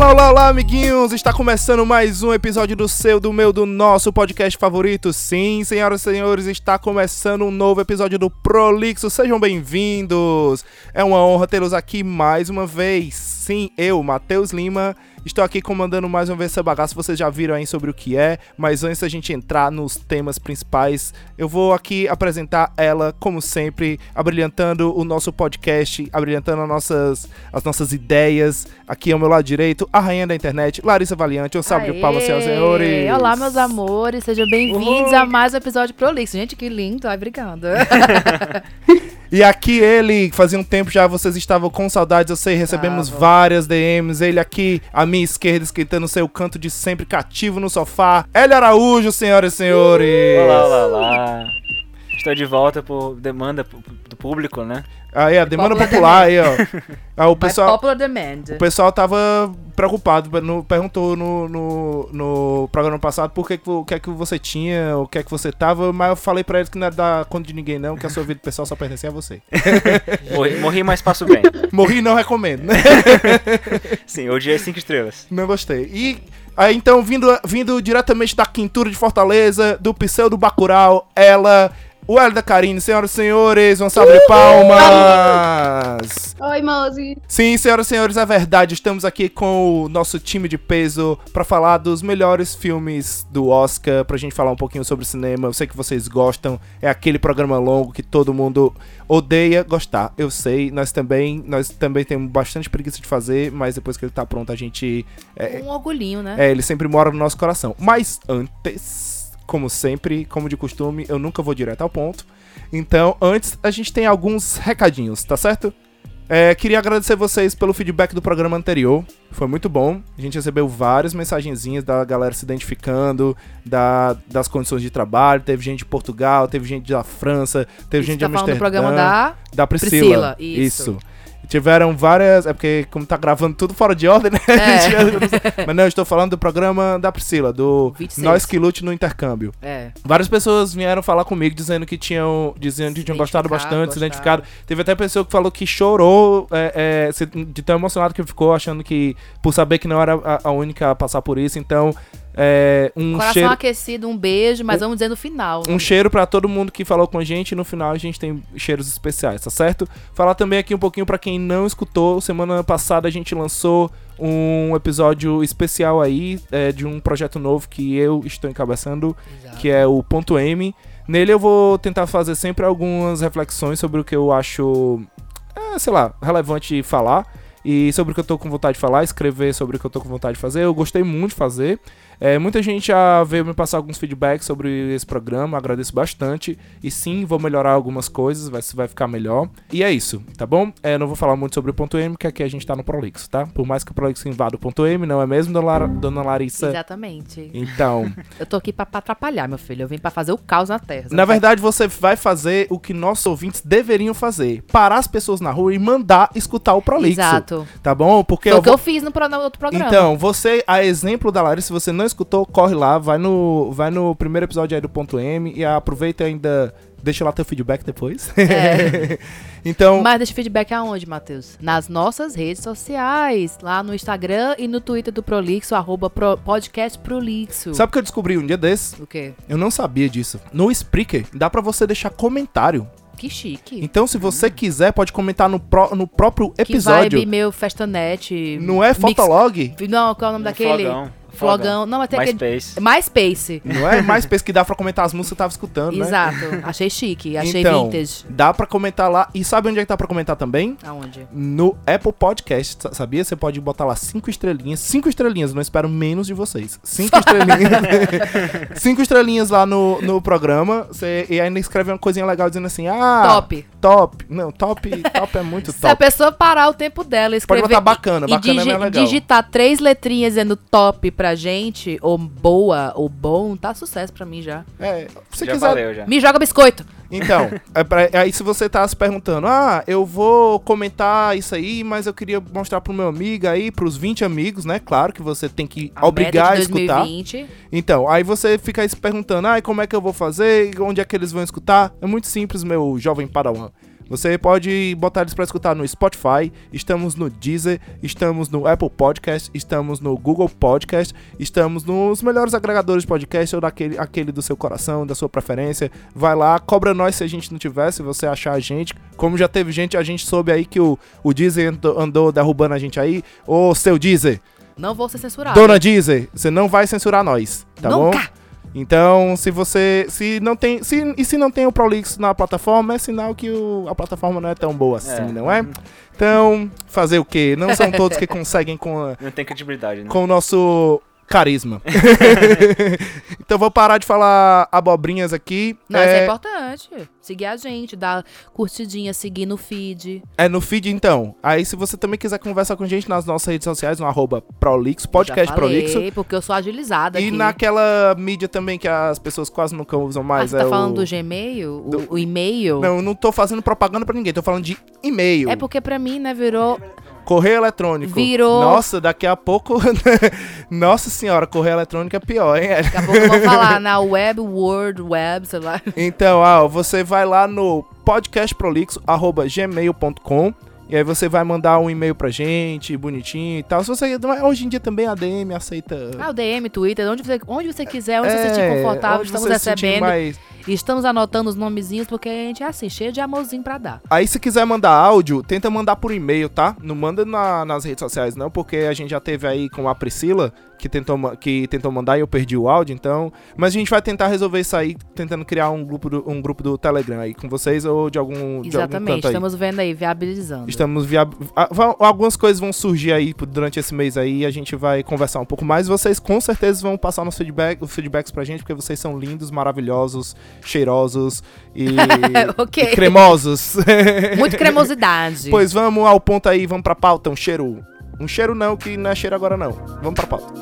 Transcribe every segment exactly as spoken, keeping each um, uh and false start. Olá, olá, olá, amiguinhos! Está começando mais um episódio do seu, do meu, do nosso podcast favorito. Sim, senhoras e senhores, está começando um novo episódio do Prolixo. Sejam bem-vindos! É uma honra tê-los aqui mais uma vez. Sim, eu, Matheus Lima, estou aqui comandando mais uma vez essa bagaça. Vocês já viram aí sobre o que é, mas antes da gente entrar nos temas principais, eu vou aqui apresentar ela, como sempre, abrilhantando o nosso podcast, abrilhantando as nossas, as nossas ideias. Aqui ao meu lado direito, a rainha da internet, Larissa Valiante. Um salve de palmas, senhoras e senhores. Olá, meus amores. Sejam bem-vindos a mais um episódio Prolixo. Gente, que lindo. Ai, obrigada. E aqui ele, fazia um tempo já, vocês estavam com saudades. Eu sei, recebemos Bravo. várias D Ms. Ele aqui, à minha esquerda, esquentando o seu canto de sempre, cativo no sofá. Hélio Araújo, senhoras e senhores. Olá, olá, olá. Estou de volta por demanda do público, né? Aí, a demanda popular, aí, ó. Aí, o pessoal, popular demand. O pessoal tava preocupado, no, perguntou no, no, no programa passado por que, que, o que é que você tinha, o que é que você tava, mas eu falei pra eles que não ia dar conta de ninguém não, que a sua vida pessoal só pertencia a você. Morri, morri, mas passo bem. Morri não recomendo, né? Sim, hoje é cinco estrelas. Não gostei. E aí, então, vindo, vindo diretamente da Quintura de Fortaleza, do Pseudo Bacurau, ela... O Hélio da Karine, senhoras e senhores, um salve de palmas! Oi, Mozi! Sim, senhoras e senhores, é verdade, estamos aqui com o nosso time de peso pra falar dos melhores filmes do Oscar, pra gente falar um pouquinho sobre cinema, eu sei que vocês gostam, é aquele programa longo que todo mundo odeia gostar, eu sei, nós também, nós também temos bastante preguiça de fazer, mas depois que ele tá pronto a gente... É, um orgulhinho, né? É, ele sempre mora no nosso coração, mas antes... Como sempre, como de costume, eu nunca vou direto ao ponto. Então, antes, a gente tem alguns recadinhos, tá certo? É, queria agradecer vocês pelo feedback do programa anterior. Foi muito bom. A gente recebeu várias mensagenzinhas da galera se identificando, da, das condições de trabalho. Teve gente de Portugal, teve gente da França, teve gente de Amsterdã. Você tá falando do programa da... Da Priscila. Priscila, isso. isso. Tiveram várias... É porque como tá gravando tudo fora de ordem, né? É. Mas não, eu estou falando do programa da Priscila, do vinte e seis. Nós que Lute no Intercâmbio. É. Várias pessoas vieram falar comigo dizendo que tinham, dizendo que tinham gostado bastante, se identificado. Teve até pessoa que falou que chorou é, é, de tão emocionado que ficou, achando que... Por saber que não era a, a única a passar por isso, então... É, um Coração cheiro... aquecido, um beijo, mas um, vamos dizer no final. Né? Um cheiro pra todo mundo que falou com a gente e no final a gente tem cheiros especiais, tá certo? Falar também aqui um pouquinho pra quem não escutou, semana passada a gente lançou um episódio especial aí é, de um projeto novo que eu estou encabeçando, Exato. que é o Ponto M. Nele eu vou tentar fazer sempre algumas reflexões sobre o que eu acho, é, sei lá, relevante falar. E sobre o que eu tô com vontade de falar, escrever sobre o que eu tô com vontade de fazer. Eu gostei muito de fazer. É, muita gente já veio me passar alguns feedbacks sobre esse programa, agradeço bastante. E sim, vou melhorar algumas coisas, vai, vai ficar melhor. E é isso, tá bom? É, não vou falar muito sobre o Ponto M, que aqui a gente tá no Prolixo, tá? Por mais que o Prolixo invada o Ponto M, não é mesmo, dona, Lara, dona Larissa? Exatamente. Então... eu tô aqui pra, pra atrapalhar, meu filho. Eu vim pra fazer o caos na Terra. Na verdade, você vai fazer o que nossos ouvintes deveriam fazer. Parar as pessoas na rua e mandar escutar o Prolixo. Exato. Tá bom? Porque Foi o que eu fiz no, pro, no outro programa. Então, você, a exemplo da Larissa, se você não escutou, corre lá, vai no, vai no primeiro episódio aí do Ponto M e aproveita ainda, deixa lá teu feedback depois. É. Então... Mas deixa feedback aonde, Matheus? Nas nossas redes sociais, lá no Instagram e no Twitter do Prolixo, arroba pro, podcast Prolixo. Sabe o que eu descobri um dia desses? O quê? Eu não sabia disso. No Spreaker, dá pra você deixar comentário. Que chique. Então, se você hum. quiser, pode comentar no, pro, no próprio episódio. Que vibe meu festanete. Não é Fotolog? Mix... Não, qual é o nome um daquele? Flogão. Flogão. Flogão. Não, até aquele... MySpace. MySpace. Não é MySpace que dá pra comentar as músicas que eu tava escutando, né? Exato. Achei chique, achei então, vintage. Dá pra comentar lá. E sabe onde é que dá pra comentar também? Aonde? No Apple Podcast, sabia? Você pode botar lá cinco estrelinhas. Cinco estrelinhas, não espero menos de vocês. Cinco estrelinhas. Cinco estrelinhas lá no, no programa. Você, e ainda escreve uma coisinha legal dizendo assim, ah... Top. Top. Não, top, top é muito top. Se a pessoa parar o tempo dela e escrever... Pode botar bacana, e, bacana e digi- é legal. Digitar três letrinhas dizendo top pra gente, ou boa, ou bom, tá sucesso pra mim já. É, se já quiser... Valeu, já. Me joga biscoito. Então, é pra, aí se você tá se perguntando, ah, eu vou comentar isso aí, mas eu queria mostrar pro meu amigo aí, pros vinte amigos, né? Claro que você tem que a obrigar meta de dois mil e vinte. A escutar. Então, aí você fica aí se perguntando, ah, como é que eu vou fazer? Onde é que eles vão escutar? É muito simples, meu jovem padawan. Você pode botar eles para escutar no Spotify, estamos no Deezer, estamos no Apple Podcast, estamos no Google Podcast, estamos nos melhores agregadores de podcast ou daquele, aquele do seu coração, da sua preferência. Vai lá, cobra nós se a gente não tiver, se você achar a gente. Como já teve gente, a gente soube aí que o, o Deezer andou derrubando a gente aí. Ô, seu Deezer! Não vou ser censurado. Dona Deezer, você não vai censurar nós, tá Nunca. Bom? Então, se você. Se não tem, se, e se não tem o Prolix na plataforma, é sinal que o, a plataforma não é tão boa assim, é. Não é? Então, fazer o quê? Não são todos que conseguem com a, não tem credibilidade, né? Com o nosso carisma. Então, vou parar de falar abobrinhas aqui. Mas é, é importante. Seguir a gente, dar curtidinha, seguir no feed. É, no feed, então. Aí, se você também quiser conversar com a gente nas nossas redes sociais, no arroba Prolixo, podcast Prolixo. Porque eu sou agilizada. E aqui. Naquela mídia também que as pessoas quase nunca usam mais. Ah, você tá é falando o... do Gmail? Do... O, o e-mail? Não, eu não tô fazendo propaganda pra ninguém, tô falando de e-mail. É porque pra mim, né, virou... Correio eletrônico. Virou. Nossa, daqui a pouco... Nossa senhora, correio eletrônico é pior, hein? Daqui a pouco eu vou falar na Web World Web, sei lá. Então, ah, você vai lá no podcast prolixo arroba gmail ponto com e aí você vai mandar um e-mail pra gente, bonitinho e tal. Se você, hoje em dia também a D M aceita... Ah, o D M, Twitter, onde você, onde você quiser, onde é, você se sentir confortável, estamos você recebendo. Mais... E estamos anotando os nomezinhos, porque a gente é assim, cheio de amorzinho pra dar. Aí se quiser mandar áudio, tenta mandar por e-mail, tá? Não manda na, nas redes sociais não, porque a gente já teve aí com a Priscila, que tentou, que tentou mandar e eu perdi o áudio, então... Mas a gente vai tentar resolver isso aí, tentando criar um grupo do, um grupo do Telegram aí com vocês ou de algum de Exatamente, algum estamos aí. Vendo aí, viabilizando. Estamos viab... Algumas coisas vão surgir aí durante esse mês aí, a gente vai conversar um pouco mais. Vocês com certeza vão passar nos feedback, os feedbacks pra gente, porque vocês são lindos, maravilhosos... cheirosos e, okay. e cremosos. Muito cremosidade. Pois vamos ao ponto aí, vamos pra pauta, um cheiro. Um cheiro não, que não é cheiro agora não. Vamos pra pauta.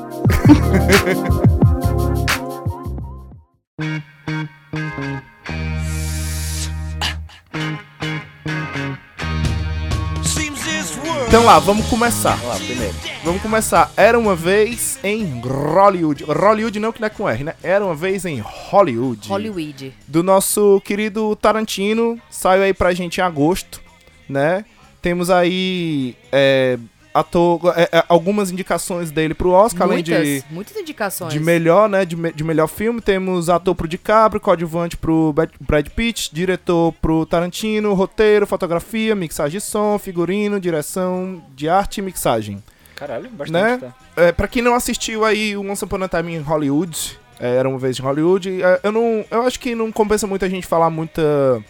Então lá, vamos começar. Vamos lá, primeiro. Vamos começar. Era uma vez em Hollywood. Hollywood não, que não é com R, né? Era uma vez em Hollywood. Hollywood. Do nosso querido Tarantino. Saiu aí pra gente em agosto, né? Temos aí é, ator, é, algumas indicações dele pro Oscar. Muitas, além de... Muitas indicações. De melhor, né? De, de melhor filme. Temos ator pro DiCaprio, coadjuvante pro Brad Pitt, diretor pro Tarantino, roteiro, fotografia, mixagem de som, figurino, direção de arte e mixagem. Caralho, bastante, né? Tá. É, pra quem não assistiu aí o Once Upon a Time em Hollywood, é, era uma vez em Hollywood, é, eu, não, eu acho que não compensa muito a gente falar muita,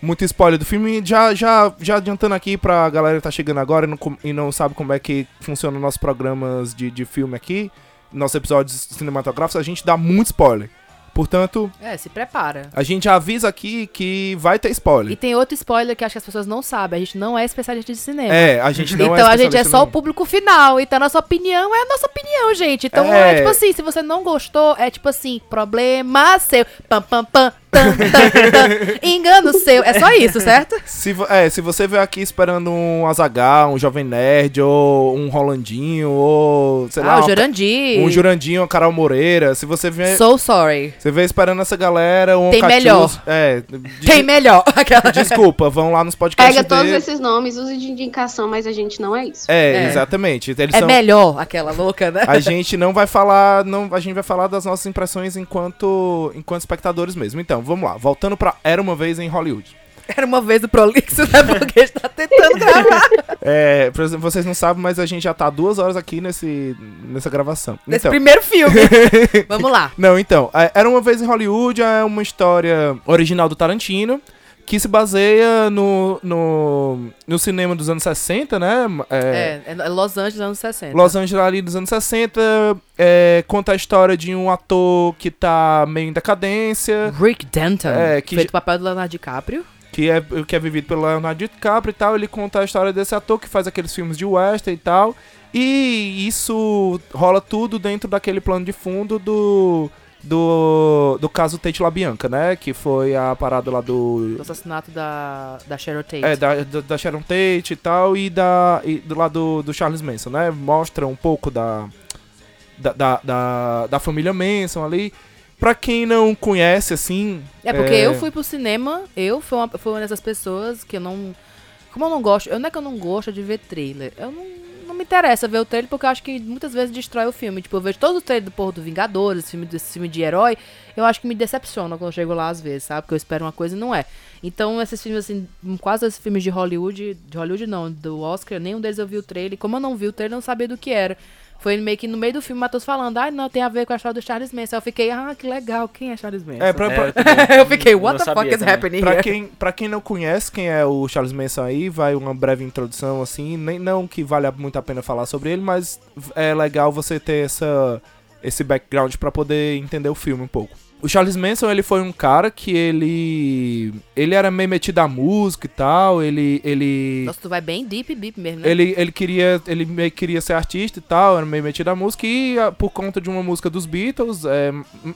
muito spoiler do filme. Já, já, já adiantando aqui pra galera que tá chegando agora e não, e não sabe como é que funcionam nossos programas de, de filme aqui, nossos episódios cinematográficos, a gente dá muito spoiler. Portanto... É, se prepara. A gente avisa aqui que vai ter spoiler. E tem outro spoiler que acho que as pessoas não sabem. A gente não é especialista de cinema. É, a gente não então, é Então a gente é só no... o público final. Então a nossa opinião é a nossa opinião, gente. Então é, é tipo assim, se você não gostou, é tipo assim, problema seu. Pam, pam, pam. Tan, tan, tan. Engano seu, é só isso, certo? Se, é, se você veio aqui esperando um Azaghal, um Jovem Nerd, ou um Rolandinho, ou sei ah, lá, o Jurandir. Um, um Jurandinho, um Carol Moreira, se você veio... So sorry. Você veio esperando essa galera, um Tem Catius, melhor. É, de, Tem melhor. Aquela... Desculpa, vão lá nos podcasts Pega todos dele. Esses nomes, use de indicação, mas a gente não é isso. É, é. Exatamente. Eles é são... melhor, aquela louca, né? A gente não vai falar, não, a gente vai falar das nossas impressões enquanto, enquanto espectadores mesmo. Então, vamos lá, voltando pra Era Uma Vez em Hollywood. Era uma vez o Prolixo, né? Porque a gente tá tentando gravar. É, por exemplo, vocês não sabem, mas a gente já tá duas horas aqui nesse, nessa gravação. Nesse então. Primeiro filme. Vamos lá. Não, então, Era Uma Vez em Hollywood é uma história original do Tarantino, que se baseia no, no, no cinema dos anos sessenta, né? É, é, é Los Angeles dos anos sessenta. Los Angeles ali dos anos sessenta, é, conta a história de um ator que tá meio em decadência. Rick Denton, é, que feito o papel do Leonardo DiCaprio. Que é, que é vivido pelo Leonardo DiCaprio e tal. Ele conta a história desse ator que faz aqueles filmes de western e tal. E isso rola tudo dentro daquele plano de fundo do... Do, do caso Tate LaBianca, né? Que foi a parada lá do... Do assassinato da, da Sharon Tate. É, da, da, da Sharon Tate e tal, e, da, e do lado do Charles Manson, né? Mostra um pouco da da, da, da da família Manson ali. Pra quem não conhece, assim... É porque é... eu fui pro cinema, eu fui uma, fui uma dessas pessoas que eu não... Como eu não gosto... Eu, não é que eu não gosto de ver trailer. Eu não, não me interessa ver o trailer, porque eu acho que muitas vezes destrói o filme. Tipo, eu vejo todos os trailers do Porra do Vingadores, filme, esse filme de herói, eu acho que me decepciona quando eu chego lá às vezes, sabe? Porque eu espero uma coisa e não é. Então, esses filmes, assim, quase esses filmes de Hollywood... De Hollywood não, do Oscar, nenhum deles eu vi o trailer. Como eu não vi o trailer, eu não sabia do que era. Foi meio que no meio do filme, o Matheus falando, ah, não, tem a ver com a história do Charles Manson. Eu fiquei, ah, que legal, quem é Charles Manson? É, pra, é, pra... eu fiquei, what the fuck is também. happening pra here? Quem, pra quem não conhece quem é o Charles Manson aí, vai uma breve introdução, assim, nem, não que valha muito a pena falar sobre ele, mas é legal você ter essa, esse background pra poder entender o filme um pouco. O Charles Manson, ele foi um cara que ele... Ele era meio metido à música e tal, ele... ele Nossa, tu vai bem deep, deep mesmo, né? Ele, ele, queria, ele meio queria ser artista e tal, era meio metido à música e por conta de uma música dos Beatles, é,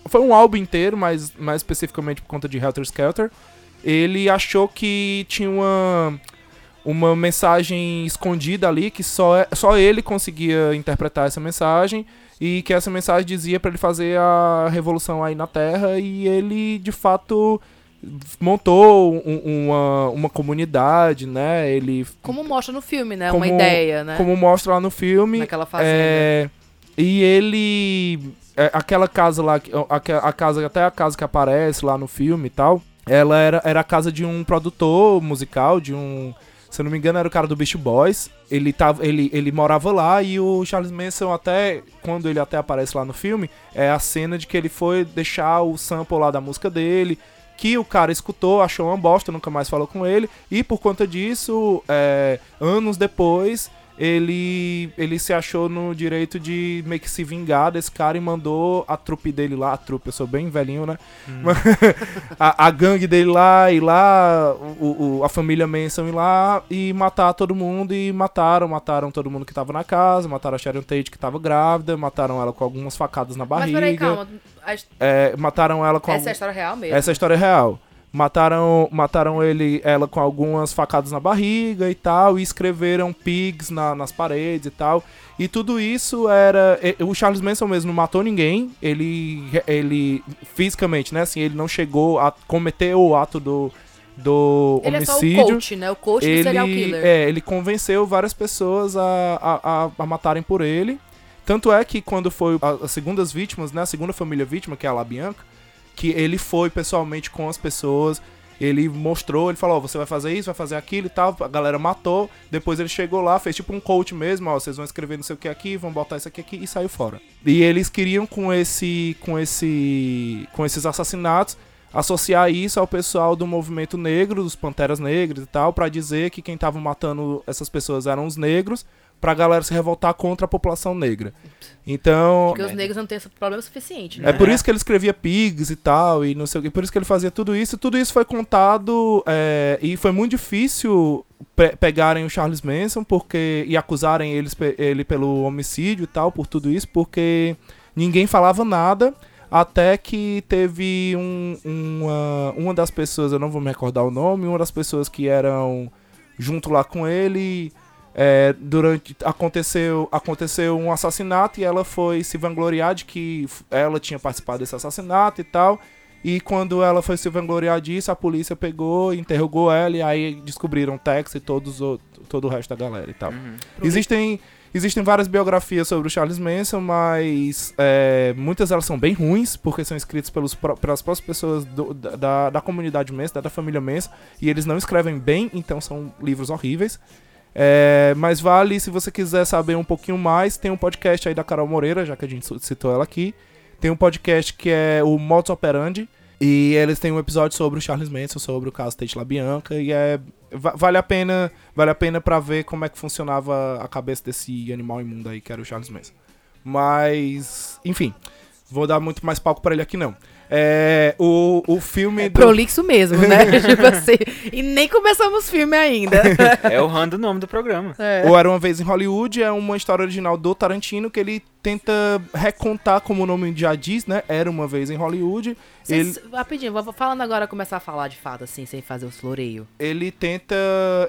foi um álbum inteiro, mas mais especificamente por conta de Helter Skelter, ele achou que tinha uma, uma mensagem escondida ali, que só, só ele conseguia interpretar essa mensagem. E que essa mensagem dizia pra ele fazer a revolução aí na Terra, e ele, de fato, montou um, uma, uma comunidade, né? Ele, como mostra no filme, né? Como, uma ideia, né? Como mostra lá no filme. Naquela fazenda. É, e ele... É, aquela casa lá, a, a casa, até a casa que aparece lá no filme e tal, ela era, era a casa de um produtor musical, de um... Se eu não me engano, era o cara do Beach Boys. Ele, tava, ele, ele morava lá e o Charles Manson, até quando ele até aparece lá no filme, é a cena de que ele foi deixar o sample lá da música dele, que o cara escutou, achou uma bosta, nunca mais falou com ele. E por conta disso, é, anos depois, ele, ele se achou no direito de meio que se vingar desse cara e mandou a trupe dele lá. A trupe, eu sou bem velhinho, né? Hum. a, a gangue dele lá, e lá, o, o, a família Manson ir lá e matar todo mundo. E mataram, mataram todo mundo que tava na casa, mataram a Sharon Tate que tava grávida, mataram ela com algumas facadas na barriga. Mas peraí, calma. A... É, mataram ela com... Essa algum... é a história real mesmo? Essa é a história real. Mataram, mataram ele, ela com algumas facadas na barriga e tal, e escreveram pigs na, nas paredes e tal. E tudo isso era... O Charles Manson mesmo não matou ninguém, ele, ele fisicamente, né? Assim, ele não chegou a cometer o ato do, do ele homicídio. Ele é só o coach, né? O coach ele, do serial killer. É, ele convenceu várias pessoas a, a, a matarem por ele. Tanto é que quando foi as segundas vítimas, né? A segunda família vítima, que é a LaBianca, que ele foi pessoalmente com as pessoas, ele mostrou, ele falou, ó, oh, você vai fazer isso, vai fazer aquilo e tal, a galera matou, depois ele chegou lá, fez tipo um coach mesmo, ó, oh, vocês vão escrever não sei o que aqui, vão botar isso aqui aqui, e saiu fora. E eles queriam com esse, com esse, com esses assassinatos, associar isso ao pessoal do movimento negro, dos Panteras Negras e tal, pra dizer que quem tava matando essas pessoas eram os negros, pra galera se revoltar contra a população negra. Então... Porque os negros não têm esse problema suficiente, né? É por isso que ele escrevia pigs e tal, e não sei o quê. Por isso que ele fazia tudo isso. E tudo isso foi contado, é, e foi muito difícil pe- pegarem o Charles Manson porque, e acusarem eles, ele pelo homicídio e tal, por tudo isso, porque ninguém falava nada, até que teve um, uma, uma das pessoas, eu não vou me recordar o nome, uma das pessoas que eram junto lá com ele... É, durante, aconteceu, aconteceu um assassinato e ela foi se vangloriar de que ela tinha participado desse assassinato e tal. E quando ela foi se vangloriar disso, a polícia pegou, interrogou ela e aí descobriram o Tex e todos, todo o resto da galera e tal. Uhum. Existem, existem várias biografias sobre o Charles Manson, mas é, muitas elas são bem ruins, porque são escritas pelos, pelas próprias pessoas do, da, da comunidade Manson, da, da família Manson, e eles não escrevem bem, então são livros horríveis. É, mas vale, se você quiser saber um pouquinho mais, tem um podcast aí da Carol Moreira, já que a gente citou ela aqui. Tem um podcast que é o Modus Operandi, e eles têm um episódio sobre o Charles Manson, sobre o caso Tate LaBianca, e é, vale a pena, vale a pena pra ver como é que funcionava a cabeça desse animal imundo aí, que era o Charles Manson. Mas, enfim, vou dar muito mais palco pra ele aqui não. É, o, o filme... É do... prolixo mesmo, né? Tipo assim, e nem começamos o filme ainda. É o rando o nome do programa. É. O Era Uma Vez em Hollywood é uma história original do Tarantino que ele tenta recontar, como o nome já diz, né? Era Uma Vez em Hollywood. Vocês, ele... Rapidinho, vou falando agora, começar a falar de fato, assim, sem fazer o floreio. Ele tenta,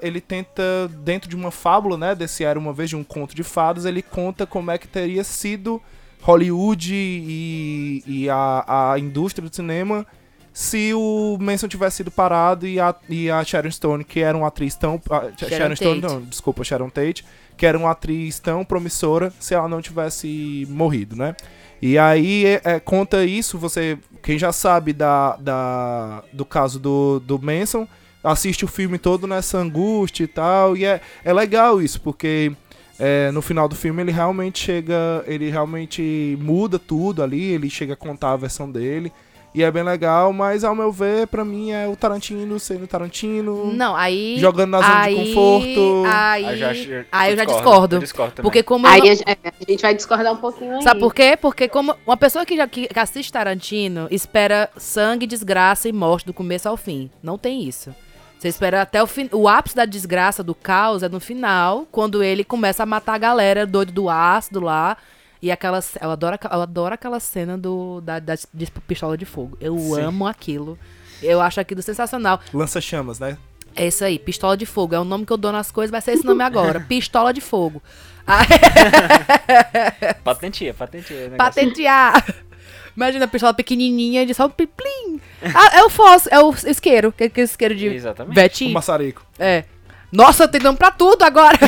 ele tenta, dentro de uma fábula, né? Desse Era Uma Vez, de um conto de fadas, ele conta como é que teria sido... Hollywood e, e a, a indústria do cinema se o Manson tivesse sido parado e a, e a Sharon Stone, que era uma atriz tão... Sharon, Sharon Stone, não, desculpa, Sharon Tate, que era uma atriz tão promissora, se ela não tivesse morrido, né? E aí, é, conta isso, você, quem já sabe da, da, do caso do, do Manson, assiste o filme todo nessa angústia e tal, e é, é legal isso, porque é, no final do filme ele realmente chega, ele realmente muda tudo ali, ele chega a contar a versão dele, e é bem legal, mas ao meu ver, pra mim é o Tarantino sendo Tarantino, não, aí, jogando na zona aí, de conforto. Aí, aí, já, eu, aí eu já discordo. Eu discordo porque como aí não... a gente vai discordar um pouquinho aí. Sabe por quê? Porque como uma pessoa que, já, que assiste Tarantino espera sangue, desgraça e morte do começo ao fim. Não tem isso. Você espera até o fim. O ápice da desgraça, do caos, é no final, quando ele começa a matar a galera doido do ácido lá. E aquela, eu adoro, eu adoro aquela cena do, da, da de pistola de fogo. Eu Sim. amo aquilo. Eu acho aquilo sensacional. Lança-chamas, né? É isso aí, pistola de fogo. É o nome que eu dou nas coisas, vai ser esse nome agora. Pistola de fogo. Patenteia, patenteia. Patentear. Imagina a pistola pequenininha de só um plim. Ah, é o fósforo, é o isqueiro. Que é o isqueiro de Exatamente. Betinho. O maçarico. É. Nossa, tem nome pra tudo agora.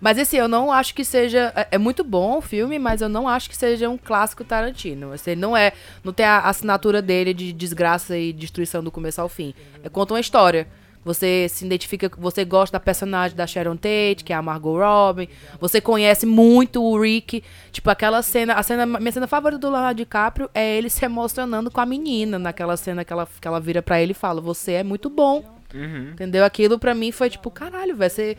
Mas assim, eu não acho que seja... É muito bom o filme, mas eu não acho que seja um clássico Tarantino. Assim, não é... Não tem a assinatura dele de desgraça e destruição do começo ao fim. É, conta uma história. Você se identifica... Você gosta da personagem da Sharon Tate, que é a Margot Robbie. Você conhece muito o Rick. Tipo, aquela cena... A cena, minha cena favorita do Leonardo DiCaprio é ele se emocionando com a menina. Naquela cena que ela, que ela vira pra ele e fala, você é muito bom. Uhum. Entendeu? Aquilo pra mim foi tipo, caralho, velho, você...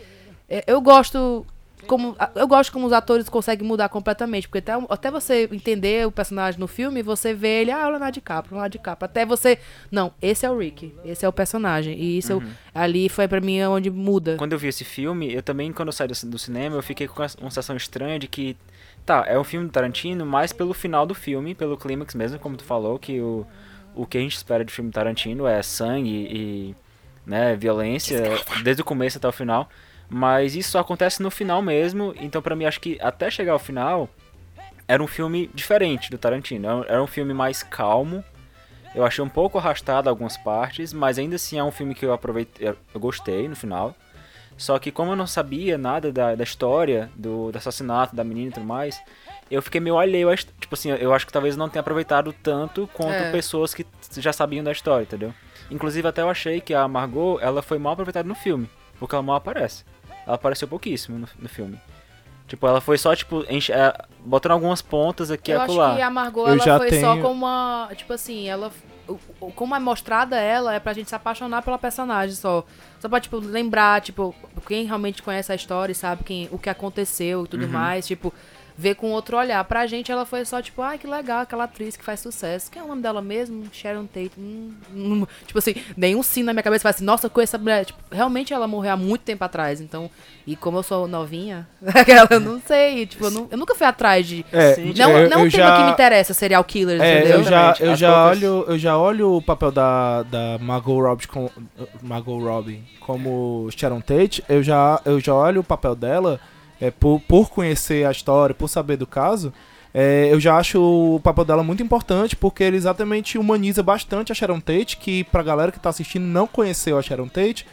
Eu gosto como, eu gosto como os atores conseguem mudar completamente, porque até, até você entender o personagem no filme, você vê ele, ah, o Leonardo DiCaprio, o Leonardo DiCaprio, até você, não, esse é o Rick, esse é o personagem, e isso uhum. eu, ali foi pra mim onde muda. Quando eu vi esse filme, eu também, quando eu saí do, do cinema, eu fiquei com uma sensação estranha de que, tá, é um filme do Tarantino, mas pelo final do filme, pelo clímax mesmo, como tu falou, que o, o que a gente espera de filme Tarantino é sangue e, né, violência, Descarta. Desde o começo até o final. Mas isso só acontece no final mesmo, então pra mim acho que até chegar ao final, era um filme diferente do Tarantino, era um filme mais calmo, eu achei um pouco arrastado algumas partes, mas ainda assim é um filme que eu aproveitei, eu gostei no final, só que como eu não sabia nada da, da história, do, do assassinato da menina e tudo mais, eu fiquei meio alheio, tipo assim, eu acho que talvez não tenha aproveitado tanto quanto é. pessoas que já sabiam da história, entendeu? Inclusive até eu achei que a Margot, ela foi mal aproveitada no filme, porque ela mal aparece. Ela apareceu pouquíssimo no, no filme. Tipo, ela foi só, tipo, enche, é, botando algumas pontas aqui e acolá. Eu acho que a Margot, eu ela foi tenho... só como uma... Tipo assim, ela... Como é mostrada ela, é pra gente se apaixonar pela personagem só. Só pra, tipo, lembrar, tipo... Quem realmente conhece a história e sabe quem, o que aconteceu e tudo uhum. mais. Tipo, ver com outro olhar. Pra gente, ela foi só, tipo... Ah, que legal, aquela atriz que faz sucesso. Quem é o nome dela mesmo? Sharon Tate. Hum, hum. Tipo assim, nenhum sino na minha cabeça faz assim... Nossa, eu conheço essa mulher. Tipo, realmente ela morreu há muito tempo atrás, então... E como eu sou novinha... eu não sei, tipo... Eu, não, eu nunca fui atrás de... É, sim, não é um tema que me interessa, serial killers, é, entendeu? Eu já, eu, já olho, eu já olho o papel da, da Margot Robbie, com, Margot Robbie como Sharon Tate. Eu já, eu já olho o papel dela... É, por, por conhecer a história, por saber do caso, é, eu já acho o papel dela muito importante, porque ele exatamente humaniza bastante a Sharon Tate, que pra galera que tá assistindo não conheceu a Sharon Tate,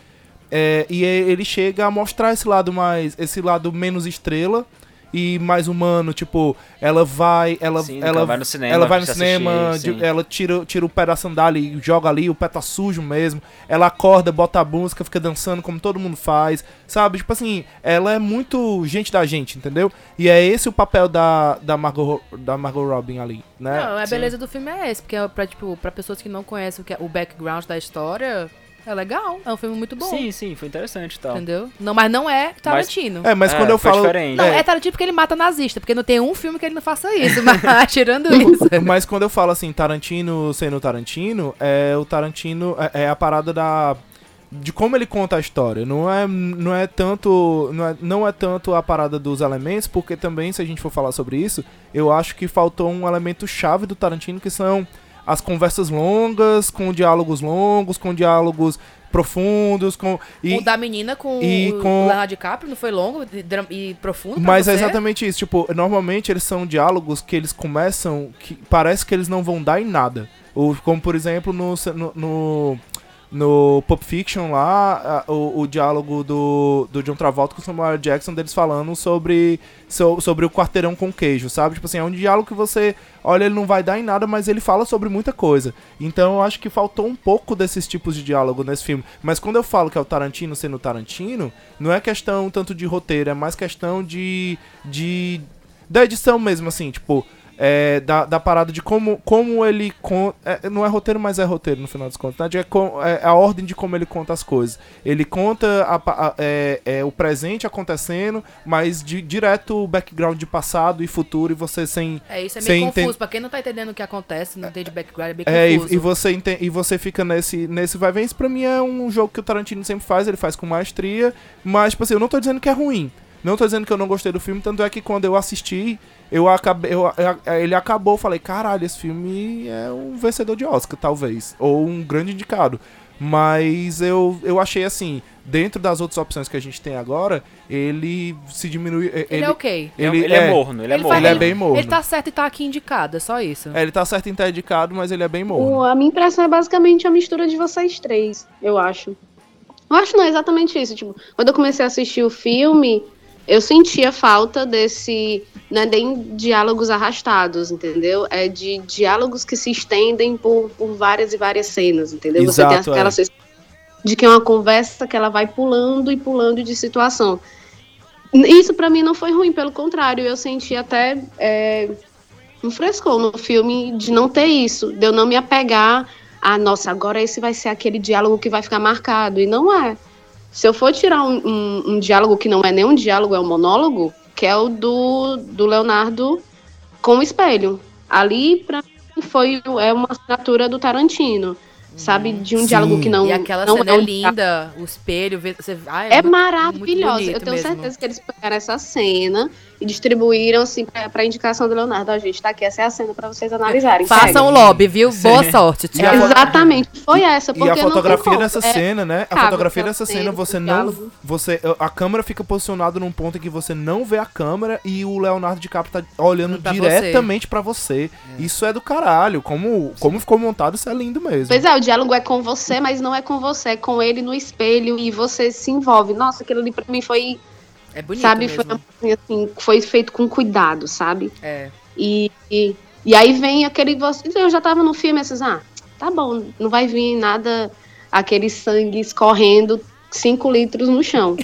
é, e ele chega a mostrar esse lado mais, esse lado menos estrela e mais humano, tipo, ela vai, ela, sim, ela, ela vai no cinema, ela, vai no cinema, assistir, de, ela tira, tira o pé da sandália e joga ali, o pé tá sujo mesmo, ela acorda, bota a música, fica dançando como todo mundo faz, sabe? Tipo assim, ela é muito gente da gente, entendeu? E é esse o papel da, da, Margot, da Margot Robbie ali, né? Não, a beleza sim. do filme é esse, porque é pra, tipo, pra pessoas que não conhecem o, que é, o background da história... É legal, é um filme muito bom. Sim, sim, foi interessante e tal. Entendeu? Não, mas não é Tarantino. Mas, é, mas é, quando eu falo... Diferente. Não, é. é Tarantino porque ele mata nazista, porque não tem um filme que ele não faça isso, mas tirando isso. Mas quando eu falo assim, Tarantino sendo Tarantino, é o Tarantino, é, é a parada da... de como ele conta a história. Não é, não é tanto, não é, não é tanto a parada dos elementos, porque também, se a gente for falar sobre isso, eu acho que faltou um elemento chave do Tarantino, que são... as conversas longas, com diálogos longos, com diálogos profundos. Com, e, o da menina com e com... o Leonardo DiCaprio não foi longo e, e profundo? Mas é exatamente isso. Tipo, normalmente eles são diálogos que eles começam, que parece que eles não vão dar em nada. Ou, como, por exemplo, no, no, no, no Pulp Fiction lá, a, o, o diálogo do, do John Travolta com o Samuel Jackson, deles falando sobre, so, sobre o quarteirão com queijo, sabe? Tipo assim, é um diálogo que você, olha, ele não vai dar em nada, mas ele fala sobre muita coisa. Então, eu acho que faltou um pouco desses tipos de diálogo nesse filme. Mas quando eu falo que é o Tarantino sendo Tarantino, não é questão tanto de roteiro, é mais questão de... de da edição mesmo, assim, tipo... É, da, da parada de como, como ele conta, é, não é roteiro, mas é roteiro no final das contas, né? é, é a ordem de como ele conta as coisas. Ele conta a, a, é, é, o presente acontecendo, mas de, direto o background de passado e futuro, e você sem... É, isso é meio confuso, enten- pra quem não tá entendendo o que acontece, não entende background, é meio é, confuso. E, e, você ente- e você fica nesse, nesse vai e vem. Isso pra mim é um jogo que o Tarantino sempre faz, ele faz com maestria, mas tipo assim, eu não tô dizendo que é ruim. Não tô dizendo que eu não gostei do filme, tanto é que quando eu assisti, eu acabei, eu, eu, ele acabou, eu falei, caralho, esse filme é um vencedor de Oscar, talvez, ou um grande indicado. Mas eu, eu achei assim, dentro das outras opções que a gente tem agora, ele se diminui... Ele, ele é ok. Ele, ele é, é morno, ele é ele morno. Ele é bem morno. Ele tá certo em estar tá aqui indicado, é só isso. É, ele tá certo em estar tá indicado, mas ele é bem morno. O, a minha impressão é basicamente a mistura de vocês três, eu acho. Eu acho não, é exatamente isso. Tipo, quando eu comecei a assistir o filme... Eu sentia falta desse, né, nem diálogos arrastados, entendeu? É de diálogos que se estendem por, por várias e várias cenas, entendeu? Exato, você tem aquela é. sensação de que é uma conversa que ela vai pulando e pulando de situação. Isso pra mim não foi ruim, pelo contrário, eu senti até é, um frescor no filme de não ter isso, de eu não me apegar a, nossa, agora esse vai ser aquele diálogo que vai ficar marcado, e não é. Se eu for tirar um, um, um diálogo que não é nem um diálogo, é um monólogo, que é o do, do Leonardo com o espelho. Ali, pra mim, foi, é uma assinatura do Tarantino, sabe? De um Sim. diálogo que não... E aquela não cena é linda, o espelho... Você, ai, é maravilhosa. Eu tenho mesmo. certeza que eles pegaram essa cena e distribuíram, assim, pra, pra indicação do Leonardo. Ó, oh, gente, tá aqui, essa é a cena pra vocês analisarem. Façam o lobby, viu? Sim. Boa sorte. Tia. Exatamente. Foi essa, porque não E a fotografia não dessa é, cena, né? A fotografia dessa cena, você não... Você, a câmera fica posicionada num ponto em que você não vê a câmera e o Leonardo DiCaprio tá olhando pra diretamente você. pra você. É. Isso é do caralho. Como, como ficou montado, isso é lindo mesmo. Pois é, o diálogo é com você, mas não é com você. É com ele no espelho e você se envolve. Nossa, aquilo ali pra mim foi... É bonito sabe, mesmo. Foi, assim, foi feito com cuidado, sabe? É. E, e, e aí vem aquele... Eu já tava no filme, assim, ah, tá bom, não vai vir nada, aquele sangue escorrendo cinco litros no chão.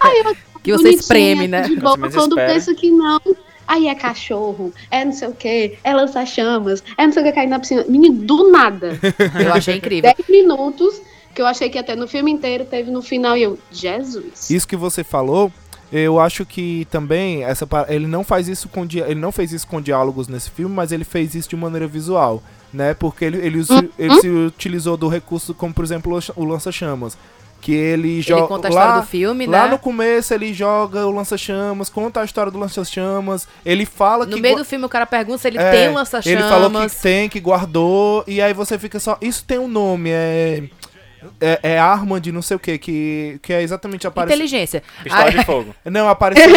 Aí eu, que você espreme, né? De boa, quando pensa que não. Aí é cachorro, é não sei o que, é lança-chamas, é não sei o que, caindo na piscina. Menino, do nada. Eu achei incrível. Dez minutos, que eu achei que até no filme inteiro, teve no final, e eu, Jesus. Isso que você falou... Eu acho que também essa, ele não faz isso com ele não fez isso com diálogos nesse filme, mas ele fez isso de maneira visual, né? Porque ele, ele, ele, ele se utilizou do recurso como, por exemplo, o lança-chamas, que ele joga ele conta a história lá, do filme, né? Lá no começo ele joga o lança-chamas, conta a história do lança-chamas, ele fala no que... No meio gu... do filme o cara pergunta se ele é, tem um lança-chamas. Ele falou que tem, que guardou, e aí você fica só... Isso tem um nome, é... É, é arma de não sei o que, que, que é exatamente apareceu. Inteligência. Pistola ah, de fogo. Não, apareceu.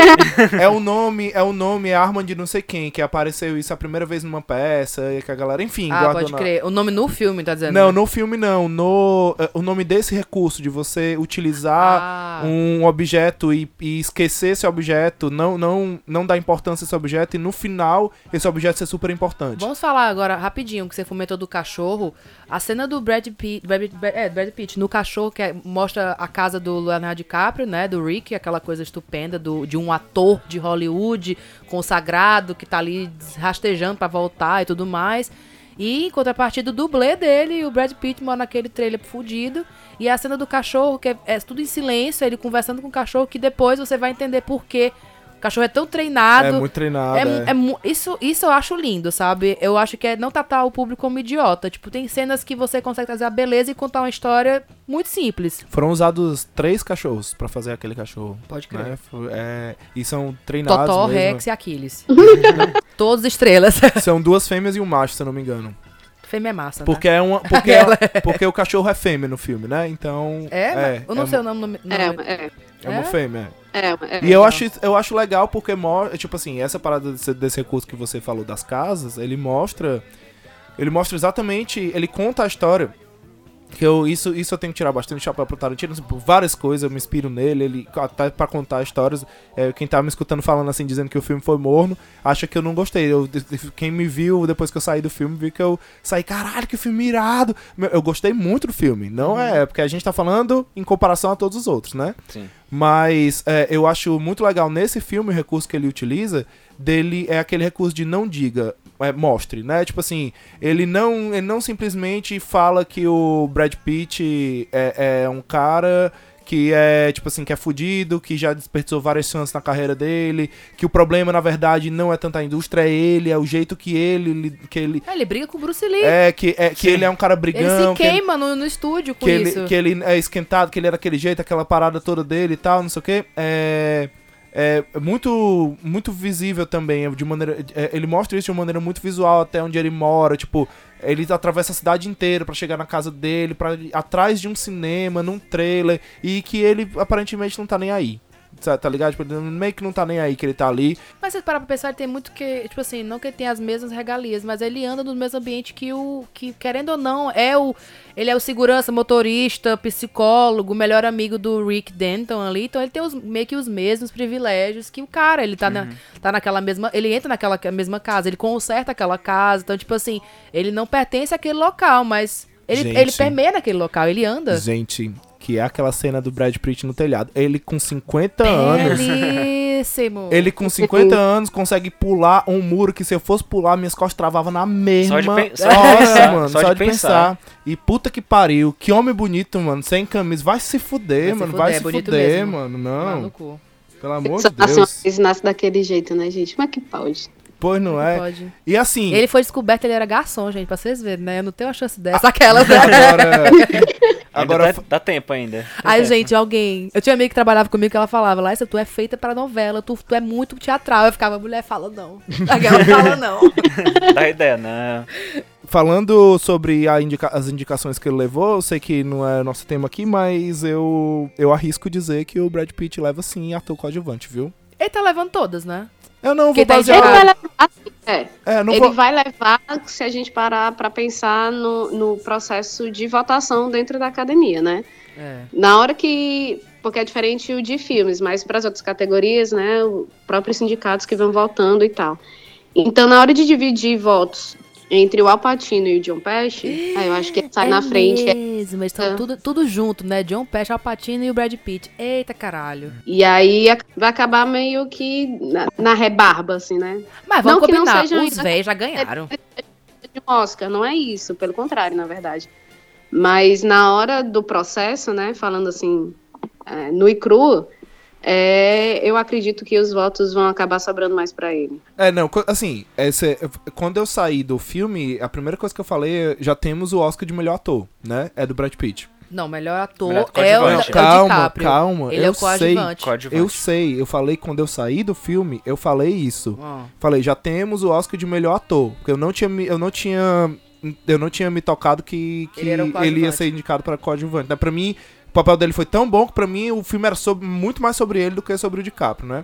é o nome, é o nome, é arma de não sei quem, que apareceu isso a primeira vez numa peça, e que a galera, enfim. Ah, pode na... crer. O nome no filme, tá dizendo? Não, no filme não. No, o nome desse recurso de você utilizar ah. um objeto e, e esquecer esse objeto, não, não, não dar importância a esse objeto, e no final esse objeto ser super importante. Vamos falar agora rapidinho, que você fomentou do cachorro. A cena do Brad Pitt. Brad, Brad, é, Brad Pitt, no cachorro, que é, mostra a casa do Leonardo DiCaprio, né, do Rick, aquela coisa estupenda do, de um ator de Hollywood consagrado, que tá ali rastejando pra voltar e tudo mais. E, em contrapartida, o dublê dele, o Brad Pitt, mora naquele trailer fudido. E a cena do cachorro, que é, é tudo em silêncio, ele conversando com o cachorro, que depois você vai entender por quê. O cachorro é tão treinado. É muito treinado. É, é. É, isso, isso eu acho lindo, sabe? Eu acho que é não tratar o público como idiota. Tipo, tem cenas que você consegue trazer a beleza e contar uma história muito simples. Foram usados três cachorros pra fazer aquele cachorro. Pode crer. Né? É, e são treinados Totó, mesmo. Rex e Aquiles. Todos estrelas. São duas fêmeas e um macho, se eu não me engano. Fêmea é massa, porque né? É uma, porque, ela, porque o cachorro é fêmea no filme, né? Então... É? é eu não é sei uma, o nome... No, é, uma, é. é uma fêmea. É, é e eu acho, eu acho legal porque mostra... Tipo assim, essa parada desse, desse recurso que você falou das casas, ele mostra... Ele mostra exatamente... Ele conta a história... Que eu, isso, isso eu tenho que tirar bastante chapéu pro Tarantino, por várias coisas, eu me inspiro nele, ele até pra contar histórias, é, quem tá me escutando falando assim, dizendo que o filme foi morno, acha que eu não gostei, eu, quem me viu depois que eu saí do filme, viu que eu saí, caralho, que filme irado, eu gostei muito do filme, não é, porque a gente tá falando em comparação a todos os outros, né? Sim. Mas é, eu acho muito legal nesse filme o recurso que ele utiliza, dele é aquele recurso de não diga, é, mostre, né? Tipo assim, ele não, ele não simplesmente fala que o Brad Pitt é, é um cara que é, tipo assim, que é fudido, que já desperdiçou várias chances na carreira dele, que o problema, na verdade, não é tanto a indústria, é ele, é o jeito que ele... que ele, é, ele briga com o Bruce Lee. É, que, é, que ele é um cara brigão. Ele se queima que ele, no, no estúdio com que isso. Ele, que ele é esquentado, que ele é daquele jeito, aquela parada toda dele e tal, não sei o quê. É... É muito, muito visível também, de maneira, ele mostra isso de uma maneira muito visual até onde ele mora, tipo, ele atravessa a cidade inteira pra chegar na casa dele, pra, atrás de um cinema, num trailer, e que ele aparentemente não tá nem aí, tá ligado? Tipo, meio que não tá nem aí que ele tá ali. Mas se você parar pra pensar, ele tem muito que, tipo assim, não que ele tenha as mesmas regalias, mas ele anda no mesmo ambiente que o, que querendo ou não, é o, ele é o segurança, motorista, psicólogo, melhor amigo do Rick Denton ali, então ele tem os, meio que os mesmos privilégios que o cara, ele tá, uhum. na, tá naquela mesma, ele entra naquela mesma casa, ele conserta aquela casa, então tipo assim, ele não pertence àquele local, mas ele, gente, ele permeia naquele local, ele anda. Gente... Que é aquela cena do Brad Pitt no telhado. Ele com cinquenta anos... Belíssimo! Ele com cinquenta anos consegue pular um muro que se eu fosse pular, minhas costas travavam na mesma... Só de, pe- só hora, de pensar, mano. Só, só de, de pensar. pensar. E puta que pariu. Que homem bonito, mano. Sem camisa. Vai se fuder, vai mano. Se fuder, vai é se fuder, mesmo. mano. Não. Maluco. Pelo amor de Deus. Ele nasce daquele jeito, né, gente? Como é que pode? Pois não, não é. Pode. E assim... Ele foi descoberto, ele era garçom, gente, pra vocês verem, né? Eu não tenho uma chance dessa. Aquela, né? Agora... Agora dá, dá tempo ainda. Aí, tempo. Gente, alguém... Eu tinha uma amiga que trabalhava comigo que ela falava, Laísa, tu é feita pra novela, tu, tu é muito teatral. Eu ficava, mulher, fala não. Aquela fala não. Dá ideia, não. Falando sobre a indica- as indicações que ele levou, eu sei que não é nosso tema aqui, mas eu, eu arrisco dizer que o Brad Pitt leva, sim, ator coadjuvante, viu? Ele tá levando todas, né? Eu não vou basear... Ele vai levar, assim, é. É, não ele vou... vai levar se a gente parar para pensar no, no processo de votação dentro da academia, né? É. Na hora que... Porque é diferente o de filmes, mas para as outras categorias, né? Os próprios sindicatos que vão votando e tal. Então, na hora de dividir votos entre o Al Pacino e o John Pesci, aí eu acho que ele sai é na frente. Mesmo, eles estão é. tudo, tudo junto, né? John Pesci, Al Pacino e o Brad Pitt. Eita, caralho. E aí vai acabar meio que na, na rebarba, assim, né? Mas vamos não combinar, que não seja, os velhos já ganharam. De Oscar, não é isso, pelo contrário, na verdade. Mas na hora do processo, né, falando assim, é, nu e cru... É, eu acredito que os votos vão acabar sobrando mais pra ele. É, não, assim, esse, quando eu saí do filme, a primeira coisa que eu falei é, já temos o Oscar de melhor ator, né? É do Brad Pitt. Não, melhor ator melhor é o, o calma, DiCaprio. Calma, ele eu é o coadjuvante. Sei, eu sei, eu falei, quando eu saí do filme, eu falei isso. Uau. Falei, já temos o Oscar de melhor ator, porque eu não tinha... Eu não tinha, eu não tinha me tocado que, que ele, ele ia ser indicado pra coadjuvante. Né? Pra mim... O papel dele foi tão bom que pra mim o filme era sobre, muito mais sobre ele do que sobre o DiCaprio, né?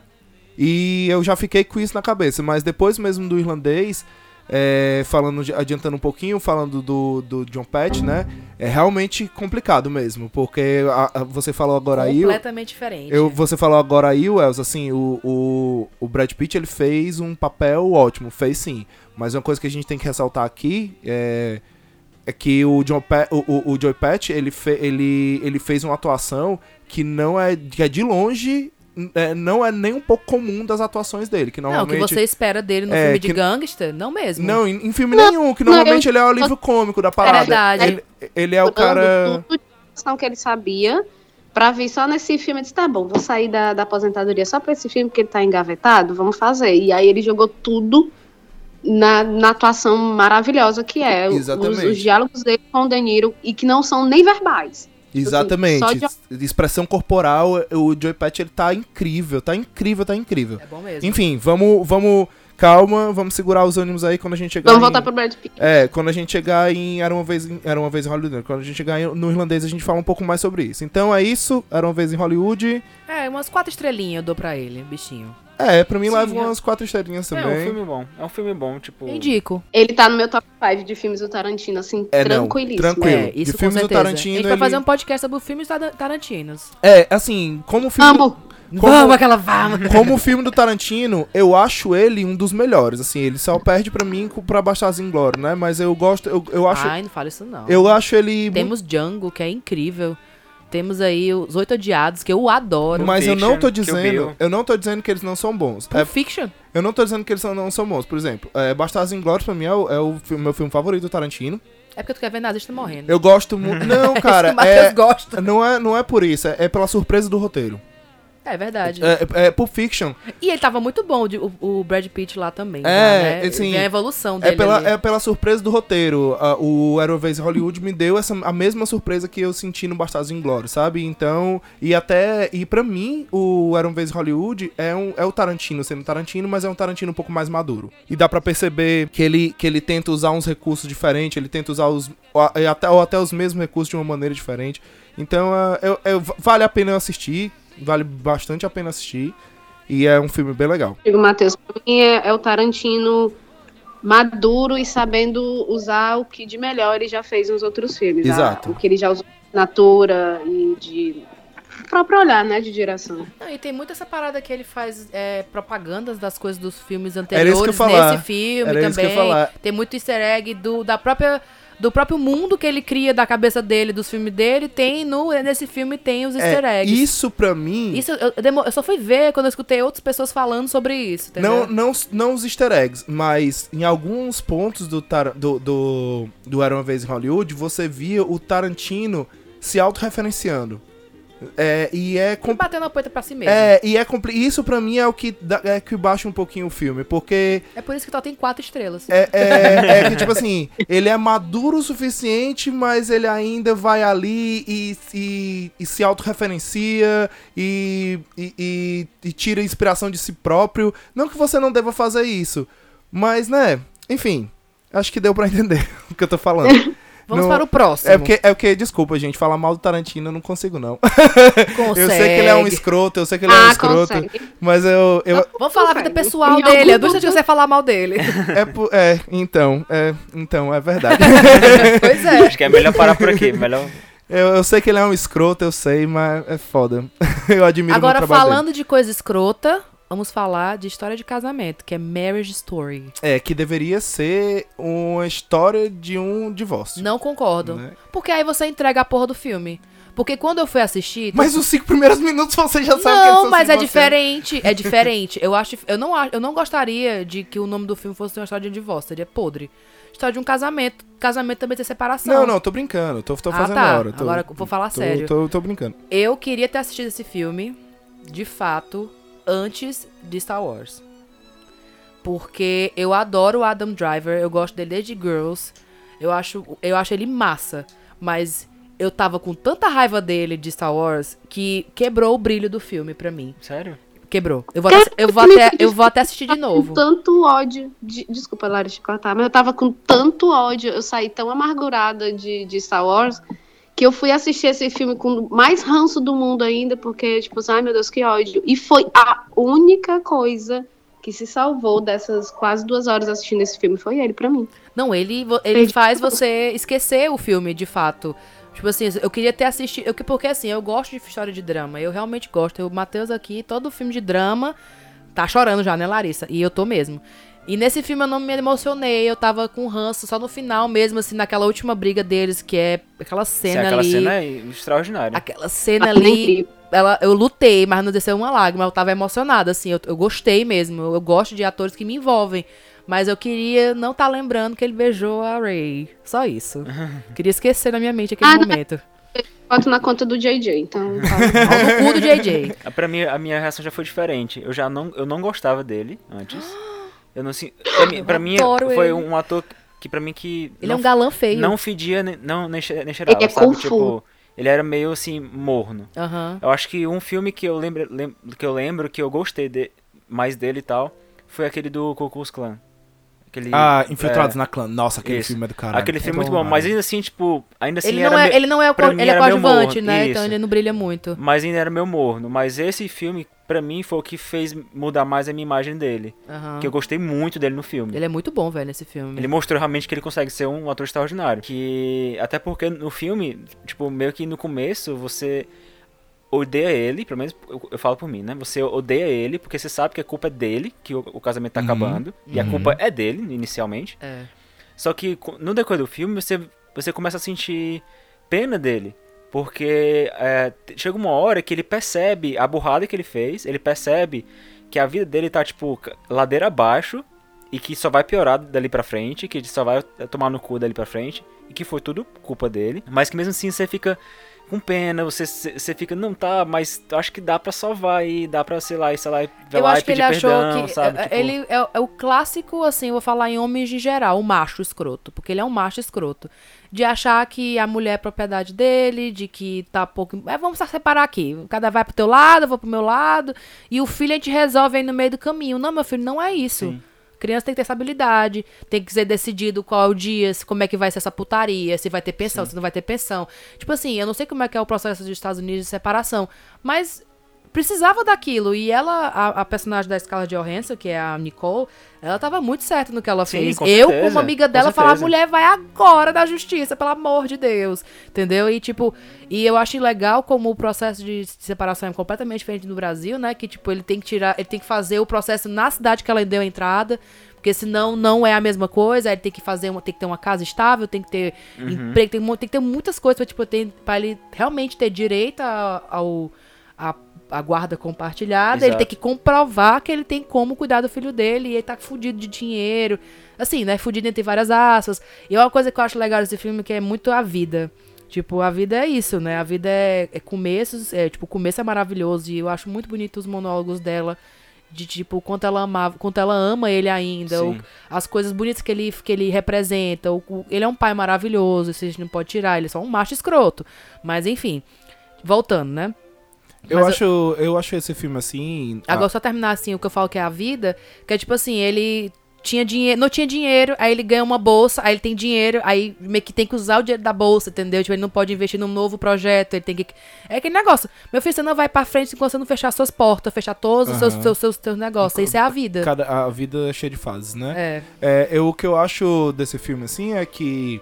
E eu já fiquei com isso na cabeça, mas depois mesmo do Irlandês, é, falando, adiantando um pouquinho, falando do, do John Petty, né? É realmente complicado mesmo, porque a, a, você falou agora aí... Completamente diferente. Eu, você falou agora aí, Wells, assim, o, o, o Brad Pitt, ele fez um papel ótimo, fez sim. Mas uma coisa que a gente tem que ressaltar aqui é... É que o, John Pe- o, o, o Joey Pesci, ele, fe- ele, ele fez uma atuação que não é, que é de longe, é, não é nem um pouco comum das atuações dele. Que normalmente, não, o que você espera dele no é, filme de gangster, não mesmo. Não, em, em filme não, nenhum, que normalmente não, eu... ele é o livro cômico da parada. É verdade. Ele, ele é o cara... Tudo de atuação que ele sabia, pra vir só nesse filme, eu disse, tá bom, vou sair da, da aposentadoria só pra esse filme que ele tá engavetado, vamos fazer. E aí ele jogou tudo... Na, na atuação maravilhosa que é os, os diálogos dele com o De Niro e que não são nem verbais. Exatamente, assim, de... expressão corporal, o Joey Pesci, ele tá incrível, tá incrível, tá incrível. É bom mesmo. Enfim, vamos, vamos calma, vamos segurar os ânimos aí quando a gente chegar. Vamos em... voltar pro Brad Pitt. É, quando a gente chegar em Era Uma Vez em, Era Uma Vez em Hollywood, quando a gente chegar em... no irlandês, a gente fala um pouco mais sobre isso. Então é isso, Era Uma Vez em Hollywood. É, umas quatro estrelinhas eu dou pra ele, bichinho. É, pra mim sim, leva umas quatro estrelinhas também. É um filme bom, é um filme bom, tipo... Indico. Ele tá no meu top cinco de filmes do Tarantino, assim, é, tranquilíssimo. Não, tranquilo. É, isso de filmes do Tarantino, a gente vai ele... fazer um podcast sobre filmes tarantinos. É, assim, como filme... Amo! Como, vamos, aquela vamos. Como o filme do Tarantino, eu acho ele um dos melhores, assim, ele só perde pra mim pra Bastardos Inglórios, né? Mas eu gosto, eu, eu acho... Ai, não fala isso não. Eu acho ele... Temos muito... Django, que é incrível. Temos aí os Oito Odiados, que eu adoro. Mas Fiction, eu não tô dizendo, eu não tô dizendo que eles não são bons. Pulp é, Fiction? Eu não tô dizendo que eles não são bons. Por exemplo, é, Bastardos Inglórios pra mim é o, é o filme, meu filme favorito do Tarantino. É porque tu quer ver nazista morrendo. Eu gosto muito... Não, cara, é, não, é, não é por isso, é, é pela surpresa do roteiro. É verdade. É, é Pulp Fiction. E ele tava muito bom, o, o Brad Pitt lá também. É, tá, né? Assim, a evolução dele. É pela, é pela surpresa do roteiro. O Era Uma Vez em Hollywood me deu essa, a mesma surpresa que eu senti no Bastardos Inglórios, sabe? Então, e até, e pra mim, o Era Uma Vez em Hollywood é, um, é o Tarantino sendo Tarantino, mas é um Tarantino um pouco mais maduro. E dá pra perceber que ele, que ele tenta usar uns recursos diferentes, ele tenta usar os, até, ou até os mesmos recursos de uma maneira diferente. Então, eu, eu, vale a pena eu assistir. Vale bastante a pena assistir. E é um filme bem legal. Digo, Matheus, pra mim é, é o Tarantino maduro e sabendo usar o que de melhor ele já fez nos outros filmes. Exato. A, o que ele já usou de natura e de próprio olhar, né, de direção. Não, e tem muito essa parada que ele faz é, propagandas das coisas dos filmes anteriores nesse filme. Era também. Tem muito easter egg do, da própria... do próprio mundo que ele cria, da cabeça dele, dos filmes dele, tem no, nesse filme tem os easter eggs. É, isso pra mim... Isso, eu, eu só fui ver quando eu escutei outras pessoas falando sobre isso, entendeu? Não, não, não os easter eggs, mas em alguns pontos do, do, do, do Era Uma Vez em Hollywood, você via o Tarantino se autorreferenciando. É, e é... Comp... Batendo a poeta pra si mesmo. É, e é compl... isso pra mim é o que, da... é que baixa um pouquinho o filme, porque... É por isso que só tem quatro estrelas. É, é, é que, tipo assim, ele é maduro o suficiente, mas ele ainda vai ali e, e, e se autorreferencia e, e, e, e tira inspiração de si próprio. Não que você não deva fazer isso, mas, né, enfim, acho que deu pra entender o que eu tô falando. Vamos no... para o próximo. É porque, é porque, desculpa, gente, falar mal do Tarantino eu não consigo, não. Consegue. Eu sei que ele é um escroto, eu sei que ele ah, é um escroto. Consegue. Mas eu... eu... Vamos falar da vida pessoal em dele, é do jeito que você falar mal dele. É, é então, é, então, é verdade. Pois é. Acho que é melhor parar por aqui, melhor... Eu, eu sei que ele é um escroto, eu sei, mas é foda. Eu admiro muito o trabalho dele. Agora, falando de coisa escrota... Vamos falar de história de casamento, que é Marriage Story. É, que deveria ser uma história de um divórcio. Não concordo. Né? Porque aí você entrega a porra do filme. Porque quando eu fui assistir... Mas os cinco primeiros minutos você já sabe o que é. Não, mas é diferente. É diferente. Eu, acho, eu, não, eu não gostaria de que o nome do filme fosse uma história de um divórcio. Seria podre. História de um casamento. Casamento também tem separação. Não, não, tô brincando. Tô, tô ah, fazendo tá. hora. Tô, Agora vou falar tô, sério. Tô, tô, tô brincando. Eu queria ter assistido esse filme, de fato... antes de Star Wars. Porque eu adoro o Adam Driver, eu gosto dele desde Girls, eu acho, eu acho ele massa, mas eu tava com tanta raiva dele de Star Wars que quebrou o brilho do filme pra mim. Sério? Quebrou. Eu vou, até, eu vou, até, eu vou até assistir de novo. Eu tava com tanto ódio. De, desculpa, Lara, te cortar, mas eu tava com tanto ódio, eu saí tão amargurada de, de Star Wars... que eu fui assistir esse filme com mais ranço do mundo ainda, porque, tipo, ai meu Deus, que ódio. E foi a única coisa que se salvou dessas quase duas horas assistindo esse filme, foi ele pra mim. Não, ele, ele faz você esquecer o filme, de fato. Tipo assim, eu queria ter assistido, eu, porque assim, eu gosto de história de drama, eu realmente gosto. O Matheus aqui, todo filme de drama, tá chorando já, né, Larissa? E eu tô mesmo. E nesse filme eu não me emocionei, eu tava com ranço só no final mesmo, assim, naquela última briga deles, que é aquela cena Sim, aquela ali... Aquela cena é extraordinária. Aquela cena ali, ela, eu lutei, mas não desceu uma lágrima, eu tava emocionada, assim, eu, eu gostei mesmo, eu, eu gosto de atores que me envolvem, mas eu queria não tá lembrando que ele beijou a Rey, só isso. Queria esquecer na minha mente aquele ah, momento. Não. Boto na conta do J J, então... Tá no cu do J J. Pra mim, a minha reação já foi diferente, eu já não, eu não gostava dele antes... Eu não sei. Pra mim, pra mim foi ele. um ator que pra mim que. Ele não, é um galã feio. Não fedia, não, nem cheirava. Ele é sabe? Tipo, ele era meio assim, morno. Uhum. Eu acho que um filme que eu lembro, lembro que eu lembro que eu gostei de, mais dele e tal foi aquele do Ku Klux Klan. Aquele, ah, Infiltrados é, na Clã. Nossa, aquele isso. filme é do caralho. Aquele filme é muito bom, mas ainda assim, tipo, ainda assim ele era... Não é, me... Ele não é, o co... ele é coadjuvante, né? Isso. Então ele não brilha muito. Mas ainda era meu morno. Mas esse filme, pra mim, foi o que fez mudar mais a minha imagem dele. Uhum. Que eu gostei muito dele no filme. Ele é muito bom, velho, nesse filme. Ele mostrou realmente que ele consegue ser um ator extraordinário. Que... Até porque no filme, tipo, meio que no começo, você... odeia ele, pelo menos eu, eu falo por mim, né? Você odeia ele porque você sabe que a culpa é dele, que o, o casamento tá uhum. acabando, uhum. e a culpa é dele, inicialmente. É. Só que no decorrer do filme, você, você começa a sentir pena dele, porque é, chega uma hora que ele percebe a burrada que ele fez, ele percebe que a vida dele tá, tipo, ladeira abaixo, e que só vai piorar dali pra frente, que ele só vai tomar no cu dali pra frente, e que foi tudo culpa dele. Mas que mesmo assim você fica... com pena, você, você fica, não tá, mas acho que dá pra salvar e dá pra, sei lá, e sei lá, e vai lá e pedir perdão, sabe? Eu acho que ele achou que ele é, é o clássico, assim, eu vou falar em homens em geral, o macho escroto, porque ele é um macho escroto, de achar que a mulher é propriedade dele, de que tá pouco, é, vamos separar aqui, cada vai pro teu lado, eu vou pro meu lado, e o filho a gente resolve aí no meio do caminho. Não, meu filho, não é isso. Sim. Criança tem que ter essa habilidade, tem que ser decidido qual é o dia, como é que vai ser essa putaria, se vai ter pensão, Sim. se não vai ter pensão. Tipo assim, eu não sei como é que é o processo dos Estados Unidos de separação, mas precisava daquilo. E ela, a, a personagem da Scarlett Johansson, que é a Nicole, ela tava muito certa no que ela fez. Sim, com eu, certeza, como amiga dela, com falar, mulher, vai agora da justiça, pelo amor de Deus. Entendeu? E tipo, e eu acho legal como o processo de separação é completamente diferente do Brasil, né? Que tipo, ele tem que tirar, ele tem que fazer o processo na cidade que ela deu a entrada, porque senão não é a mesma coisa. Ele tem que fazer uma, tem que ter uma casa estável, tem que ter uhum. emprego, tem, tem que ter muitas coisas pra, tipo, ter, pra ele realmente ter direito a, ao... A, a guarda compartilhada, Exato. Ele tem que comprovar que ele tem como cuidar do filho dele, e ele tá fudido de dinheiro, assim, né, fudido entre várias aspas. E uma coisa que eu acho legal desse filme, que é muito a vida, tipo, a vida é isso, né, a vida é, é começos, é, tipo, o começo é maravilhoso, e eu acho muito bonito os monólogos dela, de tipo, quanto ela amava, quanto ela ama ele ainda, ou as coisas bonitas que ele, que ele representa, ou, ele é um pai maravilhoso, isso a gente não pode tirar, ele é só um macho escroto, mas enfim, voltando, né. Eu acho, eu... eu acho esse filme assim... Agora ah. só terminar assim, o que eu falo que é a vida, que é tipo assim, ele tinha dinheiro, não tinha dinheiro, aí ele ganha uma bolsa, aí ele tem dinheiro, aí meio que tem que usar o dinheiro da bolsa, entendeu? Tipo, ele não pode investir num novo projeto, ele tem que... É aquele negócio, meu filho, você não vai pra frente enquanto você não fechar suas portas, fechar todos os uhum. seus, seus, seus, seus negócios, isso é a vida. Cada, a vida é cheia de fases, né? É. É, eu, o que eu acho desse filme assim é que,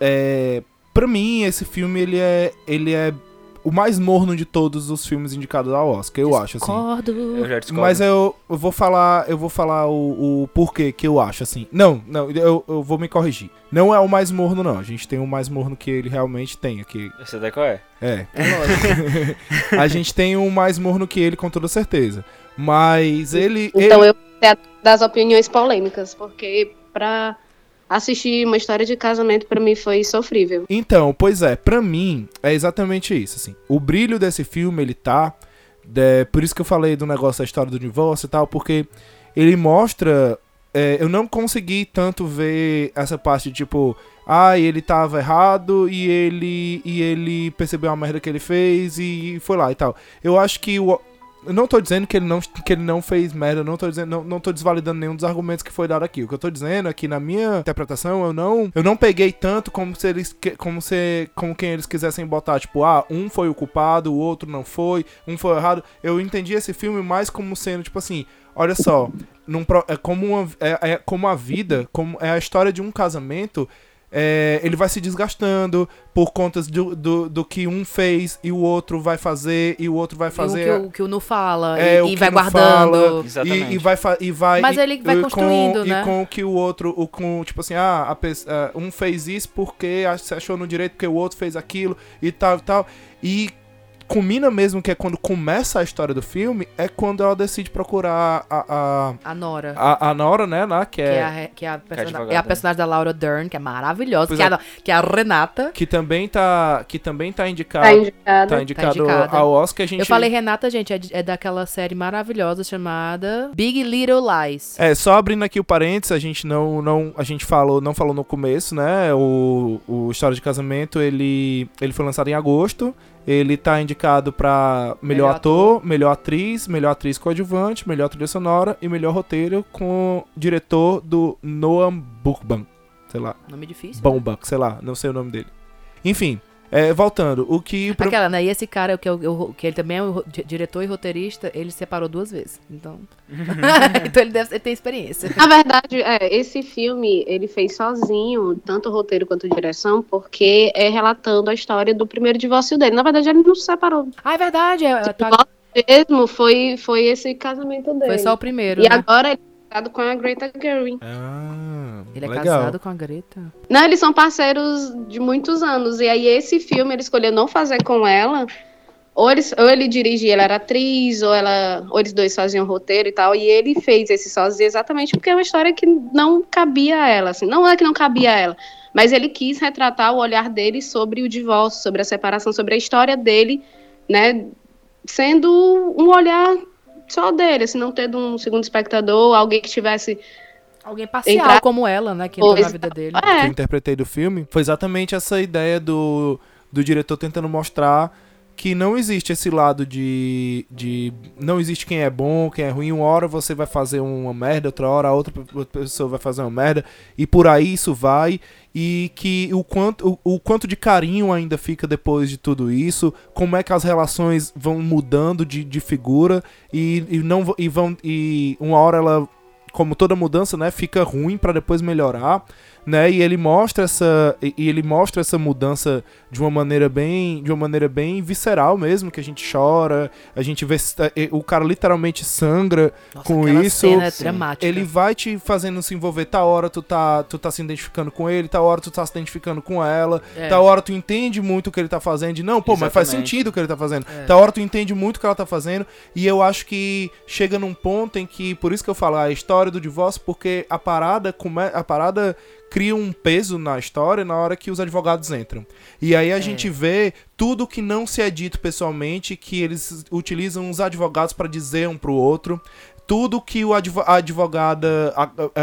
é, pra mim, esse filme, ele é... Ele é o mais morno de todos os filmes indicados ao Oscar, eu acho, assim. Eu já discordo. Mas eu, eu vou falar, eu vou falar o, o porquê que eu acho, assim. Não, não, eu, eu vou me corrigir. Não é o mais morno, não. A gente tem o mais morno que ele realmente tem aqui. Você sabe qual é? É. É. A gente tem o mais morno que ele, com toda certeza. Mas ele... Então ele... eu é das opiniões polêmicas, porque pra... assistir uma história de casamento, pra mim, foi sofrível. Então, pois é, pra mim, é exatamente isso, assim. O brilho desse filme, ele tá... É, por isso que eu falei do negócio da história do divórcio e tal, porque ele mostra... É, eu não consegui tanto ver essa parte de, tipo... Ah, ele tava errado e ele, e ele percebeu a merda que ele fez e foi lá e tal. Eu acho que... o Eu não tô dizendo que ele não, que ele não fez merda, não tô, dizendo, não, não tô desvalidando nenhum dos argumentos que foi dado aqui. O que eu tô dizendo é que, na minha interpretação, eu não, eu não peguei tanto como se eles, como se, como quem eles quisessem botar, tipo, ah, um foi o culpado, o outro não foi, um foi errado. Eu entendi esse filme mais como sendo, tipo assim, olha só, num, é, como uma, é, é como a vida, como é a história de um casamento... É, ele vai se desgastando por conta do, do, do que um fez e o outro vai fazer e o outro vai fazer. E o que o, que o não fala é, e, o e vai guardando. Fala, e, e vai e vai. Mas ele vai construindo, com, né? E com o que o outro, o, com tipo assim, ah, a, um fez isso porque se achou no direito porque o outro fez aquilo e tal e tal. E culmina mesmo que é quando começa a história do filme, é quando ela decide procurar a... A, a Nora. A, a Nora, né, lá, que, que é... é, que é, a, que é, advogada, é a personagem né? da Laura Dern, que é maravilhosa, que é, a, que é a Renata. Que também tá, que também tá indicado, tá indicado, tá indicado, tá indicado. ao Oscar. A gente... Eu falei Renata, gente, é, é daquela série maravilhosa chamada Big Little Lies. É, só abrindo aqui o parênteses, a gente não, não, a gente falou, não falou no começo, né, o, o História de Casamento, ele, ele foi lançado em agosto. Ele tá indicado pra melhor, melhor ator, ator, melhor atriz, melhor atriz coadjuvante, melhor trilha sonora e melhor roteiro com o diretor do Noam Baumbach, sei lá. Nome difícil, Baumbach, né? Sei lá, não sei o nome dele. Enfim, é, voltando, o que... Pro... Aquela, né? E esse cara, que, eu, que ele também é o diretor e roteirista, ele se separou duas vezes, então... Então ele deve ter experiência. Na verdade, é, esse filme, ele fez sozinho, tanto roteiro quanto direção, porque é relatando a história do primeiro divórcio dele. Na verdade, ele não se separou. Ah, é verdade. É, tá... O divórcio mesmo foi, foi esse casamento dele. Foi só o primeiro, E né? agora... casado com a Greta Gerwig. Ah, ele é legal. Casado com a Greta? Não, eles são parceiros de muitos anos. E aí esse filme ele escolheu não fazer com ela. Ou ele, ou ele dirigia, ela era atriz, ou, ela, ou eles dois faziam roteiro e tal. E ele fez esse sozinho exatamente porque é uma história que não cabia a ela. Assim. Não é que não cabia a ela, mas ele quis retratar o olhar dele sobre o divórcio, sobre a separação, sobre a história dele, né? Sendo um olhar... só dele, assim, não tendo um segundo espectador, alguém que tivesse... Alguém parcial, entrar... como ela, né, que entrou na vida dele. É. O que eu interpretei do filme foi exatamente essa ideia do, do diretor tentando mostrar que não existe esse lado de, de... Não existe quem é bom, quem é ruim. Uma hora você vai fazer uma merda, outra hora a outra pessoa vai fazer uma merda. E por aí isso vai. E que o quanto, o, o quanto de carinho ainda fica depois de tudo isso, como é que as relações vão mudando de, de figura e, e, não, e, vão, e uma hora ela, como toda mudança, né, fica ruim para depois melhorar, né, e ele mostra essa, e ele mostra essa mudança de uma maneira bem, de uma maneira bem visceral mesmo, que a gente chora, a gente vê, o cara literalmente sangra. Nossa, com isso, cena é dramática. Ele vai te fazendo se envolver, tá hora tu tá, tu tá se identificando com ele, tá hora tu tá se identificando com ela, é. Tá hora tu entende muito o que ele tá fazendo, e não, pô, exatamente. Mas faz sentido o que ele tá fazendo, é. Tá hora tu entende muito o que ela tá fazendo, e eu acho que chega num ponto em que, por isso que eu falo, a história do divórcio, porque a parada, come, a parada cria um peso na história na hora que os advogados entram. E aí a é. gente vê tudo que não se é dito pessoalmente, que eles utilizam os advogados para dizer um pro outro. Tudo que o adv- a advogada... A,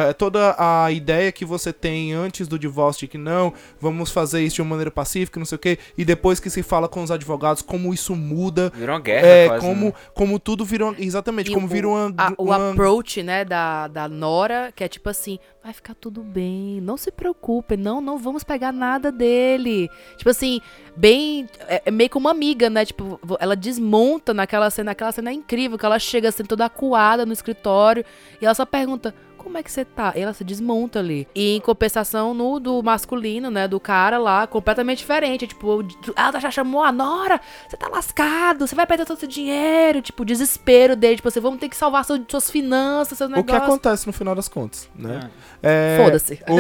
a, toda a ideia que você tem antes do divórcio de que não, vamos fazer isso de uma maneira pacífica, não sei o quê. E depois que se fala com os advogados, como isso muda. Virou uma guerra é, quase, como, né? Como tudo virou... Exatamente, e como o, virou uma, a, o uma... approach, né, da, da Nora, que é tipo assim... Vai ficar tudo bem, não se preocupe, não, não vamos pegar nada dele. Tipo assim, bem, é, é meio que uma amiga, né? Tipo, ela desmonta naquela cena, aquela cena é incrível, que ela chega assim toda acuada no escritório e ela só pergunta, como é que você tá? E ela se desmonta ali. E em compensação no do masculino, né, do cara lá, completamente diferente, tipo, ela já chamou a Nora, você tá lascado, você vai perder todo o seu dinheiro, tipo, o desespero dele, tipo, você vamos ter que salvar seu, suas finanças, seus negócios. O que acontece no final das contas, né? É. É, foda-se. O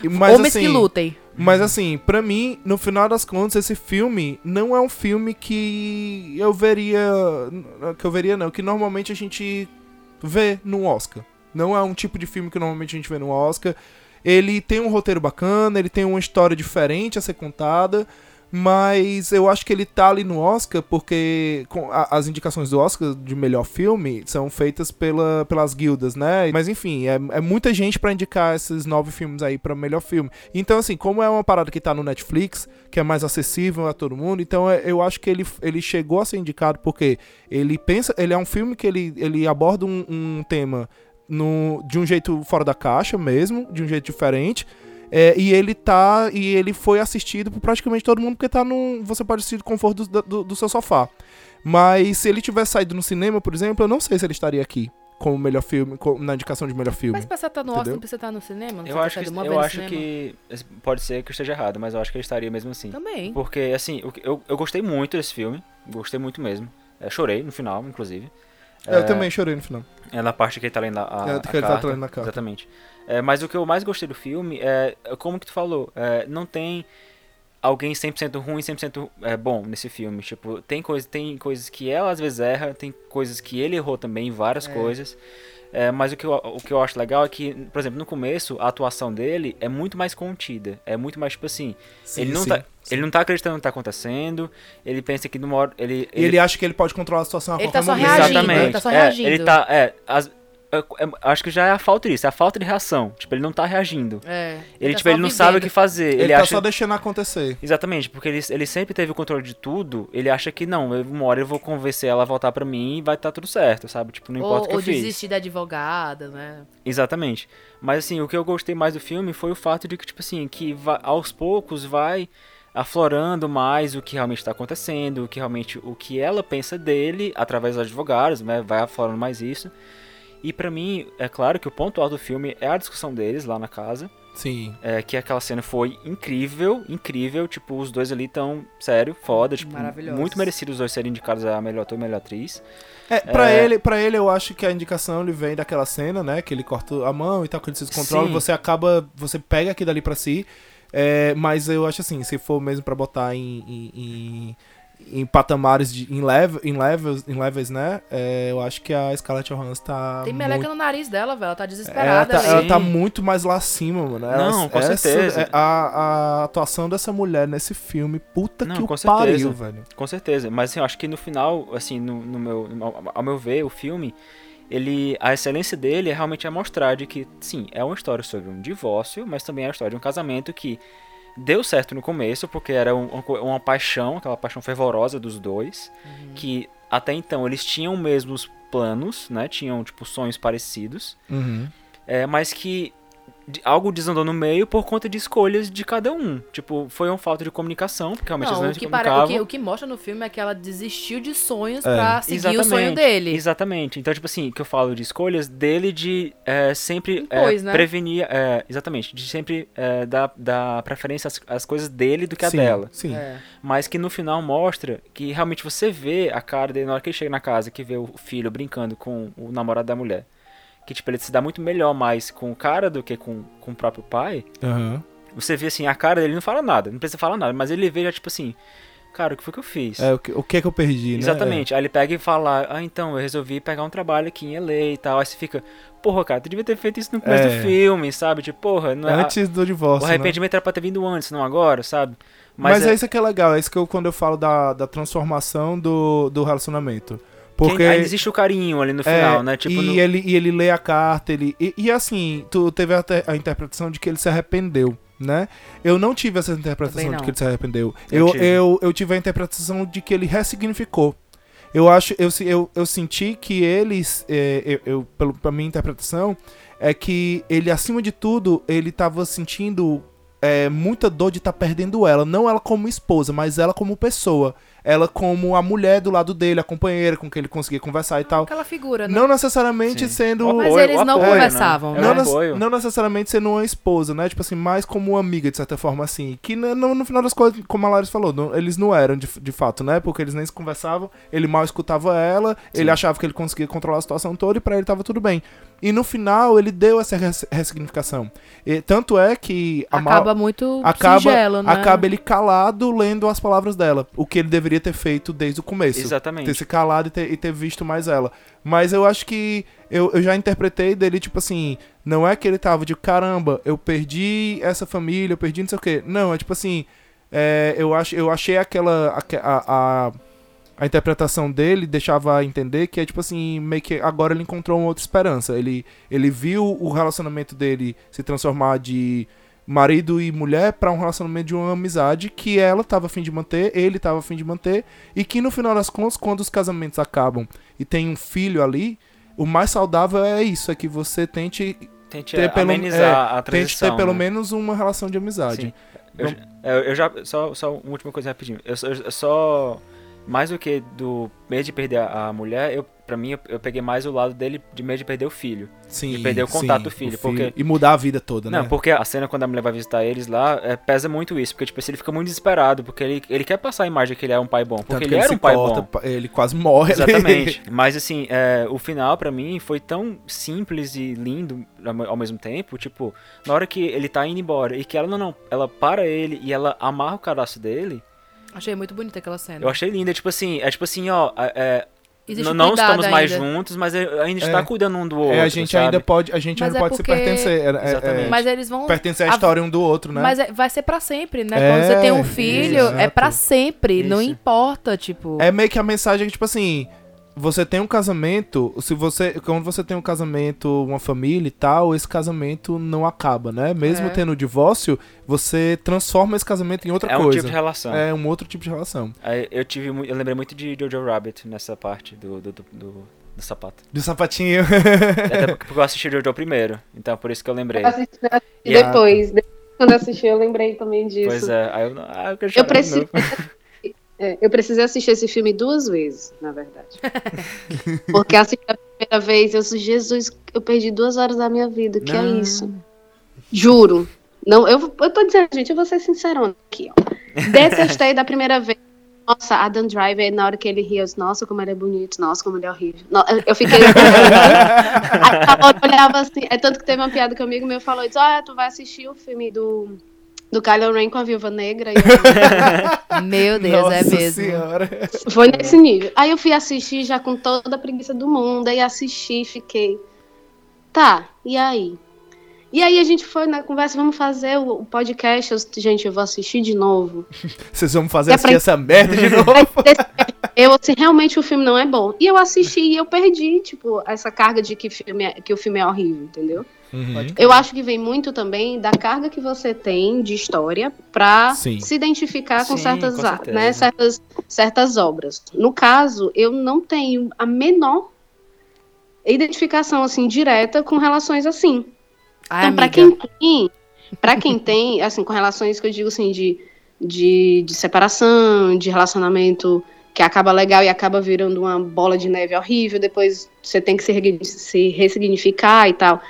que, mas, homens assim, que lutem. Mas assim, pra mim, no final das contas, esse filme não é um filme que eu veria. Que eu veria, não. Que normalmente a gente vê no Oscar. Não é um tipo de filme que normalmente a gente vê no Oscar. Ele tem um roteiro bacana, ele tem uma história diferente a ser contada. Mas eu acho que ele tá ali no Oscar porque com a, as indicações do Oscar de melhor filme são feitas pela, pelas guildas, né? Mas enfim, é, é muita gente pra indicar esses nove filmes aí pra melhor filme. Então assim, como é uma parada que tá no Netflix, que é mais acessível a todo mundo, então é, eu acho que ele, ele chegou a ser indicado porque ele pensa, ele é um filme que ele, ele aborda um, um tema no, de um jeito fora da caixa mesmo, de um jeito diferente. É, e ele tá. E ele foi assistido por praticamente todo mundo, porque tá num. Você pode assistir do conforto do, do, do seu sofá. Mas se ele tivesse saído no cinema, por exemplo, eu não sei se ele estaria aqui como melhor filme, como, na indicação de melhor filme. Mas pra você estar no Oscar, não precisa estar no cinema? Não eu acho, que, eu acho que. Pode ser que eu esteja errado, mas eu acho que ele estaria mesmo assim. Também. Porque, assim, eu, eu gostei muito desse filme. Gostei muito mesmo. É, chorei no final, inclusive. Eu é, também chorei no final. É na parte que ele tá lendo a, a, é, que a ele carta. Tá lendo a carta. Exatamente. É, mas o que eu mais gostei do filme é, como que tu falou, é, não tem alguém cem por cento ruim e cem por cento é, bom nesse filme. Tipo, tem, coisa, tem coisas que ela às vezes erra, tem coisas que ele errou também, várias é. coisas. É, mas o que, eu, o que eu acho legal é que, por exemplo, no começo, a atuação dele é muito mais contida. É muito mais, tipo assim, sim, ele, não sim, tá, sim. ele não tá acreditando no que tá acontecendo, ele pensa que numa hora... Ele, ele... E ele acha que ele pode controlar a situação a ele qualquer tá momento. Ele tá só reagindo, exatamente. Ele tá só reagindo. É, ele tá, é, as, acho que já é a falta disso, é a falta de reação. Tipo, ele não tá reagindo. É, ele, ele, tá tipo, ele não sabe o que fazer. Ele, ele tá acha... só deixando acontecer. Exatamente, porque ele, ele sempre teve o controle de tudo. Ele acha que não, uma hora eu vou convencer ela a voltar pra mim e vai estar tá tudo certo, sabe? Tipo, não importa ou, o que eu fiz. Ou desistir da advogada, né? Exatamente. Mas assim, o que eu gostei mais do filme foi o fato de que, tipo assim, que vai, aos poucos vai aflorando mais o que realmente está acontecendo, o que realmente o que ela pensa dele através dos advogados, né? Vai aflorando mais isso. E pra mim, é claro que o ponto alto do filme é a discussão deles lá na casa. Sim. É, que aquela cena foi incrível, incrível. Tipo, os dois ali tão, sério, foda. Tipo, muito merecido os dois serem indicados a melhor ator e melhor atriz. É, pra, é... Ele, pra ele, eu acho que a indicação ele vem daquela cena, né? Que ele corta a mão e tal, que ele se descontrola. Sim. Você acaba, você pega aquilo ali pra si. É, mas eu acho assim, se for mesmo pra botar em, em, em, em patamares, de, em, level, em, levels, em levels, né, é, eu acho que a Scarlett Johansson tá... Tem meleca muito... no nariz dela, velho, ela tá desesperada. É, ela, tá, ela tá muito mais lá cima, mano. Ela, não, com essa, certeza. A, a atuação dessa mulher nesse filme, puta não, que o certeza, pariu, velho. Com certeza, mas assim, eu acho que no final, assim, no, no meu, ao meu ver, o filme... Ele, a excelência dele é realmente a mostrar de que, sim, é uma história sobre um divórcio, mas também é a história de um casamento que deu certo no começo, porque era um, uma, uma paixão, aquela paixão fervorosa dos dois, uhum. que até então eles tinham os mesmos planos, né, tinham tipo sonhos parecidos, uhum. é, mas que algo desandou no meio por conta de escolhas de cada um. Tipo, foi uma falta de comunicação, porque realmente não, eles não se comunicavam. O que, o que mostra no filme é que ela desistiu de sonhos é. pra seguir exatamente, o sonho dele. Exatamente. Então, tipo assim, que eu falo de escolhas dele de é, sempre Impôs, é, né? prevenir... É, exatamente. De sempre é, dar, dar preferência às, às coisas dele do que sim, a dela. Sim, é. Mas que no final mostra que realmente você vê a cara dele na hora que ele chega na casa, que vê o filho brincando com o namorado da mulher. Que, tipo, ele se dá muito melhor mais com o cara do que com, com o próprio pai. Uhum. Você vê, assim, a cara dele não fala nada. Não precisa falar nada. Mas ele vê, já, tipo assim... Cara, o que foi que eu fiz? É, o que, o que é que eu perdi, né? Exatamente. É. Aí ele pega e fala... Ah, então, eu resolvi pegar um trabalho aqui em L A e tal. Aí você fica... Porra, cara, tu devia ter feito isso no começo é. do filme, sabe? Tipo, porra... Não é antes do divórcio, o arrependimento né? era pra ter vindo antes, não agora, sabe? Mas, mas é... é isso que é legal. É isso que eu, quando eu falo da, da transformação do, do relacionamento... Porque... Aí existe o carinho ali no final, é, né? Tipo, e, no... Ele, e ele lê a carta, ele... E, e assim, tu teve a, te, a interpretação de que ele se arrependeu, né? Eu não tive essa interpretação de que ele se arrependeu. Eu, eu, tive. Eu, eu tive a interpretação de que ele ressignificou. Eu acho... Eu, eu, eu senti que eles... É, eu, eu, pelo, pra minha interpretação, é que ele, acima de tudo, ele tava sentindo... É, muita dor de estar tá perdendo ela, não ela como esposa, mas ela como pessoa, ela como a mulher do lado dele, a companheira com quem ele conseguia conversar e ah, tal. Aquela figura, né? Não necessariamente Sim. sendo... Apoio, mas eles não apoio, conversavam, né? Não, né? Não, não necessariamente sendo uma esposa, né? Tipo assim, mais como uma amiga, de certa forma, assim. Que no, no, no final das coisas, como a Larissa falou, não, eles não eram de, de fato, né? Porque eles nem se conversavam, ele mal escutava ela, Sim. ele achava que ele conseguia controlar a situação toda e pra ele tava tudo bem. E no final, ele deu essa res, ressignificação. E, tanto é que... A acaba muito acaba, singelo, né? Acaba ele calado lendo as palavras dela. O que ele deveria ter feito desde o começo. Exatamente. Ter se calado e ter, e ter visto mais ela. Mas eu acho que... Eu, eu já interpretei dele, tipo assim... Não é que ele tava de... Caramba, eu perdi essa família, eu perdi não sei o quê. Não, é tipo assim... É, eu, ach, eu achei aquela... A, a, a, a interpretação dele deixava entender que é tipo assim... Meio que agora ele encontrou uma outra esperança. Ele, ele viu o relacionamento dele se transformar de... marido e mulher pra um relacionamento de uma amizade que ela tava a fim de manter, ele tava a fim de manter, e que no final das contas, quando os casamentos acabam e tem um filho ali, o mais saudável é isso, é que você tente, tente ter pelo, amenizar é, a transição, tente ter pelo né? menos uma relação de amizade. Eu, eu já, só, só uma última coisa rapidinho, eu, eu só, mais do que do medo de perder a, a mulher, eu pra mim, eu, eu peguei mais o lado dele de medo de perder o filho. Sim, de perder o contato sim, do filho, filho. Porque... E mudar a vida toda, né? Não, porque a cena quando a mulher vai visitar eles lá, é, pesa muito isso. Porque, tipo, ele fica muito desesperado. Porque ele, ele quer passar a imagem de que ele é um pai bom. Porque ele, ele era um pai corta, bom. Ele quase morre. Exatamente. Mas, assim, é, o final, pra mim, foi tão simples e lindo ao mesmo tempo. Tipo, na hora que ele tá indo embora e que ela não, não ela para ele e ela amarra o cadastro dele. Achei muito bonita aquela cena. Eu achei linda. Tipo assim, é tipo assim, ó... É, Não, não estamos mais ainda. juntos, mas ainda está é. cuidando um do outro, é, a gente sabe? ainda pode, a gente ainda é pode porque... se pertencer. É, Exatamente. É, mas eles vão... Pertencer à história um do outro, né? Mas é, vai ser pra sempre, né? É, Quando você tem um filho, isso, é pra sempre. Isso. Não importa, tipo... É meio que a mensagem, tipo assim... você tem um casamento, se você, quando você tem um casamento, uma família e tal, esse casamento não acaba, né? Mesmo é. tendo o divórcio, você transforma esse casamento em outra é coisa. É um tipo de relação. É um outro tipo de relação. É, eu tive, eu lembrei muito de Jojo Rabbit nessa parte do, do, do, do, do sapato. Do sapatinho. Até porque eu assisti Jojo primeiro, então por isso que eu lembrei. Eu assisti e depois, a... quando eu assisti eu lembrei também disso. Pois é, aí eu, aí eu, eu preciso... É, eu precisei assistir esse filme duas vezes, na verdade. Porque assisti a primeira vez, eu disse, Jesus, eu perdi duas horas da minha vida, que não. é isso? Juro. Não, eu, eu tô dizendo, gente, eu vou ser sincerona aqui, ó. Detestei da primeira vez. Nossa, Adam Driver, na hora que ele ria, eu disse, nossa, como ele é bonito, nossa, como ele é horrível. Não, eu, eu fiquei... Aí eu olhava assim, é tanto que teve uma piada que um amigo meu falou, disse, ah, tu vai assistir o filme do... do Kylo Ren com a Viúva Negra. E eu... Meu Deus, nossa, é mesmo. Senhora. Foi nesse nível. Aí eu fui assistir já com toda a preguiça do mundo, aí assisti, fiquei... Tá, e aí? E aí a gente foi na conversa, vamos fazer o podcast, eu, gente, eu vou assistir de novo. Vocês vão fazer assistir pra... essa merda de novo? Eu, assim, realmente o filme não é bom. E eu assisti e eu perdi, tipo, essa carga de que, filme é, que o filme é horrível, entendeu? Uhum. Eu acho que vem muito também da carga que você tem de história para se identificar com, Sim, certas, com né, certas, certas obras. No caso, eu não tenho a menor identificação assim, direta com relações assim. Ai, então, para quem tem, para quem tem, assim, com relações que eu digo assim, de, de, de separação, de relacionamento que acaba legal e acaba virando uma bola de neve horrível, depois você tem que se, se ressignificar e tal.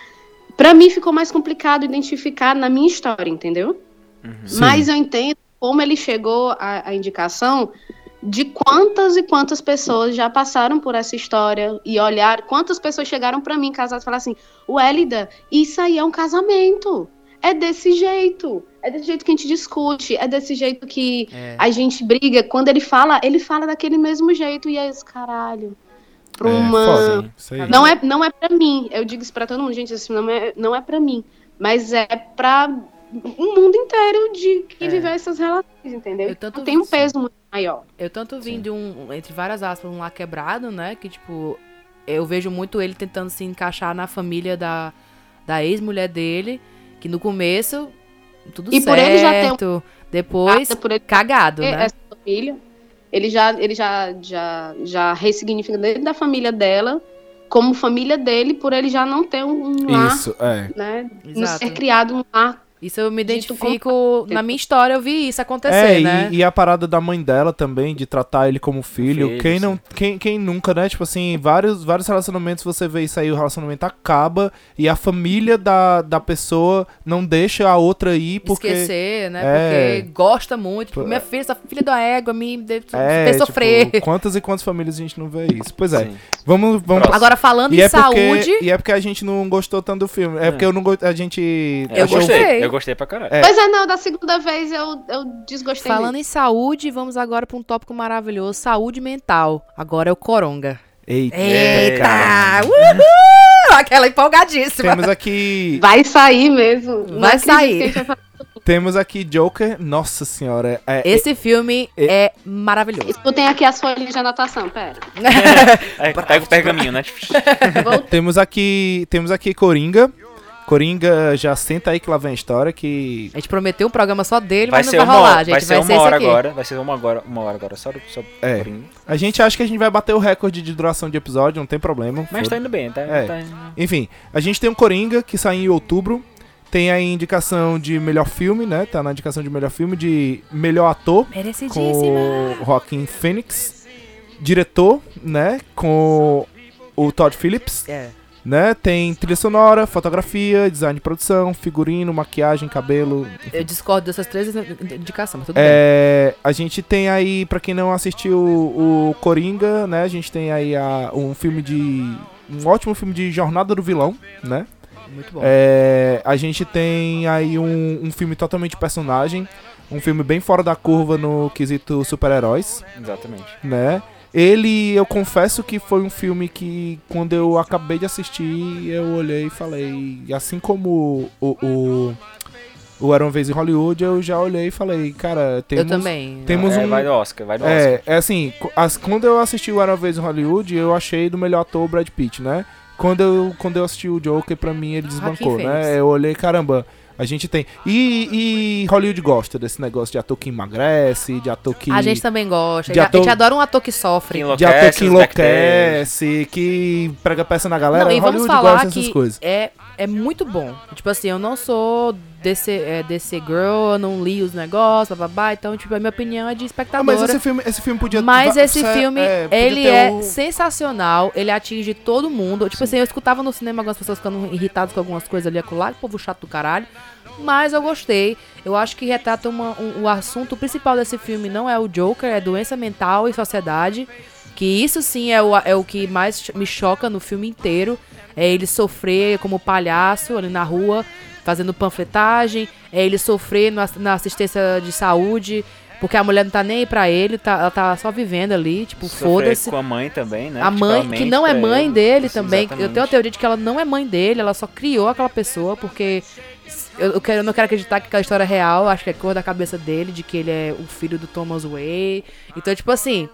Pra mim ficou mais complicado identificar na minha história, entendeu? Sim. Mas eu entendo como ele chegou à indicação de quantas e quantas pessoas já passaram por essa história e olharam, quantas pessoas chegaram pra mim casadas e falaram assim, Uélida, isso aí é um casamento, é desse jeito, é desse jeito que a gente discute, é desse jeito que é. a gente briga, quando ele fala, ele fala daquele mesmo jeito, e é esse caralho. Pra uma... é, não, é, não é pra mim, eu digo isso pra todo mundo, gente, assim, não, é, não é pra mim, mas é pra um mundo inteiro de quem é. vive essas relações, entendeu? Eu tanto tem um peso muito maior. Eu tanto vim Sim. de um, entre várias aspas, um lá quebrado, né, que tipo, eu vejo muito ele tentando se encaixar na família da, da ex-mulher dele, que no começo, tudo e certo, por ele já tem um... depois, por ele... cagado, né? Essa família... Ele já, ele já, já, já ressignifica dentro da família dela como família dele, por ele já não ter um lar, Isso, é. né? Exato. Não ser criado um lar. Isso eu me identifico, na minha história eu vi isso acontecer, é, né? E, e a parada da mãe dela também, de tratar ele como filho, filho quem, não, quem, quem nunca, né? Tipo assim, vários, vários relacionamentos você vê isso aí, o relacionamento acaba e a família da, da pessoa não deixa a outra ir porque... Esquecer, né? É, porque gosta muito, tipo, minha filha, essa filha da égua, me deve é, sofrer. Tipo, quantas e quantas famílias a gente não vê isso? Pois é, Sim. vamos... vamos agora falando e em é saúde... Porque, e é porque a gente não gostou tanto do filme, é, é. porque eu não go... a gente... Eu achou... gostei. Eu gostei pra caralho. É. Pois é, não, da segunda vez eu, eu desgostei. Falando muito. Em saúde, vamos agora pra um tópico maravilhoso, saúde mental. Agora é o Coronga. Eita! Eita! Caramba. Uhul! Aquela empolgadíssima. Temos aqui... Vai sair mesmo. Vai sair. Temos aqui Joker, nossa senhora. É, Esse é, filme é, é maravilhoso. Escutem aqui as folhas de anotação, pera. É, é, pega o pergaminho, né? temos, aqui, temos aqui Coringa. Coringa, já senta aí que lá vem a história que... A gente prometeu um programa só dele, vai mas não vai rolar, hora, gente. Vai ser, vai ser uma hora aqui. agora, vai ser uma hora, uma hora agora, só do é. Coringa. A gente acha que a gente vai bater o recorde de duração de episódio, não tem problema. Mas tá indo bem, tá, é. tá indo... Enfim, a gente tem um Coringa que sai em outubro, tem a indicação de melhor filme, né? Tá na indicação de melhor filme, de melhor ator, com o Joaquin Phoenix, diretor, né? Com o Todd Phillips. É. Né? Tem trilha sonora, fotografia, design de produção, figurino, maquiagem, cabelo... Enfim. Eu discordo dessas três indicações, mas tudo é, bem. A gente tem aí, pra quem não assistiu o, o Coringa, né? A gente tem aí a, um filme de... Um ótimo filme de Jornada do Vilão, né? Muito bom. É, a gente tem aí um, um filme totalmente personagem, um filme bem fora da curva no quesito super-heróis. Exatamente. Né? Ele, eu confesso que foi um filme que, quando eu acabei de assistir, eu olhei e falei... Assim como o, o, o Era Uma Vez em Hollywood, eu já olhei e falei, cara, temos... Eu também. Temos é, um... Vai no Oscar, vai no é, Oscar. É, assim, as, quando eu assisti o Era Uma Vez em Hollywood, eu achei do melhor ator o Brad Pitt, né? Quando eu, quando eu assisti o Joker, pra mim, ele desbancou, né? Eu olhei, caramba, a gente tem... E, e Hollywood gosta desse negócio de ator que emagrece, de ator que... A gente também gosta. De ator... A gente adora um ator que sofre. Que enlouquece, de ator que enlouquece, que prega peça na galera. Não, e Hollywood vamos falar gosta dessas coisas. É... É muito bom. Tipo assim, eu não sou D C, é, D C Girl, eu não li os negócios, bababá, então, tipo, a minha opinião é de espectadora. Ah, mas esse filme, esse filme podia... Mas esse ser, filme, é, ele é o... sensacional, ele atinge todo mundo. Tipo Sim. assim, eu escutava no cinema algumas pessoas ficando irritadas com algumas coisas ali acolá, que povo chato do caralho, mas eu gostei. Eu acho que retrata uma, um, o assunto principal desse filme não é o Joker, é doença mental e sociedade. Que isso sim é o, é o que mais me choca no filme inteiro. É ele sofrer como palhaço ali na rua, fazendo panfletagem. É ele sofrer na, na assistência de saúde, porque a mulher não tá nem aí pra ele, tá, ela tá só vivendo ali, tipo, sofrer foda-se. Com a mãe também, né? A tipo, mãe, a que não é mãe ele, dele isso, também. Exatamente. Eu tenho a teoria de que ela não é mãe dele, ela só criou aquela pessoa, porque eu, eu, quero, eu não quero acreditar que aquela história é real, acho que é cor da cabeça dele, de que ele é o filho do Thomas Wayne. Então, tipo assim...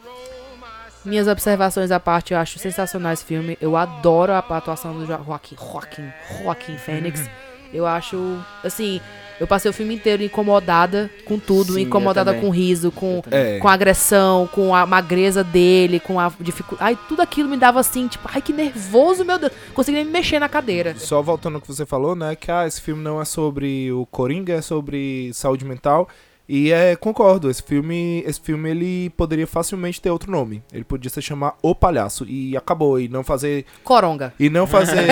Minhas observações à parte, eu acho sensacional esse filme. Eu adoro a atuação do Joaquim, Joaquim, Joaquim Phoenix. Eu acho, assim, eu passei o filme inteiro incomodada com tudo. Sim, incomodada com o riso, com, com a agressão, com a magreza dele, com a dificuldade. Ai, tudo aquilo me dava assim, tipo, ai que nervoso, meu Deus. Consegui nem me mexer na cadeira. Só voltando ao que você falou, né, que ah, esse filme não é sobre o Coringa, é sobre saúde mental. E é, concordo, esse filme, esse filme ele poderia facilmente ter outro nome. Ele podia se chamar O Palhaço e acabou, e não fazer... Coronga. E não fazer,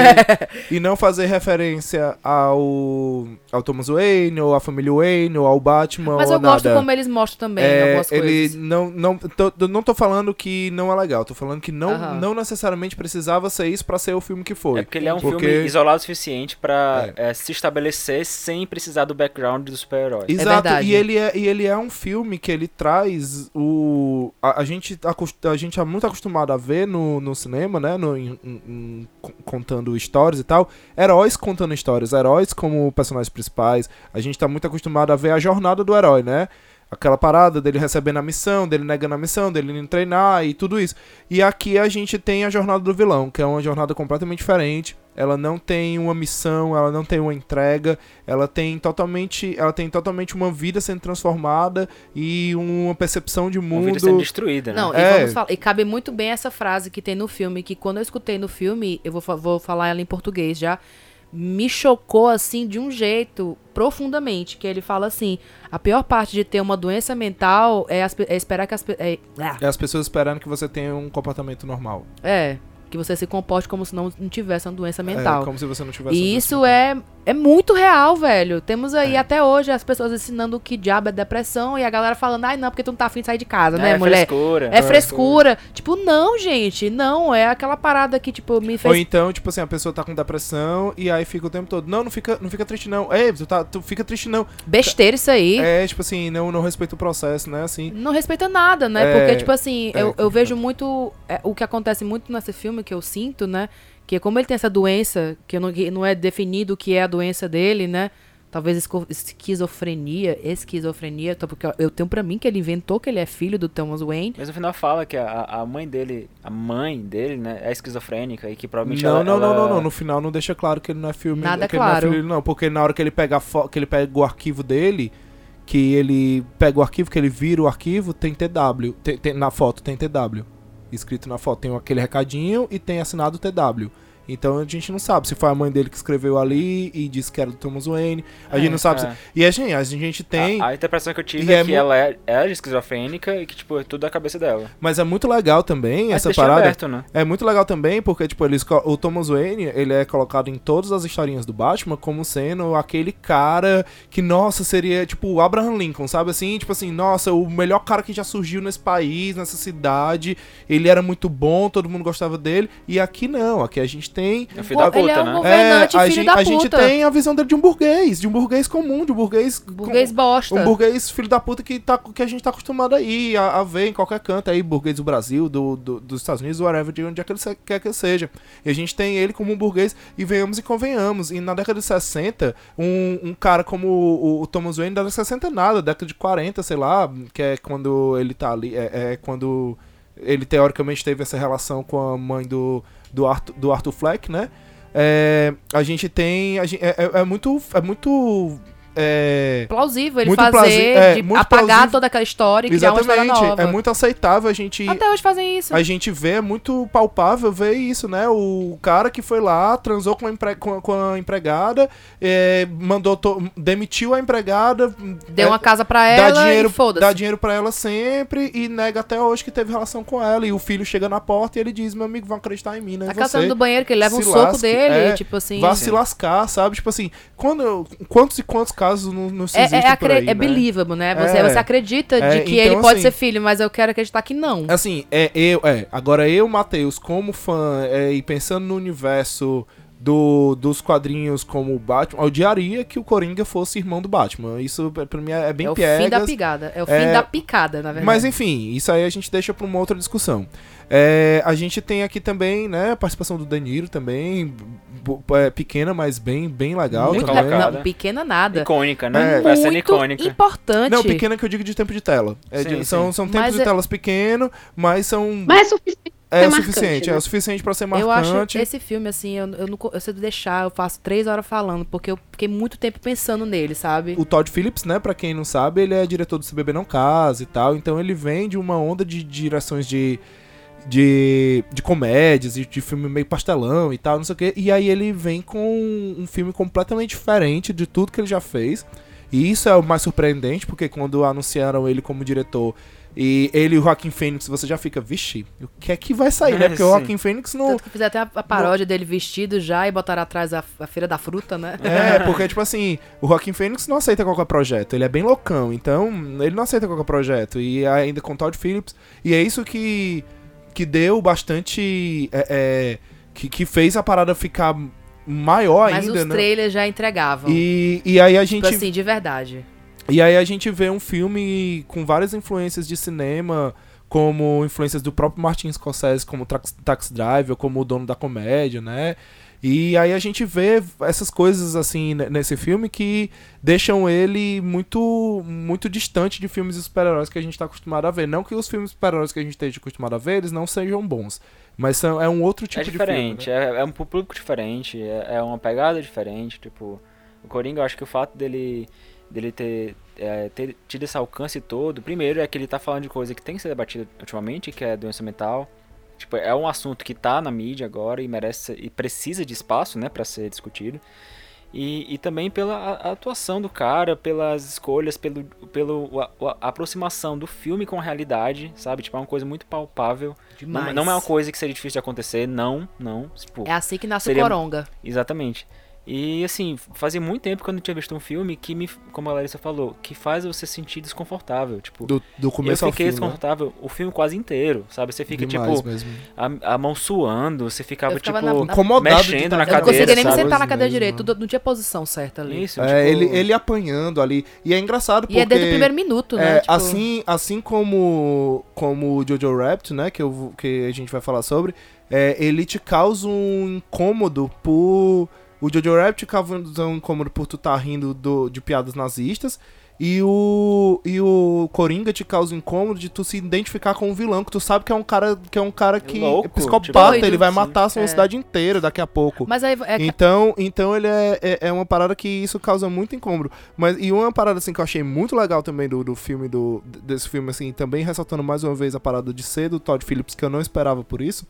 e não fazer referência ao, ao Thomas Wayne, ou à família Wayne, ou ao Batman, mas ou nada. Mas eu gosto como eles mostram também é, algumas ele coisas. Não, não, tô, não tô falando que não é legal, tô falando que não, uh-huh. não necessariamente precisava ser isso pra ser o filme que foi. É porque ele é um porque... filme isolado o suficiente pra é. É, se estabelecer sem precisar do background do super-herói. Exato, é verdade. E ele é E ele é um filme que ele traz o... A, a, gente, a, a gente é muito acostumado a ver no, no cinema, né? No, em, em, contando histórias e tal. Heróis contando histórias. Heróis como personagens principais. A gente tá muito acostumado a ver a jornada do herói, né? Aquela parada dele recebendo a missão, dele negando a missão, dele indo treinar e tudo isso. E aqui a gente tem a jornada do vilão, que é uma jornada completamente diferente. Ela não tem uma missão, ela não tem uma entrega, ela tem totalmente, ela tem totalmente uma vida sendo transformada e uma percepção de mundo. Uma vida sendo destruída, né? Não, é. e, vamos falar, e cabe muito bem essa frase que tem no filme, que quando eu escutei no filme, eu vou, vou falar ela em português já, me chocou assim de um jeito profundamente, que ele fala assim, a pior parte de ter uma doença mental é, as, é esperar que as é, ah. é as pessoas esperando que você tenha um comportamento normal. É. Que você se comporte como se não, não tivesse uma doença mental. É, como se você não tivesse. E isso é, é muito real, velho. Temos aí é. até hoje as pessoas ensinando o que diabo é depressão e a galera falando, ai, não, porque tu não tá afim de sair de casa, é, né, é mulher? Frescura. É, é frescura. É frescura. Tipo, não, gente, não. É aquela parada que, tipo, me fez... Ou então, tipo assim, a pessoa tá com depressão e aí fica o tempo todo, não, não fica, não fica triste não. Ei, tu, tá, tu fica triste não. Besteira isso aí. É, tipo assim, não, não respeita o processo, né, assim. Não respeita nada, né, é, porque, tipo assim, é, eu, eu vejo muito é, o que acontece muito nesse filme, que eu sinto, né, que como ele tem essa doença, que não, que não é definido o que é a doença dele, né, talvez esquizofrenia, esquizofrenia, porque eu tenho pra mim que ele inventou que ele é filho do Thomas Wayne. Mas no final fala que a, a mãe dele, a mãe dele, né, é esquizofrênica e que provavelmente não, ela... Não, não, ela... não, não, no final não deixa claro que ele não é filho. Nada que é claro. Ele não é filho, não, porque na hora que ele pega, fo- que ele pega o arquivo dele, que ele pega o arquivo, que ele vira o arquivo, tem T W, tem, tem, na foto tem T W. Escrito na foto, tem aquele recadinho e tem assinado T W. Então a gente não sabe se foi a mãe dele que escreveu ali e disse que era do Thomas Wayne. A é, gente não sabe. É. Se... E a gente, a gente tem... A, a interpretação que eu tive é, é que mu... ela é, é esquizofrênica e que, tipo, é tudo da cabeça dela. Mas é muito legal também Mas essa parada. Aberto, né? É muito legal também porque, tipo, eles, o Thomas Wayne, ele é colocado em todas as historinhas do Batman como sendo aquele cara que, nossa, seria, tipo, o Abraham Lincoln, sabe? Assim, tipo assim, nossa, o melhor cara que já surgiu nesse país, nessa cidade. Ele era muito bom, todo mundo gostava dele. E aqui não, aqui a gente tem tem... É filho da puta, ele é um né? governante, é, filho gente, da puta. A gente tem a visão dele de um burguês, de um burguês comum, de um burguês... Burguês com, bosta. Um burguês filho da puta que, tá, que a gente tá acostumado aí a, a ver em qualquer canto aí, burguês do Brasil, do, do, dos Estados Unidos, whatever, de onde é que ele quer que ele seja. E a gente tem ele como um burguês, e venhamos e convenhamos. E na década de sessenta, um, um cara como o, o Thomas Wayne, na década de sessenta nada, década de quarenta, sei lá, que é quando ele tá ali, é, é quando... Ele, teoricamente, teve essa relação com a mãe do, do, Arthur, do Arthur Fleck, né? É, a gente tem... A gente, é, é muito... É muito é, plausível ele muito fazer, plazi- é, de apagar plausível. Toda aquela história e exatamente, criar uma história nova. É muito aceitável a gente... Até hoje fazem isso. A gente vê, é muito palpável ver isso, né? O cara que foi lá, transou com a, empre- com a, com a empregada, é, mandou to- demitiu a empregada... Deu é, uma casa pra ela dá dinheiro, e foda-se. Dá dinheiro pra ela sempre e nega até hoje que teve relação com ela. E o filho chega na porta e ele diz, meu amigo, vão acreditar em mim, né? Tá caçando do banheiro que ele leva um soco lasque, dele, é, tipo assim... Vá se lascar, sabe? Tipo assim, quando, quantos e quantos caso não, não se é, existe é, por aí, é né? believable, né? Você, é, você acredita de é, que então, ele pode assim, ser filho, mas eu quero acreditar que não. Assim, é, eu, é, agora eu, Matheus, como fã é, e pensando no universo do, dos quadrinhos como o Batman, eu odiaria que o Coringa fosse irmão do Batman. Isso pra mim é, é bem é piegas. É o fim da picada. É o fim é, da picada, na verdade. Mas enfim, isso aí a gente deixa pra uma outra discussão. É, a gente tem aqui também, né, a participação do Danilo também, é, pequena, mas bem, bem legal. Muito legal, não, pequena nada. Icônica, né? É, muito icônica. Importante. Não, pequena que eu digo de tempo de tela. É, sim, de, sim. São, são tempos mas de é... telas pequenos, mas são... Mas é suficiente. É o suficiente, né? É o suficiente pra ser marcante. Eu acho esse filme, assim, eu, eu não eu sei deixar, eu faço três horas falando, porque eu fiquei muito tempo pensando nele, sabe? O Todd Phillips, né, pra quem não sabe, ele é diretor do Se Beber Não Case e tal, então ele vem de uma onda de direções de... De, de comédias, de, de filme meio pastelão e tal, não sei o que. E aí ele vem com um, um filme completamente diferente de tudo que ele já fez. E isso é o mais surpreendente, porque quando anunciaram ele como diretor e ele e o Joaquin Phoenix, você já fica, vixe, o que é que vai sair, é, né? Porque sim. o Joaquin Phoenix não... Tanto que fizeram até a paródia no... dele vestido já e botaram atrás a, a Feira da Fruta, né? É, porque, tipo assim, o Joaquin Phoenix não aceita qualquer projeto, ele é bem loucão, então ele não aceita qualquer projeto. E ainda com o Todd Phillips, e é isso que... que deu bastante... É, é, que, que fez a parada ficar maior mas ainda, mas os né? trailers já entregavam. E, e aí a gente... Tipo assim, de verdade. E aí a gente vê um filme com várias influências de cinema, como influências do próprio Martin Scorsese, como Tax, Tax Driver, como O Dono da Comédia, né? E aí a gente vê essas coisas, assim, n- nesse filme que deixam ele muito, muito distante de filmes de super-heróis que a gente tá acostumado a ver. Não que os filmes de super-heróis que a gente esteja acostumado a ver, eles não sejam bons. Mas são, é um outro tipo de filme. É diferente, né? é, é um público diferente, é, é uma pegada diferente. Tipo, o Coringa, eu acho que o fato dele, dele ter, é, ter tido esse alcance todo... Primeiro é que ele tá falando de coisa que tem que ser debatida ultimamente, que é doença mental. Tipo, é um assunto que tá na mídia agora e merece e precisa de espaço, né, para ser discutido. E, e também pela a, a atuação do cara, pelas escolhas, pelo, pelo a, a aproximação do filme com a realidade, sabe? Tipo, é uma coisa muito palpável. Demais. Não, não é uma coisa que seria difícil de acontecer, não, não. Tipo, é assim que nasce seria... o Coronga. Exatamente. E, assim, fazia muito tempo que eu não tinha visto um filme que me, como a Larissa falou, que faz você sentir desconfortável, tipo... Do, do começo ao fim, eu fiquei desconfortável, né? O filme quase inteiro, sabe? Você fica, Demais tipo, a, a mão suando, você ficava, ficava tipo, na, na... mexendo na cadeira, sabe? Eu não conseguia nem me sentar na cadeira direito, não tinha posição certa ali. Isso, é, tipo... ele, ele apanhando ali, e é engraçado porque... E é desde o primeiro minuto, né? É, tipo... assim, assim como, como o Jojo Rabbit, né, que, eu, que a gente vai falar sobre, é, ele te causa um incômodo por... O Jojo Rabbit causa um incômodo por tu tá rindo do, de piadas nazistas. E o, e o Coringa te causa um incômodo de tu se identificar com um vilão, que tu sabe que é um cara que é um cara que louco, é psicopata, tipo, ele vai matar assim, a sua é. cidade inteira daqui a pouco. Mas aí, é... Então, então ele é, é, é uma parada que isso causa muito incômodo. Mas, e uma parada assim que eu achei muito legal também do, do filme, do, desse filme, assim, também ressaltando mais uma vez a parada de ser do Todd Phillips, que eu não esperava por isso,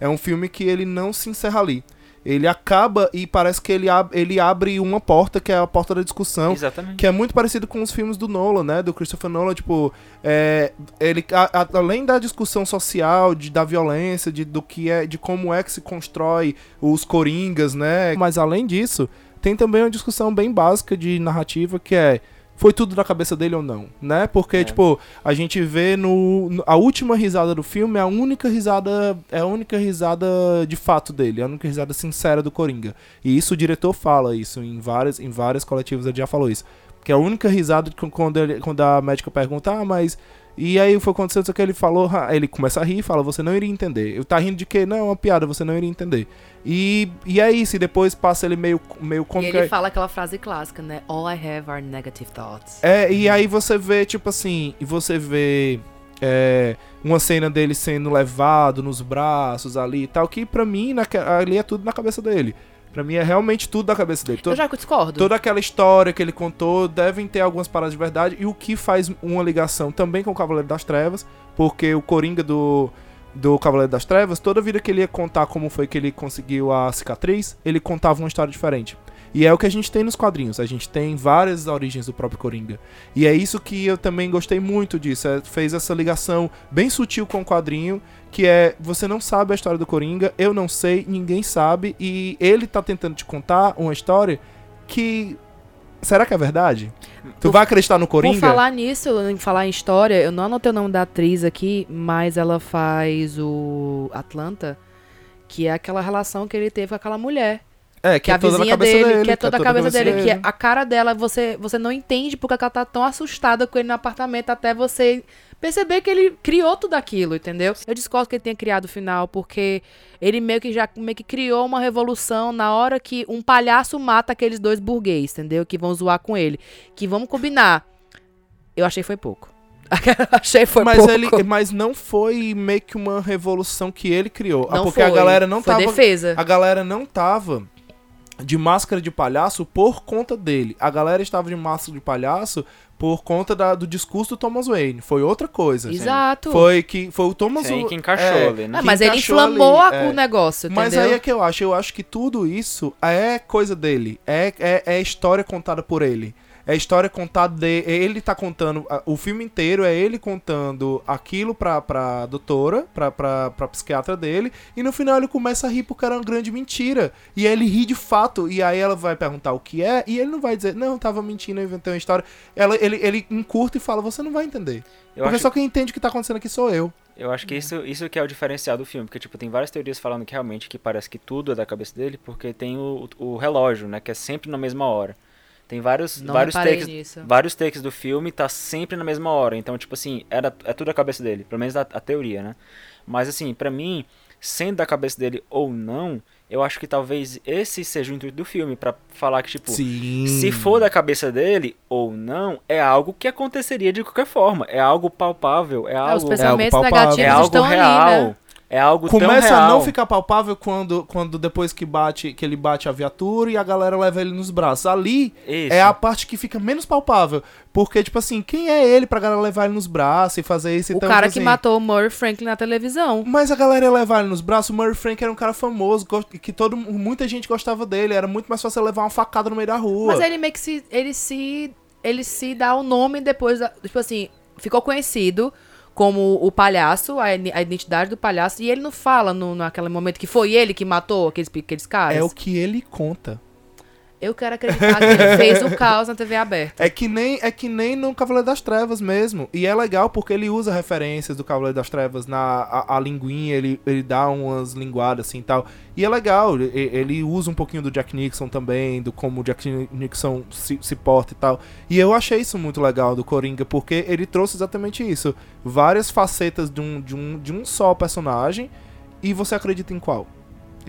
é um filme que ele não se encerra ali. Ele acaba e parece que ele, ab- ele abre uma porta, que é a porta da discussão. Exatamente. Que é muito parecido com os filmes do Nolan, né? Do Christopher Nolan, tipo... É, ele, a, a, além da discussão social, de, da violência, de, do que é, de como é que se constrói os coringas, né? Mas além disso, tem também uma discussão bem básica de narrativa, que é... foi tudo na cabeça dele ou não, né? Porque, é. tipo, a gente vê no, no... A última risada do filme é a única risada... É a única risada de fato dele, é a única risada sincera do Coringa. E isso o diretor fala isso em várias, em várias coletivas, ele já falou isso. Que é a única risada quando, ele, quando a médica pergunta, ah, mas... E aí foi acontecendo isso que ele falou, ele começa a rir e fala, você não iria entender. Eu tá rindo de quê? Não, é uma piada, você não iria entender. E, e é isso, e depois passa ele meio... meio com... E ele fala aquela frase clássica, né? All I have are negative thoughts. É, e aí você vê, tipo assim, e você vê é, uma cena dele sendo levado nos braços ali e tal, que pra mim na, ali é tudo na cabeça dele. Pra mim é realmente tudo da cabeça dele. Todo, eu já discordo. Toda aquela história que ele contou devem ter algumas paradas de verdade. E o que faz uma ligação também com o Cavaleiro das Trevas. Porque o Coringa do, do Cavaleiro das Trevas, toda vida que ele ia contar como foi que ele conseguiu a cicatriz, ele contava uma história diferente. E é o que a gente tem nos quadrinhos. A gente tem várias origens do próprio Coringa. E é isso que eu também gostei muito disso. É, fez essa ligação bem sutil com o quadrinho. Que é, você não sabe a história do Coringa, eu não sei, ninguém sabe, e ele tá tentando te contar uma história que... Será que é verdade? Tu por, vai acreditar no Coringa? Por falar nisso, em falar em história, eu não anotei o nome da atriz aqui, mas ela faz o Atlanta, que é aquela relação que ele teve com aquela mulher. É, que, que é a toda vizinha na cabeça dele, dele, que é toda, que é toda a cabeça, cabeça dele, dele, que é a cara dela, você, você não entende porque ela tá tão assustada com ele no apartamento, até você perceber que ele criou tudo aquilo, entendeu? Eu discordo que ele tenha criado o final, porque ele meio que já meio que criou uma revolução na hora que um palhaço mata aqueles dois burguês, entendeu? Que vão zoar com ele, que vamos combinar. Eu achei foi pouco. Achei foi mas pouco. Ele, mas não foi meio que uma revolução que ele criou, não porque foi. a galera não foi tava defesa. A galera não tava de máscara de palhaço por conta dele. A galera estava de máscara de palhaço por conta da, do discurso do Thomas Wayne. Foi outra coisa. Exato. Foi, que, foi o Thomas Wayne que encaixou é, ali, né? Ah, mas ele inflamou ali, o é. negócio, entendeu? Mas aí é que eu acho. Eu acho que tudo isso é coisa dele. É, é, é história contada por ele. É história contada dele. Ele tá contando... O filme inteiro é ele contando aquilo pra, pra doutora, pra, pra, pra psiquiatra dele. E no final ele começa a rir porque era uma grande mentira. E aí ele ri de fato. E aí ela vai perguntar o que é. E ele não vai dizer, não, tava mentindo, eu inventei uma história. Ela, ele, ele encurta e fala, você não vai entender. Eu porque acho... só quem entende o que tá acontecendo aqui sou eu. Eu acho que isso, isso que é o diferencial do filme, porque tipo, tem várias teorias falando que realmente que parece que tudo é da cabeça dele, porque tem o, o relógio, né, que é sempre na mesma hora. Tem vários, vários, takes, vários takes do filme, tá sempre na mesma hora. Então, tipo assim, era, é tudo a cabeça dele. Pelo menos a, a teoria, né? Mas, assim, pra mim, sendo da cabeça dele ou não, eu acho que talvez esse seja o intuito do filme. Pra falar que, tipo, Sim. se for da cabeça dele ou não, é algo que aconteceria de qualquer forma. É algo palpável, é algo... É, os pensamentos é algo negativos é algo estão real. Ali, né? É algo tão real. Começa a não ficar palpável quando, quando depois que, bate, que ele bate a viatura e a galera leva ele nos braços. Ali Isso. é a parte que fica menos palpável. Porque, tipo assim, quem é ele pra galera levar ele nos braços e fazer isso e tal? O cara assim. que matou o Murray Franklin na televisão. Mas a galera ia levar ele nos braços. O Murray Franklin era um cara famoso, que todo, muita gente gostava dele. Era muito mais fácil levar uma facada no meio da rua. Mas ele meio que se... Ele se, ele se dá o nome depois... Da, tipo assim, ficou conhecido... Como o palhaço, a identidade do palhaço. E ele não fala no, naquele momento que foi ele que matou aqueles, aqueles caras. É o que ele conta. Eu quero acreditar que ele fez o caos na T V aberta. É que, nem, é que nem no Cavaleiro das Trevas mesmo. E é legal porque ele usa referências do Cavaleiro das Trevas na a, a linguinha. Ele, ele dá umas linguadas assim e tal. E é legal. Ele, ele usa um pouquinho do Jack Nicholson também. Do como o Jack Nicholson se, se porta e tal. E eu achei isso muito legal do Coringa. Porque ele trouxe exatamente isso. Várias facetas de um, de um, de um só personagem. E você acredita em qual?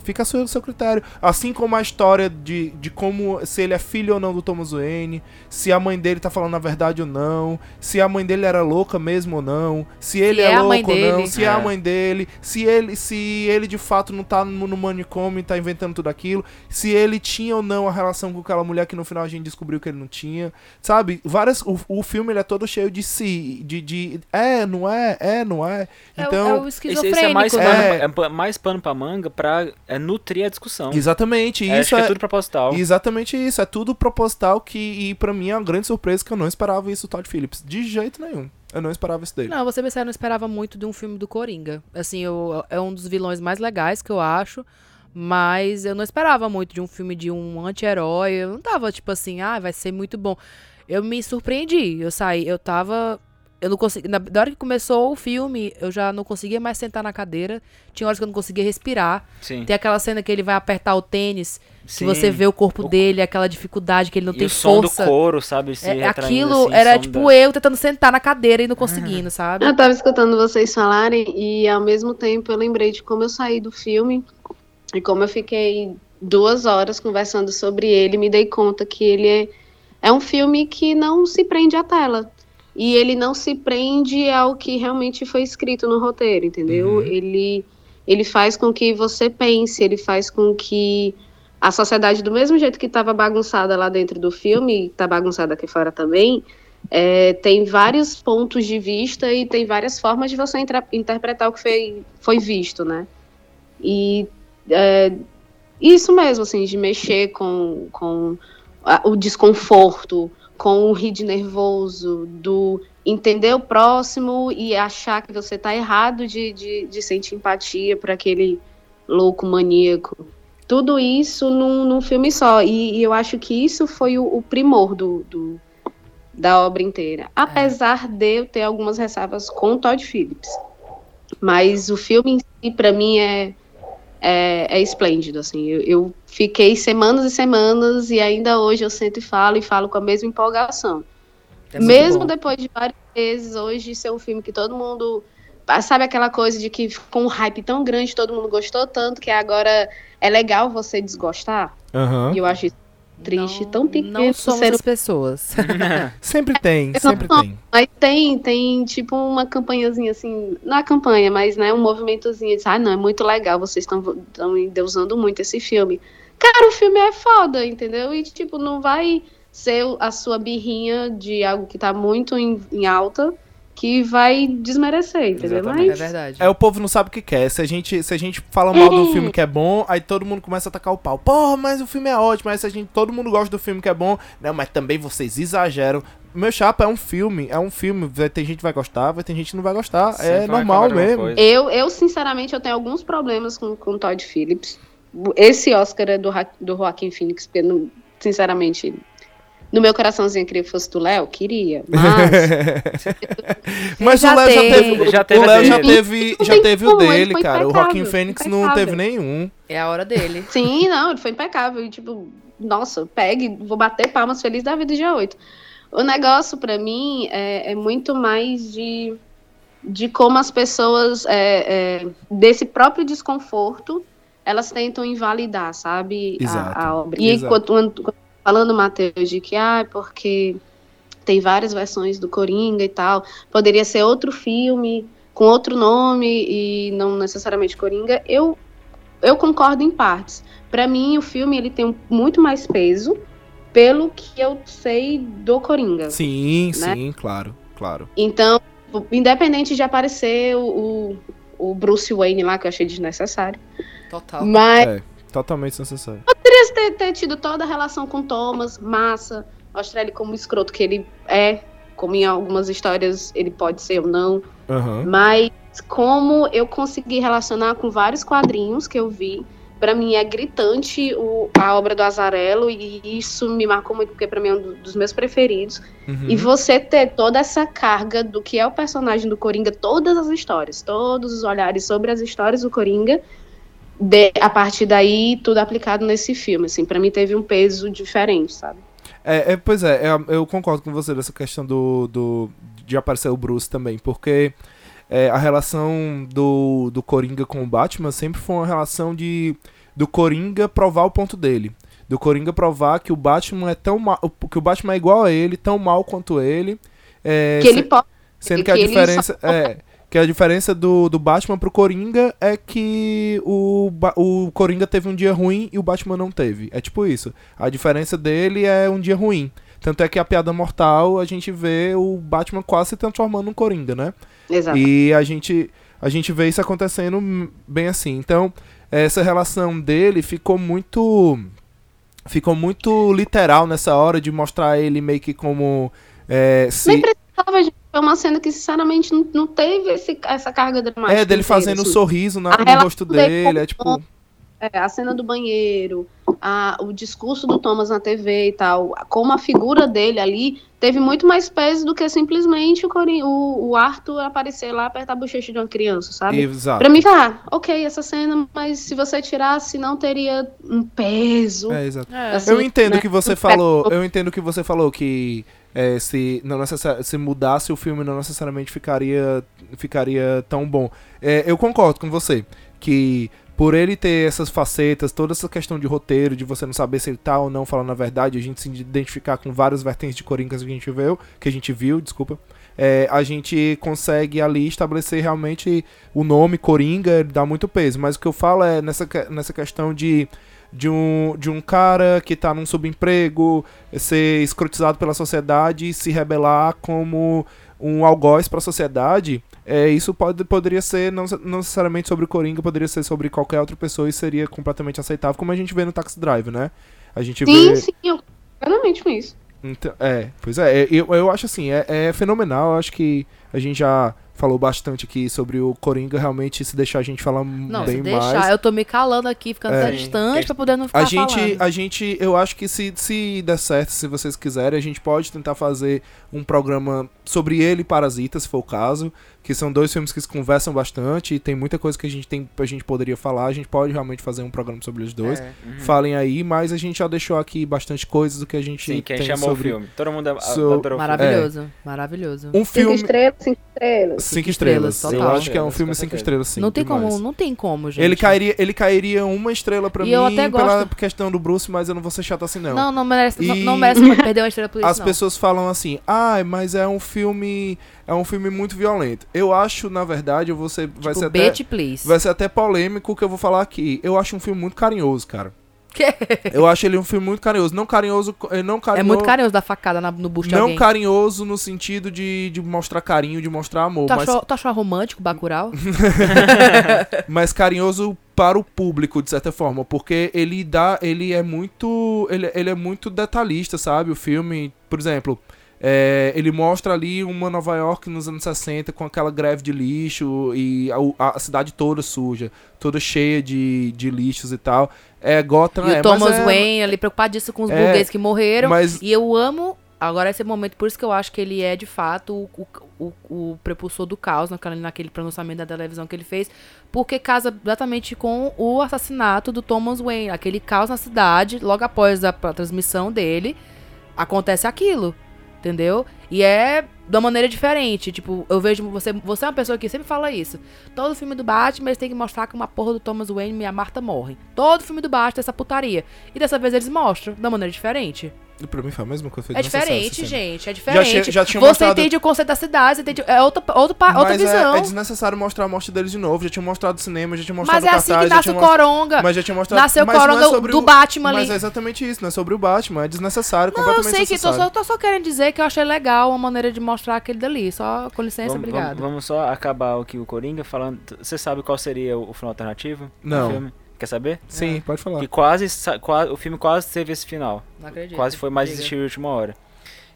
Fica a seu, seu critério. Assim como a história de, de como, se ele é filho ou não do Thomas Wayne, se a mãe dele tá falando a verdade ou não, se a mãe dele era louca mesmo ou não, se ele se é, é louco ou não, se é. é a mãe dele, se ele, se ele de fato não tá no, no manicômio e tá inventando tudo aquilo, se ele tinha ou não a relação com aquela mulher que no final a gente descobriu que ele não tinha, sabe? Várias, o, o filme ele é todo cheio de si, de, de é, não é, é, não é. Então, é, é o esquizofrênico. Esse é mais, né? pano, é, é mais pano pra manga pra... É nutrir a discussão. Exatamente. É, isso acho que é, é tudo proposital. Exatamente isso. É tudo proposital que, e pra mim, é uma grande surpresa que eu não esperava isso do Todd Phillips. De jeito nenhum. Eu não esperava isso dele. Não, você pensar, eu não esperava muito de um filme do Coringa. Assim, eu, é um dos vilões mais legais que eu acho, mas eu não esperava muito de um filme de um anti-herói. Eu não tava, tipo assim, ah, vai ser muito bom. eu me surpreendi. Eu saí, eu tava... Eu não consegui, na, da hora que começou o filme, eu já não conseguia mais sentar na cadeira. Tinha horas que eu não conseguia respirar. Sim. Tem aquela cena que ele vai apertar o tênis, Sim. que você vê o corpo o... dele, aquela dificuldade que ele não e tem força. O som do couro, sabe? Se é, aquilo assim, era tipo da... eu tentando sentar na cadeira e não conseguindo, uhum. sabe? Eu tava escutando vocês falarem e ao mesmo tempo eu lembrei de como eu saí do filme e como eu fiquei duas horas conversando sobre ele. Me dei conta que ele é, é um filme que não se prende à tela. E ele não se prende ao que realmente foi escrito no roteiro, entendeu? Uhum. Ele, ele faz com que você pense, ele faz com que a sociedade, do mesmo jeito que estava bagunçada lá dentro do filme, está bagunçada aqui fora também, é, tem vários pontos de vista e tem várias formas de você intra- interpretar o que foi, foi visto, né? E é, isso mesmo, assim, de mexer com, com a, o desconforto, com o rir nervoso, do entender o próximo e achar que você está errado de, de, de sentir empatia por aquele louco maníaco. Tudo isso num, num filme só. E, e eu acho que isso foi o, o primor do, do, da obra inteira. Apesar é. de eu ter algumas ressalvas com o Todd Phillips. Mas o filme em si, para mim, é... É, é esplêndido, assim, eu, eu fiquei semanas e semanas e ainda hoje eu sento e falo, e falo com a mesma empolgação. É mesmo depois de várias vezes, hoje isso é um filme que todo mundo, sabe aquela coisa de que ficou um hype tão grande, todo mundo gostou tanto, que agora é legal você desgostar, uhum. e eu acho isso triste, não, tão pequeno. Não somos ser... as pessoas. Sempre tem, sempre não, tem. Mas tem, tem tipo uma campanhazinha assim, não é campanha, mas né, um movimentozinho. De, ah, não, é muito legal, vocês estão endeusando muito esse filme. Cara, o filme é foda, entendeu? E tipo, não vai ser a sua birrinha de algo que tá muito em, em alta, que vai desmerecer, entendeu? Mas... é verdade. É, o povo não sabe o que quer. Se a gente, se a gente fala mal do filme que é bom, aí todo mundo começa a tacar o pau. Porra, mas o filme é ótimo. Aí se a gente, todo mundo gosta do filme que é bom, não, mas também vocês exageram. Meu chapa, é um filme, é um filme. Vai ter gente que vai gostar, vai ter gente que não vai gostar. Sim, é normal mesmo. Eu, eu, sinceramente, eu tenho alguns problemas com o Todd Phillips. Esse Oscar é do, do Joaquin Phoenix, pelo, sinceramente... No meu coraçãozinho, eu queria que fosse do Léo, queria, mas... mas o Léo já teve, já teve, o Léo já teve, já teve o dele, cara. O Joaquin Phoenix não teve nenhum. É a hora dele. Sim, não, ele foi impecável. E, tipo, nossa, pegue, vou bater palmas, feliz da vida dia oito. O negócio, pra mim, é, é muito mais de, de como as pessoas, é, é, desse próprio desconforto, elas tentam invalidar, sabe, exato, a, a obra. E enquanto... Falando, Matheus, de que, ah, porque tem várias versões do Coringa e tal, poderia ser outro filme, com outro nome e não necessariamente Coringa, eu, eu concordo em partes. Para mim, o filme ele tem muito mais peso pelo que eu sei do Coringa. Sim, né? Sim, claro, claro. Então, independente de aparecer o, o, o Bruce Wayne lá, que eu achei desnecessário. Total. Mas... É. Totalmente desnecessário. Poderia ter, ter tido toda a relação com Thomas, massa, mostrar ele como escroto que ele é, como em algumas histórias ele pode ser ou não, uhum. Mas como eu consegui relacionar com vários quadrinhos que eu vi, pra mim é gritante o, a obra do Azzarello, e isso me marcou muito, porque pra mim é um dos meus preferidos, uhum. E você ter toda essa carga do que é o personagem do Coringa, todas as histórias, todos os olhares sobre as histórias do Coringa, De, a partir daí, tudo aplicado nesse filme, assim, pra mim teve um peso diferente, sabe? É, é pois é, eu, eu concordo com você nessa questão do, do, de aparecer o Bruce também, porque é, a relação do, do Coringa com o Batman sempre foi uma relação de do Coringa provar o ponto dele, do Coringa provar que o Batman é tão mal, que o Batman é igual a ele, tão mal quanto ele, é, que se, ele pode, sendo que, que a diferença é que a diferença do, do Batman pro Coringa é que o, o Coringa teve um dia ruim e o Batman não teve. É tipo isso. A diferença dele é um dia ruim. Tanto é que a Piada Mortal, a gente vê o Batman quase se transformando num Coringa, né? Exato. E a gente, a gente vê isso acontecendo bem assim. Então, essa relação dele ficou muito... Ficou muito literal nessa hora de mostrar ele meio que como... É, se... Nem precisava de... Foi uma cena que, sinceramente, não, não teve esse, essa carga dramática. É, dele fazendo um sorriso no, no rosto dele, é tipo... É, a cena do banheiro, a, o discurso do Thomas na T V e tal, como a figura dele ali teve muito mais peso do que simplesmente o, Corin, o, o Arthur aparecer lá, apertar a bochecha de uma criança, sabe? Exato. Pra mim, tá, ok, essa cena, mas se você tirasse, não teria um peso. É, exato. Assim, eu entendo, né, que você falou, eu entendo que você falou que é, se, não necessari- se mudasse o filme, não necessariamente ficaria, ficaria tão bom. É, eu concordo com você, que... por ele ter essas facetas, toda essa questão de roteiro, de você não saber se ele tá ou não falando a verdade, a gente se identificar com várias vertentes de Coringas que a gente viu, que a gente viu, desculpa, é, a gente consegue ali estabelecer realmente o nome Coringa, ele dá muito peso. Mas o que eu falo é nessa, nessa questão de, de, um, de um cara que tá num subemprego, ser escrotizado pela sociedade e se rebelar como um algoz para a sociedade. É, isso pode, poderia ser não, não necessariamente sobre o Coringa, poderia ser sobre qualquer outra pessoa e seria completamente aceitável, como a gente vê no Taxi Drive, né? A gente sim, vê... sim, eu realmente com isso. Então, é, pois é, eu, eu acho assim, é, é fenomenal, eu acho que a gente já falou bastante aqui sobre o Coringa, realmente se deixar a gente falar não, bem mais. Não, se deixar, mais. Eu tô me calando aqui, ficando é, distante pra poder não ficar a gente, falando. A gente, eu acho que se, se der certo, se vocês quiserem, a gente pode tentar fazer um programa sobre ele e Parasita, se for o caso, que são dois filmes que se conversam bastante e tem muita coisa que a gente, tem, a gente poderia falar, a gente pode realmente fazer um programa sobre os dois. É. Uhum. Falem aí, mas a gente já deixou aqui bastante coisas do que a gente sim, quem tem chamou sobre... o filme. Todo mundo so... adorou maravilhoso, o filme. É. Maravilhoso, maravilhoso. Um filme... Cinco estrelas, cinco estrelas. Cinco estrelas, total. Eu acho que é um filme cinco estrelas, sim. Não tem demais. como, não tem como, gente. Ele cairia, ele cairia uma estrela pra e mim eu até gosto. Pela questão do Bruce, mas eu não vou ser chato assim, não. Não, não merece, e... não, não merece perder uma estrela por isso, as não. pessoas falam assim, ah, mas é um filme, é um filme muito violento. Eu acho, na verdade, eu vou ser, tipo, vai ser até, vai ser até polêmico o que eu vou falar aqui. Eu acho um filme muito carinhoso, cara. Que? Eu acho ele um filme muito carinhoso. Não carinhoso. Não carinho... É muito carinhoso dar facada na, no busto de alguém. Não carinhoso no sentido de, de mostrar carinho, de mostrar amor. Tu, mas... achou, tu achou romântico, Bacurau? Mas carinhoso para o público, de certa forma. Porque ele dá. Ele é muito. Ele, ele é muito detalhista, sabe? O filme, por exemplo. É, ele mostra ali uma Nova York nos anos sessenta com aquela greve de lixo e a, a cidade toda suja, toda cheia de, de lixos e tal. É Gotham, e é, o Thomas é, Wayne ali preocupadíssimo com os é, burgueses que morreram. Mas... E eu amo agora esse momento, por isso que eu acho que ele é de fato o, o, o prepulsor do caos naquele, naquele pronunciamento da televisão que ele fez, porque casa exatamente com o assassinato do Thomas Wayne, aquele caos na cidade, logo após a, a transmissão dele, acontece aquilo. Entendeu? E é de uma maneira diferente. Tipo, eu vejo... Você, você é uma pessoa que sempre fala isso. Todo filme do Batman, eles têm que mostrar que uma porra do Thomas Wayne e a Martha morrem. Todo filme do Batman tem essa putaria. E dessa vez eles mostram de uma maneira diferente. E pra mim foi a mesma coisa. É diferente, gente. É diferente. Já, já tinha você mostrado... entende o conceito da cidade. Você entende... É outra, outra, outra visão. É, é desnecessário mostrar a morte deles de novo. Já tinha mostrado o cinema, já tinha mostrado o cartaz. Mas é assim que nasce o Coronga. Mas já tinha mostrado... Nasceu o Coronga é do o... Batman ali. Mas é exatamente isso. Não é sobre o Batman. É desnecessário, não, completamente desnecessário. Não, eu sei que... Eu tô, tô só querendo dizer que eu achei legal a maneira de mostrar aquele dali. Só com licença, vamos, obrigado. Vamos, vamos só acabar aqui o Coringa falando... Você sabe qual seria o final alternativo? Não. Do filme? Quer saber? Sim, é. Pode falar. Que quase, quase, o filme quase teve esse final. Não acredito. Quase foi mais desistir de última hora.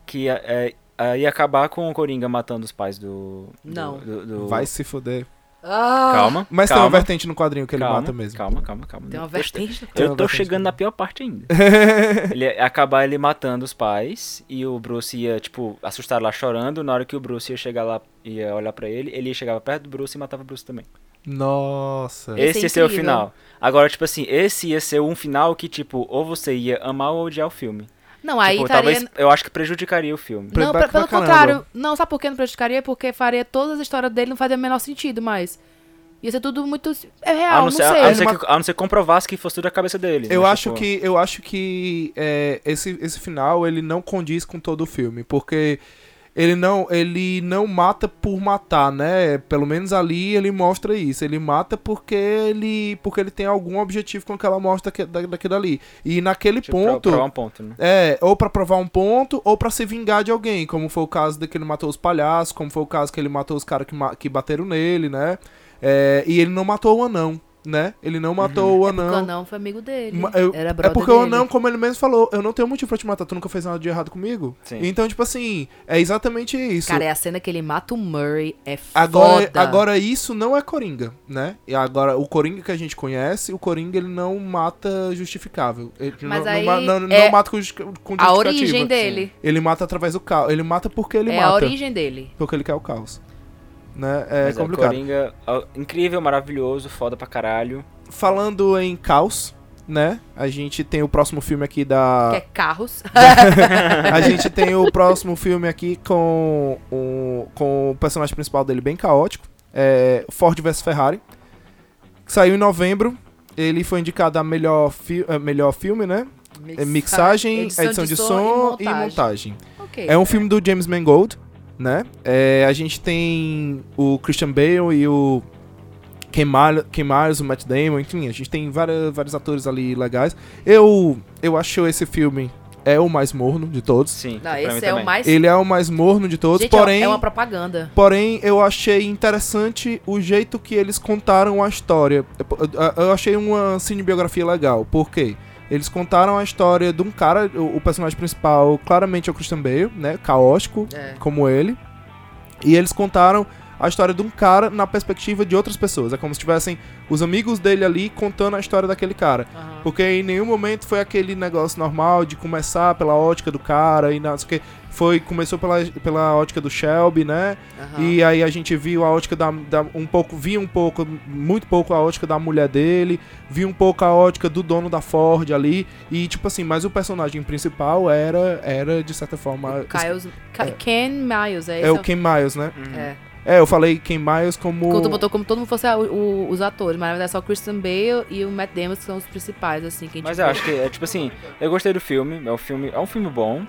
Que é, é, ia acabar com o Coringa matando os pais do... Não. Do, do, do... Vai se fuder. Ah. Calma. Mas calma. Tem uma vertente no quadrinho que ele calma, mata mesmo. Calma, calma, calma. Tem uma vertente. Eu, eu tô vertente chegando também. Na pior parte ainda. Ele ia acabar ele matando os pais e o Bruce ia, tipo, assustar lá chorando. Na hora que o Bruce ia chegar lá e ia olhar pra ele, ele ia chegar perto do Bruce e matava o Bruce também. Nossa. Esse, esse ia ser o final. Agora, tipo assim, esse ia ser um final que, tipo, ou você ia amar ou odiar o filme. Não, aí tipo, taria... talvez eu acho que prejudicaria o filme. Não, pra, pelo contrário. Não, sabe por que não prejudicaria? Porque faria todas as histórias dele, não fazia o menor sentido mais. Ia ser tudo muito... É real, a não, não ser, sei. A não ser, que, a não ser comprovasse que fosse tudo a cabeça dele. Eu, né, acho, tipo... que, eu acho que é, esse, esse final, ele não condiz com todo o filme, porque... Ele não, ele não mata por matar, né? Pelo menos ali ele mostra isso. Ele mata porque ele, porque ele tem algum objetivo com aquela morte daquilo ali. E naquele tipo, ponto... Pra provar um ponto, né? É, ou pra provar um ponto, ou pra se vingar de alguém. Como foi o caso de que ele matou os palhaços, como foi o caso que ele matou os caras que, ma- que bateram nele, né? É, e ele não matou o anão. né? Ele não matou uhum. o anão. É porque o anão foi amigo dele. Eu, Era brother É porque dele. O anão, como ele mesmo falou, eu não tenho motivo pra te matar, tu nunca fez nada de errado comigo. Sim. Então, tipo assim, é exatamente isso. Cara, é a cena que ele mata o Murray, é agora, foda. Agora, isso não é Coringa, né? E agora, o Coringa que a gente conhece, o Coringa, ele não mata justificável. Ele Mas não, aí não, não, não é mata com justificativa. A origem dele. Sim. Ele mata através do caos. Ele mata porque ele é mata. É a origem dele. Porque ele quer o caos. Né? É Mas complicado. É, Coringa, incrível, maravilhoso, foda pra caralho. Falando em caos, né? A gente tem o próximo filme aqui da... Que é Carros. A gente tem o próximo filme aqui com, um, com o personagem principal dele bem caótico. É Ford versus Ferrari. Saiu em novembro. Ele foi indicado a melhor, fi- melhor filme, né? Mixagem, Mixagem edição, edição de, de som, som e montagem. E montagem. Okay, é um é. filme do James Mangold. Né? É, a gente tem o Christian Bale e o Ken Myers, o Matt Damon, enfim, a gente tem várias, vários atores ali legais. Eu, eu acho esse filme é o mais morno de todos. Sim, Não, esse é o mais... Ele é o mais morno de todos, gente, porém... É uma propaganda. Porém, eu achei interessante o jeito que eles contaram a história. Eu achei uma cinebiografia legal, por quê? Eles contaram a história de um cara, o, o personagem principal claramente é o Christian Bale, né, caótico, é. como ele, e eles contaram a história de um cara na perspectiva de outras pessoas, é como se tivessem os amigos dele ali contando a história daquele cara, uhum. porque em nenhum momento foi aquele negócio normal de começar pela ótica do cara e não sei o que, foi, começou pela, pela ótica do Shelby, né, uhum. e aí a gente viu a ótica da, da, um pouco, viu um pouco, muito pouco a ótica da mulher dele, viu um pouco a ótica do dono da Ford ali, e tipo assim, mas o personagem principal era, era de certa forma... Kyles, é, Ken Myers, é isso? É o Ken Myers, né? Uhum. É. É, eu falei Ken Myers como... Como, botou, como todo mundo fosse ah, o, o, os atores, mas na verdade só o Christian Bale e o Matt Damon que são os principais, assim. Que a gente mas eu acho que, é tipo assim, eu gostei do filme, é um filme, é um filme bom.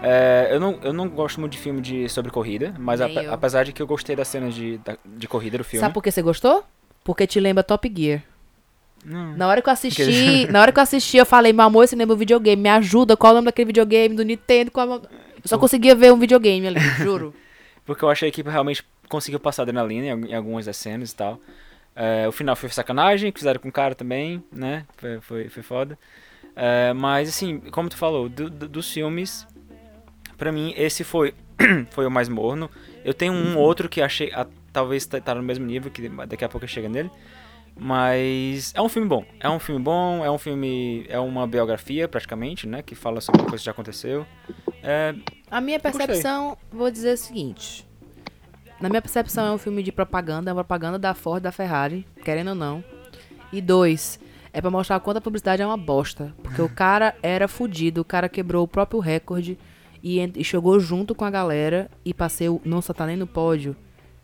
É, eu, não, eu não gosto muito de filme de, sobre corrida, mas a, apesar de que eu gostei da cena de, da, de corrida do filme. Sabe por que você gostou? Porque te lembra Top Gear. Hum. Na hora que eu assisti, que... na hora que eu assisti, eu falei, meu amor, você lembra o videogame, me ajuda, qual é o nome daquele videogame, do Nintendo, qual é o nome... Eu só conseguia ver um videogame ali, juro. Porque eu achei que realmente... conseguiu passar adrenalina em algumas das cenas e tal. É, o final foi sacanagem, fizeram com o cara também, né? Foi, foi, foi foda. É, mas, assim, como tu falou, do, do, dos filmes, pra mim, esse foi, foi o mais morno. Eu tenho um outro que achei, a, talvez tá, tá no mesmo nível, que daqui a pouco eu chego nele. Mas é um filme bom. É um filme bom, é um filme... É uma biografia, praticamente, né? Que fala sobre coisas que já aconteceu. É, a minha percepção, gostei. Vou dizer o seguinte... Na minha percepção, é um filme de propaganda, é uma propaganda da Ford, da Ferrari, querendo ou não. E dois, é pra mostrar quanto a publicidade é uma bosta. Porque o cara era fudido, o cara quebrou o próprio recorde e, e chegou junto com a galera e passou, não só tá nem no pódio.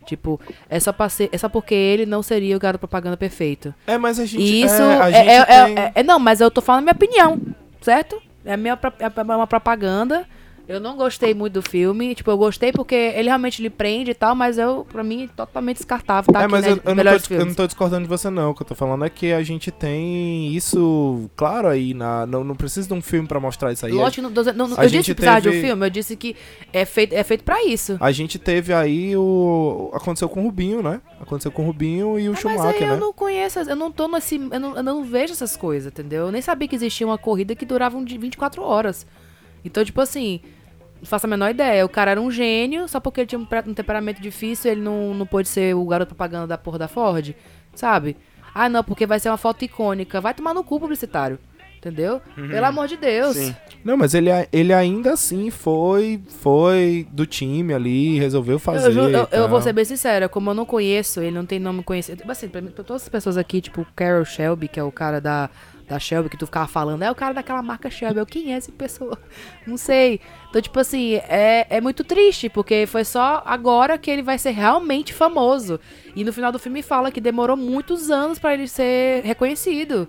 Tipo, é só, passe... é só porque ele não seria o garoto propaganda perfeito. É, mas a gente... E isso é, a gente é, é, tem... é, é, não, mas eu tô falando minha opinião, certo? É, minha, é uma propaganda... Eu não gostei muito do filme, tipo, eu gostei porque ele realmente lhe prende e tal, mas eu, pra mim, totalmente descartável, tá? É, mas aqui, eu, né, eu, não tô, eu não tô discordando de você não, o que eu tô falando é que a gente tem isso, claro, aí, na, não, não precisa de um filme pra mostrar isso aí. Lógico, não, não, eu disse que precisava de um filme, eu disse que é feito, é feito pra isso. A gente teve aí o... aconteceu com o Rubinho, né? Aconteceu com o Rubinho e o é, Schumacher, mas aí, né? eu não conheço, eu não tô nesse, eu não, eu não vejo essas coisas, entendeu? Eu nem sabia que existia uma corrida que durava um de vinte e quatro horas. Então, tipo assim, não faço a menor ideia. O cara era um gênio, só porque ele tinha um temperamento difícil, ele não, não pôde ser o garoto propaganda da porra da Ford, sabe? Ah, não, porque vai ser uma foto icônica. Vai tomar no cu, publicitário. Entendeu? Uhum. Pelo amor de Deus. Sim. Não, mas ele, ele ainda assim foi, foi do time ali, resolveu fazer. Eu, eu, eu, eu vou ser bem sincera, como eu não conheço, ele não tem nome conhecido. Tipo assim, pra, pra todas as pessoas aqui, tipo o Carroll Shelby, que é o cara da... da Shelby, que tu ficava falando, é o cara daquela marca Shelby, eu, quem é essa pessoa? Não sei. Então, tipo assim, é, é muito triste, porque foi só agora que ele vai ser realmente famoso. E no final do filme fala que demorou muitos anos pra ele ser reconhecido.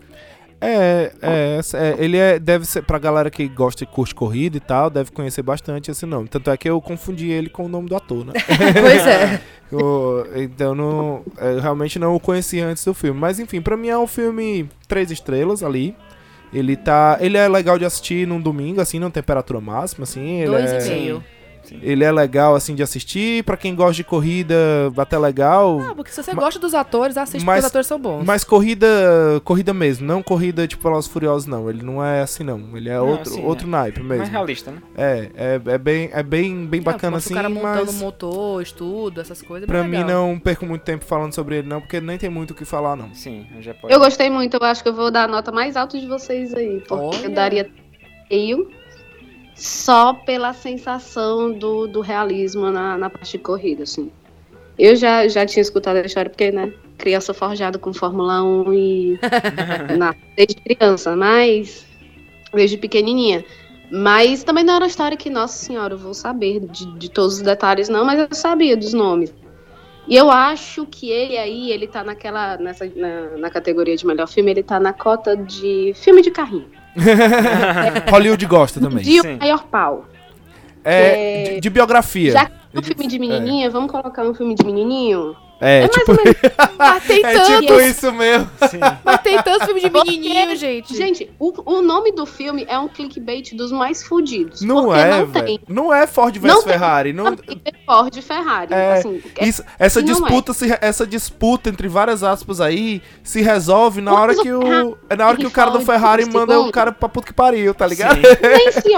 É, é, é ele é, deve ser, pra galera que gosta e curte corrida e tal, deve conhecer bastante esse nome. Tanto é que eu confundi ele com o nome do ator, né? Pois é. Eu, então, não, eu realmente não o conhecia antes do filme. Mas, enfim, pra mim é um filme três estrelas ali. Ele tá, ele é legal de assistir num domingo, assim, numa temperatura máxima, assim. Dois ele e é, meio. Sim. Ele é legal, assim, de assistir. Pra quem gosta de corrida, até legal. Ah, porque se você mas, gosta dos atores, assiste, mas, porque os atores são bons. Mas corrida, corrida mesmo. Não corrida, tipo, Velozes e Furiosos, não. Ele não é assim, não. Ele é não, outro, assim, outro é. naipe mesmo. Mais realista, né? É, é, é bem, é bem, bem é, bacana, assim, o cara montando mas... motor, estudo, essas coisas, pra mim, legal. Não perco muito tempo falando sobre ele, não, porque nem tem muito o que falar, não. Sim, já pode. Eu gostei muito. Eu acho que eu vou dar a nota mais alta de vocês aí. Porque Olha. eu daria meio... só pela sensação do, do realismo na, na parte de corrida, assim. Eu já, já tinha escutado a história, porque, né, criança forjada com Fórmula um e... na, desde criança, mas... desde pequenininha. Mas também não era uma história que, nossa senhora, eu vou saber de, de todos os detalhes, não, mas eu sabia dos nomes. E eu acho que ele aí, ele tá naquela... Nessa, na, na categoria de melhor filme, ele tá na cota de filme de carrinho. Hollywood gosta também. De Sim. maior pau. É, é... De, de biografia. Já que é um filme de menininha, é. vamos colocar um filme de menininho? É, é tipo... Mais Mas tem é tantos... tipo isso mesmo. Sim. Mas tem tantos filmes de menininho, porque, gente. Gente, o, o nome do filme é um clickbait dos mais fudidos. Não é, não tem. Não é Ford versus Ferrari. Não é Ford e Ferrari. É, assim, é, isso, essa, disputa, é. se, essa disputa, entre várias aspas aí, se resolve na hora que o, na hora que o cara do Ferrari manda o cara pra puta que pariu, tá ligado? Nem se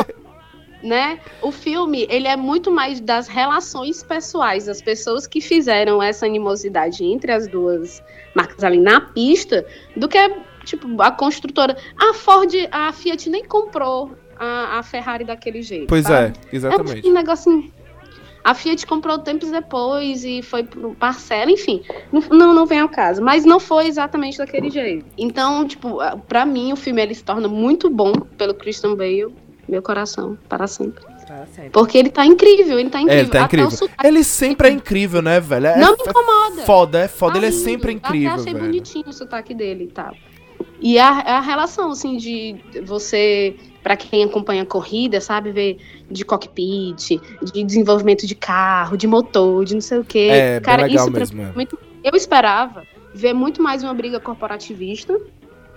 Né? O filme, ele é muito mais das relações pessoais, das pessoas que fizeram essa animosidade entre as duas marcas ali na pista, do que, tipo, a construtora. A Ford, a Fiat nem comprou a, a Ferrari daquele jeito. Pois sabe? é, exatamente. É um negocinho. A Fiat comprou tempos depois e foi por parcela, enfim, não, não vem ao caso, mas não foi exatamente daquele jeito. Então, tipo, pra mim, o filme, ele se torna muito bom pelo Christian Bale. Meu coração, para sempre. para sempre. Porque ele tá incrível, ele tá incrível. É, ele, tá incrível. Sotaque... ele sempre é incrível, né, velho? É, não me incomoda. É foda, é foda, tá ele lindo. É sempre incrível, velho. Eu achei velho. bonitinho o sotaque dele e tal. E a, a relação, assim, de você, pra quem acompanha a corrida, sabe, ver de cockpit, de desenvolvimento de carro, de motor, de não sei o quê. É, Cara, bem legal isso mesmo. Mim, é. muito... Eu esperava ver muito mais uma briga corporativista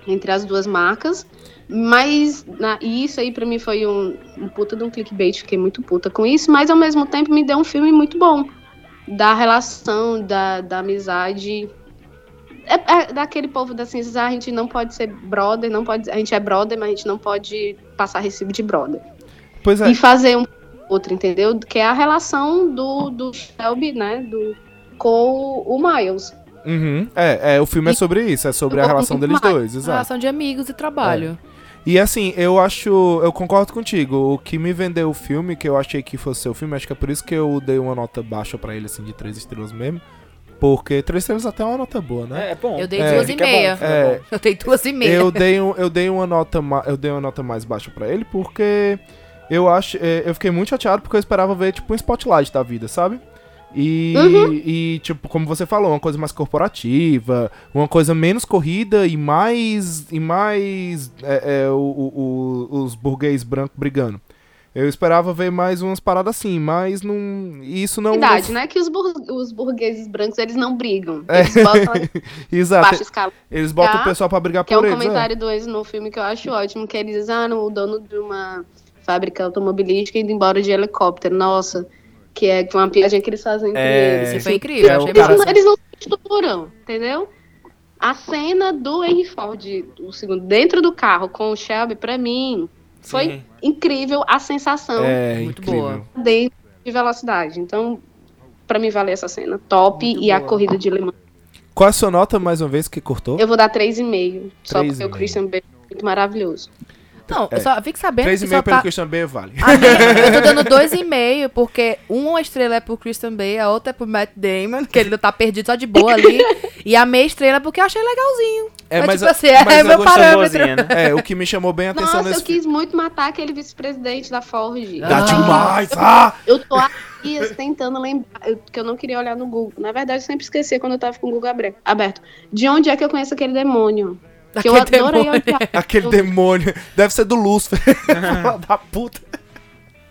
entre as duas marcas. Mas na, e isso aí pra mim foi um, um puta de um clickbait, fiquei muito puta com isso, mas ao mesmo tempo me deu um filme muito bom, da relação, da, da amizade, é, é, daquele povo das ciências, a gente não pode ser brother, não pode, a gente é brother, mas a gente não pode passar recibo de brother. Pois é. E fazer um outro, entendeu? Que é a relação do, do Shelby, né, do, com o Miles. Uhum. É, é, o filme e é sobre isso, é sobre a relação deles Miles. dois, exato. A relação de amigos e trabalho. É. E assim, eu acho, eu concordo contigo, o que me vendeu o filme, que eu achei que fosse o filme, acho que é por isso que eu dei uma nota baixa pra ele, assim, de três estrelas mesmo, porque três estrelas até é uma nota boa, né? É, é bom. Eu dei é, duas e meia. É é, eu dei duas e meia. Eu dei, um, eu, dei uma nota ma- eu dei uma nota mais baixa pra ele, porque eu, acho, eu fiquei muito chateado, porque eu esperava ver, tipo, um spotlight da vida, sabe? E, uhum. e, tipo, como você falou, uma coisa mais corporativa, uma coisa menos corrida e mais, e mais é, é, o, o, o, os burguês brancos brigando. Eu esperava ver mais umas paradas assim, mas não, isso não... Verdade, não é que os, bur... os burgueses brancos, eles não brigam. Eles é. botam Exato. Baixa escala. Eles botam o pessoal pra brigar por eles. Que é um eles, comentário é. do ex no filme que eu acho ótimo, que eles dizem, ah, o dono de uma fábrica automobilística indo embora de helicóptero, nossa... que é uma piadinha que eles fazem com é, eles. Isso foi incrível. É, eles, cara... não, eles não se misturam, entendeu? A cena do Henry Ford, o segundo, dentro do carro com o Shelby, pra mim, foi Sim. incrível a sensação. É, muito incrível. boa. Dentro de velocidade. Então, pra mim, valeu essa cena. Top muito e boa. A corrida de Le Mans. Qual a sua nota, mais uma vez, que cortou? Eu vou dar três vírgula cinco. Só porque o Christian Bale é muito maravilhoso. Não, é. eu só fico sabendo três e meio que só pelo tá... Christian Bale vale. Ah, eu tô dando dois e meio, porque uma estrela é pro Christian Bale, a outra é pro Matt Damon, que ele tá perdido só de boa ali. E a meia estrela é porque eu achei legalzinho. É, mas, mas tipo a, assim, mas é meu parâmetro. Né? É, o que me chamou bem a atenção Nossa, nesse... Nossa, eu quis muito matar aquele vice-presidente da Ford. Dá ah, demais! Ah! Eu, eu tô há dias tentando lembrar, eu, que eu não queria olhar no Google. Na verdade, eu sempre esqueci quando eu tava com o Google aberto. De onde é que eu conheço aquele demônio? Que Aquele, eu demônio. Olhar... Aquele demônio. Deve ser do Lúcifer. Uhum. da puta.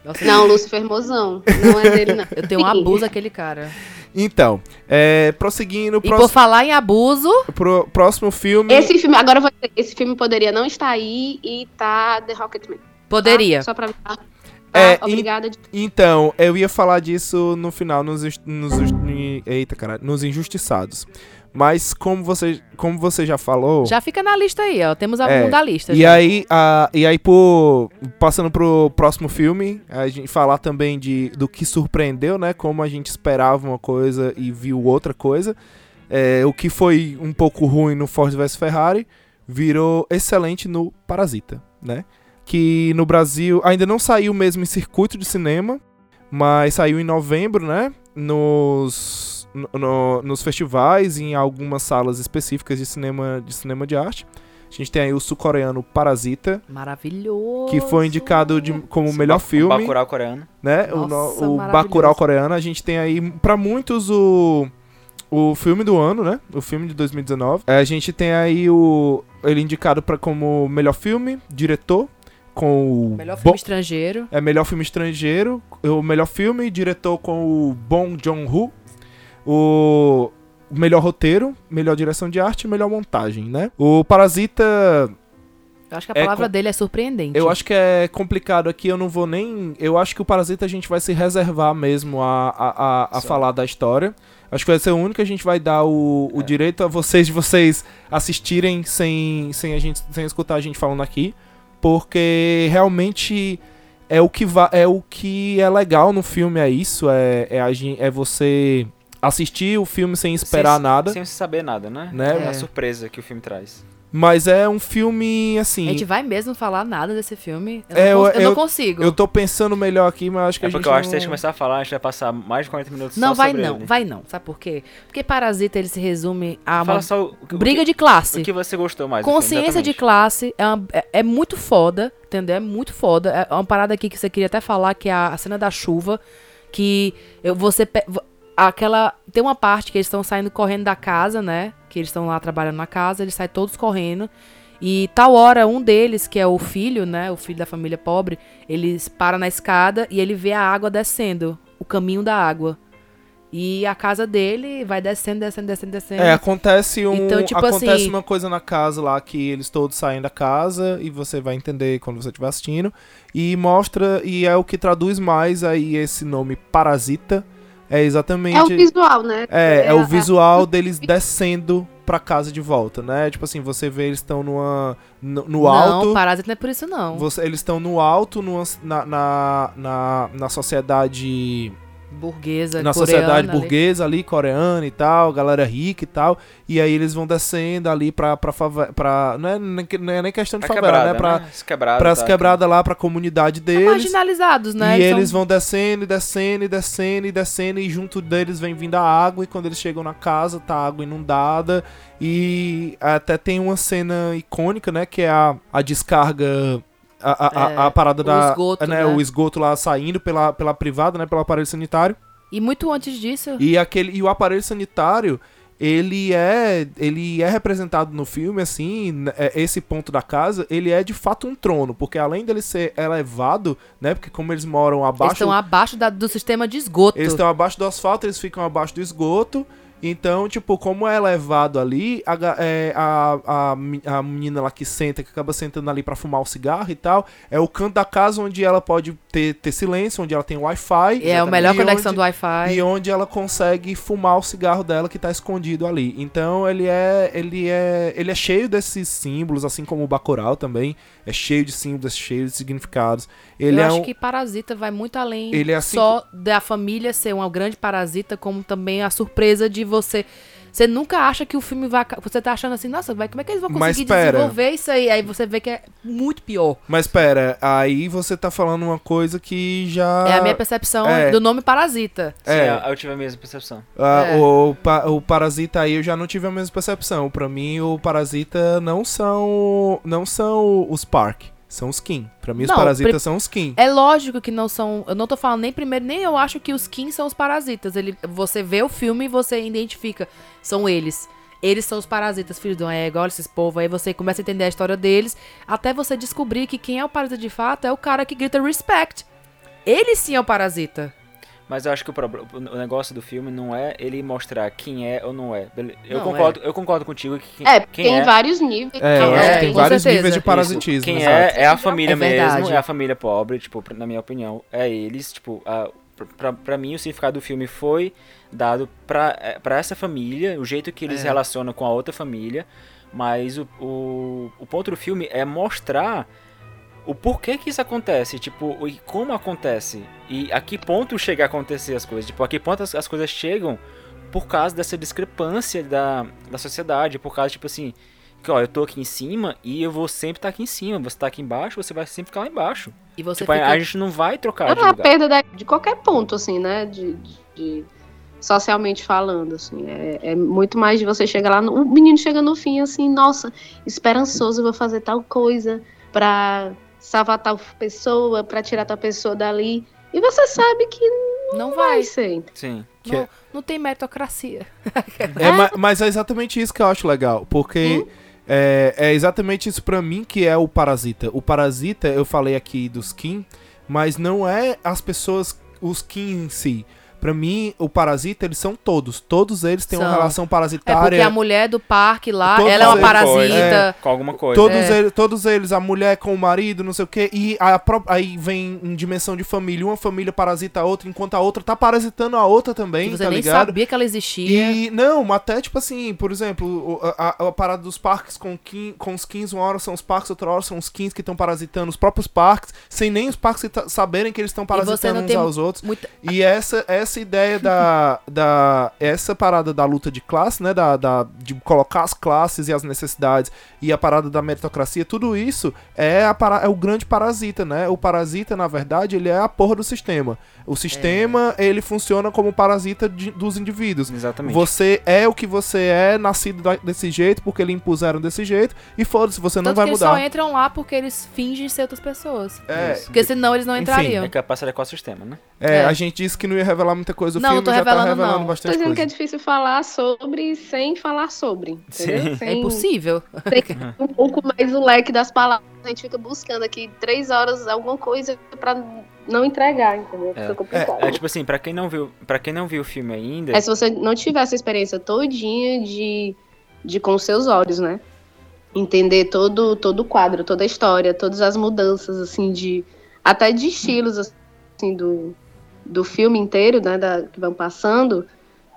Nossa, não, o Lúcifer mozão. Não é dele, não. Eu tenho um abuso aquele cara. Então, é, prosseguindo... E próximo... por falar em abuso... Pro próximo filme... Esse filme, agora eu vou dizer, esse filme poderia não estar aí e tá The Rocketman. Poderia. Tá? Só pra... É, obrigada. De... Então, eu ia falar disso no final, nos, nos, eita, cara, nos injustiçados. Mas como você, como você já falou... Já fica na lista aí, ó. Temos algum é, da lista. E aí, a, e aí, por, passando pro próximo filme, a gente falar também de, do que surpreendeu, né? Como a gente esperava uma coisa e viu outra coisa. É, o que foi um pouco ruim no Ford versus Ferrari virou excelente no Parasita, né? Que no Brasil ainda não saiu mesmo em circuito de cinema, mas saiu em novembro, né? Nos, no, nos festivais, em algumas salas específicas de cinema, de cinema de arte. A gente tem aí o sul-coreano Parasita. Maravilhoso! Que foi indicado de, como o melhor filme. O Bacurau coreano. Né? Nossa, o o Bacurau coreano. A gente tem aí, pra muitos, o... O filme do ano, né? O filme de dois mil e dezenove. A gente tem aí o... Ele indicado pra, como melhor filme, diretor, com o... Melhor filme Bo... estrangeiro. É, melhor filme estrangeiro. O melhor filme, diretor com o Bong Joon-ho. O melhor roteiro, melhor direção de arte e melhor montagem, né? O Parasita... Eu acho que a palavra é com... dele é surpreendente. Eu acho que é complicado aqui, eu não vou nem... Eu acho que o Parasita a gente vai se reservar mesmo a, a, a, a falar da história. Acho que vai ser o único que a gente vai dar o, o é. direito a vocês de vocês assistirem sem, sem, a gente, sem escutar a gente falando aqui. Porque realmente é o que, va- é, o que é legal no filme, é isso. É, é, a, é você assistir o filme sem esperar sem, nada. Sem saber nada, né? né? É. É a surpresa que o filme traz. Mas é um filme, assim... A gente vai mesmo falar nada desse filme? Eu, é, não, cons- eu, eu não consigo. Eu tô pensando melhor aqui, mas acho que é a gente... É porque eu acho não... que se a gente começar a falar, a gente vai passar mais de quarenta minutos não, só sobre Não, vai não, vai não. Sabe por quê? Porque Parasita, ele se resume a Fala uma só o, o, briga o que, de classe. O que você gostou mais. Consciência filme, de classe é, uma, é, é muito foda, entendeu? É muito foda. É uma parada aqui que você queria até falar, que é a, a cena da chuva, que eu, você... Pe- Aquela. Tem uma parte que eles estão saindo correndo da casa, né? Que eles estão lá trabalhando na casa, eles saem todos correndo. E tal hora, um deles, que é o filho, né? O filho da família pobre, eles param na escada e ele vê a água descendo, o caminho da água. E a casa dele vai descendo, descendo, descendo, descendo. É, acontece um. Então, tipo acontece assim, uma coisa na casa lá que eles todos saem da casa e você vai entender quando você estiver assistindo. E mostra, e é o que traduz mais aí esse nome Parasita. É exatamente... É o visual, né? É, é, é o visual é. deles descendo pra casa de volta, né? Tipo assim, você vê eles estão numa... No, no alto... Não, Parasita não é por isso, não. Você, eles estão no alto, numa, na, na, na, na sociedade... Burguesa, na coreana. Na sociedade burguesa ali, ali, coreana e tal, galera rica e tal. E aí eles vão descendo ali pra, pra favela... Pra, não, é, não é nem questão de pra favela, quebrada, né? Pra, né? As quebradas, pra as quebradas tá, lá, pra comunidade deles. É marginalizados, né? E eles, eles são... vão descendo, e descendo, e descendo, e descendo. E junto deles vem vindo a água. E quando eles chegam na casa, tá a água inundada. E até tem uma cena icônica, né? Que é a, a descarga... A, a, é, a parada o da. Esgoto, né, né? O esgoto lá saindo pela, pela privada, né? Pelo aparelho sanitário. E muito antes disso. E, aquele, e o aparelho sanitário, ele é, ele é representado no filme, assim, esse ponto da casa, ele é de fato um trono, porque além dele ser elevado, né? Porque como eles moram abaixo. Eles estão abaixo da, do sistema de esgoto. Eles estão abaixo do asfalto, eles ficam abaixo do esgoto. Então, tipo, como é elevado ali, a, a, a, a menina lá que senta, que acaba sentando ali pra fumar o cigarro e tal, é o canto da casa onde ela pode ter, ter silêncio, onde ela tem Wi-Fi. É, a melhor conexão do Wi-Fi. E onde ela consegue fumar o cigarro dela que tá escondido ali. Então, ele é, ele é, ele é cheio desses símbolos, assim como o Bacurau também. É cheio de símbolos, cheio de significados. Ele Eu é acho um... que Parasita vai muito além ele é assim... só da família ser uma grande parasita, como também a surpresa de você... Você nunca acha que o filme vai... Você tá achando assim, nossa, vai, como é que eles vão conseguir desenvolver isso aí? Aí você vê que é muito pior. Mas pera, aí você tá falando uma coisa que já... É a minha percepção é. do nome Parasita. É. Sim, eu tive a mesma percepção. Ah, é. o, o, o Parasita aí eu já não tive a mesma percepção. Pra mim, o Parasita não são, não são os Park. São os Kim. Pra mim, não, os parasitas pre... são os Kim. É lógico que não são... Eu não tô falando nem primeiro... Nem eu acho que os Kim são os parasitas. Ele... Você vê o filme e você identifica. São eles. Eles são os parasitas, filho de uma égua, olha esses povos. Aí você começa a entender a história deles. Até você descobrir que quem é o parasita de fato é o cara que grita respect. Ele sim é o parasita. Mas eu acho que o, pro... o negócio do filme não é ele mostrar quem é ou não é. Eu, não, concordo, é. eu concordo contigo que quem é. Quem tem é... vários níveis. É, eu acho que tem vários certeza. níveis de parasitismo. Isso. Quem é, é a família é mesmo, é a família pobre, tipo, na minha opinião. É eles, tipo, a, pra, pra mim o significado do filme foi dado pra, pra essa família, o jeito que eles se é. relacionam com a outra família. Mas o, o, o ponto do filme é mostrar o porquê que isso acontece, tipo, e como acontece, e a que ponto chega a acontecer as coisas, tipo, a que ponto as, as coisas chegam por causa dessa discrepância da, da sociedade, por causa, tipo assim, que ó, eu tô aqui em cima e eu vou sempre estar tá aqui em cima, você tá aqui embaixo, você vai sempre ficar lá embaixo. E você tipo, fica... a, a gente não vai trocar não de lugar. É uma perda de qualquer ponto, assim, né, de... de, de... socialmente falando, assim, é, é muito mais de você chegar lá, no, o menino chega no fim assim, nossa, esperançoso, vou fazer tal coisa pra salvar tal pessoa, pra tirar tal pessoa dali, e você sabe que não, não vai. vai ser. Sim. Não, é... não tem meritocracia. É, mas, mas é exatamente isso que eu acho legal, porque hum? é, é exatamente isso pra mim que é o Parasita. O Parasita, eu falei aqui dos Kim, mas não é as pessoas, os Kim em si. Pra mim, o parasita, eles são todos. Todos eles têm são. uma relação parasitária. É porque a mulher do parque lá, todos ela é uma parasita. É, com alguma coisa. Todos, é. eles, todos eles, a mulher com o marido, não sei o quê. E a, aí vem em dimensão de família. Uma família parasita a outra, enquanto a outra tá parasitando a outra também, que você tá nem ligado? sabia que ela existia. E, não, até tipo assim, por exemplo, a, a, a parada dos parques com, quim, com os quinze, uma hora são os parques, outra hora são os quinze que estão parasitando os próprios parques, sem nem os parques saberem que eles estão parasitando uns aos outros. Muita... E essa... essa Essa ideia da, da... Essa parada da luta de classe, né? Da, da, de colocar as classes e as necessidades e a parada da meritocracia, tudo isso é, a para, é o grande parasita, né? O parasita, na verdade, ele é a porra do sistema. O sistema, é. ele funciona como parasita de, dos indivíduos. Exatamente. Você é o que você é, nascido desse jeito, porque lhe impuseram desse jeito, e foda-se, você não Tanto vai que mudar. Eles só entram lá porque eles fingem ser outras pessoas. É. Porque senão eles não entrariam. Enfim, é que é parceria com o sistema, né? É, é, a gente disse que não ia revelar muita coisa do não, filme, tô já revelando, tá revelando não. bastante coisa. Tô dizendo coisa. que é difícil falar sobre sem falar sobre, entendeu? Sem, é impossível. Um pouco mais o leque das palavras, a gente fica buscando aqui três horas alguma coisa pra não entregar, entendeu? É, é, é tipo assim, pra quem não viu, pra quem não viu o filme ainda... É se você não tiver essa experiência todinha de, de com seus olhos, né? Entender todo, todo o quadro, toda a história, todas as mudanças, assim, de... Até de estilos, assim, do... do filme inteiro, né, da, que vão passando,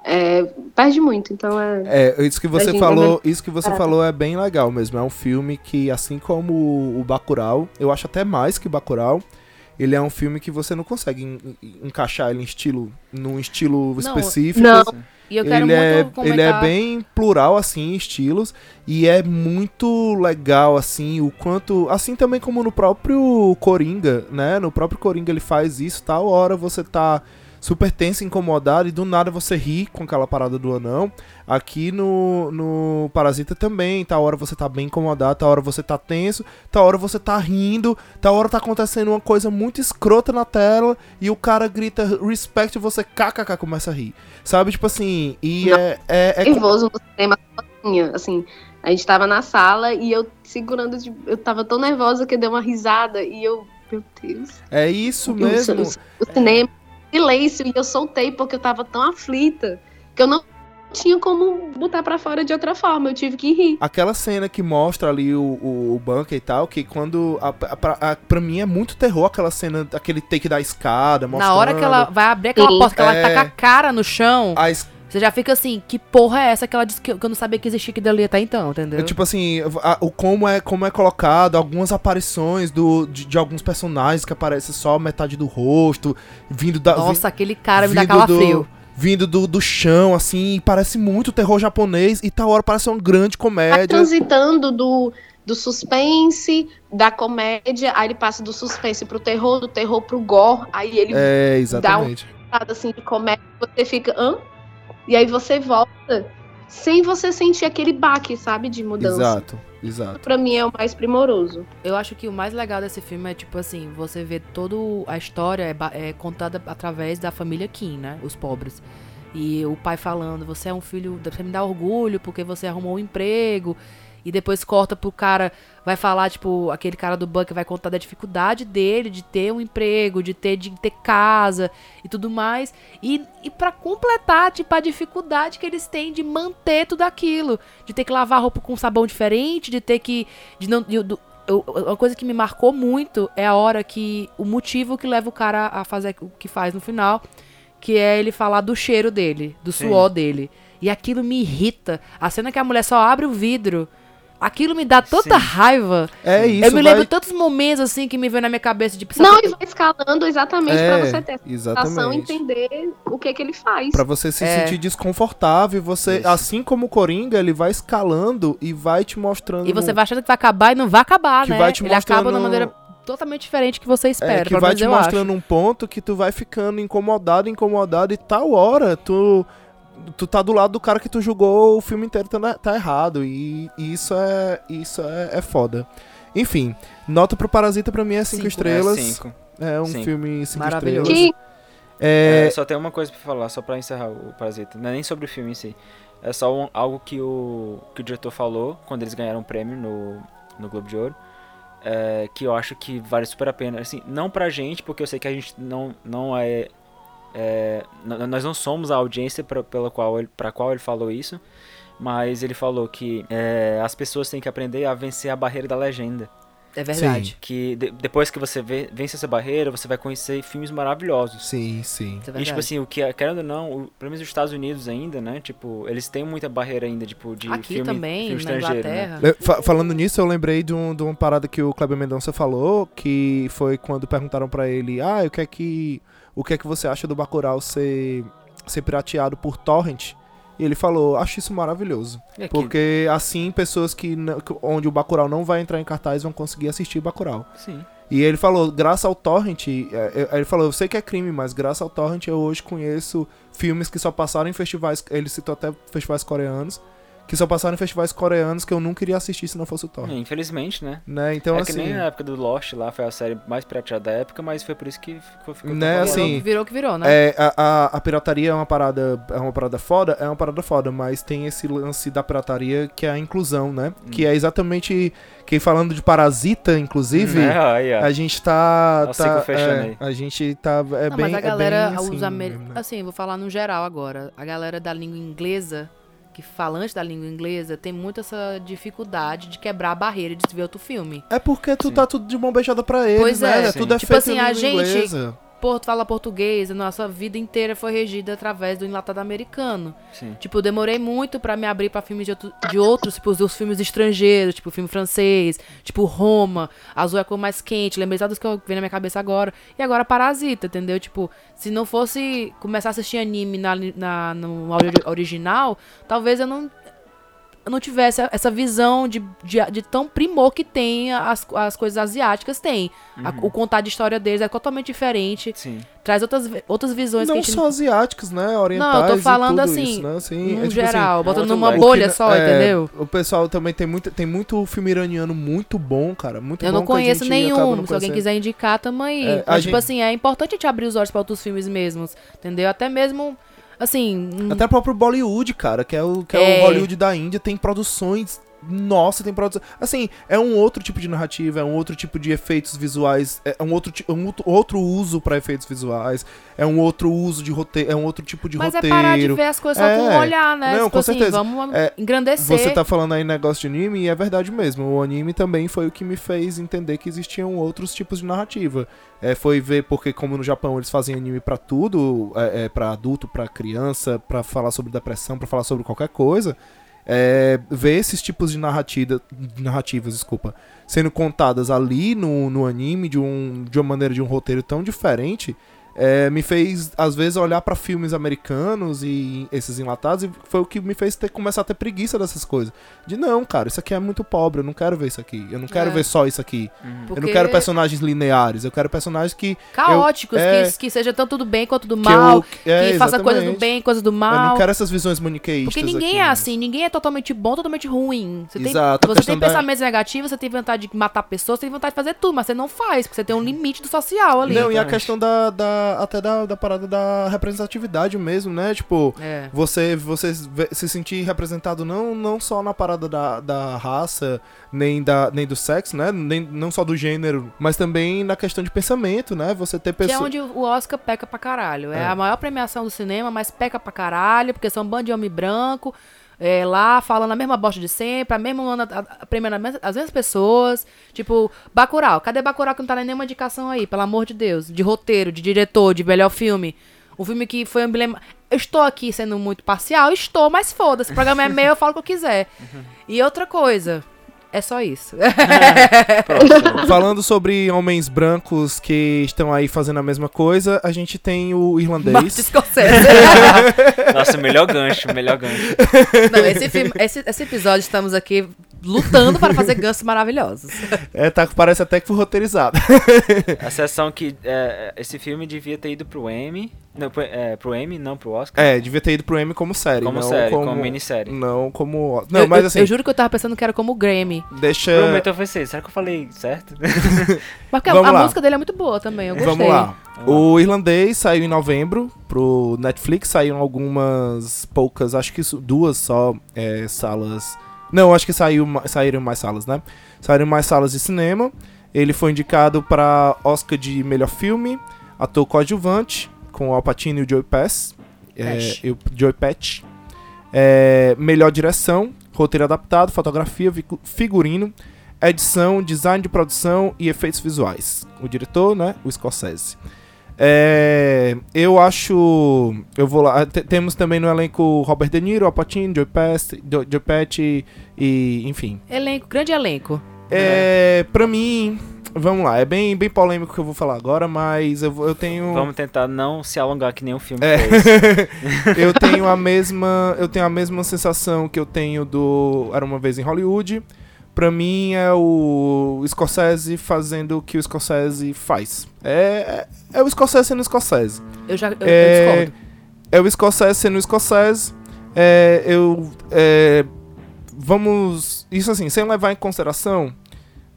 é, perde muito, então é... É, isso que você falou, isso que você falou é bem legal mesmo, é um filme que, assim como o Bacurau, eu acho até mais que Bacurau, ele é um filme que você não consegue en- encaixar ele em estilo, num estilo específico. Não, não. E eu quero ele, muito é, comentar... ele é bem plural, assim, em estilos, e é muito legal, assim, o quanto... Assim também como no próprio Coringa, né? No próprio Coringa ele faz isso, tal hora você tá super tenso, incomodado, e do nada você ri com aquela parada do anão. Aqui no, no Parasita também, tal hora você tá bem incomodado, tal hora você tá tenso, tal hora você tá rindo, tal hora tá acontecendo uma coisa muito escrota na tela, e o cara grita respect e você kkk começa a rir. Sabe, tipo assim, e Não, é... é, é nervoso no cinema sozinha, assim, a gente tava na sala e eu segurando, de, eu tava tão nervosa que eu dei uma risada e eu, meu Deus. É isso mesmo. O, o, o cinema, é. silêncio, e eu soltei porque eu tava tão aflita que eu não tinha como botar pra fora de outra forma, eu tive que rir. Aquela cena que mostra ali o, o, o bunker e tal, que quando, a, a, a, pra mim é muito terror aquela cena, aquele take da escada, mostrando... Na hora que ela vai abrir aquela porta, que ela é... tá com a cara no chão, a es... você já fica assim, que porra é essa que ela disse que eu não sabia que existia aqui dali até então, entendeu? É, tipo assim, a, o como é, como é colocado, algumas aparições do, de, de alguns personagens que aparecem só metade do rosto, vindo da... Nossa, vi, aquele cara me dá calafrio. Do... Vindo do, do chão, assim, parece muito terror japonês, e tal hora parece uma grande comédia. Tá transitando do, do suspense, da comédia, aí ele passa do suspense pro terror, do terror pro gore, aí ele é, exatamente. dá um assim de comédia, você fica, hã? E aí você volta, sem você sentir aquele baque, sabe, de mudança. Exato, exato. Pra mim é o mais primoroso. Eu acho que o mais legal desse filme é, tipo assim, você vê toda a história é, ba- é contada através da família Kim, né? Os pobres. E o pai falando, você é um filho, você me dá orgulho porque você arrumou um emprego. E depois corta pro cara, vai falar, tipo, aquele cara do bunker vai contar da dificuldade dele de ter um emprego, de ter, de ter casa e tudo mais. E, e pra completar, tipo, a dificuldade que eles têm de manter tudo aquilo. De ter que lavar roupa com sabão diferente, de ter que... De não, de, do, eu, uma coisa que me marcou muito é a hora que... O motivo que leva o cara a fazer o que faz no final, que é ele falar do cheiro dele, do suor Sim. dele. E aquilo me irrita. A cena que a mulher só abre o vidro... Aquilo me dá tanta Sim. raiva. É isso, eu me lembro vai... tantos momentos assim que me veio na minha cabeça de precisar. Não, e vai escalando exatamente é, pra você ter essa sensação e entender o que, que ele faz. Pra você se é. sentir desconfortável. Você, assim como o Coringa, ele vai escalando e vai te mostrando. E você vai achando que vai acabar e não vai acabar, que né? Vai te ele mostrando... acaba de uma maneira totalmente diferente que você espera. É, que vai te mostrando acho. um ponto que tu vai ficando incomodado, incomodado, e tal hora tu. Tu tá do lado do cara que tu julgou o filme inteiro, tá, tá errado. E, e isso, é, isso é, é foda. Enfim, nota pro Parasita pra mim é cinco estrelas. É, cinco. é um cinco. Filme cinco estrelas. É... É, só tem uma coisa pra falar, só pra encerrar o Parasita. Não é nem sobre o filme em si. É só um, algo que o, que o diretor falou quando eles ganharam o um prêmio no, no Globo de Ouro. É, que eu acho que vale super a pena. Assim, não pra gente, porque eu sei que a gente não, não é... É, nós não somos a audiência pra, pela qual ele, pra qual ele falou isso, mas ele falou que é, as pessoas têm que aprender a vencer a barreira da legenda. É verdade. Sim. Que de, depois que você vê, vence essa barreira, você vai conhecer filmes maravilhosos. Sim, sim. É e tipo assim, o que, querendo ou não, o, pelo menos os Estados Unidos ainda, né? Tipo, eles têm muita barreira ainda, tipo, de Aqui filme, também, filme estrangeiro. Né? F- falando nisso, eu lembrei de, um, de uma parada que o Kleber Mendonça falou, que foi quando perguntaram pra ele, ah, o que é que... O que é que você acha do Bacurau ser, ser pirateado por torrent? E ele falou, acho isso maravilhoso. É que... Porque assim, pessoas que não, onde o Bacurau não vai entrar em cartaz vão conseguir assistir Bacurau. Sim. E ele falou, graças ao torrent... Ele falou, eu sei que é crime, mas graças ao torrent eu hoje conheço filmes que só passaram em festivais... Ele citou até festivais coreanos. Que só passaram em festivais coreanos que eu nunca iria assistir se não fosse o Thor. Infelizmente, né? né? Então, é assim, que nem na época do Lost lá, foi a série mais pirateada da época, mas foi por isso que ficou... ficou né, assim, virou que virou, né? É, a, a, a pirataria é uma parada é uma parada foda, é uma parada foda, mas tem esse lance da pirataria que é a inclusão, né? Hum. Que é exatamente... Que falando de Parasita, inclusive, hum, é, é, é. a gente tá... Eu tá fechando é, aí. A gente tá... É não, bem, mas a galera... É bem, assim, os amer... né? assim, vou falar no geral agora. A galera da língua inglesa... que falante da língua inglesa, tem muito essa dificuldade de quebrar a barreira de ver outro filme. É porque tu Sim. tá tudo de mão beijada pra eles, pois né? É. É, tudo é tipo feito assim, em língua inglesa. Tipo assim, a gente fala português, a nossa vida inteira foi regida através do enlatado americano. Sim. Tipo, eu demorei muito pra me abrir pra filmes de, outro, de outros, tipo, os filmes estrangeiros, tipo, filme francês, tipo, Roma, Azul é a cor mais quente, lembrei só dos que vem na minha cabeça agora. E agora Parasita, entendeu? Tipo, se não fosse começar a assistir anime na, na, no áudio original, talvez eu não, eu não tivesse essa visão de, de, de tão primor que tem as, as coisas asiáticas têm. Uhum. A, o contar de história deles é totalmente diferente. Sim. Traz outras, outras visões. Não que a gente... só asiáticos, né? Orientais. Não, eu tô falando assim, isso, né? assim, no é, tipo geral, assim, botando numa bolha que, só, é, entendeu? O pessoal também tem muito, tem muito filme iraniano muito bom, cara. Muito eu bom não conheço nenhum. Não se alguém quiser indicar, tamo aí. É, Mas, gente... tipo assim, é importante a gente abrir os olhos pra outros filmes mesmos, entendeu? Até mesmo... Assim... Até o próprio Bollywood, cara, que é o, que é... é o Hollywood da Índia, tem produções... Nossa, tem produções... Assim, é um outro tipo de narrativa, é um outro tipo de efeitos visuais, é um outro, um outro uso pra efeitos visuais, é um outro uso de roteiro, é um outro tipo de Mas roteiro... Mas é parar de ver as coisas é... só com um olhar, né? Não, tipo com assim, certeza. Vamos é... engrandecer. Você tá falando aí negócio de anime, e é verdade mesmo. O anime também foi o que me fez entender que existiam outros tipos de narrativa. É, foi ver, porque como no Japão eles fazem anime pra tudo, é, é, pra adulto, pra criança, pra falar sobre depressão, pra falar sobre qualquer coisa, é, ver esses tipos de narrativa, narrativas desculpa, sendo contadas ali no, no anime de, um, de uma maneira, de um roteiro tão diferente, é, me fez, às vezes, olhar pra filmes americanos e esses enlatados, e foi o que me fez ter, começar a ter preguiça dessas coisas. De não, cara, isso aqui é muito pobre, eu não quero ver isso aqui, eu não quero é. ver só isso aqui. Uhum. Porque... Eu não quero personagens lineares, eu quero personagens que... Caóticos, eu, é... que, que seja tanto do bem quanto do mal, que, eu, é, que faça coisas do bem, coisas do mal. Eu não quero essas visões maniqueístas. Porque ninguém aqui, é assim, né? Ninguém é totalmente bom, totalmente ruim. Você Exato, tem, você tem da... pensamentos negativos, você tem vontade de matar pessoas, você tem vontade de fazer tudo, mas você não faz, porque você tem um limite do social ali. Não, e a questão da, da... da, até da, da parada da representatividade mesmo, né? Tipo, é. você, você se sentir representado não, não só na parada da, da raça, nem, da, nem do sexo, né? Nem, não só do gênero, mas também na questão de pensamento, né? Você ter pessoas... Que é onde o Oscar peca pra caralho. É, é a maior premiação do cinema, mas peca pra caralho, porque são um bando de homem branco, é, lá falando a mesma bosta de sempre, a mesma premiando as mesmas pessoas. Tipo, Bacurau. Cadê Bacurau que não tá nem nenhuma indicação aí? Pelo amor de Deus. De roteiro, de diretor, de melhor filme. O filme que foi emblema... Eu estou aqui sendo muito parcial? Estou, mas foda-se. O programa é meu, eu falo o que eu quiser. E outra coisa... É só isso. É, falando sobre homens brancos que estão aí fazendo a mesma coisa, a gente tem o irlandês. Martin Scorsese. Nossa, melhor gancho, melhor gancho. Não, esse, filme, esse, esse episódio estamos aqui lutando para fazer ganchos maravilhosos. É, tá, parece até que foi roteirizado. A sessão que é, esse filme devia ter ido pro Emmy. Não, pro, é, pro Emmy, não pro Oscar. É, devia ter ido pro Emmy como série. Como não série, como, como minissérie. Não, como... Não, eu, mas assim... Eu, eu juro que eu tava pensando que era como Grammy. Deixa... Pro momento eu pensei, será que eu falei certo? Mas porque a, a música dele é muito boa também, eu gostei. Vamos lá. O Irlandês saiu em novembro pro Netflix, saíram algumas poucas, acho que duas só é, salas... Não, acho que saiu, saíram mais salas, né? Saíram mais salas de cinema. Ele foi indicado pra Oscar de melhor filme, ator coadjuvante... com o Al Pacino e o Joey Pass, é, e o Joey Patch. É, melhor direção, roteiro adaptado, fotografia, figurino, edição, design de produção e efeitos visuais. O diretor, né? O Scorsese. É, eu acho... Eu vou lá, t- temos também no elenco Robert De Niro, Al Pacino, Joey Pass, Joey, Joey Patch e... Enfim. Elenco, grande elenco. É, pra mim... Vamos lá, é bem, bem polêmico o que eu vou falar agora, mas eu, eu tenho... Vamos tentar não se alongar que nem o filme é. fez. eu, tenho a mesma, eu tenho a mesma sensação que eu tenho do Era Uma Vez em Hollywood. Pra mim é o Scorsese fazendo o que o Scorsese faz. É, é, é o Scorsese sendo o Scorsese. Eu já eu, é, eu discordo. É o Scorsese sendo o Scorsese. É, eu, é, vamos... Isso assim, sem levar em consideração...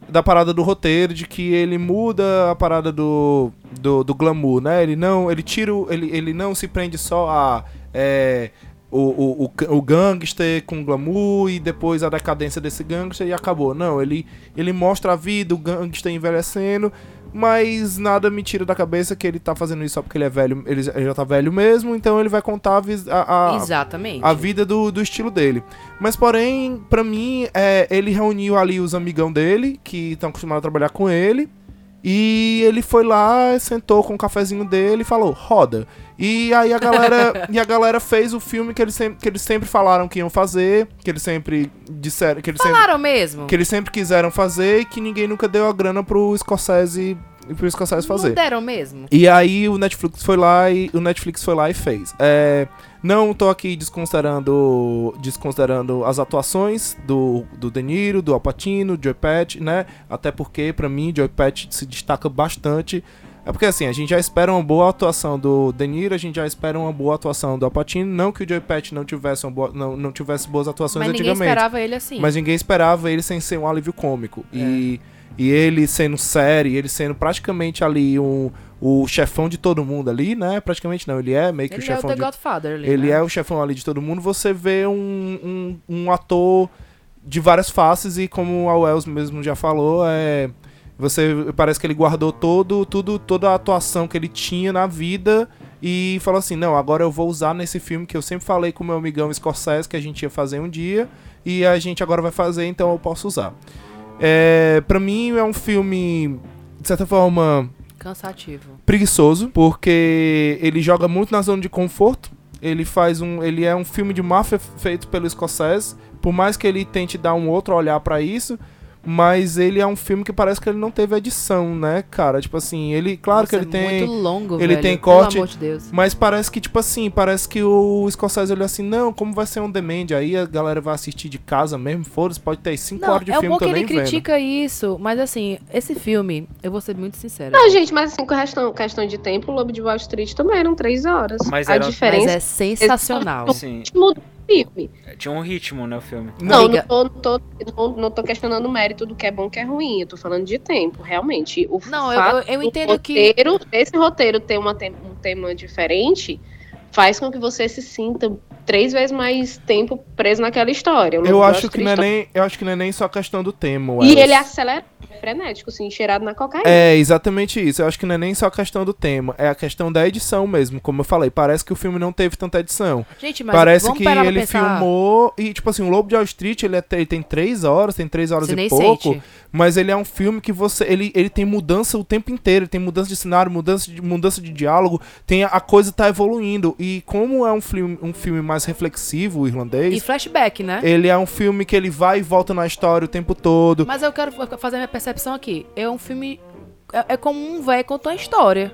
da parada do roteiro, de que ele muda a parada do, do, do glamour, né? Ele não, ele tira, ele, ele não se prende só a é, o, o, o, o gangster com glamour e depois a decadência desse gangster e acabou. Não, ele, ele mostra a vida, o gangster envelhecendo, mas nada me tira da cabeça que ele tá fazendo isso só porque ele é velho, ele já tá velho mesmo, então ele vai contar a, a, Exatamente. a vida do, do estilo dele. Mas porém, pra mim, é, ele reuniu ali os amigão dele, que estão acostumados a trabalhar com ele, e ele foi lá, sentou com o cafezinho dele e falou, roda. E aí a galera, e a galera fez o filme que eles, se, que eles sempre falaram que iam fazer, que eles sempre disseram... Que eles falaram sempre, mesmo. Que eles sempre quiseram fazer e que ninguém nunca deu a grana pro Scorsese, pro Scorsese fazer. Não deram mesmo. E aí o Netflix foi lá e, o Netflix foi lá e fez. É, não tô aqui desconsiderando, desconsiderando as atuações do, do De Niro, do Al Pacino, do Joey Patch, né? Até porque, pra mim, Joey Patch se destaca bastante... É porque assim, a gente já espera uma boa atuação do De Niro, a gente já espera uma boa atuação do Al Pacino, não que o Joey Patch não tivesse, uma boa, não, não tivesse boas atuações antigamente. Mas ninguém esperava ele assim. Mas ninguém esperava ele sem ser um alívio cômico. É. E, e ele sendo sério, ele sendo praticamente ali um, o chefão de todo mundo ali, né? Praticamente não, ele é meio que ele o chefão é o The de... Godfather ali, ele né? é o chefão ali de todo mundo. Você vê um, um, um ator de várias faces e como a Wells mesmo já falou, é... Você parece que ele guardou todo, tudo, toda a atuação que ele tinha na vida e falou assim, não, agora eu vou usar nesse filme que eu sempre falei com o meu amigão Scorsese que a gente ia fazer um dia e a gente agora vai fazer, então eu posso usar. É, pra mim é um filme, de certa forma... Cansativo. Preguiçoso, porque ele joga muito na zona de conforto. Ele, faz um, ele é um filme de máfia feito pelo Scorsese, por mais que ele tente dar um outro olhar pra isso... Mas ele é um filme que parece que ele não teve edição, né, cara? Tipo assim, ele... Claro Nossa, que ele é tem... muito longo, ele velho. Tem corte, pelo amor de Deus. Mas parece que, tipo assim, parece que o Scorsese olhou assim, não, como vai ser on demand? Aí a galera vai assistir de casa mesmo, foda-se, pode ter cinco horas de é filme que eu nem vendo. É bom que ele critica isso, mas assim, esse filme, eu vou ser muito sincera. Não, gente, mas assim, com questão, questão de tempo, o Lobo de Wall Street também eram três horas. Mas, a eram... diferença... mas é sensacional. Sim. Mudou. filme. Tinha um ritmo, né, o filme. Não, não tô, não, tô, não, não tô questionando o mérito do que é bom e que é ruim. Eu tô falando de tempo, realmente. O não, fato eu, eu entendo roteiro, que... Esse roteiro ter uma, um tema diferente faz com que você se sinta três vezes mais tempo preso naquela história. Eu, eu, acho, que não é nem, eu acho que não é nem só questão do tema. E ele é acelerado, frenético, assim, cheirado na cocaína. É, exatamente isso. Eu acho que não é nem só a questão do tema. É a questão da edição mesmo. Como eu falei, parece que o filme não teve tanta edição. Gente, mas parece que ele pensar... filmou... E, tipo assim, o Lobo de Wall Street, ele, é, ele tem três horas, tem três horas você e pouco. Sente. Mas ele é um filme que você... Ele, ele tem mudança o tempo inteiro. Ele tem mudança de cenário, mudança de, mudança de diálogo. Tem, a coisa tá evoluindo. E como é um filme, um filme mais mais reflexivo, o Irlandês. E flashback, né? Ele é um filme que ele vai e volta na história o tempo todo. Mas eu quero fazer a minha percepção aqui. É um filme... É, é como um véi contou a história.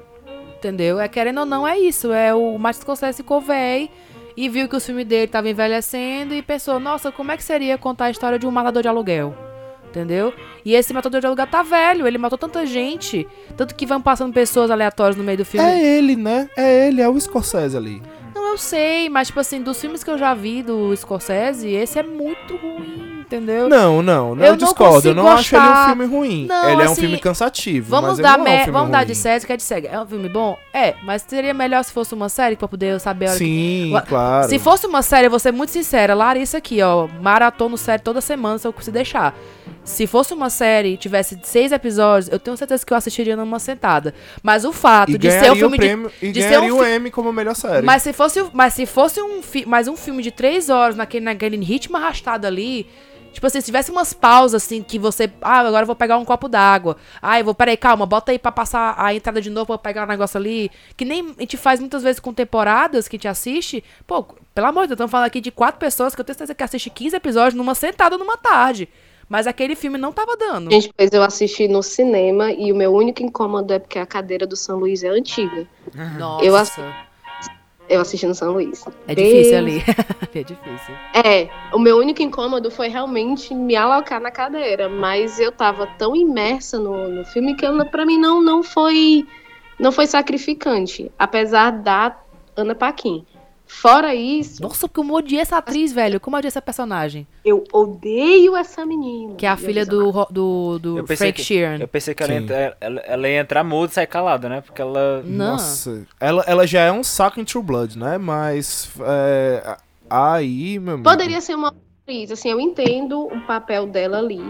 Entendeu? É querendo ou não, é isso. É o Martin Scorsese ficou véi e viu que o filme dele tava envelhecendo e pensou, nossa, como é que seria contar a história de um matador de aluguel? Entendeu? E esse matador de aluguel tá velho, ele matou tanta gente, tanto que vão passando pessoas aleatórias no meio do filme. É ele, né? É ele, é o Scorsese ali. Não, eu sei, mas tipo assim, dos filmes que eu já vi do Scorsese, esse é muito ruim, entendeu? Não, não, não eu discordo, eu não gostar. Acho ele um filme ruim. Não, ele assim, é um filme cansativo, vamos mas dar não é um filme Vamos ruim. Dar de série, que é de série. É um filme bom? É, mas seria melhor se fosse uma série pra poder saber a hora Sim, que... claro. Se fosse uma série, eu vou ser muito sincera, Larissa aqui, ó, maratono série toda semana, se eu se deixar. Se fosse uma série e tivesse seis episódios, eu tenho certeza que eu assistiria numa sentada. Mas o fato e de ser um filme o prêmio, de, e de ser um o Emmy como a melhor série. Mas se fosse, mas se fosse um, fi, mas um filme de três horas naquele, naquele ritmo arrastado ali, tipo assim, se tivesse umas pausas assim que você, ah, agora eu vou pegar um copo d'água. Ah, eu vou, peraí, calma, bota aí pra passar a entrada de novo pra pegar um negócio ali. Que nem a gente faz muitas vezes com temporadas que a gente assiste. Pô, pelo amor de Deus, estamos falando aqui de quatro pessoas que eu tenho certeza que assiste quinze episódios numa sentada numa tarde. Mas aquele filme não tava dando. Gente, pois eu assisti no cinema e o meu único incômodo é porque a cadeira do São Luís é antiga. Nossa. Eu, ass... eu assisti no São Luís. É Deus. Difícil ali. É difícil. É, o meu único incômodo foi realmente me alocar na cadeira. Mas eu tava tão imersa no, no filme que eu, pra mim não, não, foi, não foi sacrificante. Apesar da Ana Paquin. Fora isso... Nossa, porque eu odiei essa atriz, velho. Como eu odiei essa personagem. Eu odeio essa menina. Que é a filha do, do, do Frank que, Sheeran. Eu pensei que ela ia, entrar, ela, ela ia entrar muda e sair calada, né? Porque ela... Não. Nossa. Ela, ela já é um saco em True Blood, né? Mas... É, aí, meu amigo... Poderia ser uma atriz. Assim, eu entendo o papel dela ali.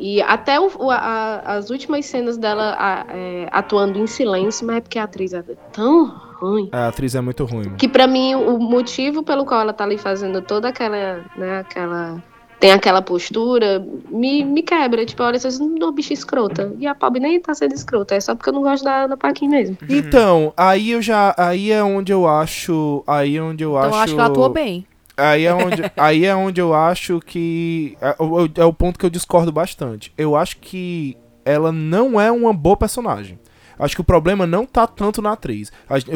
E até o, a, as últimas cenas dela a, é, atuando em silêncio, mas é porque a atriz é tão... Ruim. A atriz é muito ruim. Que pra mim, o motivo pelo qual ela tá ali fazendo toda aquela, né, aquela... Tem aquela postura, me, me quebra. Tipo, olha, vocês não dão bicha escrota. E a Pabi nem tá sendo escrota, é só porque eu não gosto da, da Paquin mesmo. Então, aí eu já... Aí é onde eu acho... Aí é onde eu então, acho... Eu acho que ela atuou bem. Aí é onde, aí é onde eu acho que... É, é o ponto que eu discordo bastante. Eu acho que ela não é uma boa personagem. Acho que o problema não tá tanto na atriz.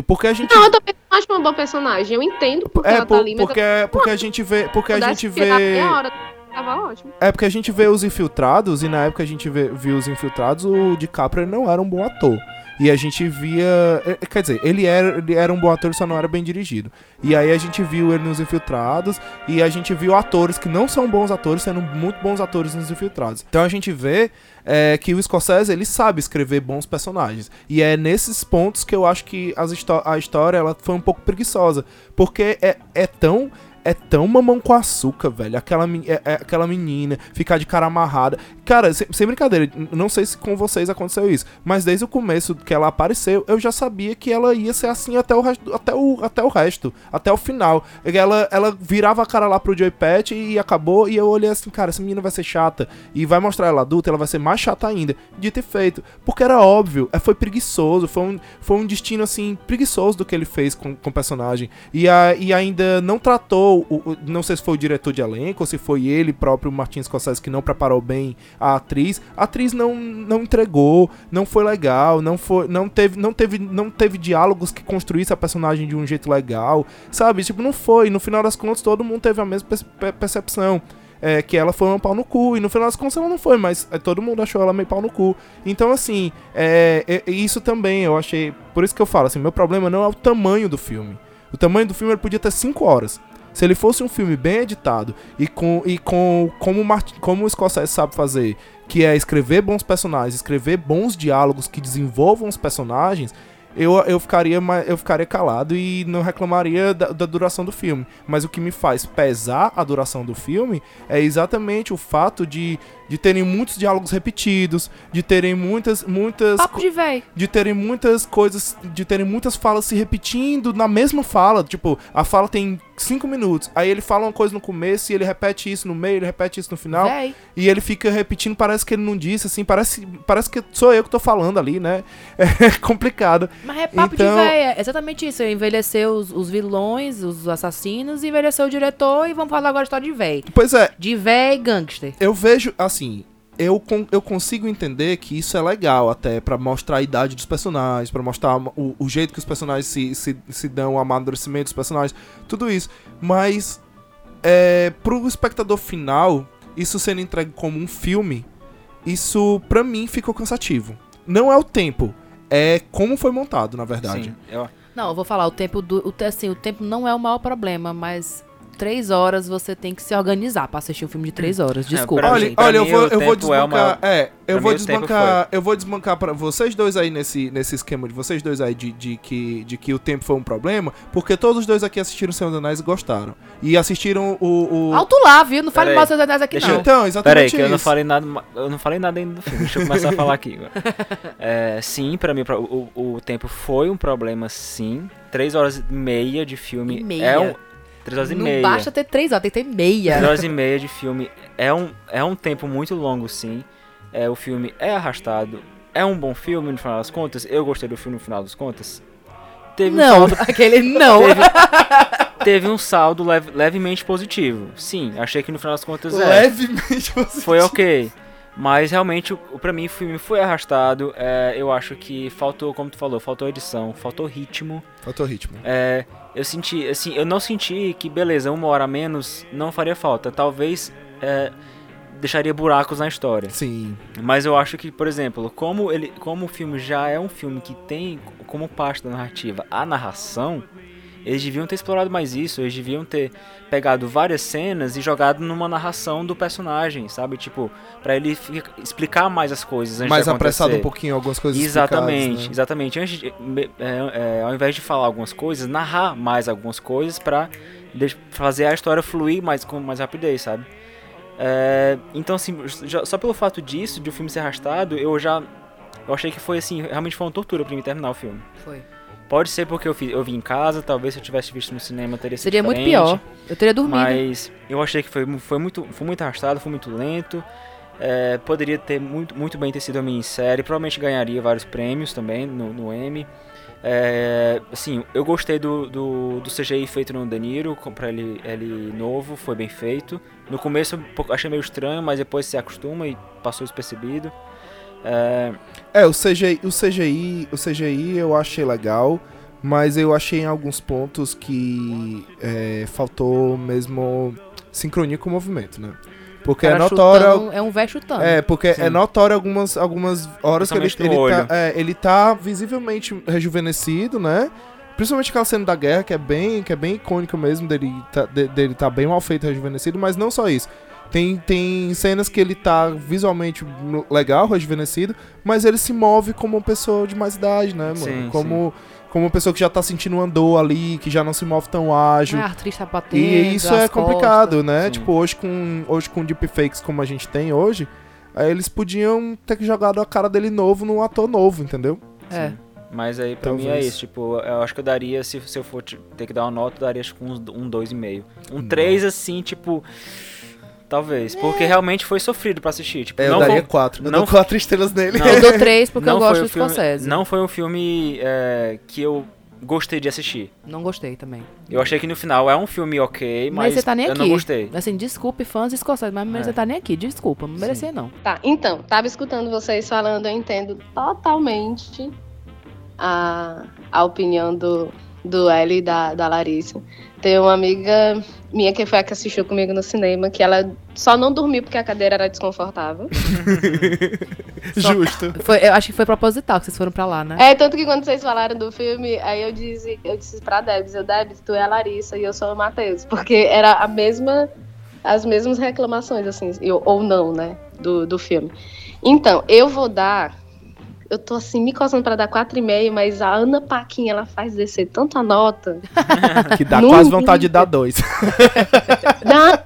Porque a gente... Não, eu também não acho uma boa personagem. Eu entendo porque é, ela por, tá ali, mas... Porque, eu... porque a gente vê... Porque a gente vê... Hora, tava ótimo. É porque a gente vê Os Infiltrados, e na época a gente vê, viu Os Infiltrados, o DiCaprio não era um bom ator. E a gente via... Quer dizer, ele era, ele era um bom ator, só não era bem dirigido. E aí a gente viu ele nos Infiltrados, e a gente viu atores que não são bons atores, sendo muito bons atores nos Infiltrados. Então a gente vê... É que o Scorsese, ele sabe escrever bons personagens. E é nesses pontos que eu acho que as histó- a história ela foi um pouco preguiçosa. Porque é, é tão... É tão mamão com açúcar, velho. Aquela, é, é, aquela menina ficar de cara amarrada. Cara, sem, sem brincadeira, não sei se com vocês aconteceu isso, mas desde o começo que ela apareceu, eu já sabia que ela ia ser assim até o resto, até o, até o resto, até o final. Ela, ela virava a cara lá pro Joey Patch e acabou, e eu olhei assim, cara, essa menina vai ser chata, e vai mostrar ela adulta, ela vai ser mais chata ainda. Dito e feito. Porque era óbvio, foi preguiçoso, foi um, foi um destino, assim, preguiçoso do que ele fez com, com o personagem. E, a, e ainda não tratou O, o, não sei se foi o diretor de elenco ou se foi ele próprio, o Martin Scorsese, que não preparou bem a atriz. A atriz não, não entregou, não foi legal, não, foi, não, teve, não, teve, não teve diálogos que construísse a personagem de um jeito legal, sabe? Tipo, não foi. No final das contas, todo mundo teve a mesma percepção. É, que ela foi um pau no cu, e no final das contas ela não foi, mas é, todo mundo achou ela meio pau no cu. Então, assim, é, é, isso também eu achei... Por isso que eu falo, assim, meu problema não é o tamanho do filme. O tamanho do filme ele podia ter cinco horas. Se ele fosse um filme bem editado e, com, e com, como, Martin, como o Scorsese sabe fazer, que é escrever bons personagens, escrever bons diálogos que desenvolvam os personagens, eu, eu, ficaria, eu ficaria calado e não reclamaria da, da duração do filme. Mas o que me faz pesar a duração do filme é exatamente o fato de, de terem muitos diálogos repetidos, de terem muitas... muitas Papo de véi. De terem muitas coisas, de terem muitas falas se repetindo na mesma fala. Tipo, a fala tem cinco minutos, aí ele fala uma coisa no começo e ele repete isso no meio, ele repete isso no final, véi. E ele fica repetindo, parece que ele não disse, assim, parece, parece que sou eu que tô falando ali, né? É complicado. Mas é papo então... de véia, é exatamente isso, envelheceu os, os vilões, os assassinos, envelheceu o diretor e vamos falar agora a história de véia. Pois é. De véia e gangster. Eu vejo, assim, eu, con- eu consigo entender que isso é legal até pra mostrar a idade dos personagens, pra mostrar o, o jeito que os personagens se, se, se dão, o amadurecimento dos personagens, tudo isso. Mas, é, pro espectador final, isso sendo entregue como um filme, isso pra mim ficou cansativo. Não é o tempo. É como foi montado, na verdade. Sim, eu... Não, eu vou falar, o tempo do, o, assim, o tempo não é o maior problema, mas três horas você tem que se organizar pra assistir um filme de três horas, desculpa. É, olha, gente, olha eu, mim, vou, eu vou desbancar... É, é eu, vou desbancar eu vou desbancar pra vocês dois aí nesse, nesse esquema de vocês dois aí de, de, que, de que o tempo foi um problema, porque todos os dois aqui assistiram Senhor dos Anéis e gostaram. E assistiram o... o... Alto lá, viu? Não fale mal do Senhor dos Anéis aqui, não. Eu... Então, exatamente isso. Peraí, que eu não falei nada, eu não falei nada ainda do filme. Deixa eu começar a falar aqui. É, sim, pra mim, o, o tempo foi um problema, sim. Três horas e meia de filme e meia. É um... Três horas e não meia. Não basta ter três horas, tem que ter meia. Três horas e meia de filme. É um, é um tempo muito longo, sim. É, o filme é arrastado. É um bom filme, no final das contas. Eu gostei do filme, no final das contas. Teve não, um saldo... aquele não. Teve, teve um saldo leve, levemente positivo. Sim, achei que no final das contas... É. Levemente positivo. Foi ok. Mas, realmente, pra mim, o filme foi arrastado. É, eu acho que faltou, como tu falou, faltou edição, faltou ritmo. Faltou ritmo. É... Eu senti, assim, eu não senti que, beleza, uma hora a menos não faria falta. Talvez é, deixaria buracos na história. Sim. Mas eu acho que, por exemplo, como, ele, como o filme já é um filme que tem como parte da narrativa a narração, eles deviam ter explorado mais isso. Eles deviam ter pegado várias cenas e jogado numa narração do personagem, sabe? Tipo, pra ele f- explicar mais as coisas antes mais de acontecer. Mais apressado um pouquinho algumas coisas. Exatamente, né? Exatamente. Antes de, é, é, ao invés de falar algumas coisas, narrar mais algumas coisas pra de- fazer a história fluir mais, com mais rapidez, sabe? É, então, assim, já, só pelo fato disso, de o filme ser arrastado, eu já... Eu achei que foi, assim, realmente foi uma tortura pra mim terminar o filme. Foi. Pode ser porque eu, fiz, eu vi em casa, talvez se eu tivesse visto no cinema teria sido Seria diferente, muito pior, eu teria dormido. Mas eu achei que foi, foi, muito, foi muito arrastado, foi muito lento. É, poderia ter muito, muito bem ter sido a minissérie, provavelmente ganharia vários prêmios também no, no Emmy. É, assim, eu gostei do, do, do C G I feito no De Niro, pra ele, ele novo, foi bem feito. No começo eu achei meio estranho, mas depois se acostuma e passou despercebido. É, é o, C G I, o, C G I, o C G I eu achei legal, mas eu achei em alguns pontos que é, faltou mesmo sincronia com o movimento, né? Porque é notório... Chutando, é um velho chutando. É, porque sim. É notório algumas, algumas horas que ele, ele, tá, é, ele tá visivelmente rejuvenescido, né? Principalmente aquela cena da guerra, que é bem, que é bem icônica mesmo, dele tá, de, dele tá bem mal feito, rejuvenescido, mas não só isso. Tem, tem cenas que ele tá visualmente legal, rejuvenescido, mas ele se move como uma pessoa de mais idade, né, mano? Sim, como, sim. Como uma pessoa que já tá sentindo um andor ali, que já não se move tão ágil. É, a atriz tá batendo, e isso é complicado, costas, né? Sim. Tipo, hoje com, hoje com deepfakes como a gente tem hoje, aí eles podiam ter que jogar a cara dele novo num ator novo, entendeu? É. Sim. Mas aí pra Talvez. mim é isso, tipo, eu acho que eu daria, se, se eu for ter que dar uma nota, eu daria acho que um dois vírgula cinco. Um três, um assim, tipo... Talvez, porque é. realmente foi sofrido pra assistir. Tipo, é, eu não daria quatro. Eu não dou quatro estrelas nele. Não, eu dou três porque eu gosto do Scorsese. Não foi um filme é, que eu gostei de assistir. Não gostei também. Eu achei que no final é um filme ok, mas, mas você tá nem eu aqui. Não gostei. Assim, desculpe fãs de Scorsese, mas é. você tá nem aqui, desculpa, não merecia não. Tá, então, tava escutando vocês falando, eu entendo totalmente a, a opinião do, do Hélio e da, da Larissa. Tem uma amiga minha que foi a que assistiu comigo no cinema, que ela só não dormiu porque a cadeira era desconfortável. Justo. Foi, eu acho que foi proposital que vocês foram pra lá, né? É, tanto que quando vocês falaram do filme, aí eu disse, eu disse pra Debs, eu, Debs, tu é a Larissa e eu sou o Matheus, porque era a mesma, as mesmas reclamações, assim, eu, ou não, né, do, do filme. Então, eu vou dar... Eu tô assim, me coçando pra dar quatro e meio, mas a Ana Paquim, ela faz descer tanta nota. Que dá quase vontade de dar dois. Dá,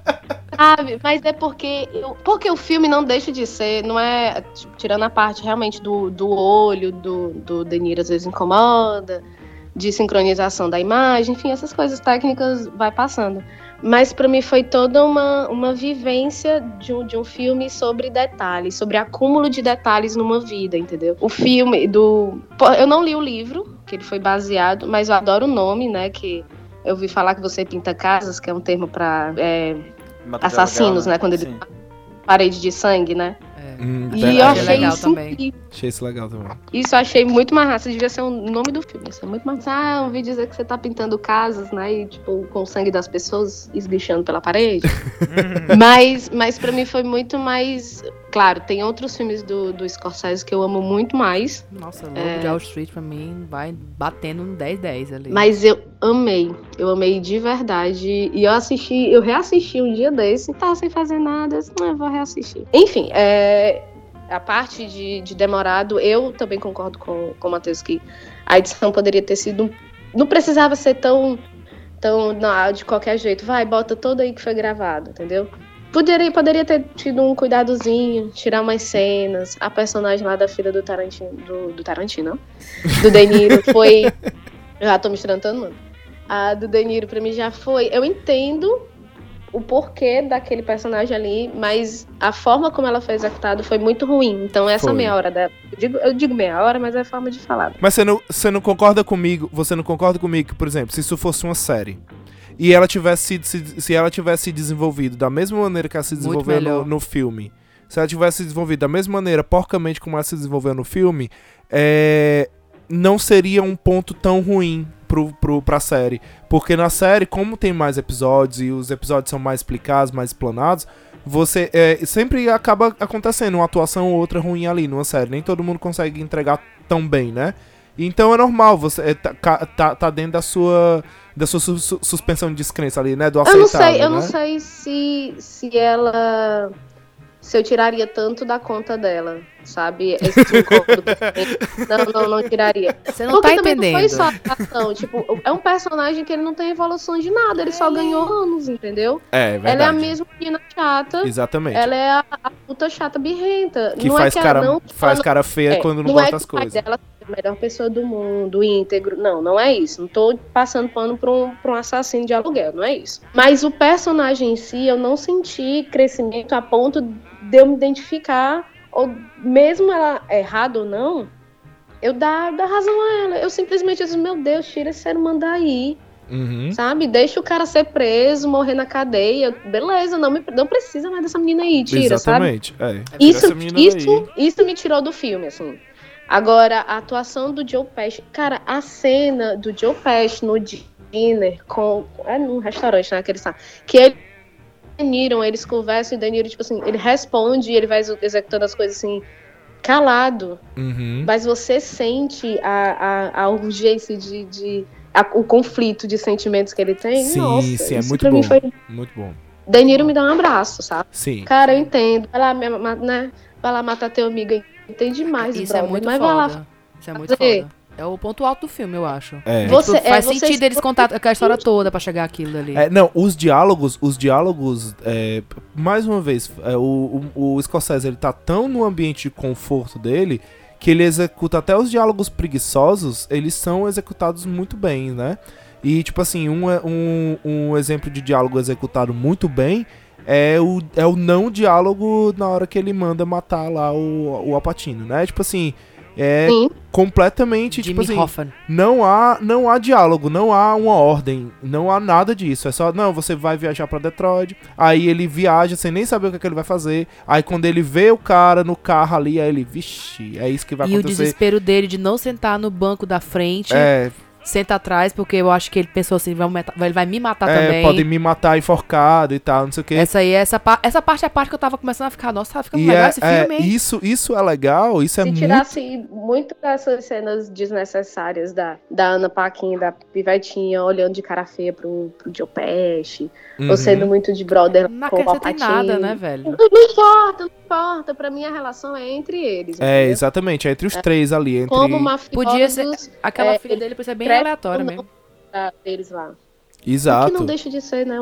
sabe? Mas é porque, eu, porque o filme não deixa de ser, não é... Tipo, tirando a parte realmente do, do olho, do, do De Niro às vezes incomoda, de sincronização da imagem, enfim, essas coisas técnicas vai passando. Mas pra mim foi toda uma, uma vivência de um, de um filme sobre detalhes, sobre acúmulo de detalhes numa vida, entendeu? O filme do... Eu não li o livro, que ele foi baseado, mas eu adoro o nome, né? Que eu ouvi falar que você pinta casas, que é um termo pra é, assassinos, legal, né? né? Quando ele... Parede de sangue, né? É. Hum, e eu achei legal isso também. Incrível. Achei isso legal também. Isso eu achei muito mais massa. Devia ser o um nome do filme. Isso é muito massa. Ah, eu ouvi dizer que você tá pintando casas, né? E, tipo, com o sangue das pessoas esguichando pela parede. mas, mas pra mim foi muito mais... Claro, tem outros filmes do, do Scorsese que eu amo muito mais. Nossa, Lobo é... de Wall Street pra mim vai batendo um dez dez ali. Mas eu amei. Eu amei de verdade. E eu assisti, eu reassisti um dia desse e tava sem fazer nada. Assim, não, eu vou reassistir. Enfim, é... a parte de, de demorado, eu também concordo com, com o Matheus que a edição poderia ter sido... Não precisava ser tão... tão não, de qualquer jeito. Vai, bota todo aí que foi gravado, entendeu? Poderia, poderia ter tido um cuidadozinho, tirar umas cenas. A personagem lá da filha do Tarantino, do, do Tarantino, do De Niro, foi... Já tô me estrantando, mano. A do De Niro, pra mim, já foi... Eu entendo o porquê daquele personagem ali, mas a forma como ela foi executada foi muito ruim. Então, essa foi. meia hora dela... Eu digo, eu digo meia hora, mas é a forma de falar. Mas você não, você não concorda comigo... Você não concorda comigo que, por exemplo, se isso fosse uma série... E ela tivesse, se, se ela tivesse se desenvolvido da mesma maneira que ela se desenvolveu no, no filme, se ela tivesse se desenvolvido da mesma maneira, porcamente, como ela se desenvolveu no filme, é, não seria um ponto tão ruim pro, pro, pra série. Porque na série, como tem mais episódios e os episódios são mais explicados, mais explanados, você é, sempre acaba acontecendo uma atuação ou outra ruim ali numa série. Nem todo mundo consegue entregar tão bem, né? Então é normal, você tá, tá, tá dentro da sua, da sua su, su, suspensão de descrença ali, né? Do aceitável, eu não sei, né? Eu não sei se, se ela... Se eu tiraria tanto da conta dela, sabe? Esse encontro. não, não, não tiraria. Você não Porque tá entendendo. Não foi só ação. Tipo, é um personagem que ele não tem evolução de nada, ele só ganhou anos, entendeu? É, verdade. Ela é a mesma menina chata. Exatamente. Ela é a, a puta chata birrenta. Que não faz é que cara, não, faz não, cara feia é, quando não, não gosta é das coisas. Ela é a melhor pessoa do mundo, íntegro. Não, não é isso. Não tô passando pano pra um, pra um assassino de aluguel, não é isso. Mas o personagem em si, eu não senti crescimento a ponto de eu me identificar, ou mesmo ela errada ou não, eu dar razão a ela. Eu simplesmente disse, meu Deus, tira esse ser humano daí, uhum. sabe? Deixa o cara ser preso, morrer na cadeia. Beleza, não, me, não precisa mais dessa menina aí, tira, Exatamente. sabe? É. Isso, isso, isso me tirou do filme, assim. Agora, a atuação do Joe Pesci. Cara, a cena do Joe Pesci no dinner, com, é num restaurante, né, que ele sabe, que ele De Niro, eles conversam e De Niro, tipo assim, ele responde e ele vai executando as coisas assim, calado. Uhum. Mas você sente a, a, a urgência de... de a, o conflito de sentimentos que ele tem. Sim, Nossa, sim, é muito bom. Foi... Muito bom. De Niro me dá um abraço, sabe? Sim. Cara, eu entendo. Vai lá, né? Vai lá matar teu amigo. Entende demais, Isso brother, é muito mas foda. Vai lá. Isso é muito fazer. foda. É o ponto alto do filme, eu acho. É. Você, tipo, faz é, sentido eles contar a história toda pra chegar àquilo ali. É, não, os diálogos, os diálogos, é, mais uma vez, é, o, o, o Scorsese, ele tá tão no ambiente de conforto dele que ele executa até os diálogos preguiçosos, eles são executados muito bem, né? E, tipo assim, um, um, um exemplo de diálogo executado muito bem é o, é o não diálogo na hora que ele manda matar lá o, o Al Pacino, né? Tipo assim... É Sim. completamente, Jimmy tipo assim, Hoffman. não há, não há diálogo, não há uma ordem, não há nada disso. É só, não, você vai viajar pra Detroit, aí ele viaja sem nem saber o que, é que ele vai fazer, aí quando ele vê o cara no carro ali, aí ele, vixe, é isso que vai e acontecer. E o desespero dele de não sentar no banco da frente... É... senta atrás, porque eu acho que ele pensou assim, ele vai me matar é, também. É, pode me matar enforcado e tal, não sei o quê. Essa aí, essa, pa- essa parte é a parte que eu tava começando a ficar, nossa, tá ficando e legal é, esse filme, é, hein? Isso, isso é legal, isso Se é muito... Se tirasse muito dessas cenas desnecessárias da, da Ana Paquin, da Pivetinha, olhando de cara feia pro, pro Joe Pesci, uhum. ou sendo muito de brother não com o Palpatine. Não acrescenta nada, né, velho? Não, não importa, não importa, pra mim a relação é entre eles. É, entendeu? Exatamente, é entre os é. três ali, entre... Como mafiosos, podia ser aquela é, filha dele, podia ser bem aleatória mesmo. Deles lá. Exato. O que não deixa de ser, né,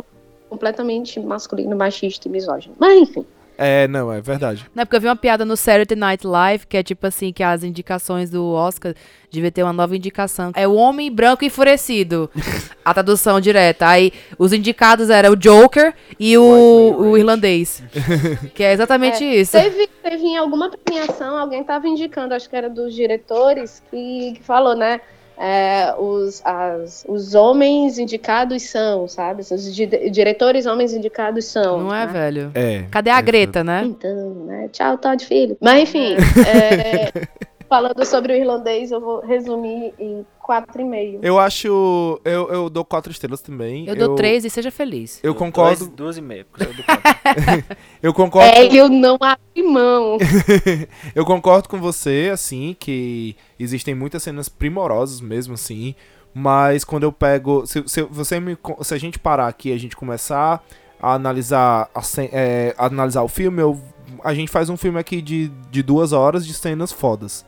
completamente masculino, machista e misógino. Mas enfim. É, não, é verdade. Não, porque eu vi uma piada no Saturday Night Live, que é tipo assim, que as indicações do Oscar devia ter uma nova indicação. É o Homem Branco Enfurecido. A tradução direta. Aí, os indicados eram o Joker e o, o irlandês. Que é exatamente é, isso. Teve, teve em alguma premiação, alguém tava indicando, acho que era dos diretores, que falou, né? É, os, as, os homens indicados são, sabe? Os di- diretores homens indicados são. Não né? é, velho? É, Cadê a é, Greta, é. né? Então, né? Tchau, Todd, filho. Mas, enfim, é, falando sobre o irlandês, eu vou resumir em quatro e meio. Eu acho... Eu, eu dou quatro estrelas também. Eu, eu dou três e seja feliz. Eu, eu concordo... dois e meio, porque eu dou quatro. Eu concordo... É, com... eu não abri mão. Eu concordo com você, assim, que... Existem muitas cenas primorosas mesmo, assim, mas quando eu pego... Se, se, você me, se a gente parar aqui e a gente começar a analisar, a, é, a analisar o filme, eu, a gente faz um filme aqui de, de duas horas de cenas fodas.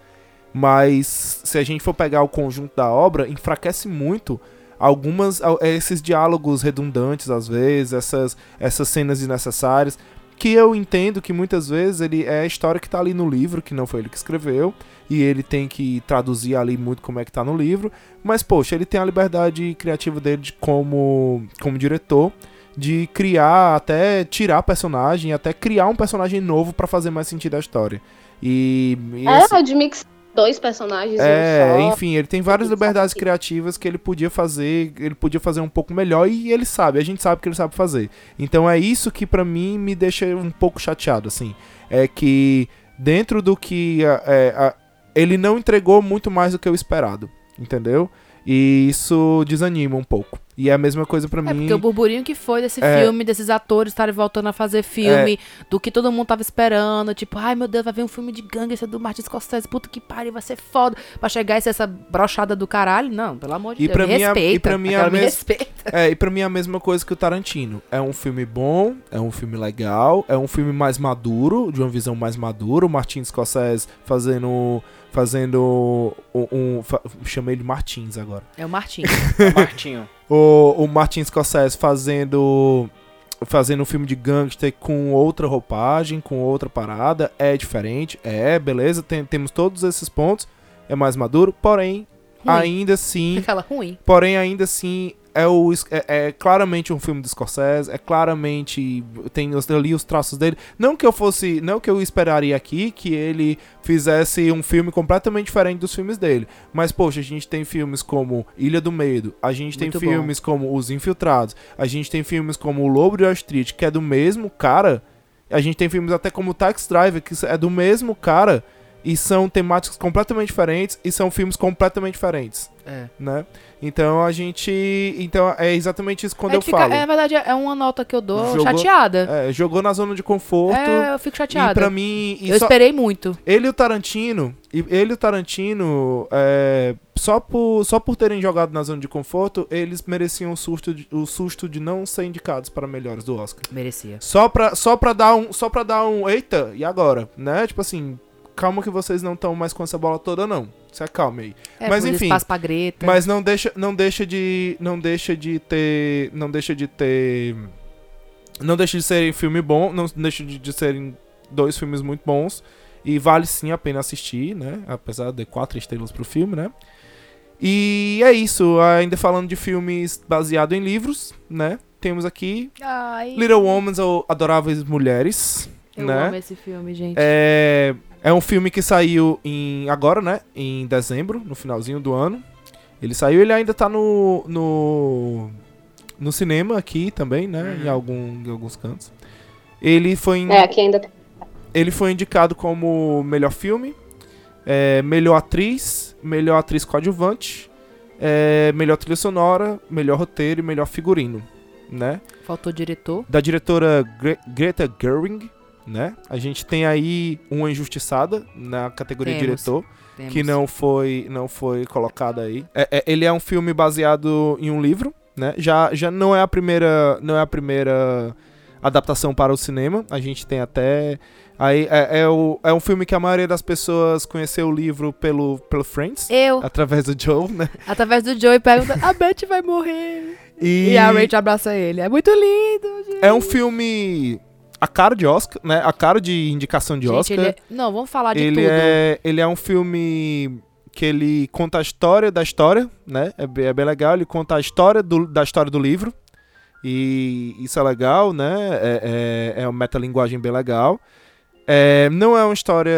Mas se a gente for pegar o conjunto da obra, enfraquece muito algumas, esses diálogos redundantes, às vezes, essas, essas cenas desnecessárias... Que eu entendo que muitas vezes ele é a história que tá ali no livro, que não foi ele que escreveu, e ele tem que traduzir ali muito como é que tá no livro, mas, poxa, ele tem a liberdade criativa dele de, como, como diretor, de criar, até tirar personagem, até criar um personagem novo pra fazer mais sentido a história. E, e é, assim, de mix dois personagens. É, um só. Enfim, ele tem várias liberdades criativas que ele podia fazer, ele podia fazer um pouco melhor e ele sabe, a gente sabe que ele sabe fazer. Então é isso que pra mim me deixa um pouco chateado, assim. É que dentro do que... É, a, ele não entregou muito mais do que o esperado, entendeu? E isso desanima um pouco. E é a mesma coisa pra é, mim... É, porque o burburinho que foi desse é, filme, desses atores estarem voltando a fazer filme, é, do que todo mundo tava esperando, tipo, ai meu Deus, vai vir um filme de gangue, esse é do Martin Scorsese, puta que pariu, vai ser foda, pra chegar e ser essa brochada do caralho, não, pelo amor de e Deus, pra me minha, respeita, e pra mim a mes... me respeita. É, e pra mim é a mesma coisa que o Tarantino, é um filme bom, é um filme legal, é um filme mais maduro, de uma visão mais madura, o Martin Scorsese fazendo... Fazendo um... um fa- chamei ele Martins agora. É o Martinho. É o Martinho. o, o Martin Scorsese fazendo... Fazendo um filme de gangster com outra roupagem, com outra parada. É diferente. É, beleza. Tem, temos todos esses pontos. É mais maduro. Porém, ruim. ainda assim... Fala ruim. Porém, ainda assim... É, o, é, é claramente um filme do Scorsese, é claramente, tem ali os traços dele, não que eu fosse, não que eu esperaria aqui que ele fizesse um filme completamente diferente dos filmes dele, mas poxa, a gente tem filmes como Ilha do Medo, a gente Muito tem bom. filmes como Os Infiltrados, a gente tem filmes como O Lobo de Wall Street, que é do mesmo cara, a gente tem filmes até como Taxi Driver, que é do mesmo cara, e são temáticas completamente diferentes, e são filmes completamente diferentes. É. Né? Então a gente... Então é exatamente isso quando eu fica, falo. É, na verdade, é uma nota que eu dou jogou, chateada. É, jogou na zona de conforto. É, eu fico chateada. E pra mim... E eu só, esperei muito. Ele e o Tarantino... Ele e o Tarantino... É, só, por, só por terem jogado na zona de conforto, eles mereciam o susto de, o susto de não ser indicados para melhores do Oscar. Merecia. Só pra, só pra dar um... Só pra dar um... Eita, e agora? Né? Tipo assim... Calma que vocês não estão mais com essa bola toda, não. Se acalme aí. É, mas enfim. Pra Greta. Mas não deixa, não deixa de. Não deixa de ter. Não deixa de ter. Não deixa de serem filme bom. Não deixa de, de serem dois filmes muito bons. E vale sim a pena assistir, né? Apesar de quatro estrelas pro filme, né? E é isso. Ainda falando de filmes baseados em livros, né? Temos aqui Ai. Little Women ou Adoráveis Mulheres. Eu né? amo esse filme, gente. É. É um filme que saiu em, agora, né? Em dezembro, no finalzinho do ano. Ele saiu, ele ainda tá no, no, no cinema aqui também, né? Em, algum, em alguns cantos. Ele foi... In... É, aqui ainda tá. Ele foi indicado como melhor filme, é, melhor atriz, melhor atriz coadjuvante, é, melhor trilha sonora, melhor roteiro e melhor figurino, né? Faltou diretor. Da diretora Gre- Greta Gerwig, né? A gente tem aí uma injustiçada na categoria Temos. diretor. Temos. Que não foi, não foi colocada aí. É, é, ele é um filme baseado em um livro, né? Já, já não é a primeira, não é a primeira adaptação para o cinema. A gente tem até... Aí é, é, o, é um filme que a maioria das pessoas conheceu o livro pelo, pelo Friends. Eu. Através do Joe, né? Através do Joe e pergunta, a Beth vai morrer. E, e a Rachel abraça ele. É muito lindo, gente. É um filme... A cara de Oscar, né? A cara de indicação de gente, Oscar. Ele é... Não, vamos falar de ele tudo. É... Ele é um filme que ele conta a história da história, né? É bem, é bem legal. Ele conta a história do, da história do livro. E isso é legal, né? É, é, é uma metalinguagem bem legal. É, não é uma história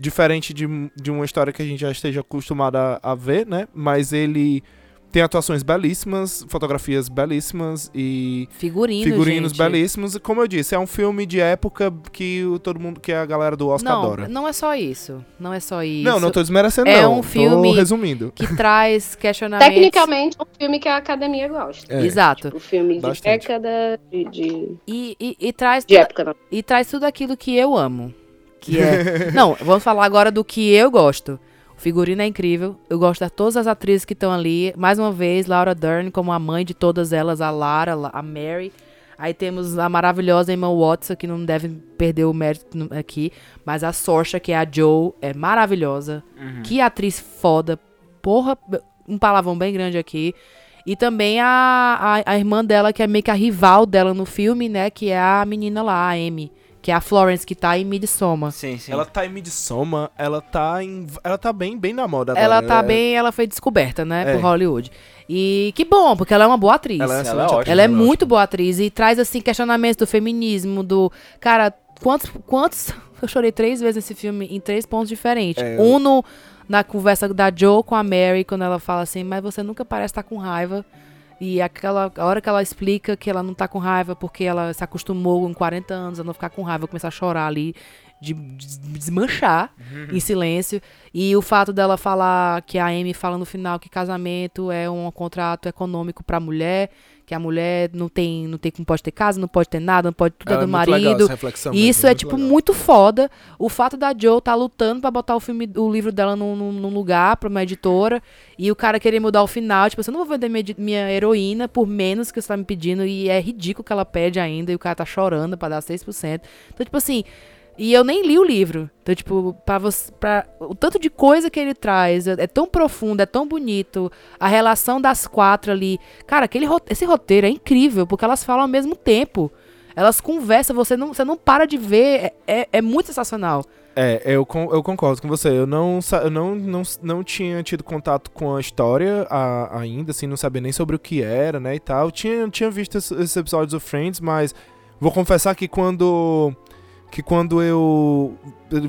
diferente de, de uma história que a gente já esteja acostumado a, a ver, né? Mas ele... Tem atuações belíssimas, fotografias belíssimas e Figurino, figurinos gente. belíssimos. E como eu disse, é um filme de época que o, todo mundo, que a galera do Oscar não, adora. Não, não é só isso. Não é só isso. Não, não tô desmerecendo, é não. É um filme tô resumindo. que traz questionamentos... Tecnicamente, é um filme que a academia gosta. É. Exato. Tipo, filme de Bastante. década, de... de... E, e, e, traz de tudo, época, não. e traz tudo aquilo que eu amo. Que é... não, vamos falar agora do que eu gosto. O figurino é incrível, eu gosto de todas as atrizes que estão ali. Mais uma vez, Laura Dern como a mãe de todas elas, a Lara, a Mary. Aí temos a maravilhosa Emma Watson, que não deve perder o mérito aqui. Mas a Saoirse, que é a Joe, é maravilhosa. Uhum. Que atriz foda. Porra, um palavrão bem grande aqui. E também a, a, a irmã dela, que é meio que a rival dela no filme, né? Que é a menina lá, a Amy. Que é a Florence, que tá em Midsommar. Sim, sim. Ela tá em Midsommar, ela tá em, ela tá bem, bem na moda. Ela tá é... bem, ela foi descoberta, né, é. por Hollywood. E que bom, porque ela é uma boa atriz. Ela é, ela é, ótima, ela é muito ótima. boa atriz e traz, assim, questionamentos do feminismo, do... Cara, quantos... quantos... Eu chorei três vezes nesse filme, em três pontos diferentes. É, eu... Um no, na conversa da Jo com a Mary, quando ela fala assim, mas você nunca parece estar com raiva. E aquela, a hora que ela explica que ela não tá com raiva porque ela se acostumou em quarenta anos a não ficar com raiva, começar a chorar ali, de, de desmanchar em silêncio. E o fato dela falar, que a Amy fala no final que casamento é um contrato econômico pra mulher, que a mulher não tem, não tem, não pode ter casa, não pode ter nada, não pode, tudo é do marido. E isso é, tipo, muito foda. O fato da Jo tá lutando pra botar o filme, o livro dela num, num lugar, pra uma editora, e o cara querer mudar o final, tipo, eu não vou vender minha, minha heroína por menos que você tá me pedindo, e é ridículo que ela pede ainda, e o cara tá chorando pra dar seis por cento. Então, tipo assim, e eu nem li o livro. Então, tipo, pra você, pra, o tanto de coisa que ele traz, é, é tão profundo, é tão bonito. A relação das quatro ali. Cara, aquele, esse roteiro é incrível, porque elas falam ao mesmo tempo. Elas conversam, você não, você não para de ver. É, é, é muito sensacional. É, eu, eu concordo com você. Eu não, eu não, não, não tinha tido contato com a história a, ainda, assim, não sabia nem sobre o que era, né, e tal. Eu tinha, tinha visto esses episódios do Friends, mas vou confessar que quando... que quando eu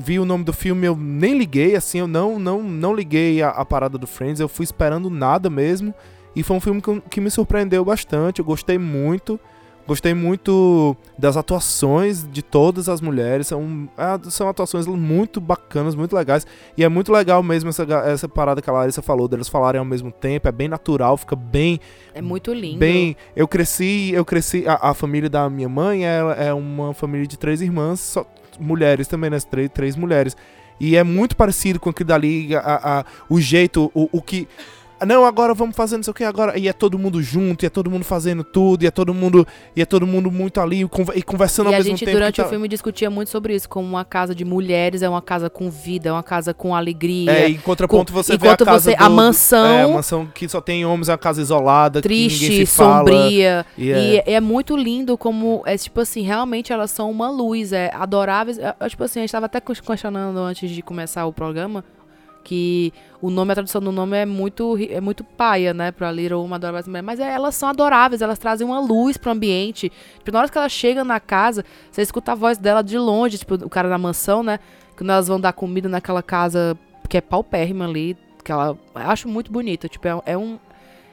vi o nome do filme, eu nem liguei, assim, eu não, não, não liguei a, a parada do Friends, eu fui esperando nada mesmo, e foi um filme que, que me surpreendeu bastante, eu gostei muito, gostei muito das atuações de todas as mulheres, são, são atuações muito bacanas, muito legais, e é muito legal mesmo essa, essa parada que a Larissa falou, deles falarem ao mesmo tempo, é bem natural, fica bem... É muito lindo. Bem, eu cresci, eu cresci, a, a família da minha mãe é, é uma família de três irmãs, só, mulheres também, né? Três, três mulheres. E é muito parecido com aquilo dali, a, a, o jeito, o, o que... Não, agora vamos fazer não sei o que, agora... E é todo mundo junto, e é todo mundo fazendo tudo, e é todo mundo, e é todo mundo muito ali, e conversando ao mesmo tempo. E a gente, durante o filme, discutia muito sobre isso, como uma casa de mulheres é uma casa com vida, é uma casa com alegria. É, em contraponto você vê a casa... A mansão... É, a mansão que só tem homens, é uma casa isolada, triste, sombria. E é muito lindo como... É tipo assim, realmente elas são uma luz, é adoráveis. É, tipo assim, a gente tava até questionando antes de começar o programa... que o nome, a tradução do nome é muito, é muito paia, né, pra Little Uma Adorável Mulher, mas é, elas são adoráveis, elas trazem uma luz pro ambiente, tipo, na hora que elas chegam na casa, você escuta a voz dela de longe, tipo, o cara da mansão, né, quando elas vão dar comida naquela casa que é paupérrima ali, que ela, eu acho muito bonito, tipo, é, é um,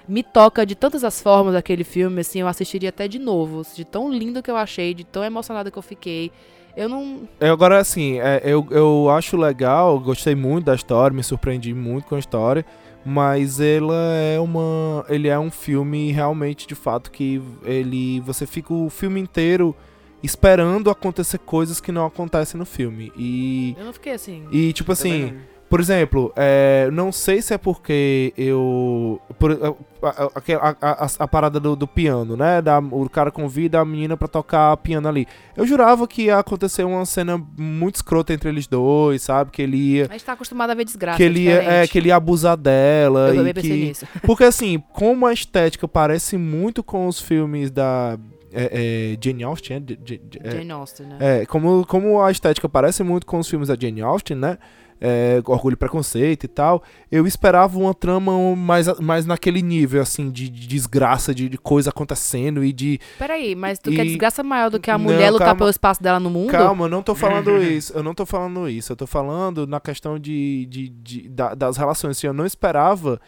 me toca de tantas as formas aquele filme, assim, eu assistiria até de novo, de tão lindo que eu achei, de tão emocionada que eu fiquei. Eu não... É, agora, assim, é, eu, eu acho legal, gostei muito da história, me surpreendi muito com a história, mas ela é uma, ele é um filme realmente, de fato, que ele, você fica o filme inteiro esperando acontecer coisas que não acontecem no filme. E eu não fiquei assim. E tipo assim, também. Por exemplo, é, não sei se é porque eu... Por, a, a, a, a parada do, do piano, né? Da, o cara convida a menina pra tocar piano ali. Eu jurava que ia acontecer uma cena muito escrota entre eles dois, sabe? Que ele ia... A gente tá acostumado a ver desgraça, que ele ia, é, que ele ia abusar dela. Eu também pensei nisso. Porque assim, como a estética parece muito com os filmes da... É, é, Jane Austen, é, Jane Austen, né? É, como, como a estética parece muito com os filmes da Jane Austen, né? É, Orgulho e Preconceito e tal. Eu esperava uma trama mais, mais naquele nível, assim, de, de desgraça, de, de coisa acontecendo e de... Peraí, mas tu e... quer desgraça maior do que a mulher não, lutar calma, pelo espaço dela no mundo? Calma, eu não tô falando isso. Eu não tô falando isso. Eu tô falando na questão de, de, de, da, das relações. Eu não esperava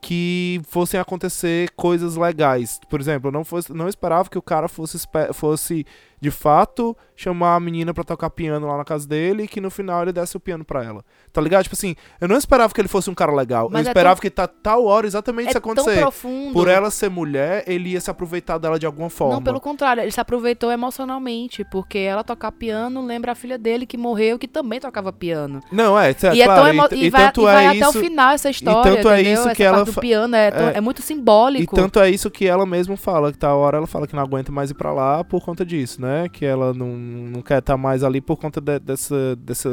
que fossem acontecer coisas legais. Por exemplo, eu não, fosse, não esperava que o cara fosse, fosse, de fato, chamar a menina pra tocar piano lá na casa dele e que no final ele desse o piano pra ela. Tá ligado? Tipo assim, eu não esperava que ele fosse um cara legal. Mas eu é esperava tão... que tá tal hora exatamente é isso acontecer. É tão profundo. Por ela ser mulher, ele ia se aproveitar dela de alguma forma. Não, pelo contrário. Ele se aproveitou emocionalmente, porque ela tocar piano lembra a filha dele que morreu, que também tocava piano. Não, é, é e claro. É emo... e, e, e vai, tanto e vai é até isso... o final essa história, e tanto é isso essa que ela... piano, é, tão, é, é muito simbólico. E tanto é isso que ela mesma fala, que tá hora ela fala que não aguenta mais ir pra lá por conta disso, né? Que ela não, não quer estar tá mais ali por conta de, dessa, dessa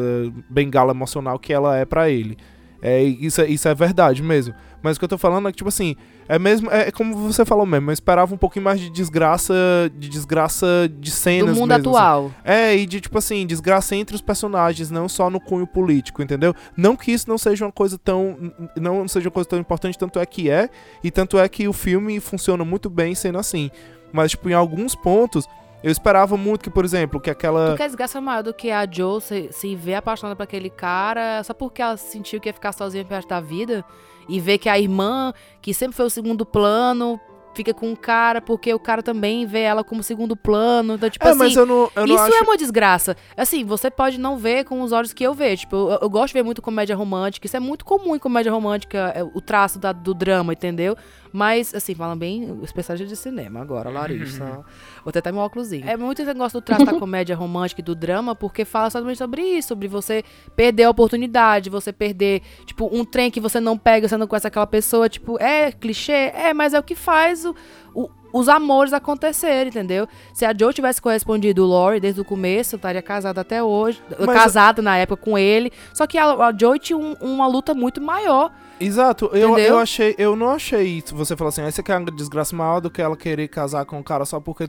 bengala emocional que ela é pra ele. É, isso, isso é verdade mesmo. Mas o que eu tô falando é que, tipo assim, é mesmo, é como você falou mesmo, eu esperava um pouquinho mais de desgraça, de desgraça de cenas do mundo mesmo, atual. Assim. É, e de, tipo assim, desgraça entre os personagens, não só no cunho político, entendeu? Não que isso não seja uma coisa tão, não seja uma coisa tão importante, tanto é que é, e tanto é que o filme funciona muito bem sendo assim. Mas, tipo, em alguns pontos... Eu esperava muito que, por exemplo, que aquela... Tu quer desgraça maior do que a Jo se, se ver apaixonada por aquele cara só porque ela sentiu que ia ficar sozinha perto da vida e ver que a irmã, que sempre foi o segundo plano, fica com o cara porque o cara também vê ela como segundo plano. Então, tipo é, assim, mas eu não, eu não isso acho... é uma desgraça. Assim, você pode não ver com os olhos que eu vejo. Tipo, eu, eu gosto de ver muito comédia romântica. Isso é muito comum em comédia romântica, o traço da, do drama, entendeu? Mas, assim, falam bem especialista de cinema agora, Larissa. Vou tentar meu óculosinho. É muito esse negócio do traço da comédia romântica e do drama, porque fala somente sobre isso, sobre você perder a oportunidade, você perder, tipo, um trem que você não pega, você não conhece aquela pessoa, tipo, é clichê? É, mas é o que faz o, o, os amores acontecerem, entendeu? Se a Jo tivesse correspondido o Laurie desde o começo, estaria casada até hoje, mas... casada na época com ele, só que a, a Jo tinha um, uma luta muito maior. Exato, eu, eu, achei, eu não achei isso. Você fala assim, ah, você quer uma desgraça maior do que ela querer casar com um cara só porque...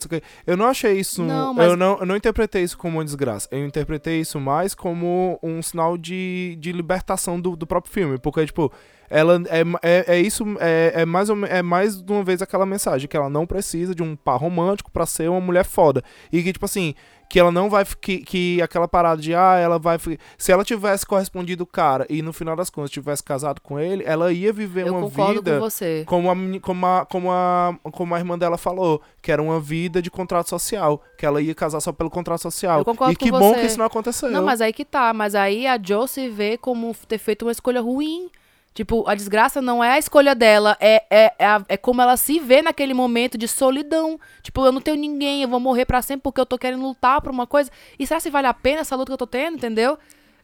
Eu não achei isso, não, mas... eu, não, eu não interpretei isso como uma desgraça. Eu interpretei isso mais como um sinal de, de libertação do, do próprio filme. Porque, tipo, ela é, é, é isso, é, é, mais, é mais de uma vez aquela mensagem, que ela não precisa de um par romântico pra ser uma mulher foda. E que, tipo assim... Que ela não vai... Que, que aquela parada de... Ah, ela vai... Se ela tivesse correspondido o cara e no final das contas tivesse casado com ele, ela ia viver eu uma vida... Com você. Como a, como, a, como, a, como a irmã dela falou. Que era uma vida de contrato social. Que ela ia casar só pelo contrato social. Eu concordo e que com bom você. Que isso não aconteceu. Não, mas aí que tá. Mas aí a Jo se vê como ter feito uma escolha ruim. Tipo, a desgraça não é a escolha dela, é, é, é, a, é como ela se vê naquele momento de solidão. Tipo, eu não tenho ninguém, eu vou morrer pra sempre porque eu tô querendo lutar por uma coisa. E será que vale a pena essa luta que eu tô tendo, entendeu?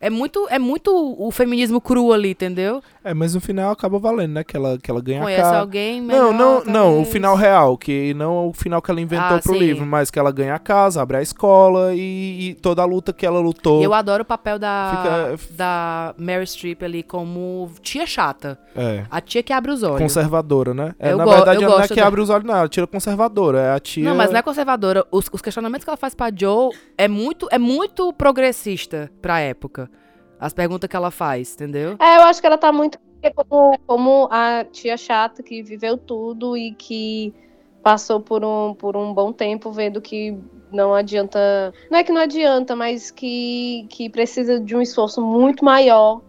É muito, é muito o feminismo cru ali, entendeu? É, mas no final acaba valendo, né? Que ela, que ela ganha a casa. Conhece alguém melhor. Não, não, talvez. Não, o final real, que não o final que ela inventou ah, pro sim. livro, mas que ela ganha a casa, abre a escola e, e toda a luta que ela lutou. Eu adoro o papel da, fica... da Meryl Streep ali como tia chata. É. A tia que abre os olhos. Conservadora, né? É, eu na go- verdade, eu ela não é que da... abre os olhos, não. Ela tira conservadora. É a tia... Não, mas não é conservadora. Os, os questionamentos que ela faz pra Jo é muito, é muito progressista pra época. As perguntas que ela faz, entendeu? É, eu acho que ela tá muito como, como a tia chata que viveu tudo e que passou por um, por um bom tempo vendo que não adianta... Não é que não adianta, mas que, que precisa de um esforço muito maior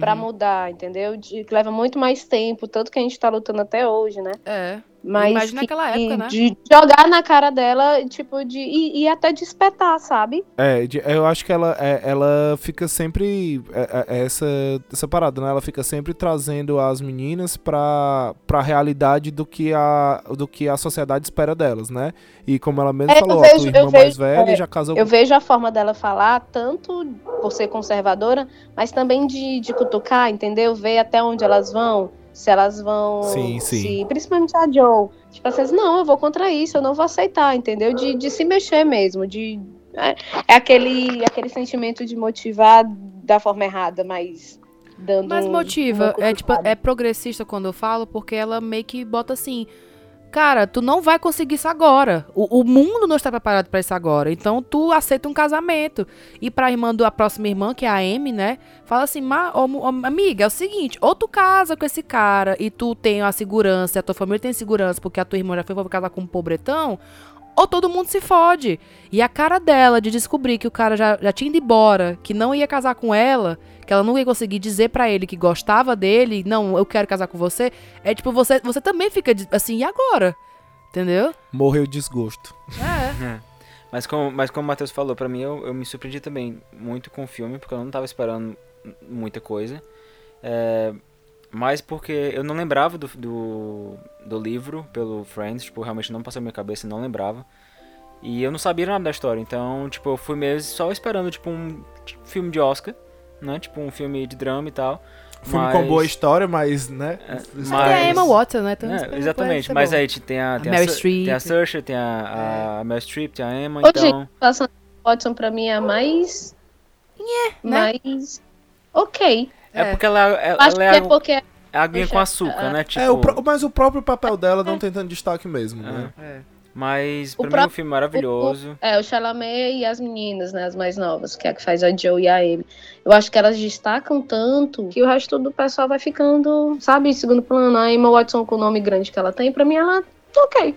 pra uhum. mudar, entendeu? De, que leva muito mais tempo, tanto que a gente tá lutando até hoje, né? É. Mas imagina que, naquela época, né? De jogar na cara dela, tipo, de e, e até de espetar, sabe? É, eu acho que ela, ela fica sempre essa, essa parada, né? Ela fica sempre trazendo as meninas pra, pra realidade do que, a, do que a sociedade espera delas, né? E como ela mesma é, falou, a tua irmã mais velha é, já casou... Eu vejo a forma dela falar, tanto por ser conservadora, mas também de, de cutucar, entendeu? Ver até onde elas vão. Se elas vão... Sim, sim. Se, principalmente a Joe. Tipo, assim, não, eu vou contra isso, eu não vou aceitar, entendeu? De, de se mexer mesmo, de... É, é aquele, aquele sentimento de motivar da forma errada, mas... dando Mas motiva, um é, tipo, é progressista quando eu falo, porque ela meio que bota assim... Cara, tu não vai conseguir isso agora. O, o mundo não está preparado para isso agora. Então, tu aceita um casamento. E pra irmã do, a próxima irmã, que é a Amy, né? Fala assim, Ma, ó, ó, amiga, é o seguinte. Ou tu casa com esse cara e tu tem a segurança, a tua família tem segurança, porque a tua irmã já foi casar com um pobretão. Ou todo mundo se fode. E a cara dela de descobrir que o cara já, já tinha ido embora, que não ia casar com ela... que ela não ia conseguir dizer pra ele que gostava dele, não, eu quero casar com você, é tipo, você, você também fica assim, e agora? Entendeu? Morreu de desgosto. É. é. Mas como, mas como o Matheus falou, pra mim, eu, eu me surpreendi também muito com o filme, porque eu não tava esperando muita coisa, é, mas porque eu não lembrava do, do, do livro, pelo Friends, tipo, realmente não passou na minha cabeça, não lembrava, e eu não sabia nada da história, então, tipo, eu fui mesmo só esperando, tipo, um filme de Oscar, né? Tipo um filme de drama e tal. Filme mas... com boa história, mas, né? É, mas... Mas... é a Emma Watson, né? Então, é, exatamente, mas bom. Aí tem a tem a, Meryl Streep, tem a Saoirse, tem a, a Meryl Streep, tem a Emma, hoje, então... A Emma Watson pra mim é a mais... Yeah, né? Mais... Ok. É, é porque ela, ela, acho ela que é... é porque... aguinha Poxa, com açúcar, é... né? Tipo... É, o pro... Mas o próprio papel dela não tem tanto destaque mesmo, é. Né? É. Mas pra o mim próprio, é um filme maravilhoso. O, é, o Chalamet e as meninas, né, as mais novas, que é a que faz a Joe e a Amy. Eu acho que elas destacam tanto que o resto do pessoal vai ficando, sabe, segundo plano. A Emma Watson, com o nome grande que ela tem, pra mim ela, ok.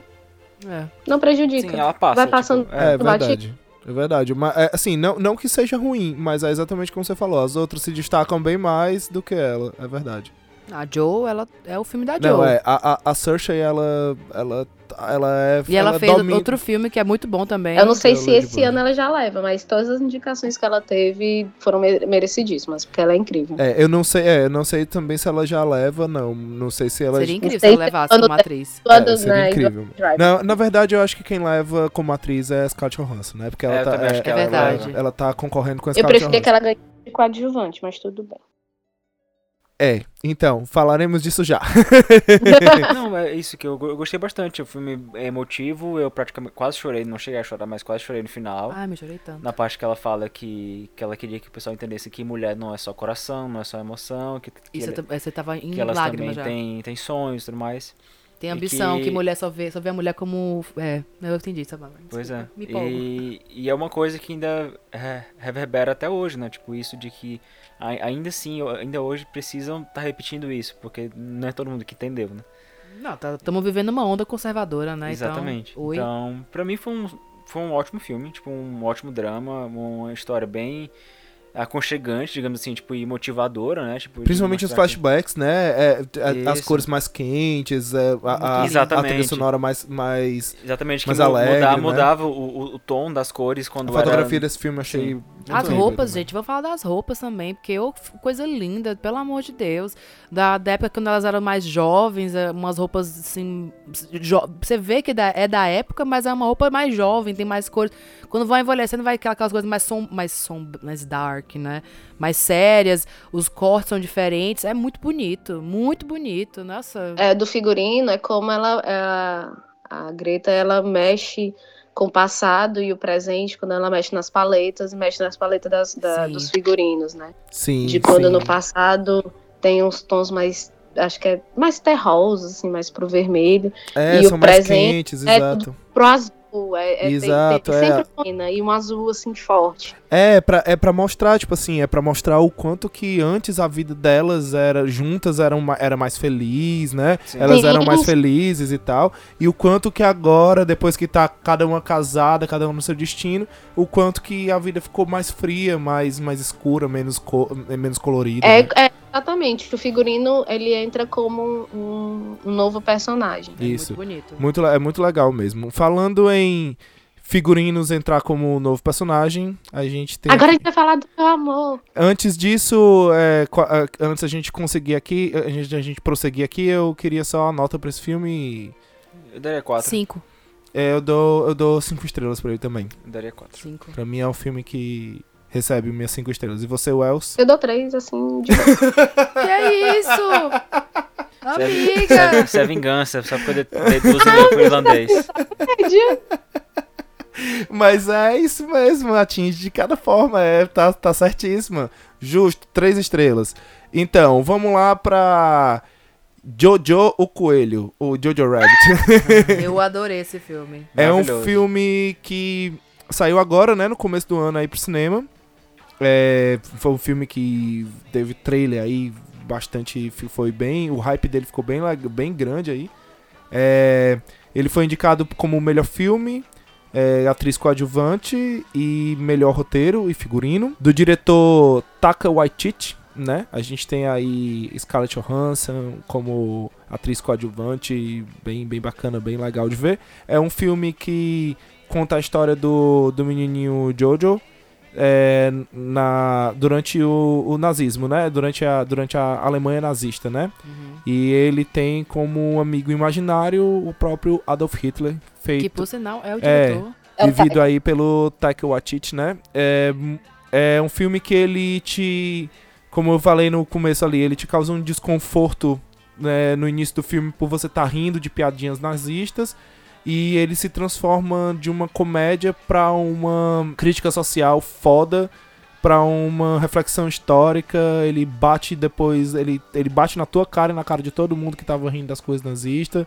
É. Não prejudica. Sim, ela passa. Vai passando. Tipo, é, é verdade. É verdade. Mas, é, assim, não, não que seja ruim, mas é exatamente como você falou. As outras se destacam bem mais do que ela. É verdade. A Joe, ela é o filme da Joe. Não, é. A, a, a Saoirse, ela, ela, ela é... E ela, ela fez domina... outro filme que é muito bom também. Eu não sei se esse ano ela já leva, mas todas as indicações que ela teve foram merecidíssimas, porque ela é incrível. É, eu não sei, é, eu não sei também se ela já leva, não. Não sei se ela... Seria incrível se ela levasse como atriz. É, seria incrível. Não, na verdade, eu acho que quem leva como atriz é a Scarlett Johansson, né? Porque ela, é, tá, é, acho que ela, ela, ela tá concorrendo com a Scarlett Johansson. Eu preferia que ela ganhe de coadjuvante, mas tudo bem. É, então, falaremos disso já. Não, é isso que eu, eu gostei bastante. O filme é emotivo, eu praticamente quase chorei, não cheguei a chorar, mas quase chorei no final. Ah, me chorei tanto. Na parte que ela fala que, que ela queria que o pessoal entendesse que mulher não é só coração, não é só emoção. Que, que isso, ele, você tava em que elas lágrimas também tem, tem sonhos e tudo mais. Tem ambição, que... que mulher só vê, só vê a mulher como... É, eu entendi, sabe? Pois é. Me e, e é uma coisa que ainda é, reverbera até hoje, né? Tipo, isso de que... Ainda assim, ainda hoje precisam estar tá repetindo isso, porque não é todo mundo que entendeu, né? Não, estamos tá, vivendo uma onda conservadora, né? Exatamente. Então, então pra mim foi um, foi um ótimo filme, tipo, um ótimo drama, uma história bem aconchegante, digamos assim, tipo, e motivadora, né? Tipo, principalmente os flashbacks, que... né? É, é, as cores mais quentes, é, a, a, a trilha sonora mais, mais, exatamente, mais que alegre, mudava, né? Mudava o, o tom das cores quando a era... A fotografia desse filme eu achei... Sim. As roupas, gente, vou falar das roupas também, porque eu, coisa linda, pelo amor de Deus. Da, da época quando elas eram mais jovens, umas roupas assim... Jo, você vê que é da época, mas é uma roupa mais jovem, tem mais cores. Quando vai envelhecendo, vai aquelas coisas mais som, mais, som, mais dark, né? Mais sérias, os cortes são diferentes. É muito bonito, muito bonito, nossa. É, do figurino, é como ela... A, a Greta, ela mexe... com o passado e o presente, quando ela mexe nas paletas, mexe nas paletas das, da, dos figurinos, né? Sim, de quando sim. No passado tem uns tons mais, acho que é mais terrosos, assim, mais pro vermelho. É, e são o mais presente quentes, é exato. Pro azul, é, é exato, tem, tem sempre é. Uma, e um azul, assim, forte. É pra, é pra mostrar, tipo assim, é pra mostrar o quanto que antes a vida delas era juntas, eram, era mais feliz, né? Sim. Elas eram mais felizes e tal. E o quanto que agora, depois que tá cada uma casada, cada uma no seu destino, o quanto que a vida ficou mais fria, mais, mais escura, menos, co- menos colorida. É, né? É, Exatamente, o figurino ele entra como um, um novo personagem. Isso, é muito bonito. Muito, é muito legal mesmo. Falando em figurinos entrar como um novo personagem, a gente tem... Agora a gente vai falar do meu amor. Antes disso, é, antes a gente conseguir aqui, a gente, a gente prosseguir aqui, eu queria só a nota pra esse filme. Eu daria quatro. Cinco. É, eu dou, eu dou cinco estrelas pra ele também. Eu daria quatro. Cinco. Pra mim é um filme que... recebe minhas cinco estrelas. E você, Wells? Eu dou três, assim, de Que isso? Amiga! Isso é vingança, só porque eu deduzo pro irlandês. Mas é isso mesmo, atinge de cada forma, é, tá, tá certíssima. Justo, três estrelas. Então, vamos lá pra Jojo o Coelho, o Jojo Rabbit. Eu adorei esse filme. É um filme que saiu agora, né, no começo do ano aí pro cinema. É, foi um filme que teve trailer aí bastante, foi bem, o hype dele ficou bem, bem grande aí. É, ele foi indicado como o melhor filme, é, atriz coadjuvante e melhor roteiro e figurino. Do diretor Taika Waititi, né, a gente tem aí Scarlett Johansson como atriz coadjuvante, bem, bem bacana, bem legal de ver. É um filme que conta a história do, do menininho Jojo, é, na, durante o, o nazismo, né? Durante a, durante a Alemanha nazista, né? Uhum. E ele tem como amigo imaginário o próprio Adolf Hitler, feito... Que, por sinal, é o diretor. É, vivido aí pelo Taika Waititi, né? É, é um filme que ele te... Como eu falei no começo ali, ele te causa um desconforto, né, no início do filme por você estar tá rindo de piadinhas nazistas. E ele se transforma de uma comédia pra uma crítica social foda, pra uma reflexão histórica. Ele bate depois, ele, ele bate na tua cara e na cara de todo mundo que tava rindo das coisas nazistas.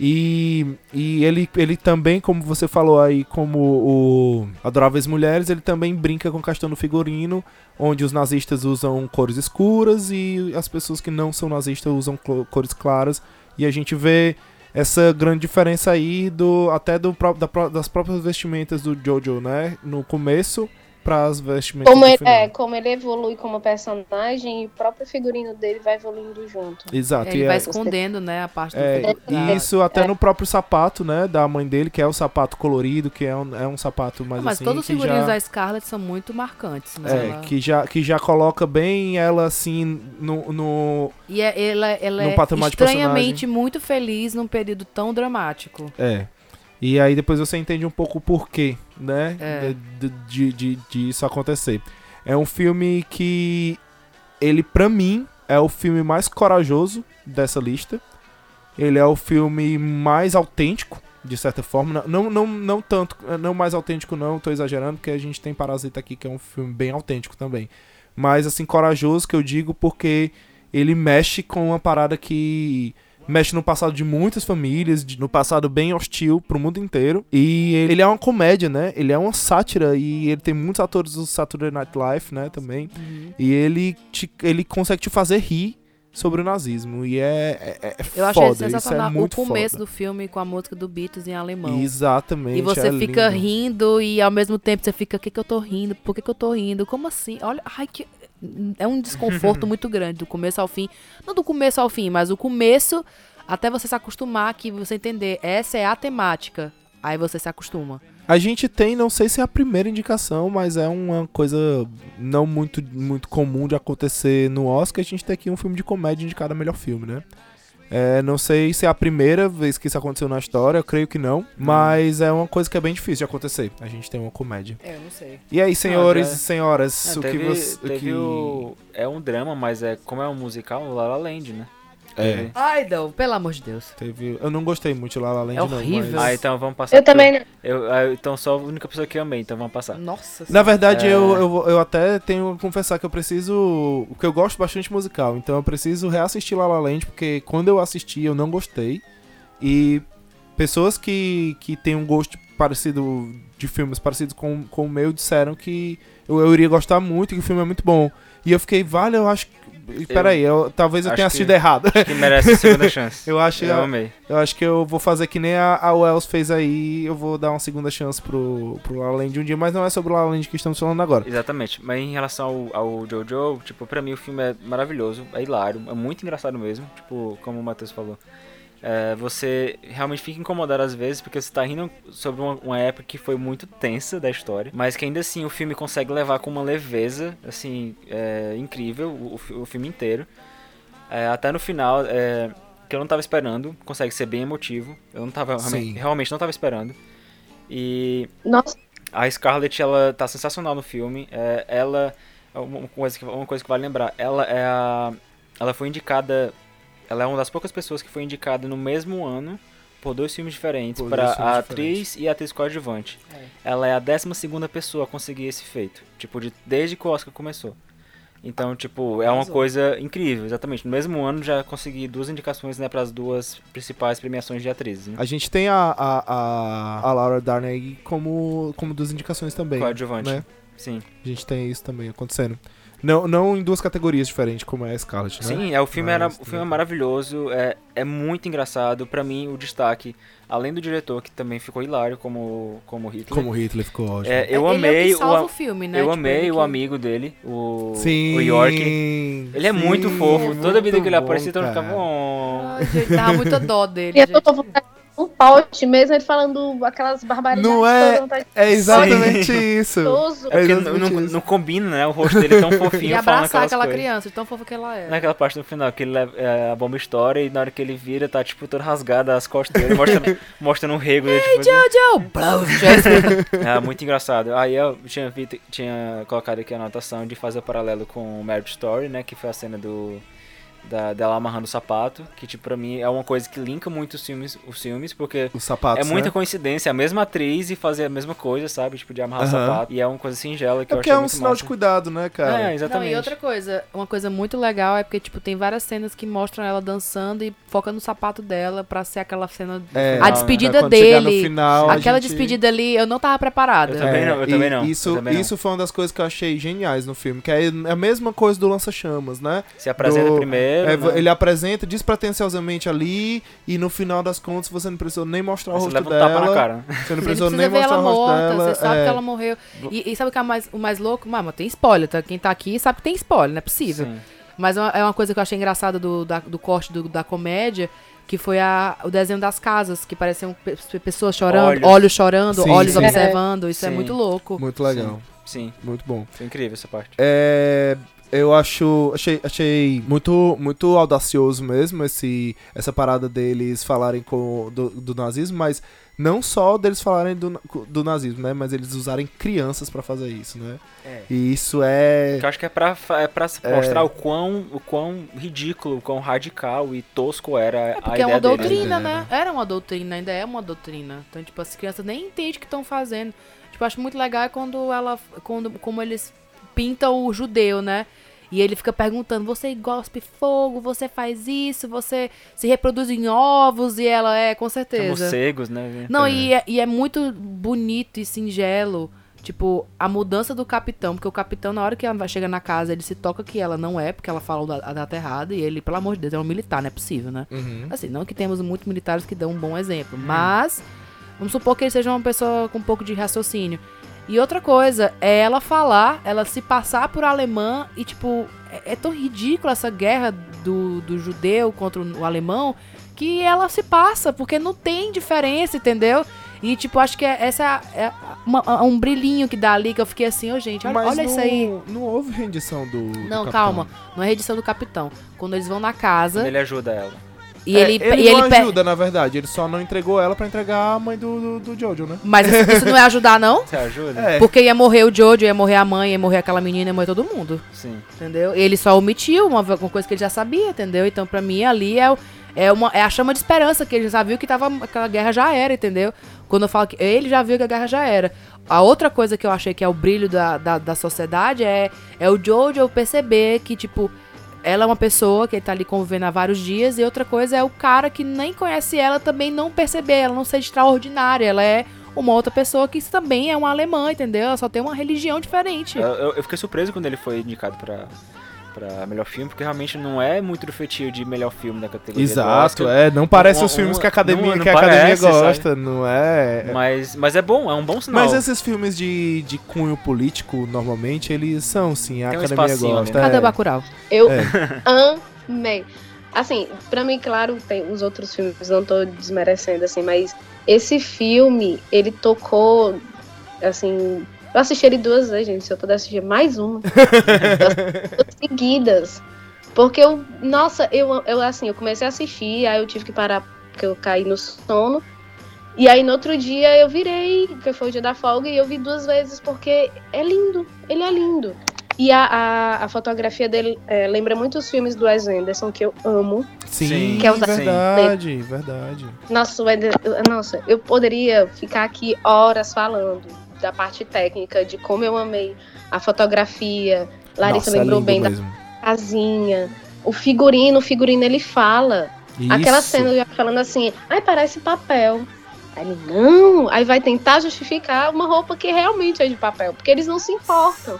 E, e ele, ele também, como você falou aí, como o Adoráveis Mulheres, ele também brinca com a questão do figurino, onde os nazistas usam cores escuras e as pessoas que não são nazistas usam cores claras. E a gente vê essa grande diferença aí do, até do, da, das próprias vestimentas do Jojo, né? No começo, para as vestimentas como do ele, final. É, como ele evolui como personagem, e o próprio figurino dele vai evoluindo junto. Exato. Ele e vai é, escondendo, né, a parte é, do figurino. Isso até é. no próprio sapato, né, da mãe dele, que é o sapato colorido, que é um, é um sapato mais... Não, mas assim... Mas todos os figurinos já... da Scarlett são muito marcantes, né? É, ela... que, já, que já coloca bem ela, assim, no... no... E ela, ela é estranhamente muito feliz num período tão dramático. É. E aí depois você entende um pouco o porquê, né? É. De, de, de isso acontecer. É um filme que... Ele, pra mim, é o filme mais corajoso dessa lista. Ele é o filme mais autêntico, de certa forma. Não, não, não tanto... Não mais autêntico, não. Tô exagerando, porque a gente tem Parasita aqui, que é um filme bem autêntico também. Mas, assim, corajoso que eu digo porque... Ele mexe com uma parada que mexe no passado de muitas famílias, de, no passado bem hostil pro mundo inteiro. E ele, ele é uma comédia, né? Ele é uma sátira e ele tem muitos atores do Saturday Night Live, né, também. Uhum. E ele, te, ele consegue te fazer rir sobre o nazismo. E é, é, é foda. Eu achei sensacional é o começo foda. do filme com a música do Beatles em alemão. Exatamente. E você é fica lindo. rindo e ao mesmo tempo você fica, o que que eu tô rindo? Por que que eu tô rindo? Como assim? Olha, ai que... É um desconforto muito grande, do começo ao fim. Não do começo ao fim, mas o começo, até você se acostumar, que você entender, essa é a temática. Aí você se acostuma. A gente tem, não sei se é a primeira indicação, mas é uma coisa não muito, muito comum de acontecer no Oscar. A gente tem aqui um filme de comédia indicado a melhor filme, né? É, não sei se é a primeira vez que isso aconteceu na história, eu creio que não. Mas é uma coisa que é bem difícil de acontecer. A gente tem uma comédia. É, eu não sei. E aí, senhores e ah, senhoras, não, o, teve, que você, o que você... É um drama, mas é, como é um musical, o La La Land, né? É. Ai, não, pelo amor de Deus. Teve... Eu não gostei muito de La La Land, é horrível. Não, mas... Ah, então vamos passar. Eu pro... também não. Eu, eu, então só a única pessoa que eu amei, então vamos passar. Nossa senhora. Na verdade, é... eu, eu, eu até tenho que confessar que eu preciso... Porque eu gosto bastante de musical, então eu preciso reassistir La La Land, porque quando eu assisti, eu não gostei. E pessoas que, que têm um gosto parecido, de filmes parecidos com, com o meu, disseram que eu, eu iria gostar muito, que o filme é muito bom. E eu fiquei, vale, eu acho que... Peraí, eu, eu, talvez eu tenha assistido que, errado. Acho que merece a segunda chance. eu, acho, eu, eu amei. Eu acho que eu vou fazer que nem a, a Wells fez aí, eu vou dar uma segunda chance pro, pro La La Land um dia, mas não é sobre o La La Land que estamos falando agora. Exatamente, mas em relação ao, ao Jojo, tipo, pra mim o filme é maravilhoso, é hilário, é muito engraçado mesmo, tipo, como o Matheus falou. É, você realmente fica incomodado às vezes porque você tá rindo sobre uma, uma época que foi muito tensa da história, mas que ainda assim o filme consegue levar com uma leveza assim, é, incrível o, o filme inteiro, é, até no final, é, que eu não tava esperando, consegue ser bem emotivo, eu não tava, realmente, realmente não tava esperando. E nossa, a Scarlett, ela tá sensacional no filme, é, ela, uma coisa, que, uma coisa que vale lembrar, ela, é a, ela foi indicada. Ela é uma das poucas pessoas que foi indicada no mesmo ano por dois filmes diferentes, para a atriz e a atriz coadjuvante. É. Ela é a décima segunda pessoa a conseguir esse feito, tipo, de, desde que o Oscar começou. Então, tipo, é uma coisa incrível, exatamente. No mesmo ano já consegui duas indicações, né, para as duas principais premiações de atrizes. Né? A gente tem a, a, a, a Laura Darnay como, como duas indicações também. Coadjuvante, né? Sim. A gente tem isso também acontecendo. Não, não em duas categorias diferentes, como é a Scarlett, né? Sim, é, o, filme Mas, era, o filme é maravilhoso, é, é muito engraçado. Pra mim, o destaque, além do diretor, que também ficou hilário, como, como Hitler. Como Hitler ficou ótimo. É, eu ele amei é o, que salva o, o filme, né? Eu tipo, amei que... o amigo dele, o, sim, o York. Ele sim, é muito fofo. Muito Toda vida que ele aparecia, todo mundo ficava... Ai, gente, dava muita dó dele. E gente. Eu tô um paute mesmo, ele falando aquelas barbaridades. Não é, tá... é exatamente isso. É porque é exatamente não, isso. Não combina, né? O rosto dele é tão fofinho. E abraçar aquela coisas. Criança, tão fofa que ela é. Naquela parte do final, que ele leva é, a bomba estoura e na hora que ele vira, tá tipo toda rasgada as costas dele, mostrando, mostrando um rego. Ei, tipo, Jojo! Assim. É muito engraçado. Aí eu tinha, tinha colocado aqui a anotação de fazer o um paralelo com Marriage Story, né? Que foi a cena do... Da, dela amarrando o sapato, que tipo, pra mim é uma coisa que linka muito os filmes, os filmes porque os sapatos, é muita né? coincidência, a mesma atriz e fazer a mesma coisa, sabe, tipo, de amarrar uhum. o sapato, e é uma coisa singela que é eu achei muito massa. É porque é um sinal massa. De cuidado, né, cara? É, exatamente. Não, e outra coisa, uma coisa muito legal é porque, tipo, tem várias cenas que mostram ela dançando e foca no sapato dela pra ser aquela cena, é, a despedida né? dele, final, aquela gente... despedida ali, eu não tava preparada. Eu também é, não, eu e, também não. Isso, eu também isso não. Foi uma das coisas que eu achei geniais no filme, que é a mesma coisa do lança-chamas, né? Se apresenta do... primeiro. É, ele apresenta despretensiosamente ali e no final das contas você não precisou nem mostrar você o rosto dela. Um tapa na cara. Você não precisou você nem mostrar o rosto morta, dela. Você sabe é. Que ela morreu. E, e sabe o que é mais, o mais louco? Mano, tem spoiler. Tá? Quem tá aqui sabe que tem spoiler, não é possível. Sim. Mas é uma coisa que eu achei engraçada do, da, do corte do, da comédia, que foi a, o desenho das casas, que pareciam pessoas chorando, olhos chorando, sim, olhos sim. observando. Isso sim. é muito louco. Muito legal. Sim. sim. Muito bom. Foi incrível essa parte. É... Eu acho, achei, achei muito, muito audacioso mesmo esse, essa parada deles falarem com, do, do nazismo, mas não só deles falarem do, do nazismo, né? Mas eles usarem crianças pra fazer isso, né? É. E isso é... Eu acho que é pra, é pra mostrar é... o, quão, o quão ridículo, o quão radical e tosco era é a ideia deles. É uma doutrina, né? Era uma doutrina, ainda é uma doutrina. Então, tipo, as crianças nem entendem o que estão fazendo. Tipo, eu acho muito legal quando ela, quando, como eles... pinta o judeu, né? E ele fica perguntando, você gospe fogo, você faz isso, você se reproduz em ovos, e ela é, com certeza. Morcegos, né? Não, é. E, é, e é muito bonito e singelo, tipo, a mudança do capitão, porque o capitão, na hora que ela chega na casa, ele se toca que ela não é, porque ela fala a data errada, e ele, pelo amor de Deus, é um militar, não é possível, né? Uhum. Assim, não que temos muitos militares que dão um bom exemplo, uhum. mas vamos supor que ele seja uma pessoa com um pouco de raciocínio. E outra coisa, é ela falar, ela se passar por alemã e, tipo, é, é tão ridícula essa guerra do, do judeu contra o alemão que ela se passa, porque não tem diferença, entendeu? E, tipo, acho que é, essa é, é uma, um brilhinho que dá ali, que eu fiquei assim, ô, oh, gente, olha, olha não, isso aí. Não houve rendição do, do Não, capitão. Calma, não é rendição do capitão. Quando eles vão na casa... Quando ele ajuda ela. E é, ele, ele e não ele ajuda, per... na verdade. Ele só não entregou ela pra entregar a mãe do, do, do Jojo, né? Mas isso, isso não é ajudar, não? Você ajuda? É. Porque ia morrer o Jojo, ia morrer a mãe, ia morrer aquela menina, ia morrer todo mundo. Sim. Entendeu? Ele só omitiu uma, uma coisa que ele já sabia, entendeu? Então, pra mim, ali é, é, uma, é a chama de esperança, que ele já viu que tava, aquela guerra já era, entendeu? Quando eu falo que ele já viu que a guerra já era. A outra coisa que eu achei que é o brilho da, da, da sociedade é, é o Jojo perceber que, tipo... Ela é uma pessoa que tá ali convivendo há vários dias. E outra coisa é o cara que nem conhece ela também não perceber. Ela não ser extraordinária. Ela é uma outra pessoa que também é uma alemã, entendeu? Ela só tem uma religião diferente. Eu, eu, eu fiquei surpreso quando ele foi indicado pra, pra melhor filme, porque realmente não é muito do feitio de melhor filme da categoria. Exato, é, não parece um, os filmes um, que a academia, não, não que a parece, academia gosta, sabe? Não é... Mas, mas é bom, é um bom sinal. Mas esses filmes de, de cunho político, normalmente, eles são, sim, a tem academia um gosta. Né? Cadê o Bacurau? Eu é. amei. Assim, pra mim, claro, tem os outros filmes, não tô desmerecendo, assim, mas esse filme, ele tocou, assim... Eu assisti ele duas vezes, gente, se eu puder assistir mais uma. Seguidas. Porque eu, nossa, eu, eu assim, eu comecei a assistir, aí eu tive que parar porque eu caí no sono. E aí no outro dia eu virei, que foi o dia da folga, e eu vi duas vezes porque é lindo, ele é lindo. E a, a, a fotografia dele é, lembra muito os filmes do Wes Anderson, que eu amo. Sim, que é verdade, dele. verdade. Nossa, nossa, eu poderia ficar aqui horas falando da parte técnica, de como eu amei a fotografia. Larissa Nossa, lembrou é bem mesmo. Da casinha. O figurino, o figurino ele fala. Isso. Aquela cena já falando assim, ai, parece papel. Aí ele, não, aí vai tentar justificar uma roupa que realmente é de papel, porque eles não se importam.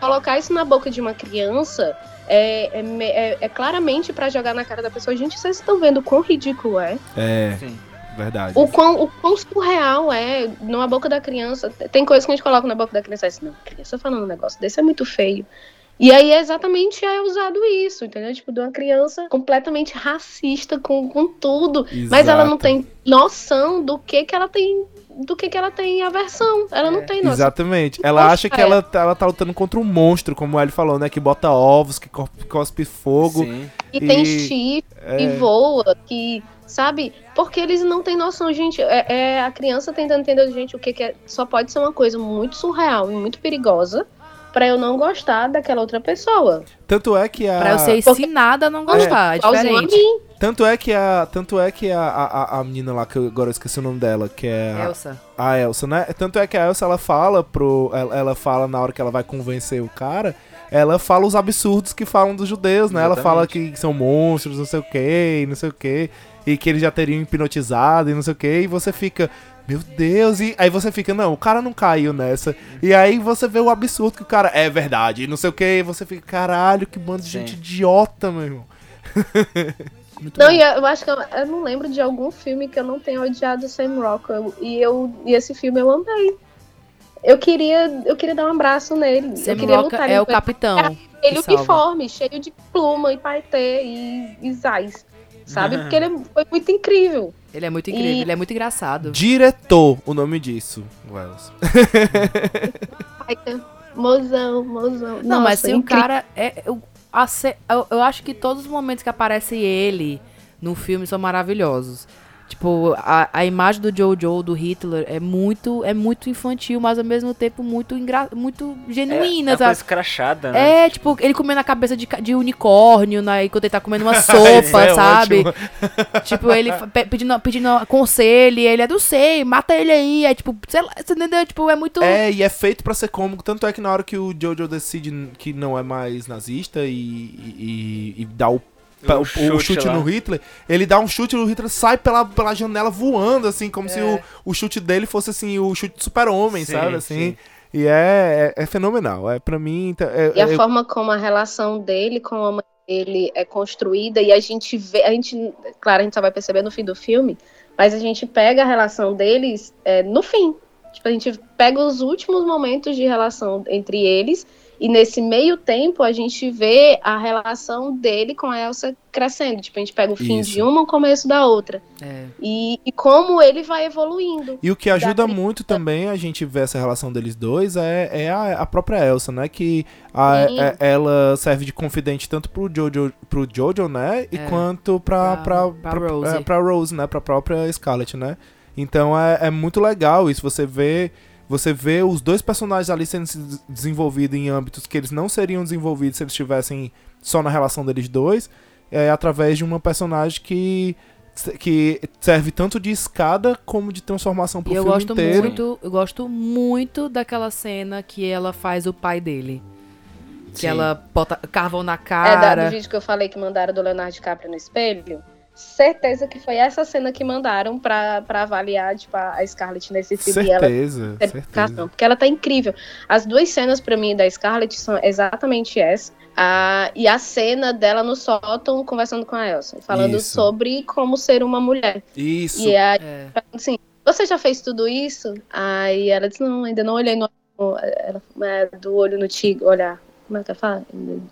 Colocar isso na boca de uma criança é, é, é claramente pra jogar na cara da pessoa. Gente, vocês estão vendo o quão ridículo é? É. Sim. Verdade. O quão, o quão surreal é na boca da criança. Tem coisas que a gente coloca na boca da criança e diz, não, criança falando um negócio desse é muito feio. E aí é exatamente é usado isso, entendeu? Tipo, de uma criança completamente racista com, com tudo. Exato. Mas ela não tem noção do que que ela tem, do que que ela tem aversão. Ela é. não tem noção. Exatamente. Ela Nossa, acha que é. ela, ela tá lutando contra um monstro, como ele falou, né? Que bota ovos, que cospe fogo. Sim. E, e tem chifre, é... e voa, que... Sabe? Porque eles não têm noção, gente. É, é a criança tentando entender, gente, o que, que é. Só pode ser uma coisa muito surreal e muito perigosa pra eu não gostar daquela outra pessoa. Tanto é que a. Pra eu ser ensinada a não gostar. É, é diferente. Tanto é que a. Tanto é que a, a, a menina lá, que eu agora eu esqueci o nome dela, que é. A, Elsa. A Elsa, né? Tanto é que a Elsa, ela fala pro. Ela, ela fala na hora que ela vai convencer o cara. Ela fala os absurdos que falam dos judeus, né? Exatamente. Ela fala que são monstros, não sei o quê, não sei o quê, e que eles já teriam hipnotizado e não sei o quê, e você fica, meu Deus, e aí você fica, não, o cara não caiu nessa, e aí você vê o absurdo que o cara, é verdade, e não sei o quê, e você fica, caralho, que bando de Sim. gente idiota, meu irmão. Não, e eu acho que eu, eu não lembro de algum filme que eu não tenha odiado Sam Rockwell, e, eu, e esse filme eu amei. Eu queria, eu queria dar um abraço nele. Sam eu queria lutar, é o capitão. Ele uniforme, cheio de pluma e paetê e, e zais. Sabe? Porque ele foi muito incrível. Ele é muito incrível, e... ele é muito engraçado. Diretor, o nome disso, Wells. mozão, mozão. Não, Nossa, mas se o cara... É, eu, eu, eu acho que todos os momentos que aparece ele no filme são maravilhosos. Tipo, a, a imagem do Jojo, do Hitler, é muito, é muito infantil, mas ao mesmo tempo muito, ingra, muito genuína, é, é sabe? É escrachada, né? É, tipo, ele comendo a cabeça de, de unicórnio, né? Enquanto ele tá comendo uma sopa, é, sabe? É tipo, ele pe, pedindo, pedindo conselho, ele é, não sei, mata ele aí, é tipo, sei lá, você entendeu? Tipo, é muito... É, e é feito pra ser cômico, tanto é que na hora que o Jojo decide que não é mais nazista e, e, e dá o O, o chute, o chute no Hitler, ele dá um chute e o Hitler sai pela, pela janela voando, assim, como é. se o, o chute dele fosse, assim, o chute do super-homem, sim, sabe, assim, sim. e é, é, é fenomenal, é pra mim... É, e a é... forma como a relação dele com a mãe dele é construída e a gente vê, a gente, claro, a gente só vai perceber no fim do filme, mas a gente pega a relação deles é, no fim, tipo, a gente pega os últimos momentos de relação entre eles. E nesse meio tempo, a gente vê a relação dele com a Elsa crescendo. Tipo, a gente pega o fim Isso. de uma e o começo da outra. É. E, e como ele vai evoluindo. E o que ajuda muito também a gente ver essa relação deles dois é, é a, a própria Elsa, né? Que a, a, ela serve de confidente tanto pro Jojo, pro Jojo né? E é. quanto pra, pra, pra, pra, pra, Rose. É, pra Rose, né? Pra própria Scarlett, né? Então é, é muito legal isso, você vê... Você vê os dois personagens ali sendo desenvolvidos em âmbitos que eles não seriam desenvolvidos se eles estivessem só na relação deles dois, é, através de uma personagem que, que serve tanto de escada como de transformação pro e filme eu gosto inteiro. Muito, eu gosto muito daquela cena que ela faz o pai dele. Que Sim. ela bota carvão na cara. É do vídeo que eu falei que mandaram do Leonardo DiCaprio no espelho? Certeza que foi essa cena que mandaram pra, pra avaliar, tipo, a Scarlett nesse filme. Certeza, ela... certeza. Porque ela tá incrível. As duas cenas pra mim da Scarlett são exatamente essa. Ah, e a cena dela no sótão conversando com a Elsa, falando isso. sobre como ser uma mulher. Isso. E aí, é. assim, você já fez tudo isso? Aí ela disse, não, ainda não olhei no ela, do olho no tigre, olhar. Como é que ela fala?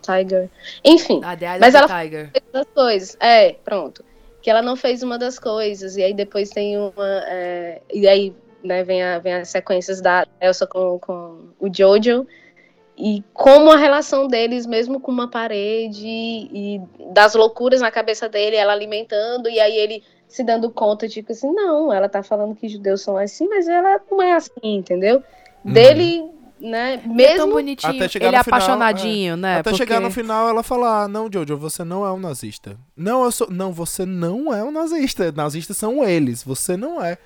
Tiger. Enfim. Ah, mas ela tiger. fez as coisas. É, pronto. Que ela não fez uma das coisas. E aí depois tem uma... É, e aí, né, vem, a, vem as sequências da Elsa com, com o Jojo. E como a relação deles, mesmo com uma parede, e das loucuras na cabeça dele, ela alimentando, e aí ele se dando conta, tipo assim, não, ela tá falando que judeus são assim, mas ela não é assim, entendeu? Uhum. Dele, né, mesmo... É tão bonitinho, até ele é apaixonadinho, final, né? Até porque... chegar no final, ela falar, não, Jojo, você não é um nazista. Não, eu sou... Não, você não é um nazista. Nazistas são eles, você não é.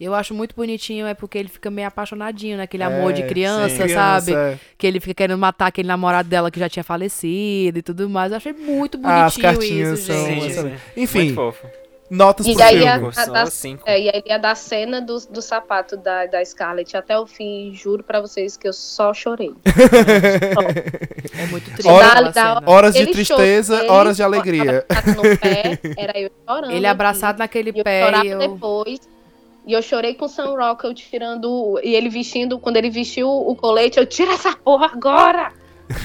Eu acho muito bonitinho, é porque ele fica meio apaixonadinho, né? Aquele é, amor de criança, sim, criança sabe? É. Que ele fica querendo matar aquele namorado dela que já tinha falecido e tudo mais. Eu achei muito bonitinho ah, as cartinhas isso, gente. São... Enfim, muito fofo. Notas e pro aí filme. A, a, da, é, e aí a da cena do, do sapato da, da Scarlett até o fim, juro pra vocês que eu só chorei. É muito triste. Hora, da, horas de tristeza, chorei, horas de alegria. No pé, era eu chorando. Ele abraçado aqui, naquele eu pé. Chorava eu... depois. E eu chorei com o Sam Rockwell tirando... E ele vestindo... Quando ele vestiu o colete, eu... Tira essa porra agora!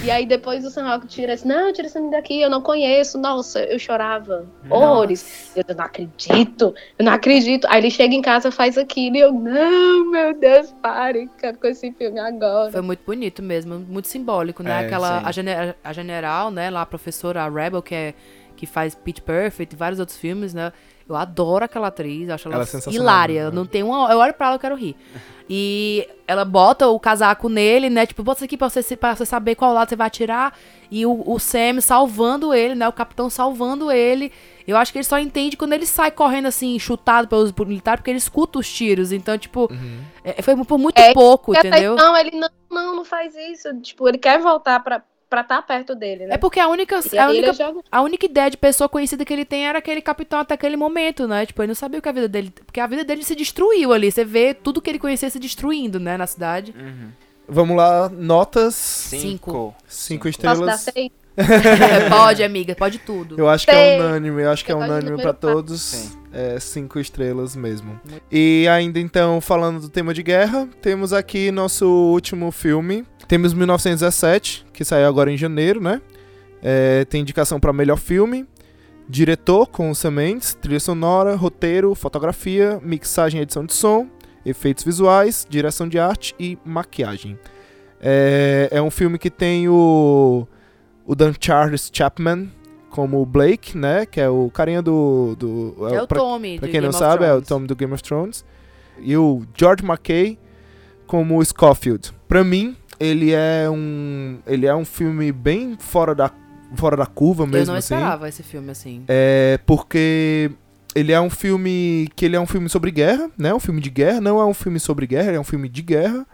E aí depois o Sam Rockwell tira assim... Não, tira essa menina daqui, eu não conheço. Nossa, eu chorava. Horrores. Eu não acredito. Eu não acredito. Aí ele chega em casa, faz aquilo. E eu... Não, meu Deus, pare. Fica com esse filme agora. Foi muito bonito mesmo. Muito simbólico, né? É, Aquela... A, gener, a general, né? Lá a professora, a Rebel, que é... que faz Pitch Perfect e vários outros filmes, né? Eu adoro aquela atriz, eu acho ela, ela hilária. Né? Não tem uma, eu olho pra ela e quero rir. E ela bota o casaco nele, né? Tipo, bota isso aqui pra você, pra você saber qual lado você vai atirar. E o, o Sam salvando ele, né? O capitão salvando ele. Eu acho que ele só entende quando ele sai correndo, assim, chutado pelos militares, porque ele escuta os tiros. Então, tipo, uhum. é, foi por muito é, pouco, entendeu? Não, ele não, não, não faz isso. Tipo, ele quer voltar pra... pra estar perto dele, né? É porque a única, a, única, joga... a única ideia de pessoa conhecida que ele tem era aquele capitão até aquele momento, né? Tipo, ele não sabia o que a vida dele... Porque a vida dele se destruiu ali. Você vê tudo que ele conhecia se destruindo, né? Na cidade. Uhum. Vamos lá. Notas... Cinco. Cinco, Cinco estrelas. Posso dar seis? Pode, amiga. Pode tudo. Eu acho seis. que é unânime. Eu acho que é unânime pra todos. É, cinco estrelas mesmo. E ainda então, falando do tema de guerra, temos aqui nosso último filme. Temos mil novecentos e dezessete, que saiu agora em janeiro, né? É, tem indicação para melhor filme, diretor com o Sam Mendes, trilha sonora, roteiro, fotografia, mixagem e edição de som, efeitos visuais, direção de arte e maquiagem. É, é um filme que tem o, o Dan Charles Chapman como o Blake, né? Que é o carinha do... do é, é o pra, Tommy pra quem não sabe, é o Tommy do Game of Thrones. E o George McKay como o Scofield. Pra mim... Ele é um, ele é um filme bem fora da, fora da curva mesmo, assim. Eu não esperava assim. esse filme, assim. É, porque ele é um filme que ele é um filme sobre guerra, né? Um filme de guerra, não é um filme sobre guerra, ele é um filme de guerra.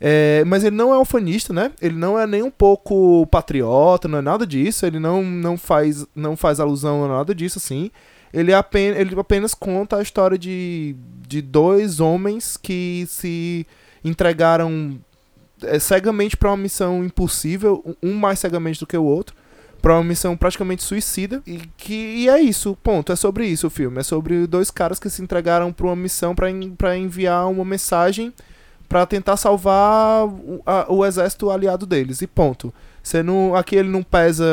É, mas ele não é ufanista, né? Ele não é nem um pouco patriota, não é nada disso. Ele não, não, faz, não faz alusão a nada disso, assim. Ele apenas, ele apenas conta a história de, de dois homens que se entregaram... cegamente pra uma missão impossível, um mais cegamente do que o outro, pra uma missão praticamente suicida, e que e é isso, ponto, é sobre isso o filme, é sobre dois caras que se entregaram pra uma missão pra, en, pra enviar uma mensagem pra tentar salvar o, a, o exército aliado deles, e ponto. Você não, aqui ele não pesa,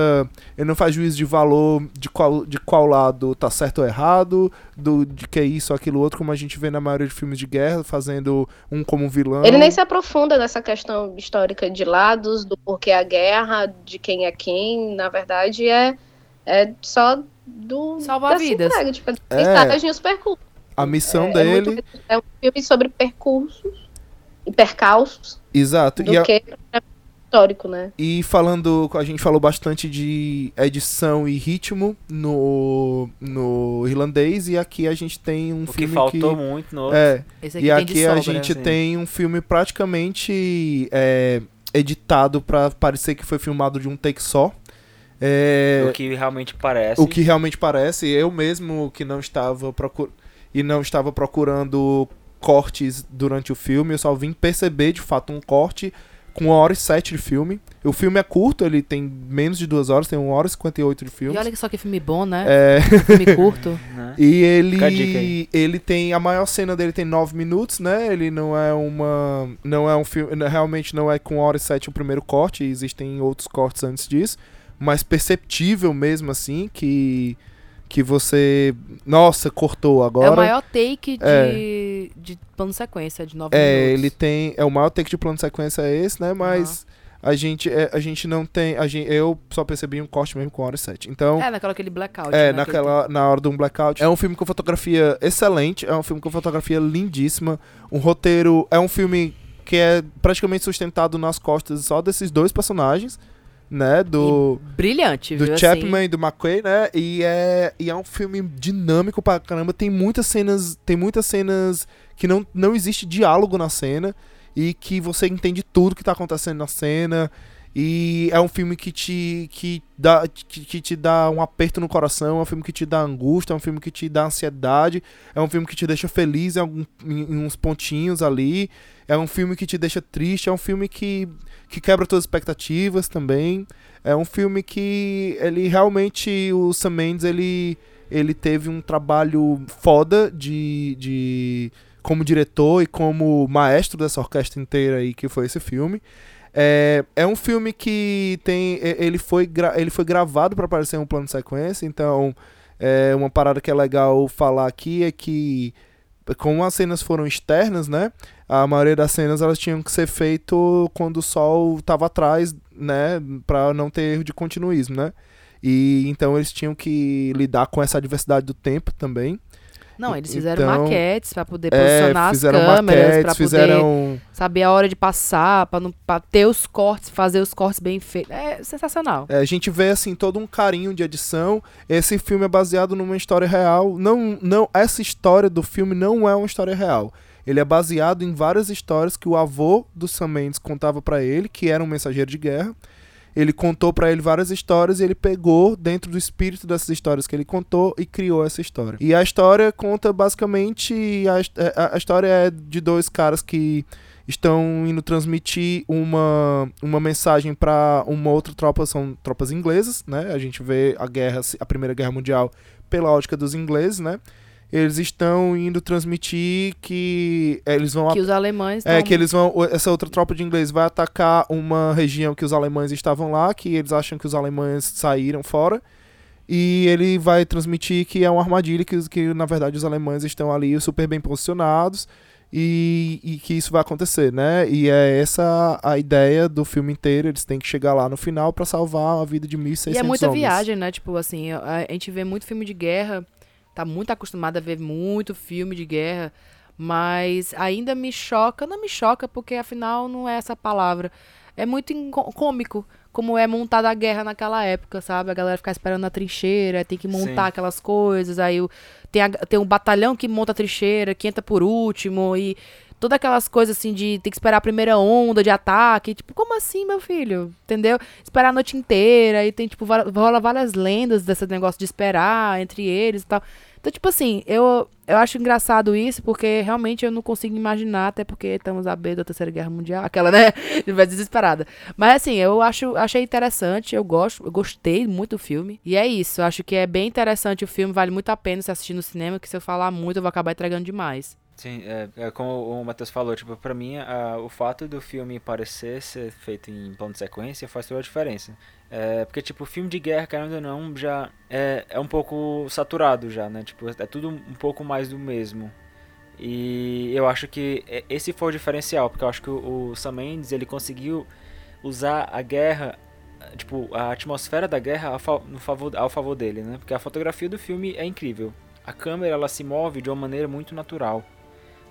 ele não faz juízo de valor de qual, de qual lado tá certo ou errado, do, de que é isso ou aquilo outro, como a gente vê na maioria de filmes de guerra, fazendo um como vilão. Ele nem se aprofunda nessa questão histórica de lados, do porquê a guerra, de quem é quem, na verdade é, é só do... Salvar vidas. Entrega, tipo, é, estratégia e os percursos. A missão é, dele... É, muito, é um filme sobre percursos e percalços. Exato. Do e que... A... histórico, né? E falando, a gente falou bastante de edição e ritmo no, no irlandês, e aqui a gente tem um o filme que... faltou que, muito no outro. É, Esse aqui e aqui sobra, a gente assim. tem um filme praticamente é, editado pra parecer que foi filmado de um take só. É, o que realmente parece. O que realmente parece. Eu mesmo que não estava, procur... e não estava procurando cortes durante o filme, eu só vim perceber de fato um corte com uma hora e sete de filme. O filme é curto, ele tem menos de duas horas, tem uma hora e cinquenta e oito de filme. E olha só que filme bom, né? É. Filme curto. Né? E ele, ele tem... A maior cena dele tem nove minutos, né? Ele não é uma... Não é um filme... Realmente não é com uma hora e sete o primeiro corte. Existem outros cortes antes disso. Mas perceptível mesmo, assim, que... Que você... Nossa, cortou agora. É o maior take de, é. de plano sequência, de nove é, minutos. Ele tem... É o maior take de plano sequência é esse, né? Mas... Uhum. A gente, a gente não tem... A gente, eu só percebi um corte mesmo com uma hora e sete. Então, é, naquela aquele blackout. É, né, naquela, na hora de um blackout. É um filme com fotografia excelente. É um filme com fotografia lindíssima. Um roteiro... É um filme que é praticamente sustentado nas costas só desses dois personagens, né? Do... E brilhante, do viu? Do Chapman assim. E do McQuay, né? E é, e é um filme dinâmico pra caramba. Tem muitas cenas... Tem muitas cenas que não, não existe diálogo na cena. E que você entende tudo que tá acontecendo na cena. E é um filme que te, que dá, que, que te dá um aperto no coração. É um filme que te dá angústia. É um filme que te dá ansiedade. É um filme que te deixa feliz em, algum, em, em uns pontinhos ali. É um filme que te deixa triste. É um filme que, que quebra todas as expectativas também. É um filme que ele realmente... O Sam Mendes, ele, ele teve um trabalho foda de... de como diretor e como maestro dessa orquestra inteira aí, que foi esse filme. É, é um filme que tem... Ele foi, gra, ele foi gravado para aparecer em um plano de sequência, então é, uma parada que é legal falar aqui é que, como as cenas foram externas, né? A maioria das cenas, elas tinham que ser feitas quando o sol estava atrás, né? Para não ter erro de continuismo, né? E então eles tinham que lidar com essa adversidade do tempo também. Não, eles fizeram então, maquetes pra poder posicionar é, as câmeras, maquetes, pra fizeram... poder saber a hora de passar, pra, não, pra ter os cortes, fazer os cortes bem feitos. É sensacional. É, a gente vê, assim, todo um carinho de edição. Esse filme é baseado numa história real. Não, não, essa história do filme não é uma história real. Ele é baseado em várias histórias que o avô do Sam Mendes contava pra ele, que era um mensageiro de guerra. Ele contou pra ele várias histórias e ele pegou dentro do espírito dessas histórias que ele contou e criou essa história. E a história conta basicamente... A, a, a história é de dois caras que estão indo transmitir uma, uma mensagem pra uma outra tropa. São tropas inglesas, né? A gente vê a guerra, a Primeira Guerra Mundial pela ótica dos ingleses, né? Eles estão indo transmitir que eles vão... Que os alemães... Não... É, que eles vão... Essa outra tropa de inglês vai atacar uma região que os alemães estavam lá, que eles acham que os alemães saíram fora. E ele vai transmitir que é uma armadilha, que, que na verdade os alemães estão ali super bem posicionados e, e que isso vai acontecer, né? E é essa a ideia do filme inteiro. Eles têm que chegar lá no final pra salvar a vida de mil e seiscentos homens. E é muita homens. Viagem, né? Tipo assim, a gente vê muito filme de guerra... Tá muito acostumada a ver muito filme de guerra, mas ainda me choca. Não me choca, porque afinal não é essa palavra. É muito inco- cômico como é montada a guerra naquela época, sabe? A galera ficar esperando na trincheira, tem que montar Sim. aquelas coisas. Aí tem, a, tem um batalhão que monta a trincheira, que entra por último e... Todas aquelas coisas assim de ter que esperar a primeira onda de ataque. Tipo, como assim, meu filho? Entendeu? Esperar a noite inteira. E tem, tipo, rola várias lendas desse negócio de esperar entre eles e tal. Então, tipo assim, eu, eu acho engraçado isso, porque realmente eu não consigo imaginar, até porque estamos à beira da Terceira Guerra Mundial. Aquela, né? Desesperada. Mas, assim, eu acho, achei interessante. Eu gosto, eu gostei muito do filme. E é isso. Eu acho que é bem interessante o filme. Vale muito a pena se assistir no cinema, que se eu falar muito, eu vou acabar entregando demais. Sim, é, é como o Matheus falou, tipo, pra mim, a, o fato do filme parecer ser feito em plano de sequência faz toda a diferença. É, porque, tipo, o filme de guerra, caramba, não, já é, é um pouco saturado já, né? Tipo, é tudo um pouco mais do mesmo. E eu acho que esse foi o diferencial, porque eu acho que o, o Sam Mendes, ele conseguiu usar a guerra, tipo, a atmosfera da guerra ao, no favor, ao favor dele, né? Porque a fotografia do filme é incrível. A câmera, ela se move de uma maneira muito natural.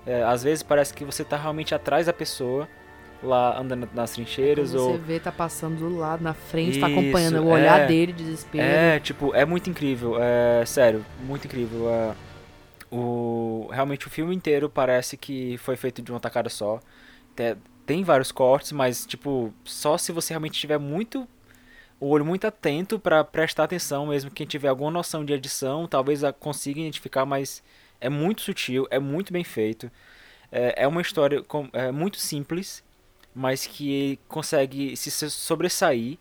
É, às vezes parece que você tá realmente atrás da pessoa, lá andando nas trincheiras. Quando ou... Você vê, tá passando do lado, na frente, Isso, tá acompanhando o olhar é, dele, desespero. É, tipo, é muito incrível, é, sério, muito incrível. É, o, realmente o filme inteiro parece que foi feito de uma tacada só. Tem, tem vários cortes, mas tipo, só se você realmente tiver muito... O olho muito atento pra prestar atenção mesmo. Quem tiver alguma noção de edição, talvez consiga identificar, mas... É muito sutil, é muito bem feito. É, é uma história com, é, muito simples, mas que ele consegue se sobressair,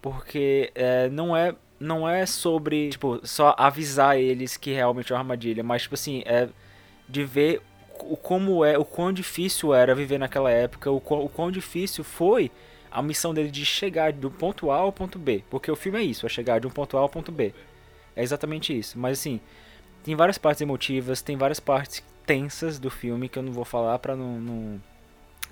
porque é, não, é, não é sobre, tipo, só avisar eles que realmente é uma armadilha, mas, tipo assim, é de ver o, como é, o quão difícil era viver naquela época, o quão, o quão difícil foi a missão dele de chegar do ponto A ao ponto B, porque o filme é isso, é chegar de um ponto A ao ponto B, é exatamente isso, mas assim, tem várias partes emotivas, tem várias partes tensas do filme que eu não vou falar pra não... não...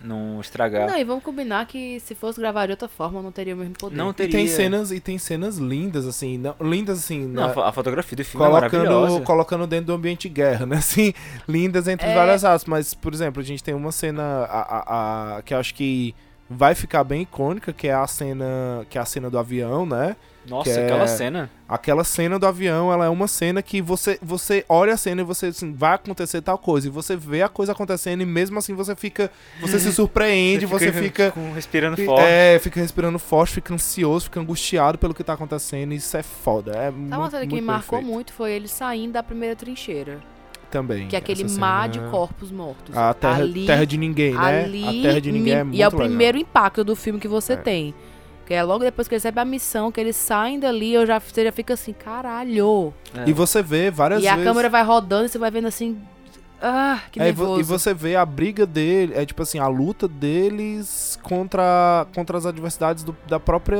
não estragar. Não, e vamos combinar que se fosse gravar de outra forma, não teria o mesmo poder. Não teria. E tem cenas, e tem cenas lindas, assim, não, lindas, assim... Não, na, a fotografia do filme colocando, é maravilhosa. Colocando dentro do ambiente de guerra, né, assim, lindas entre é... várias aspas, mas, por exemplo, a gente tem uma cena a, a, a, que eu acho que vai ficar bem icônica, que é a cena, que é a cena do avião, né? Nossa, é... aquela cena. Aquela cena do avião, ela é uma cena que você, você olha a cena e você assim, vai acontecer tal coisa. E você vê a coisa acontecendo e mesmo assim você fica... Você se surpreende, você fica... Você fica respirando forte. É, fica respirando forte, fica ansioso, fica angustiado pelo que tá acontecendo. E isso é foda. É muito, tá, uma cena que me marcou muito foi ele saindo da primeira trincheira. Também. Que é aquele mar de corpos mortos. A terra, ali, terra de ninguém, né? Ali, a terra de ninguém é muito E é o legal. Primeiro impacto do filme que você é. tem. Que é logo depois que ele recebe a missão, que eles saem dali, eu já, você já fica assim, caralho. É. E você vê várias e vezes... E a câmera vai rodando e você vai vendo assim... Ah, que nervoso. É, e você vê a briga dele, é tipo assim, a luta deles contra, contra as adversidades do, da, própria,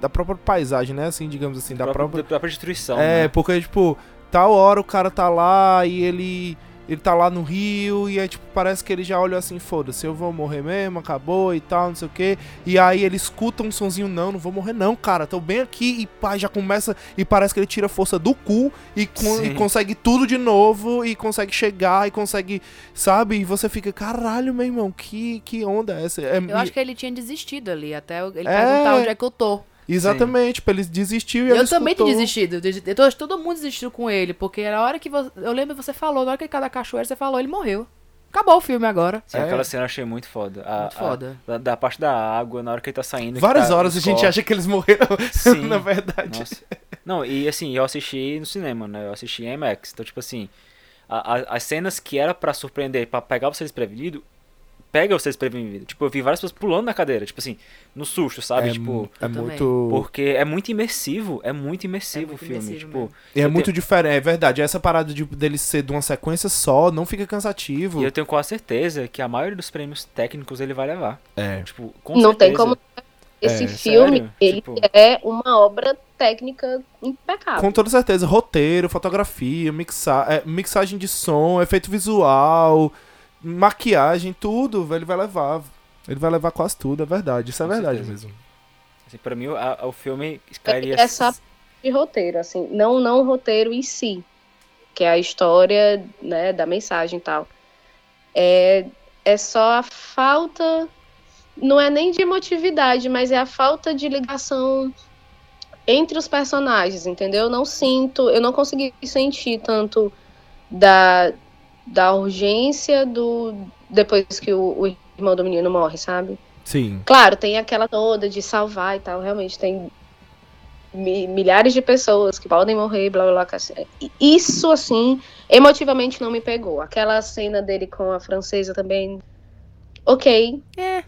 da própria paisagem, né? Assim, digamos assim, da, da própria... Da própria destruição, É, né? Porque, tipo, tal hora o cara tá lá e ele... Ele tá lá no rio e aí, tipo, parece que ele já olhou assim, foda-se, eu vou morrer mesmo, acabou e tal, não sei o quê. E aí ele escuta um sonzinho, não, não vou morrer não, cara, tô bem aqui. E pá, já começa, e parece que ele tira força do cu e, con- e consegue tudo de novo e consegue chegar e consegue, sabe? E você fica, caralho, meu irmão, que, que onda é essa? É, eu acho que ele tinha desistido ali, até ele é... perguntar onde é que eu tô. Exatamente, tipo, ele desistiu e eu ele Eu também escutou. tinha desistido, eu, todo mundo desistiu com ele, porque na hora que você, eu lembro que você falou, na hora que ele caiu da cachoeira, você falou, ele morreu. Acabou o filme agora. Sim, é. Aquela cena eu achei muito foda. A, muito foda. A, da, da parte da água, na hora que ele tá saindo. Várias tá horas a gente corpos. acha que eles morreram, Sim. na verdade. Nossa. Não, e assim, eu assisti no cinema, né, eu assisti em IMAX, então tipo assim, a, a, as cenas que era pra surpreender, pra pegar você desprevenido, pega vocês desprevenidos. Tipo, eu vi várias pessoas pulando na cadeira, tipo assim, no susto, sabe? É, tipo, é muito... Porque é muito imersivo, é muito imersivo é muito o filme. Imersivo, tipo, e é muito tenho... diferente, é verdade. Essa parada de, dele ser de uma sequência só, não fica cansativo. E eu tenho quase certeza que a maioria dos prêmios técnicos ele vai levar. É. Tipo, com não certeza. tem como... Esse é, filme, sério? ele tipo... é uma obra técnica impecável. Com toda certeza. Roteiro, fotografia, mixa... é, mixagem de som, efeito visual... Maquiagem, tudo, ele vai levar. Ele vai levar quase tudo, é verdade. Isso é Com verdade certeza. mesmo. Assim, pra mim, a, a, o filme cairia... É só de roteiro, assim. Não, não o roteiro em si, que é a história, né, da mensagem e tal. É, é só a falta... Não é nem de emotividade, mas é a falta de ligação entre os personagens, entendeu? Eu não sinto... Eu não consegui sentir tanto da... da urgência do... Depois que o, o irmão do menino morre, sabe? Sim. Claro, tem aquela toda de salvar e tal. Realmente, tem mi- milhares de pessoas que podem morrer, blá, blá, blá. Isso, assim, emotivamente não me pegou. Aquela cena dele com a francesa também... Ok. É.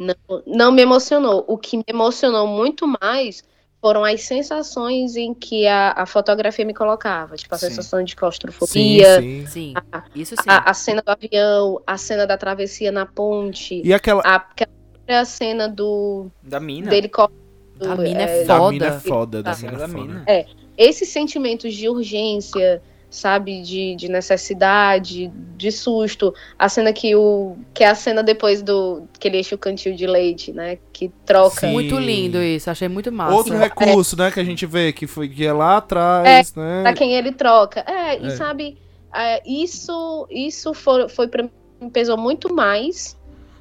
Não, não me emocionou. O que me emocionou muito mais foram as sensações em que a, a fotografia me colocava. Tipo, a sim. sensação de claustrofobia. Sim, sim. sim. A, Isso sim. A, a cena do avião, a cena da travessia na ponte. E aquela... A, aquela cena do... Da mina. Dele correndo, da mina é, é foda. Da mina é foda. Da, da, mina, da mina é foda. É. Esses sentimentos de urgência, sabe? De, de necessidade, de susto. A cena que o... Que é a cena depois do... Que ele enche o cantil de leite, né? Que troca. Sim. Muito lindo isso, achei muito massa. Outro recurso, é. né? Que a gente vê, que foi que é lá atrás, é, né? Pra quem ele troca. É, é. E sabe... É, isso isso foi, foi pra mim, pesou muito mais.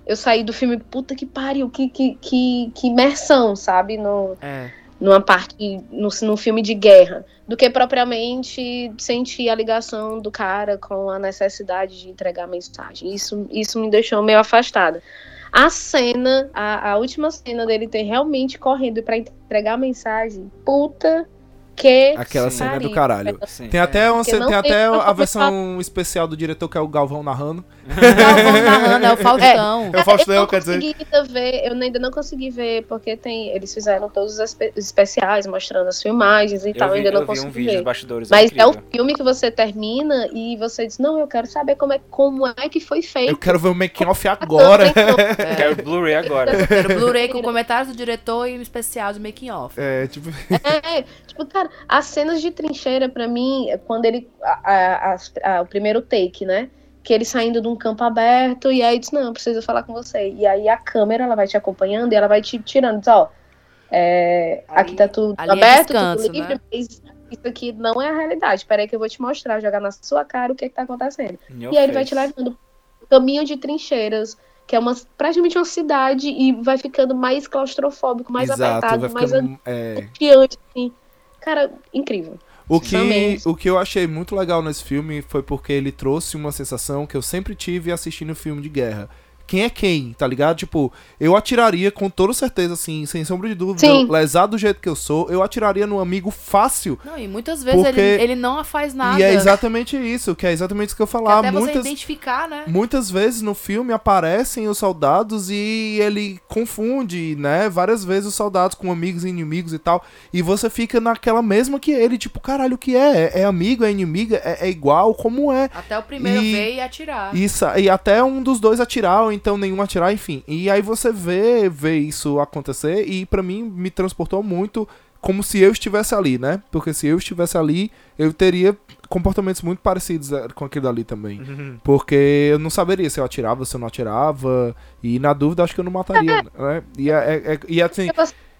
Eu saí do filme, puta que pariu, que, que, que, que imersão, sabe? No... É. Numa parte, no, num filme de guerra, do que propriamente sentir a ligação do cara com a necessidade de entregar a mensagem. Isso, isso me deixou meio afastada. A cena, a, a última cena dele ter realmente correndo pra entregar a mensagem, puta Que aquela sim. cena é do caralho. Sim. Tem até, uma, tem até a versão pra... especial do diretor, que é o Galvão narrando. Galvão narrando, é o Faustão. É, é o Faustão, eu não quer consegui dizer... ver, eu ainda não consegui ver, porque tem, eles fizeram todos os especiais, mostrando as filmagens e eu tal, vi, ainda eu não consegui um vídeo ver. Bastidores, mas é, é um filme que você termina e você diz, não, eu quero saber como é, como é que foi feito. Eu quero ver o making-off agora. É. Eu quero o Blu-ray agora. Eu quero o Blu-ray com comentários do diretor e o especial do making-off. É, tipo... É, tipo, cara, as cenas de trincheira, pra mim, quando ele... A, a, a, o primeiro take, né? Que ele saindo de um campo aberto, e aí diz, não, preciso falar com você. E aí a câmera, ela vai te acompanhando, e ela vai te tirando, diz, ó, é, ali, aqui tá tudo aberto, é descanso, tudo livre, né? Mas isso aqui não é a realidade. Peraí que eu vou te mostrar, jogar na sua cara o que é que tá acontecendo. Meu e aí ele vai te levando caminho de trincheiras, que é uma, praticamente uma cidade, e vai ficando mais claustrofóbico, mais Exato, apertado, mais angustiante, é... assim. Cara, incrível. O que, o que eu achei muito legal nesse filme foi porque ele trouxe uma sensação que eu sempre tive assistindo filme de guerra. Quem é quem, tá ligado? Tipo, eu atiraria com toda certeza, assim, sem sombra de dúvida, eu, lesado do jeito que eu sou, eu atiraria no amigo fácil. Não, e muitas vezes porque... ele, ele não faz nada. E é exatamente isso, que é exatamente isso que eu falar. Que até muitas, você identificar, né? Muitas vezes no filme aparecem os soldados e ele confunde, né? Várias vezes os soldados com amigos e inimigos e tal. E você fica naquela mesma que ele, tipo, caralho, o que é? É amigo, é inimigo, é, é igual, como é? Até o primeiro e, ver e atirar. Isso, e até um dos dois atirar, então nenhum atirar, enfim. E aí você vê, vê isso acontecer e pra mim me transportou muito como se eu estivesse ali, né? Porque se eu estivesse ali, eu teria comportamentos muito parecidos com aquele dali também. Uhum. Porque eu não saberia se eu atirava, se eu não atirava. E na dúvida, acho que eu não mataria, né? E, é, é, e, assim,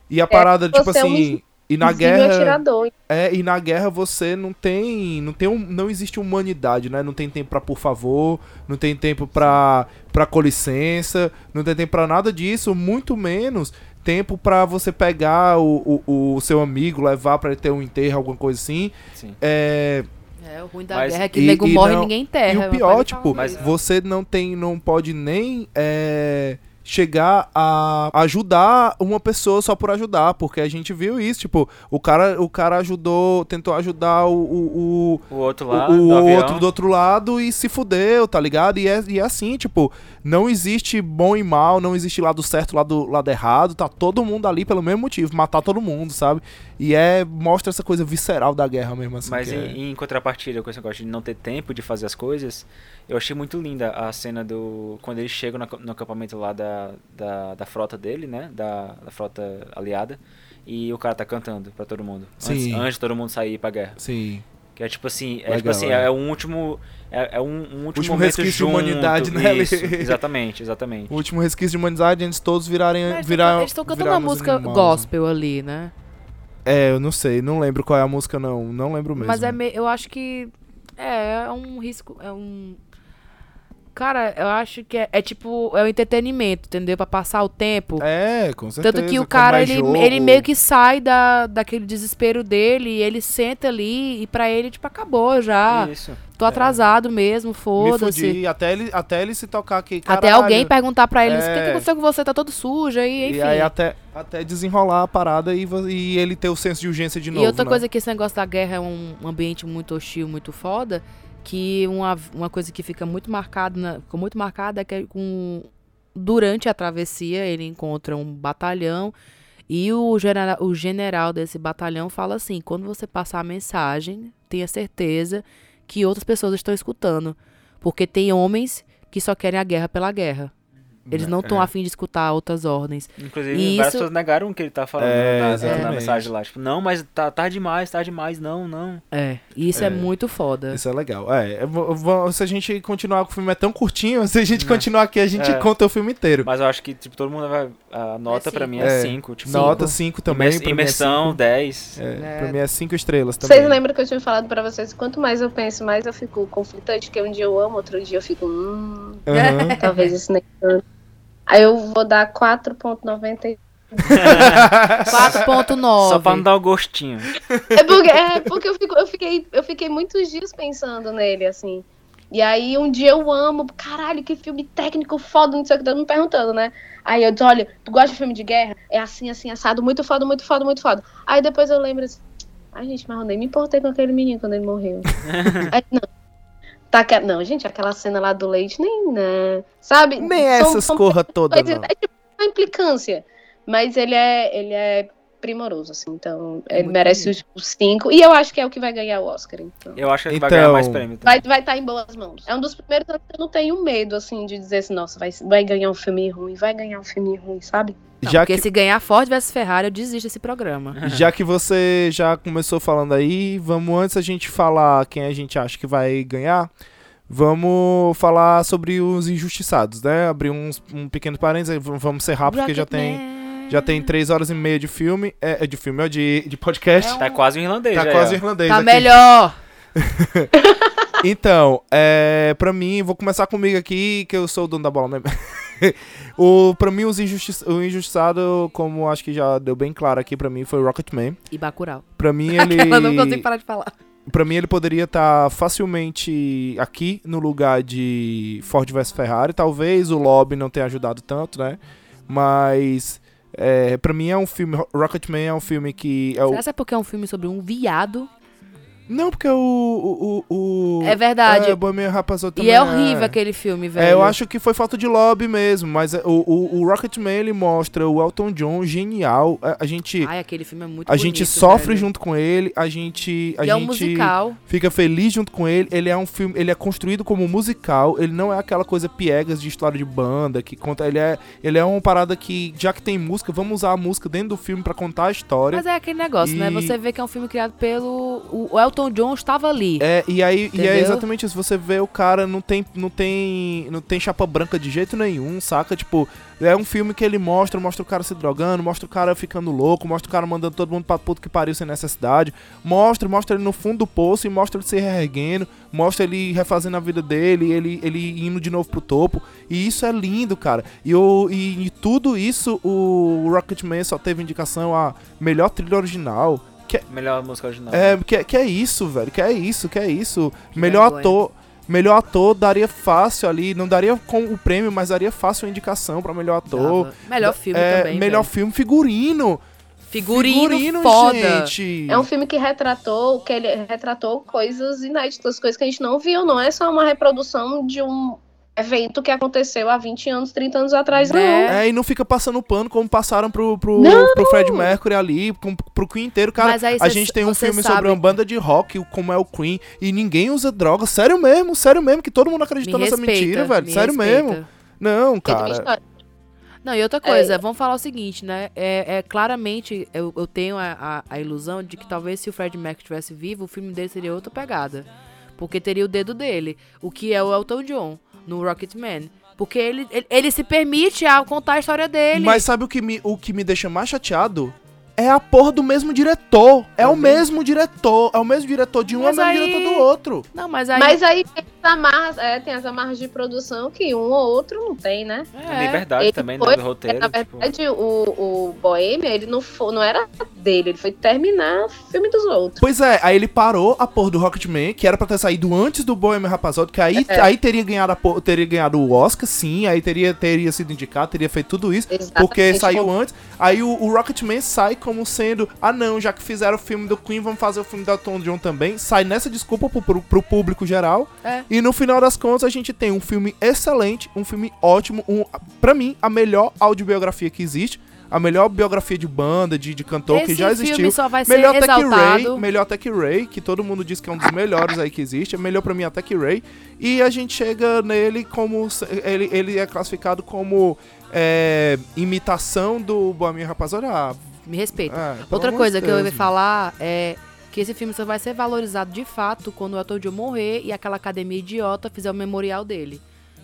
e a parada, tipo assim... E na guerra, é, e na guerra você não tem, não tem um, não existe humanidade, né? Não tem tempo pra por favor, não tem tempo pra, pra com licença, não tem tempo pra nada disso, muito menos tempo pra você pegar o, o, o seu amigo, levar pra ele ter um enterro, alguma coisa assim. Sim. É... É, o ruim da mas, guerra é que o nego morre e ninguém enterra. E o pior, tipo, mas, você não tem, não pode nem... É... chegar a ajudar uma pessoa só por ajudar, porque a gente viu isso, tipo, o cara, o cara ajudou, tentou ajudar o o, o, o outro lá, o, o do outro do outro lado e se fudeu, tá ligado? E é, e é assim, tipo, não existe bom e mal, não existe lado certo, lado, lado errado, tá todo mundo ali pelo mesmo motivo, matar todo mundo, sabe? E é, mostra essa coisa visceral da guerra mesmo, assim. Mas em, é... em contrapartida com esse negócio de não ter tempo de fazer as coisas, eu achei muito linda a cena do... Quando eles chegam no, no acampamento lá da, da, da frota dele, né? Da, da frota aliada. E o cara tá cantando pra todo mundo. Sim. Antes, antes de todo mundo sair pra guerra. Sim. Que é tipo assim... É, legal, tipo assim, é. é um último... É, é um, um último, último momento resquício junto, de humanidade, né? Isso, exatamente, exatamente. O último resquício de humanidade, antes de todos virarem... Mas, virar, eles estão cantando uma música animais, gospel, né? Ali, né? É, eu não sei, não lembro qual é a música, não. Não lembro mesmo. Mas é me... eu acho que... É, é um risco... É um... Cara, eu acho que é, é tipo... É um entretenimento, entendeu? Pra passar o tempo. É, com certeza. Tanto que o cara, ele, ele meio que sai da, daquele desespero dele. E ele senta ali. E pra ele, tipo, acabou já. Isso. Tô é. atrasado mesmo, foda-se. Me fudi, até ele, até ele se tocar aqui, caralho. Até alguém perguntar pra ele, é. o que, que aconteceu com você? Tá todo sujo, aí, enfim. E aí até, até desenrolar a parada e, e ele ter o senso de urgência de novo, E outra né? coisa que esse negócio da guerra é um ambiente muito hostil, muito foda, que uma, uma coisa que fica muito marcada, na, ficou muito marcada é que um, durante a travessia ele encontra um batalhão e o, genera, o general desse batalhão fala assim, quando você passar a mensagem, tenha certeza que outras pessoas estão escutando. Porque tem homens que só querem a guerra pela guerra. Eles não estão é. afim de escutar outras ordens. Inclusive, e várias isso... pessoas negaram o que ele tá falando é, na, na, na mensagem lá. Tipo, não, mas tá, tá demais, tá demais, não, não. É, isso é, é muito foda. Isso é legal. É, se a gente continuar, o filme é tão curtinho, se a gente é. continuar aqui, a gente é. conta o filme inteiro. Mas eu acho que tipo, todo mundo vai... A nota é pra mim é cinco. É. Tipo, nota cinco também. Imer- imersão, dez. É, é. Pra mim é cinco estrelas também. Vocês lembram que eu tinha falado pra vocês? Quanto mais eu penso, mais eu fico conflitante, que um dia eu amo, outro dia eu fico... Hum, uhum. Talvez isso nem tanto. Aí eu vou dar quatro vírgula noventa e nove. quatro vírgula nove. Só pra não dar o gostinho. É porque, é porque eu, fico, eu, fiquei, eu fiquei muitos dias pensando nele, assim. E aí um dia eu amo, caralho, que filme técnico foda, não sei o que, todo mundo me perguntando, né? Aí eu disse, olha, tu gosta de filme de guerra? É assim, assim, assado, muito foda, muito foda, muito foda. Aí depois eu lembro assim, Ai, gente, mas eu nem me importei com aquele menino quando ele morreu. Aí, não. Tá, não, gente, aquela cena lá do leite, nem, né? Sabe? Nem são, essas corra toda, não. É tipo uma implicância. Mas ele é, ele é primoroso, assim. Então, ele Muito merece os, os cinco. E eu acho que é o que vai ganhar o Oscar, então. Eu acho que então... vai ganhar mais prêmio também. Vai estar tá em boas mãos. É um dos primeiros que eu não tenho medo, assim, de dizer assim, nossa, vai, vai ganhar um filme ruim, vai ganhar um filme ruim, sabe? Não, já porque que... se ganhar Ford versus Ferrari, eu desisto desse programa. Uhum. Já que você já começou falando aí, vamos, antes a gente falar quem a gente acha que vai ganhar, vamos falar sobre os injustiçados, né? Abrir uns, um pequeno parênteses, vamos ser rápido, porque já tem... Já tem três horas e meia de filme, é, de filme, ó, de, de podcast. É um... Tá quase o irlandês. Tá aí, quase o irlandês. Tá aqui. Melhor! Então, é, pra mim, vou começar comigo aqui, que eu sou o dono da bola mesmo. o, pra mim, os injusti- o injustiçado, como acho que já deu bem claro aqui pra mim, foi o Rocketman. E Bacurau. Pra mim, ele... Eu não consigo parar de falar. Pra mim, ele poderia estar facilmente aqui, no lugar de Ford versus Ferrari. Talvez o lobby não tenha ajudado tanto, né? Mas... É, pra mim é um filme, Rocketman é um filme que... É o... Será que é porque é um filme sobre um viado? Não, porque o... o, o, o... É verdade. É, o Bohemian Rhapsody também. E é horrível é. aquele filme, velho. É, eu acho que foi falta de lobby mesmo, mas o, o, o Rocketman, ele mostra o Elton John genial. A, a gente... Ai, aquele filme é muito A bonito, gente sofre velho. junto com ele, a gente... A e gente é um musical. Fica feliz junto com ele. Ele é um filme, ele é construído como musical, ele não é aquela coisa piegas de história de banda, que conta... Ele é, ele é uma parada que, já que tem música, vamos usar a música dentro do filme pra contar a história. Mas é aquele negócio, e... né? Você vê que é um filme criado pelo... O Elton Elton John estava ali. É, e aí e é exatamente isso. Você vê o cara, não tem, não tem, não tem chapa branca de jeito nenhum, saca? Tipo, é um filme que ele mostra, mostra o cara se drogando, mostra o cara ficando louco, mostra o cara mandando todo mundo pra puto que pariu sem necessidade, mostra, mostra ele no fundo do poço e mostra ele se reerguendo, mostra ele refazendo a vida dele, ele, ele indo de novo pro topo. E isso é lindo, cara. E, o, e, e tudo isso, o Rocketman só teve indicação a melhor trilha original. Que é, melhor música original. É, que, que é isso, velho. Que é isso, que é isso. Que melhor vergonha. ator, melhor ator daria fácil ali, não daria com o prêmio, mas daria fácil a indicação pra melhor ator. Dava. Melhor filme é, também. Melhor velho. filme, figurino. Figurino, figurino foda. Gente. É um filme que retratou, que ele retratou coisas inéditas, coisas que a gente não viu, não é só uma reprodução de um evento que aconteceu há vinte anos, trinta anos atrás, não. É, e não fica passando pano como passaram pro, pro, pro Fred Mercury ali, pro, pro Queen inteiro, cara. Cê, a gente tem um filme sabe. sobre uma banda de rock, como é o Queen, e ninguém usa droga. Sério mesmo, sério mesmo, que todo mundo acreditou me nessa respeita, mentira, velho. Me sério respeita. mesmo. Não, cara. Não, e outra coisa, é. vamos falar o seguinte, né? É, é claramente, eu, eu tenho a, a, a ilusão de que talvez se o Fred Mercury estivesse vivo, o filme dele seria outra pegada. Porque teria o dedo dele, o que é o Elton John no Rocketman, porque ele, ele, ele se permite a contar a história dele. Mas sabe o que me, o que me deixa mais chateado? É a porra do mesmo diretor. É uhum. o mesmo diretor. É o mesmo diretor de um, mas é o mesmo aí... diretor do outro. Não, mas aí... Mas aí tem as amarras, é, tem as amarras de produção que um ou outro não tem, né? É. Liberdade ele também, foi, né, do roteiro. Na verdade, tipo... o, o Bohemian, ele não, foi, não era dele. Ele foi terminar o filme dos outros. Pois é, aí ele parou a porra do Rocketman, que era pra ter saído antes do Bohemian Rhapsody, que aí, é. aí teria, ganhado a porra, teria ganhado o Oscar, sim. Aí teria, teria sido indicado, teria feito tudo isso. Exatamente. Porque saiu antes. Aí o, o Rocketman sai como sendo, ah não, já que fizeram o filme do Queen, vamos fazer o filme da Elton John também. Sai nessa desculpa pro, pro, pro público geral. É. E no final das contas, a gente tem um filme excelente, um filme ótimo, um, pra mim, a melhor autobiografia que existe. A melhor biografia de banda, de, de cantor Esse que já existiu. Só vai melhor ser até exaltado. que Ray, melhor até que Ray, que todo mundo diz que é um dos melhores aí que existe. É melhor pra mim até que Ray. E a gente chega nele como... Ele, ele é classificado como é, imitação do Bohemian Rhapsody. Ah, me respeita. É, outra coisa Deus, que eu ia falar é que esse filme só vai ser valorizado de fato quando o Elton John morrer e aquela academia idiota fizer o memorial dele.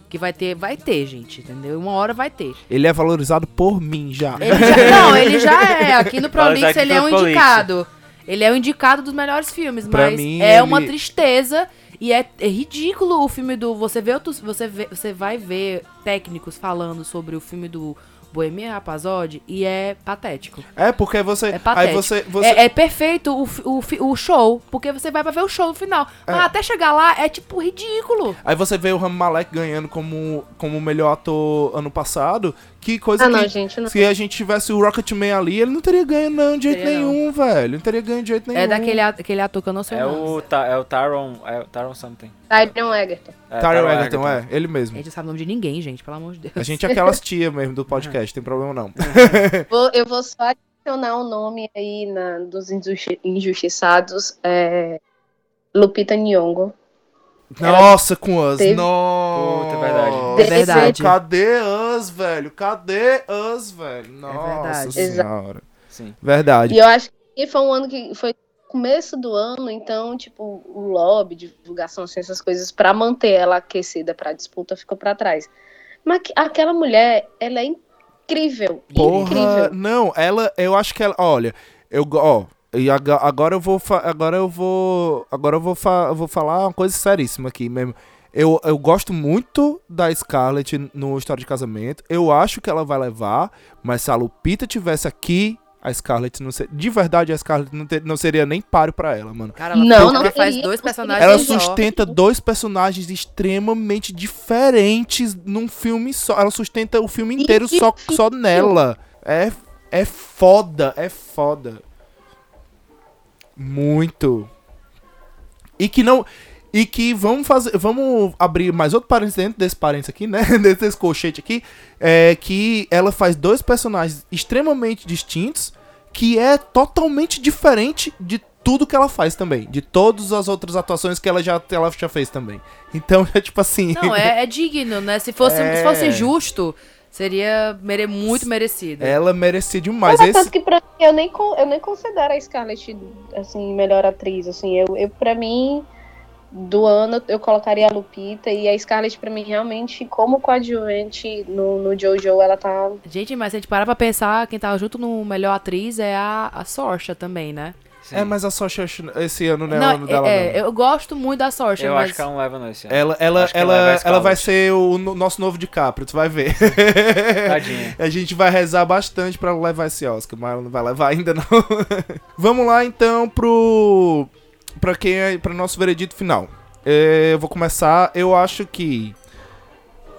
Que vai ter, vai ter, gente, entendeu? Uma hora vai ter. Ele é valorizado por mim já. Ele já não, ele já é. Aqui no Prolix ele é um indicado. Ele é o um indicado dos melhores filmes, pra mas mim, é ele... uma tristeza e é, é ridículo o filme do... Você, vê outros, você, vê, você vai ver técnicos falando sobre o filme do... Bohemian Rhapsody e é patético. É, porque você... É patético. Aí você, você... É, é perfeito o, o, o show, porque você vai pra ver o show no final. Mas é. até chegar lá é, tipo, ridículo. Aí você vê o Rami Malek ganhando como, como melhor ator ano passado. Que coisa ah, que... Não, gente, não. Se a gente tivesse o Rocketman ali, ele não teria ganho, não, de jeito nenhum, velho. Não teria ganho de jeito nenhum. É daquele aquele ator que eu não sei é o nome. É o Taron... É o Taron something. Taron Egerton. É, Taron Egerton, é. Ele mesmo. A gente não sabe o nome de ninguém, gente, pelo amor de Deus. A gente é aquelas tia mesmo do podcast, é. Tem problema não. Vou, eu vou só adicionar o um nome aí na, dos injusti- injustiçados. É... Lupita Nyong'o. Nossa, com Us. Teve... Nossa, é verdade. É verdade. Cadê Us, velho? Cadê Us, velho? Nossa é senhora. Sim. Verdade. E eu acho que foi um ano que foi começo do ano, então, tipo, o lobby, divulgação, assim, essas coisas, pra manter ela aquecida pra disputa, ficou pra trás. Mas aquela mulher, ela é incrível. Porra, incrível. Não, ela, eu acho que ela, olha, eu, ó... E agora eu vou fa- agora eu vou agora eu vou, fa- eu vou falar uma coisa seríssima aqui mesmo. Eu, eu gosto muito da Scarlett no História de Casamento. Eu acho que ela vai levar, mas se a Lupita tivesse aqui, a Scarlett não seria... De verdade, a Scarlett não, ter, não seria nem páreo pra ela, mano. Cara, ela não, não faz dois personagens Ela sustenta só. dois personagens extremamente diferentes num filme só. Ela sustenta o filme inteiro só, só nela. É, é foda, é foda. Muito. E que não... E que vamos fazer... Vamos abrir mais outro parênteses dentro desse parênteses aqui, né? Dentro desse colchete aqui. É que ela faz dois personagens extremamente distintos, que é totalmente diferente de tudo que ela faz também. De todas as outras atuações que ela já, ela já fez também. Então, é tipo assim... Não, é, é digno, né? Se fosse, é... se fosse justo... Seria mere- muito merecido. Ela merecia demais. Mas é tanto que pra mim, eu nem, eu nem considero a Scarlett, assim, melhor atriz, assim. Eu, eu, pra mim, do ano, eu colocaria a Lupita. E a Scarlett, pra mim, realmente, como coadjuvante no, no Jojo, ela tá... Gente, mas se a gente parar pra pensar, quem tá junto no melhor atriz é a, a Saoirse também, né? Sim. É, mas a Saoirse esse ano não é o ano dela, é, não. Eu gosto muito da Saoirse, eu mas... acho que ela não leva não esse ano. Ela, ela, ela, ela, ela vai ser o no, nosso novo DiCaprio, tu vai ver. Tadinha. A gente vai rezar bastante pra levar esse Oscar, mas ela não vai levar ainda não. Vamos lá, então, pro... Pra quem é... Pra nosso veredito final. Eu vou começar, eu acho que...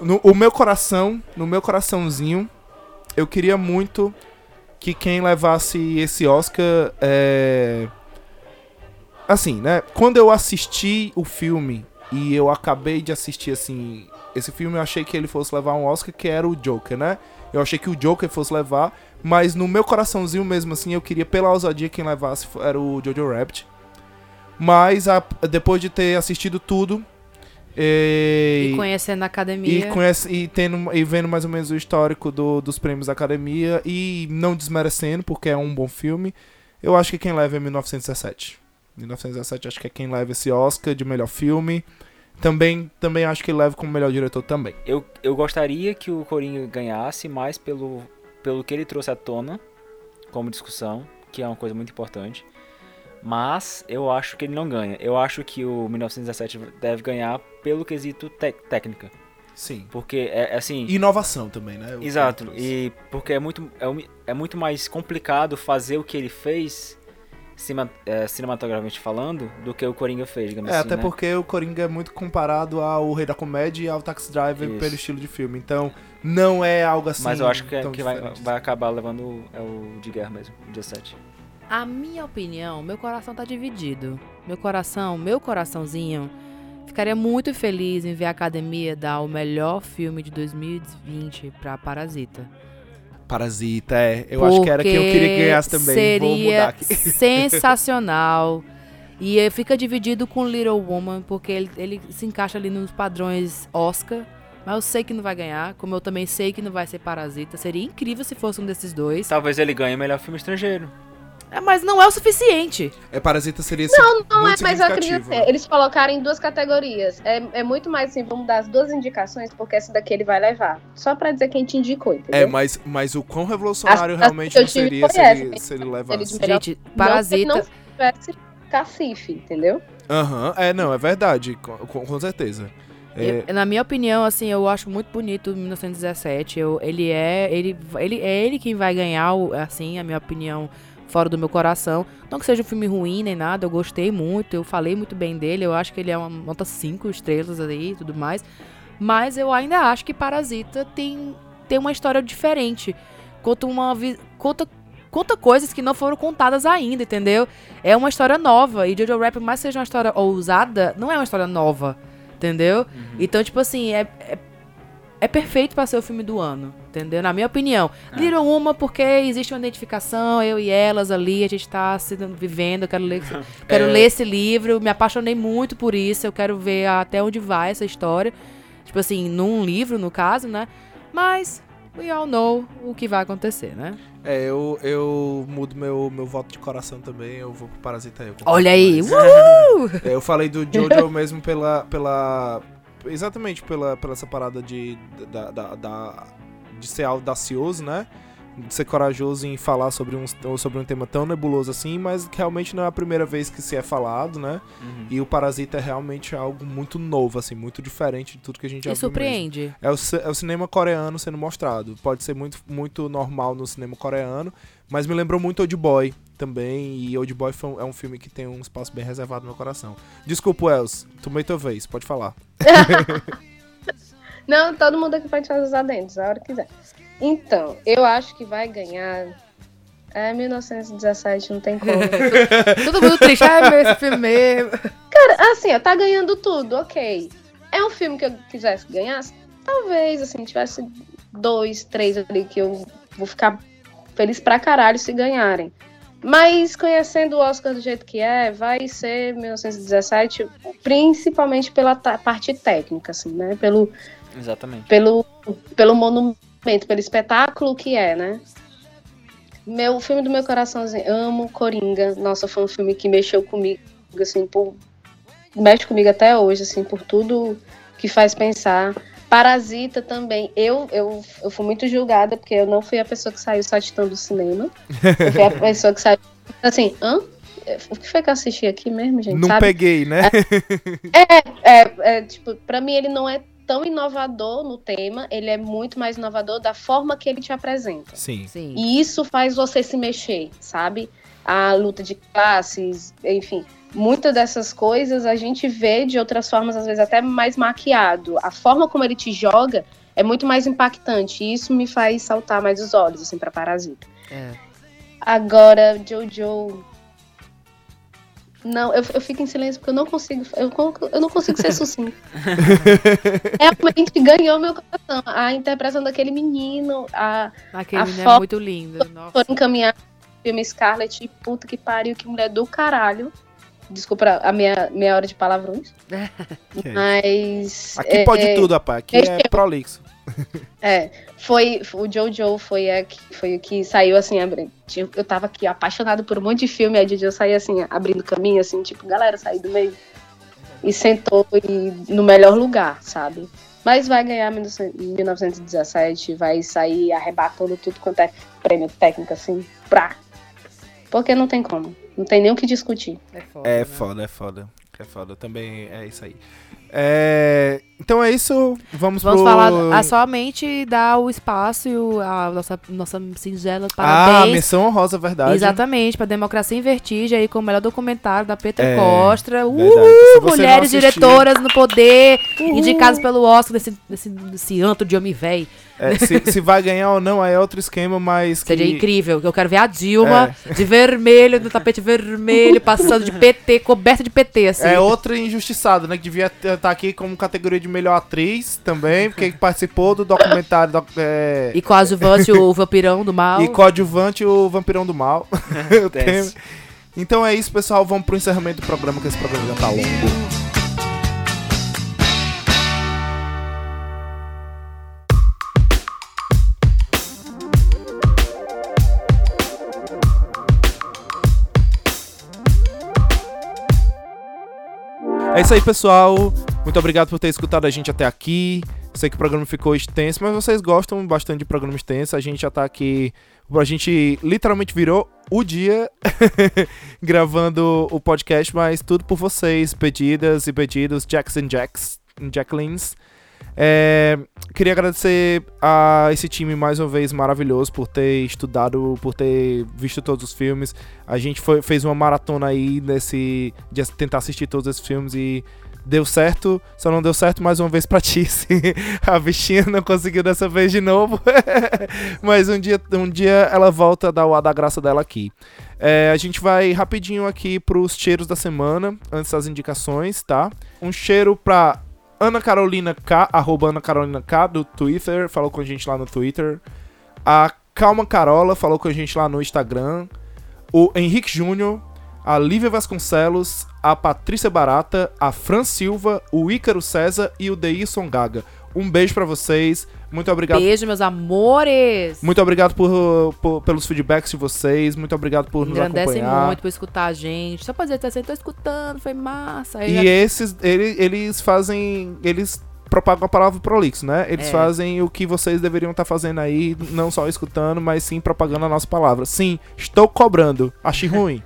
No o meu coração, no meu coraçãozinho, eu queria muito... que quem levasse esse Oscar é... Assim, né? Quando eu assisti o filme, e eu acabei de assistir, assim... Esse filme eu achei que ele fosse levar um Oscar, que era o Joker, né? Eu achei que o Joker fosse levar, mas no meu coraçãozinho mesmo, assim, eu queria, pela ousadia, quem levasse era o Jojo Rabbit. Mas, a... depois de ter assistido tudo... E, e conhecendo a academia. E, conhece, e, tendo, e vendo mais ou menos o histórico do, dos prêmios da academia. E não desmerecendo, porque é um bom filme. Eu acho que quem leva é mil novecentos e dezessete. mil novecentos e dezessete acho que é quem leva esse Oscar de melhor filme. Também, também acho que leva como melhor diretor também. Eu, eu gostaria que o Coringa ganhasse mais pelo, pelo que ele trouxe à tona. Como discussão, que é uma coisa muito importante. Mas eu acho que ele não ganha. Eu acho que o mil novecentos e dezessete deve ganhar pelo quesito te- técnica. Sim. Porque é assim... Inovação também, né? O exato. E porque é muito, é, é muito mais complicado fazer o que ele fez, cima, é, cinematograficamente falando, do que o Coringa fez, digamos é, assim, até né? Porque o Coringa é muito comparado ao Rei da Comédia e ao Taxi Driver. Isso. Pelo estilo de filme. Então, não é algo assim... Mas eu acho que, é, que vai, vai acabar levando o, é o de guerra mesmo, o dezessete. A minha opinião, meu coração tá dividido. Meu coração, meu coraçãozinho, ficaria muito feliz em ver a academia dar o melhor filme de dois mil e vinte pra Parasita. Parasita, é. Eu porque acho que era quem eu queria que ganhasse também. Seria Vou mudar aqui. Sensacional. E fica dividido com Little Woman, porque ele, ele se encaixa ali nos padrões Oscar. Mas eu sei que não vai ganhar, como eu também sei que não vai ser Parasita. Seria incrível se fosse um desses dois. Talvez ele ganhe o melhor filme estrangeiro. É, mas não é o suficiente. É, Parasita seria não, não muito é, mas eu acredito que eles colocaram em duas categorias. É, é muito mais assim, vamos dar as duas indicações, porque essa daqui ele vai levar. Só pra dizer quem te indicou, entendeu? É, mas, mas o quão revolucionário as, realmente as não seria se ele, se ele levasse. Gente, Parasita... Não, se não tivesse cacife, entendeu? Aham, uhum, é, não, é verdade, com, com certeza. É... Eu, na minha opinião, assim, eu acho muito bonito o mil novecentos e dezessete. Eu, ele é ele, ele, é ele quem vai ganhar, assim, a minha opinião, fora do meu coração. Não que seja um filme ruim nem nada, eu gostei muito, eu falei muito bem dele, eu acho que ele é uma nota cinco estrelas aí e tudo mais. Mas eu ainda acho que Parasita tem, tem uma história diferente. Conta uma... Conta, conta coisas que não foram contadas ainda, entendeu? É uma história nova. E Jojo Rabbit, mais que seja uma história ousada, não é uma história nova, entendeu? Uhum. Então, tipo assim, é, é, é perfeito pra ser o filme do ano, entendeu? Na minha opinião. É. Little Woman, porque existe uma identificação, eu e elas ali, a gente tá se vivendo, eu quero ler, quero é. ler esse livro, me apaixonei muito por isso, eu quero ver até onde vai essa história. Tipo assim, num livro, no caso, né? Mas we all know o que vai acontecer, né? É, eu, eu mudo meu, meu voto de coração também, eu vou pro Parasita aí. Olha aí! Uhul! É, eu falei do Jojo mesmo pela... pela exatamente pela, pela essa parada de, da, da, da, de ser audacioso, né? De ser corajoso em falar sobre um, sobre um tema tão nebuloso assim, mas que realmente não é a primeira vez que se é falado, né? Uhum. E o Parasita é realmente algo muito novo, assim, muito diferente de tudo que a gente já viu. E surpreende. É o, é o cinema coreano sendo mostrado. Pode ser muito, muito normal no cinema coreano, mas me lembrou muito Old Boy também, e Old Boy foi um, é um filme que tem um espaço bem reservado no meu coração. Desculpa, Wells, tomei tua vez, pode falar. Não, todo mundo aqui pode fazer os adendos, a hora que quiser. Então, eu acho que vai ganhar... É mil novecentos e dezessete, não tem como. Todo mundo triste, ah, meu, esse filme mesmo. Cara, assim, ó, tá ganhando tudo, ok. É um filme que eu quisesse ganhar? Talvez, assim, tivesse dois, três ali que eu vou ficar feliz pra caralho se ganharem. Mas, conhecendo o Oscar do jeito que é, vai ser mil novecentos e dezessete, principalmente pela ta- parte técnica, assim, né? Pelo... Exatamente. Pelo, pelo monumento, pelo espetáculo que é, né? Meu filme do meu coraçãozinho, amo Coringa. Nossa, foi um filme que mexeu comigo, assim, por... mexe comigo até hoje, assim, por tudo que faz pensar. Parasita também. Eu, eu, eu fui muito julgada, porque eu não fui a pessoa que saiu saltitando do cinema. Eu fui a pessoa que saiu, assim, hã? O que foi que eu assisti aqui mesmo, gente? Não sabe? Peguei, né? É, é, é, é, tipo, pra mim ele não é tão inovador no tema, ele é muito mais inovador da forma que ele te apresenta. Sim. Sim. E isso faz você se mexer, sabe? A luta de classes, enfim, muitas dessas coisas a gente vê de outras formas, às vezes até mais maquiado. A forma como ele te joga é muito mais impactante, e isso me faz saltar mais os olhos, assim, pra Parasita. É. Agora, Jojo... Não, eu, eu fico em silêncio porque eu não consigo, eu, eu não consigo ser sucinta. Realmente ganhou meu coração. A interpretação daquele menino, a, Aquele a menino foto é muito linda. Foram encaminhar o filme Scarlett, puta que pariu, que mulher do caralho. Desculpa a minha, minha hora de palavrões. Mas... Aqui é, pode é, tudo, rapaz. Aqui é, é prolixo. É, foi, o Jojo foi, a, foi o que saiu assim, abrindo. Eu tava aqui apaixonado por um monte de filme, aí o Jojo saiu assim, abrindo caminho, assim, tipo, galera, saí do meio. E sentou e, no melhor lugar, sabe? Mas vai ganhar mil novecentos e dezessete, vai sair arrebatando tudo quanto é prêmio técnico, assim, pra... Porque não tem como, não tem nem o que discutir. É foda, é, né? foda, é foda. É foda, também é isso aí. É... Então é isso, vamos, vamos pro... falar somente dar o espaço e o, a nossa, nossa singela parabéns. Ah, menção honrosa, verdade. Exatamente, pra Democracia em Vertigem, aí com o melhor documentário da Petra é, Costa. Uh, mulheres diretoras no poder, uhul, indicadas pelo Oscar desse, desse, desse anto de homem velho. É, se, se vai ganhar ou não, aí é outro esquema, mas... Que... Seria incrível, eu quero ver a Dilma é. de vermelho, no tapete vermelho, passando de P T, coberta de P T, assim. É outra injustiçada, né, que devia estar tá aqui como categoria de melhor atriz também, porque participou do documentário... Do, é... E coadjuvante o Vampirão do Mal. E coadjuvante o Vampirão do Mal. Então é isso, pessoal, vamos pro encerramento do programa, que esse programa já tá longo. É isso aí, pessoal. Muito obrigado por ter escutado a gente até aqui. Sei que o programa ficou extenso, mas vocês gostam bastante de programa extenso. A gente já tá aqui... A gente literalmente virou o dia gravando o podcast, mas tudo por vocês. Pedidas e pedidos. Jacks and Jacks. Jack Linz. É, queria agradecer a esse time mais uma vez maravilhoso por ter estudado, por ter visto todos os filmes. A gente foi, fez uma maratona aí nesse, de tentar assistir todos esses filmes e deu certo. Só não deu certo mais uma vez pra ti. A bichinha não conseguiu dessa vez de novo. Mas um dia, um dia ela volta a dar o ar da graça dela aqui. É, a gente vai rapidinho aqui pros cheiros da semana, antes das indicações, tá? Um cheiro pra Ana Carolina K, arroba Ana Carolina K do Twitter, falou com a gente lá no Twitter. A Calma Carola falou com a gente lá no Instagram. O Henrique Júnior, a Lívia Vasconcelos, a Patrícia Barata, a Fran Silva, o Ícaro César e o Deilson Gaga. Um beijo pra vocês. Muito obrigado. Beijo, meus amores. Muito obrigado por, por, pelos feedbacks de vocês. Muito obrigado por nos acompanhar. Agradecem muito por escutar a gente. Só pra dizer, tô escutando, foi massa. E já... esses, ele, eles fazem... Eles propagam a palavra prolixo, né? Eles é. fazem o que vocês deveriam estar tá fazendo aí, não só escutando, mas sim propagando a nossa palavra. Sim, estou cobrando. Achei ruim.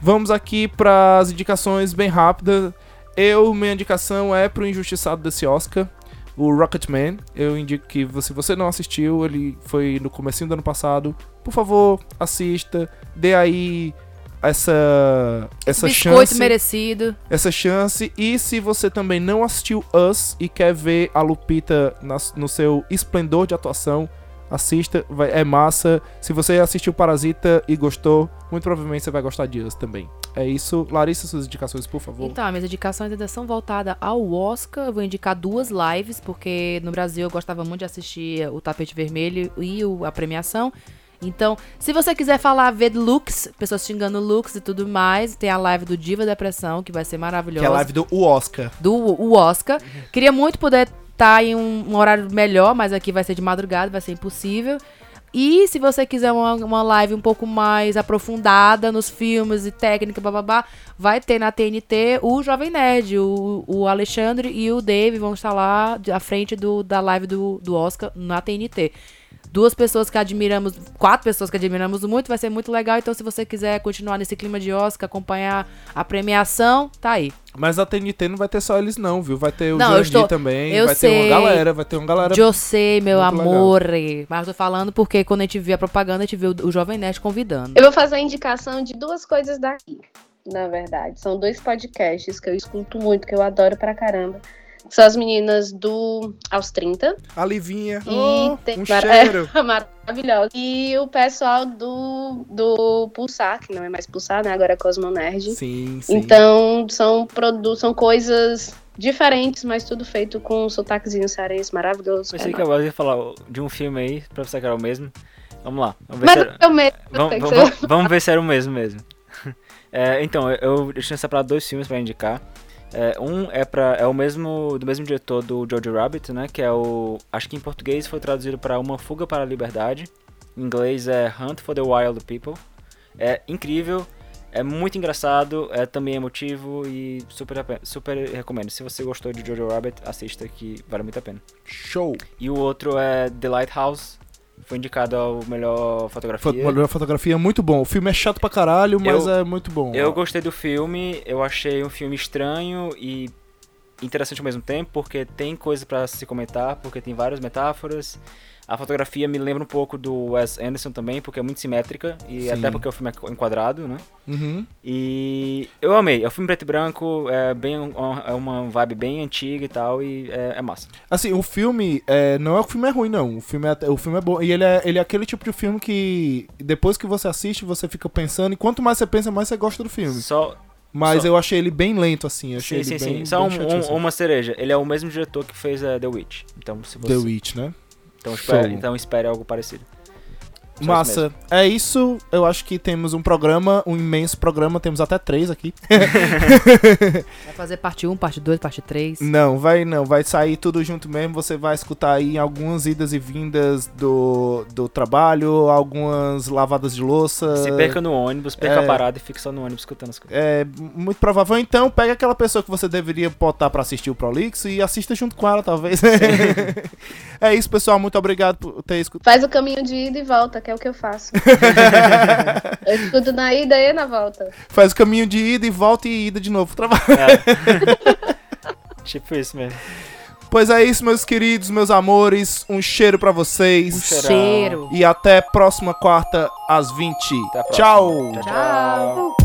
Vamos aqui pras indicações bem rápidas. Eu, minha indicação é pro injustiçado desse Oscar, o Rocketman. Eu indico que, se você não assistiu, ele foi no comecinho do ano passado, por favor, assista, dê aí essa, essa chance. Biscoito merecido. Essa chance. E se você também não assistiu Us e quer ver a Lupita na, no seu esplendor de atuação, assista, vai, é massa. Se você assistiu Parasita e gostou, muito provavelmente você vai gostar de Us também. É isso. Larissa, suas indicações, por favor. Então, minhas indicações ainda são voltadas ao Oscar. Eu vou indicar duas lives, porque no Brasil eu gostava muito de assistir o Tapete Vermelho e o, a premiação. Então, se você quiser falar, ver looks, pessoas xingando looks e tudo mais, tem a live do Diva Depressão, que vai ser maravilhosa. Que é a live do Oscar. Do o Oscar. Queria muito poder estar em um, um horário melhor, mas aqui vai ser de madrugada, vai ser impossível. E se você quiser uma, uma live um pouco mais aprofundada nos filmes e técnica, bababá, vai ter na T N T o Jovem Nerd, o, o Alexandre e o Dave vão estar lá à frente do, da live do, do Oscar na T N T. Duas pessoas que admiramos, quatro pessoas que admiramos muito, vai ser muito legal. Então, se você quiser continuar nesse clima de Oscar, acompanhar a premiação, tá aí. Mas a T N T não vai ter só eles não, viu? Vai ter o Jandir estou... também, eu vai sei. ter uma galera, vai ter uma galera. Eu sei, meu amor. Legal. Mas eu tô falando porque quando a gente vê a propaganda, a gente vê o, o Jovem Nerd convidando. Eu vou fazer a indicação de duas coisas daqui, na verdade. São dois podcasts que eu escuto muito, que eu adoro pra caramba. São as meninas do Aos trinta. A Livinha. E oh, tem... um cheiro. É, maravilhosa. E o pessoal do, do Pulsar, que não é mais Pulsar, né? Agora é Cosmonerd. Sim, sim. Então, são, produ... são coisas diferentes, mas tudo feito com um sotaquezinho cearense maravilhoso. Eu sei é que agora eu ia falar de um filme aí, pra você que era o mesmo. Vamos lá. Vamos ver mas se era... é o mesmo. Vamos, vamos, vamos ver se era o mesmo mesmo. É, então, eu, eu tinha separado dois filmes pra indicar. É, um é, pra, é o mesmo do mesmo diretor do Jojo Rabbit, né? Que é o... Acho que em português foi traduzido para Uma Fuga para a Liberdade. Em inglês é Hunt for the Wild People. É incrível, é muito engraçado, é também emotivo e super, super recomendo. Se você gostou de Jojo Rabbit, assista que vale muito a pena. Show! E o outro é The Lighthouse. Foi indicado ao melhor fotografia. Melhor fotografia, muito bom. O filme é chato pra caralho, mas eu, é muito bom. Eu gostei do filme, eu achei um filme estranho e interessante ao mesmo tempo, porque tem coisa pra se comentar, porque tem várias metáforas. A fotografia me lembra um pouco do Wes Anderson também, porque é muito simétrica, e sim, até porque o filme é enquadrado, né? Uhum. E eu amei. É um filme preto e branco, é, bem, é uma vibe bem antiga e tal, e é, é massa. Assim, o filme, é, não é o filme é ruim, não. O filme é, o filme é bom, e ele é, ele é aquele tipo de filme que depois que você assiste, você fica pensando, e quanto mais você pensa, mais você gosta do filme. Só... Mas só... eu achei ele bem lento, assim. Eu achei sim, ele sim, bem, sim. Só bem um, um, uma cereja. Ele é o mesmo diretor que fez uh, The Witch. Então, se você... The Witch, né? Então espere, então espere algo parecido. Só massa, isso é isso. Eu acho que temos um programa, um imenso programa. Temos até três aqui. Vai fazer parte um, parte dois, parte três? Não, vai não. Vai sair tudo junto mesmo. Você vai escutar aí algumas idas e vindas do, do trabalho, algumas lavadas de louça. Se perca no ônibus, perca é... a parada e fica só no ônibus escutando as coisas. É muito provável. Então, pega aquela pessoa que você deveria botar pra assistir o Prolix e assista junto com ela, talvez. É isso, pessoal. Muito obrigado por ter escutado. Faz o caminho de ida e volta, que é o que eu faço. Eu escuto na ida e na volta. Faz o caminho de ida e volta e ida de novo. Trabalho. É. Tipo isso mesmo. Pois é isso, meus queridos, meus amores. Um cheiro pra vocês. Um cheiro. E até próxima quarta, às vinte. Até a próxima. Tchau. Tchau. Tchau.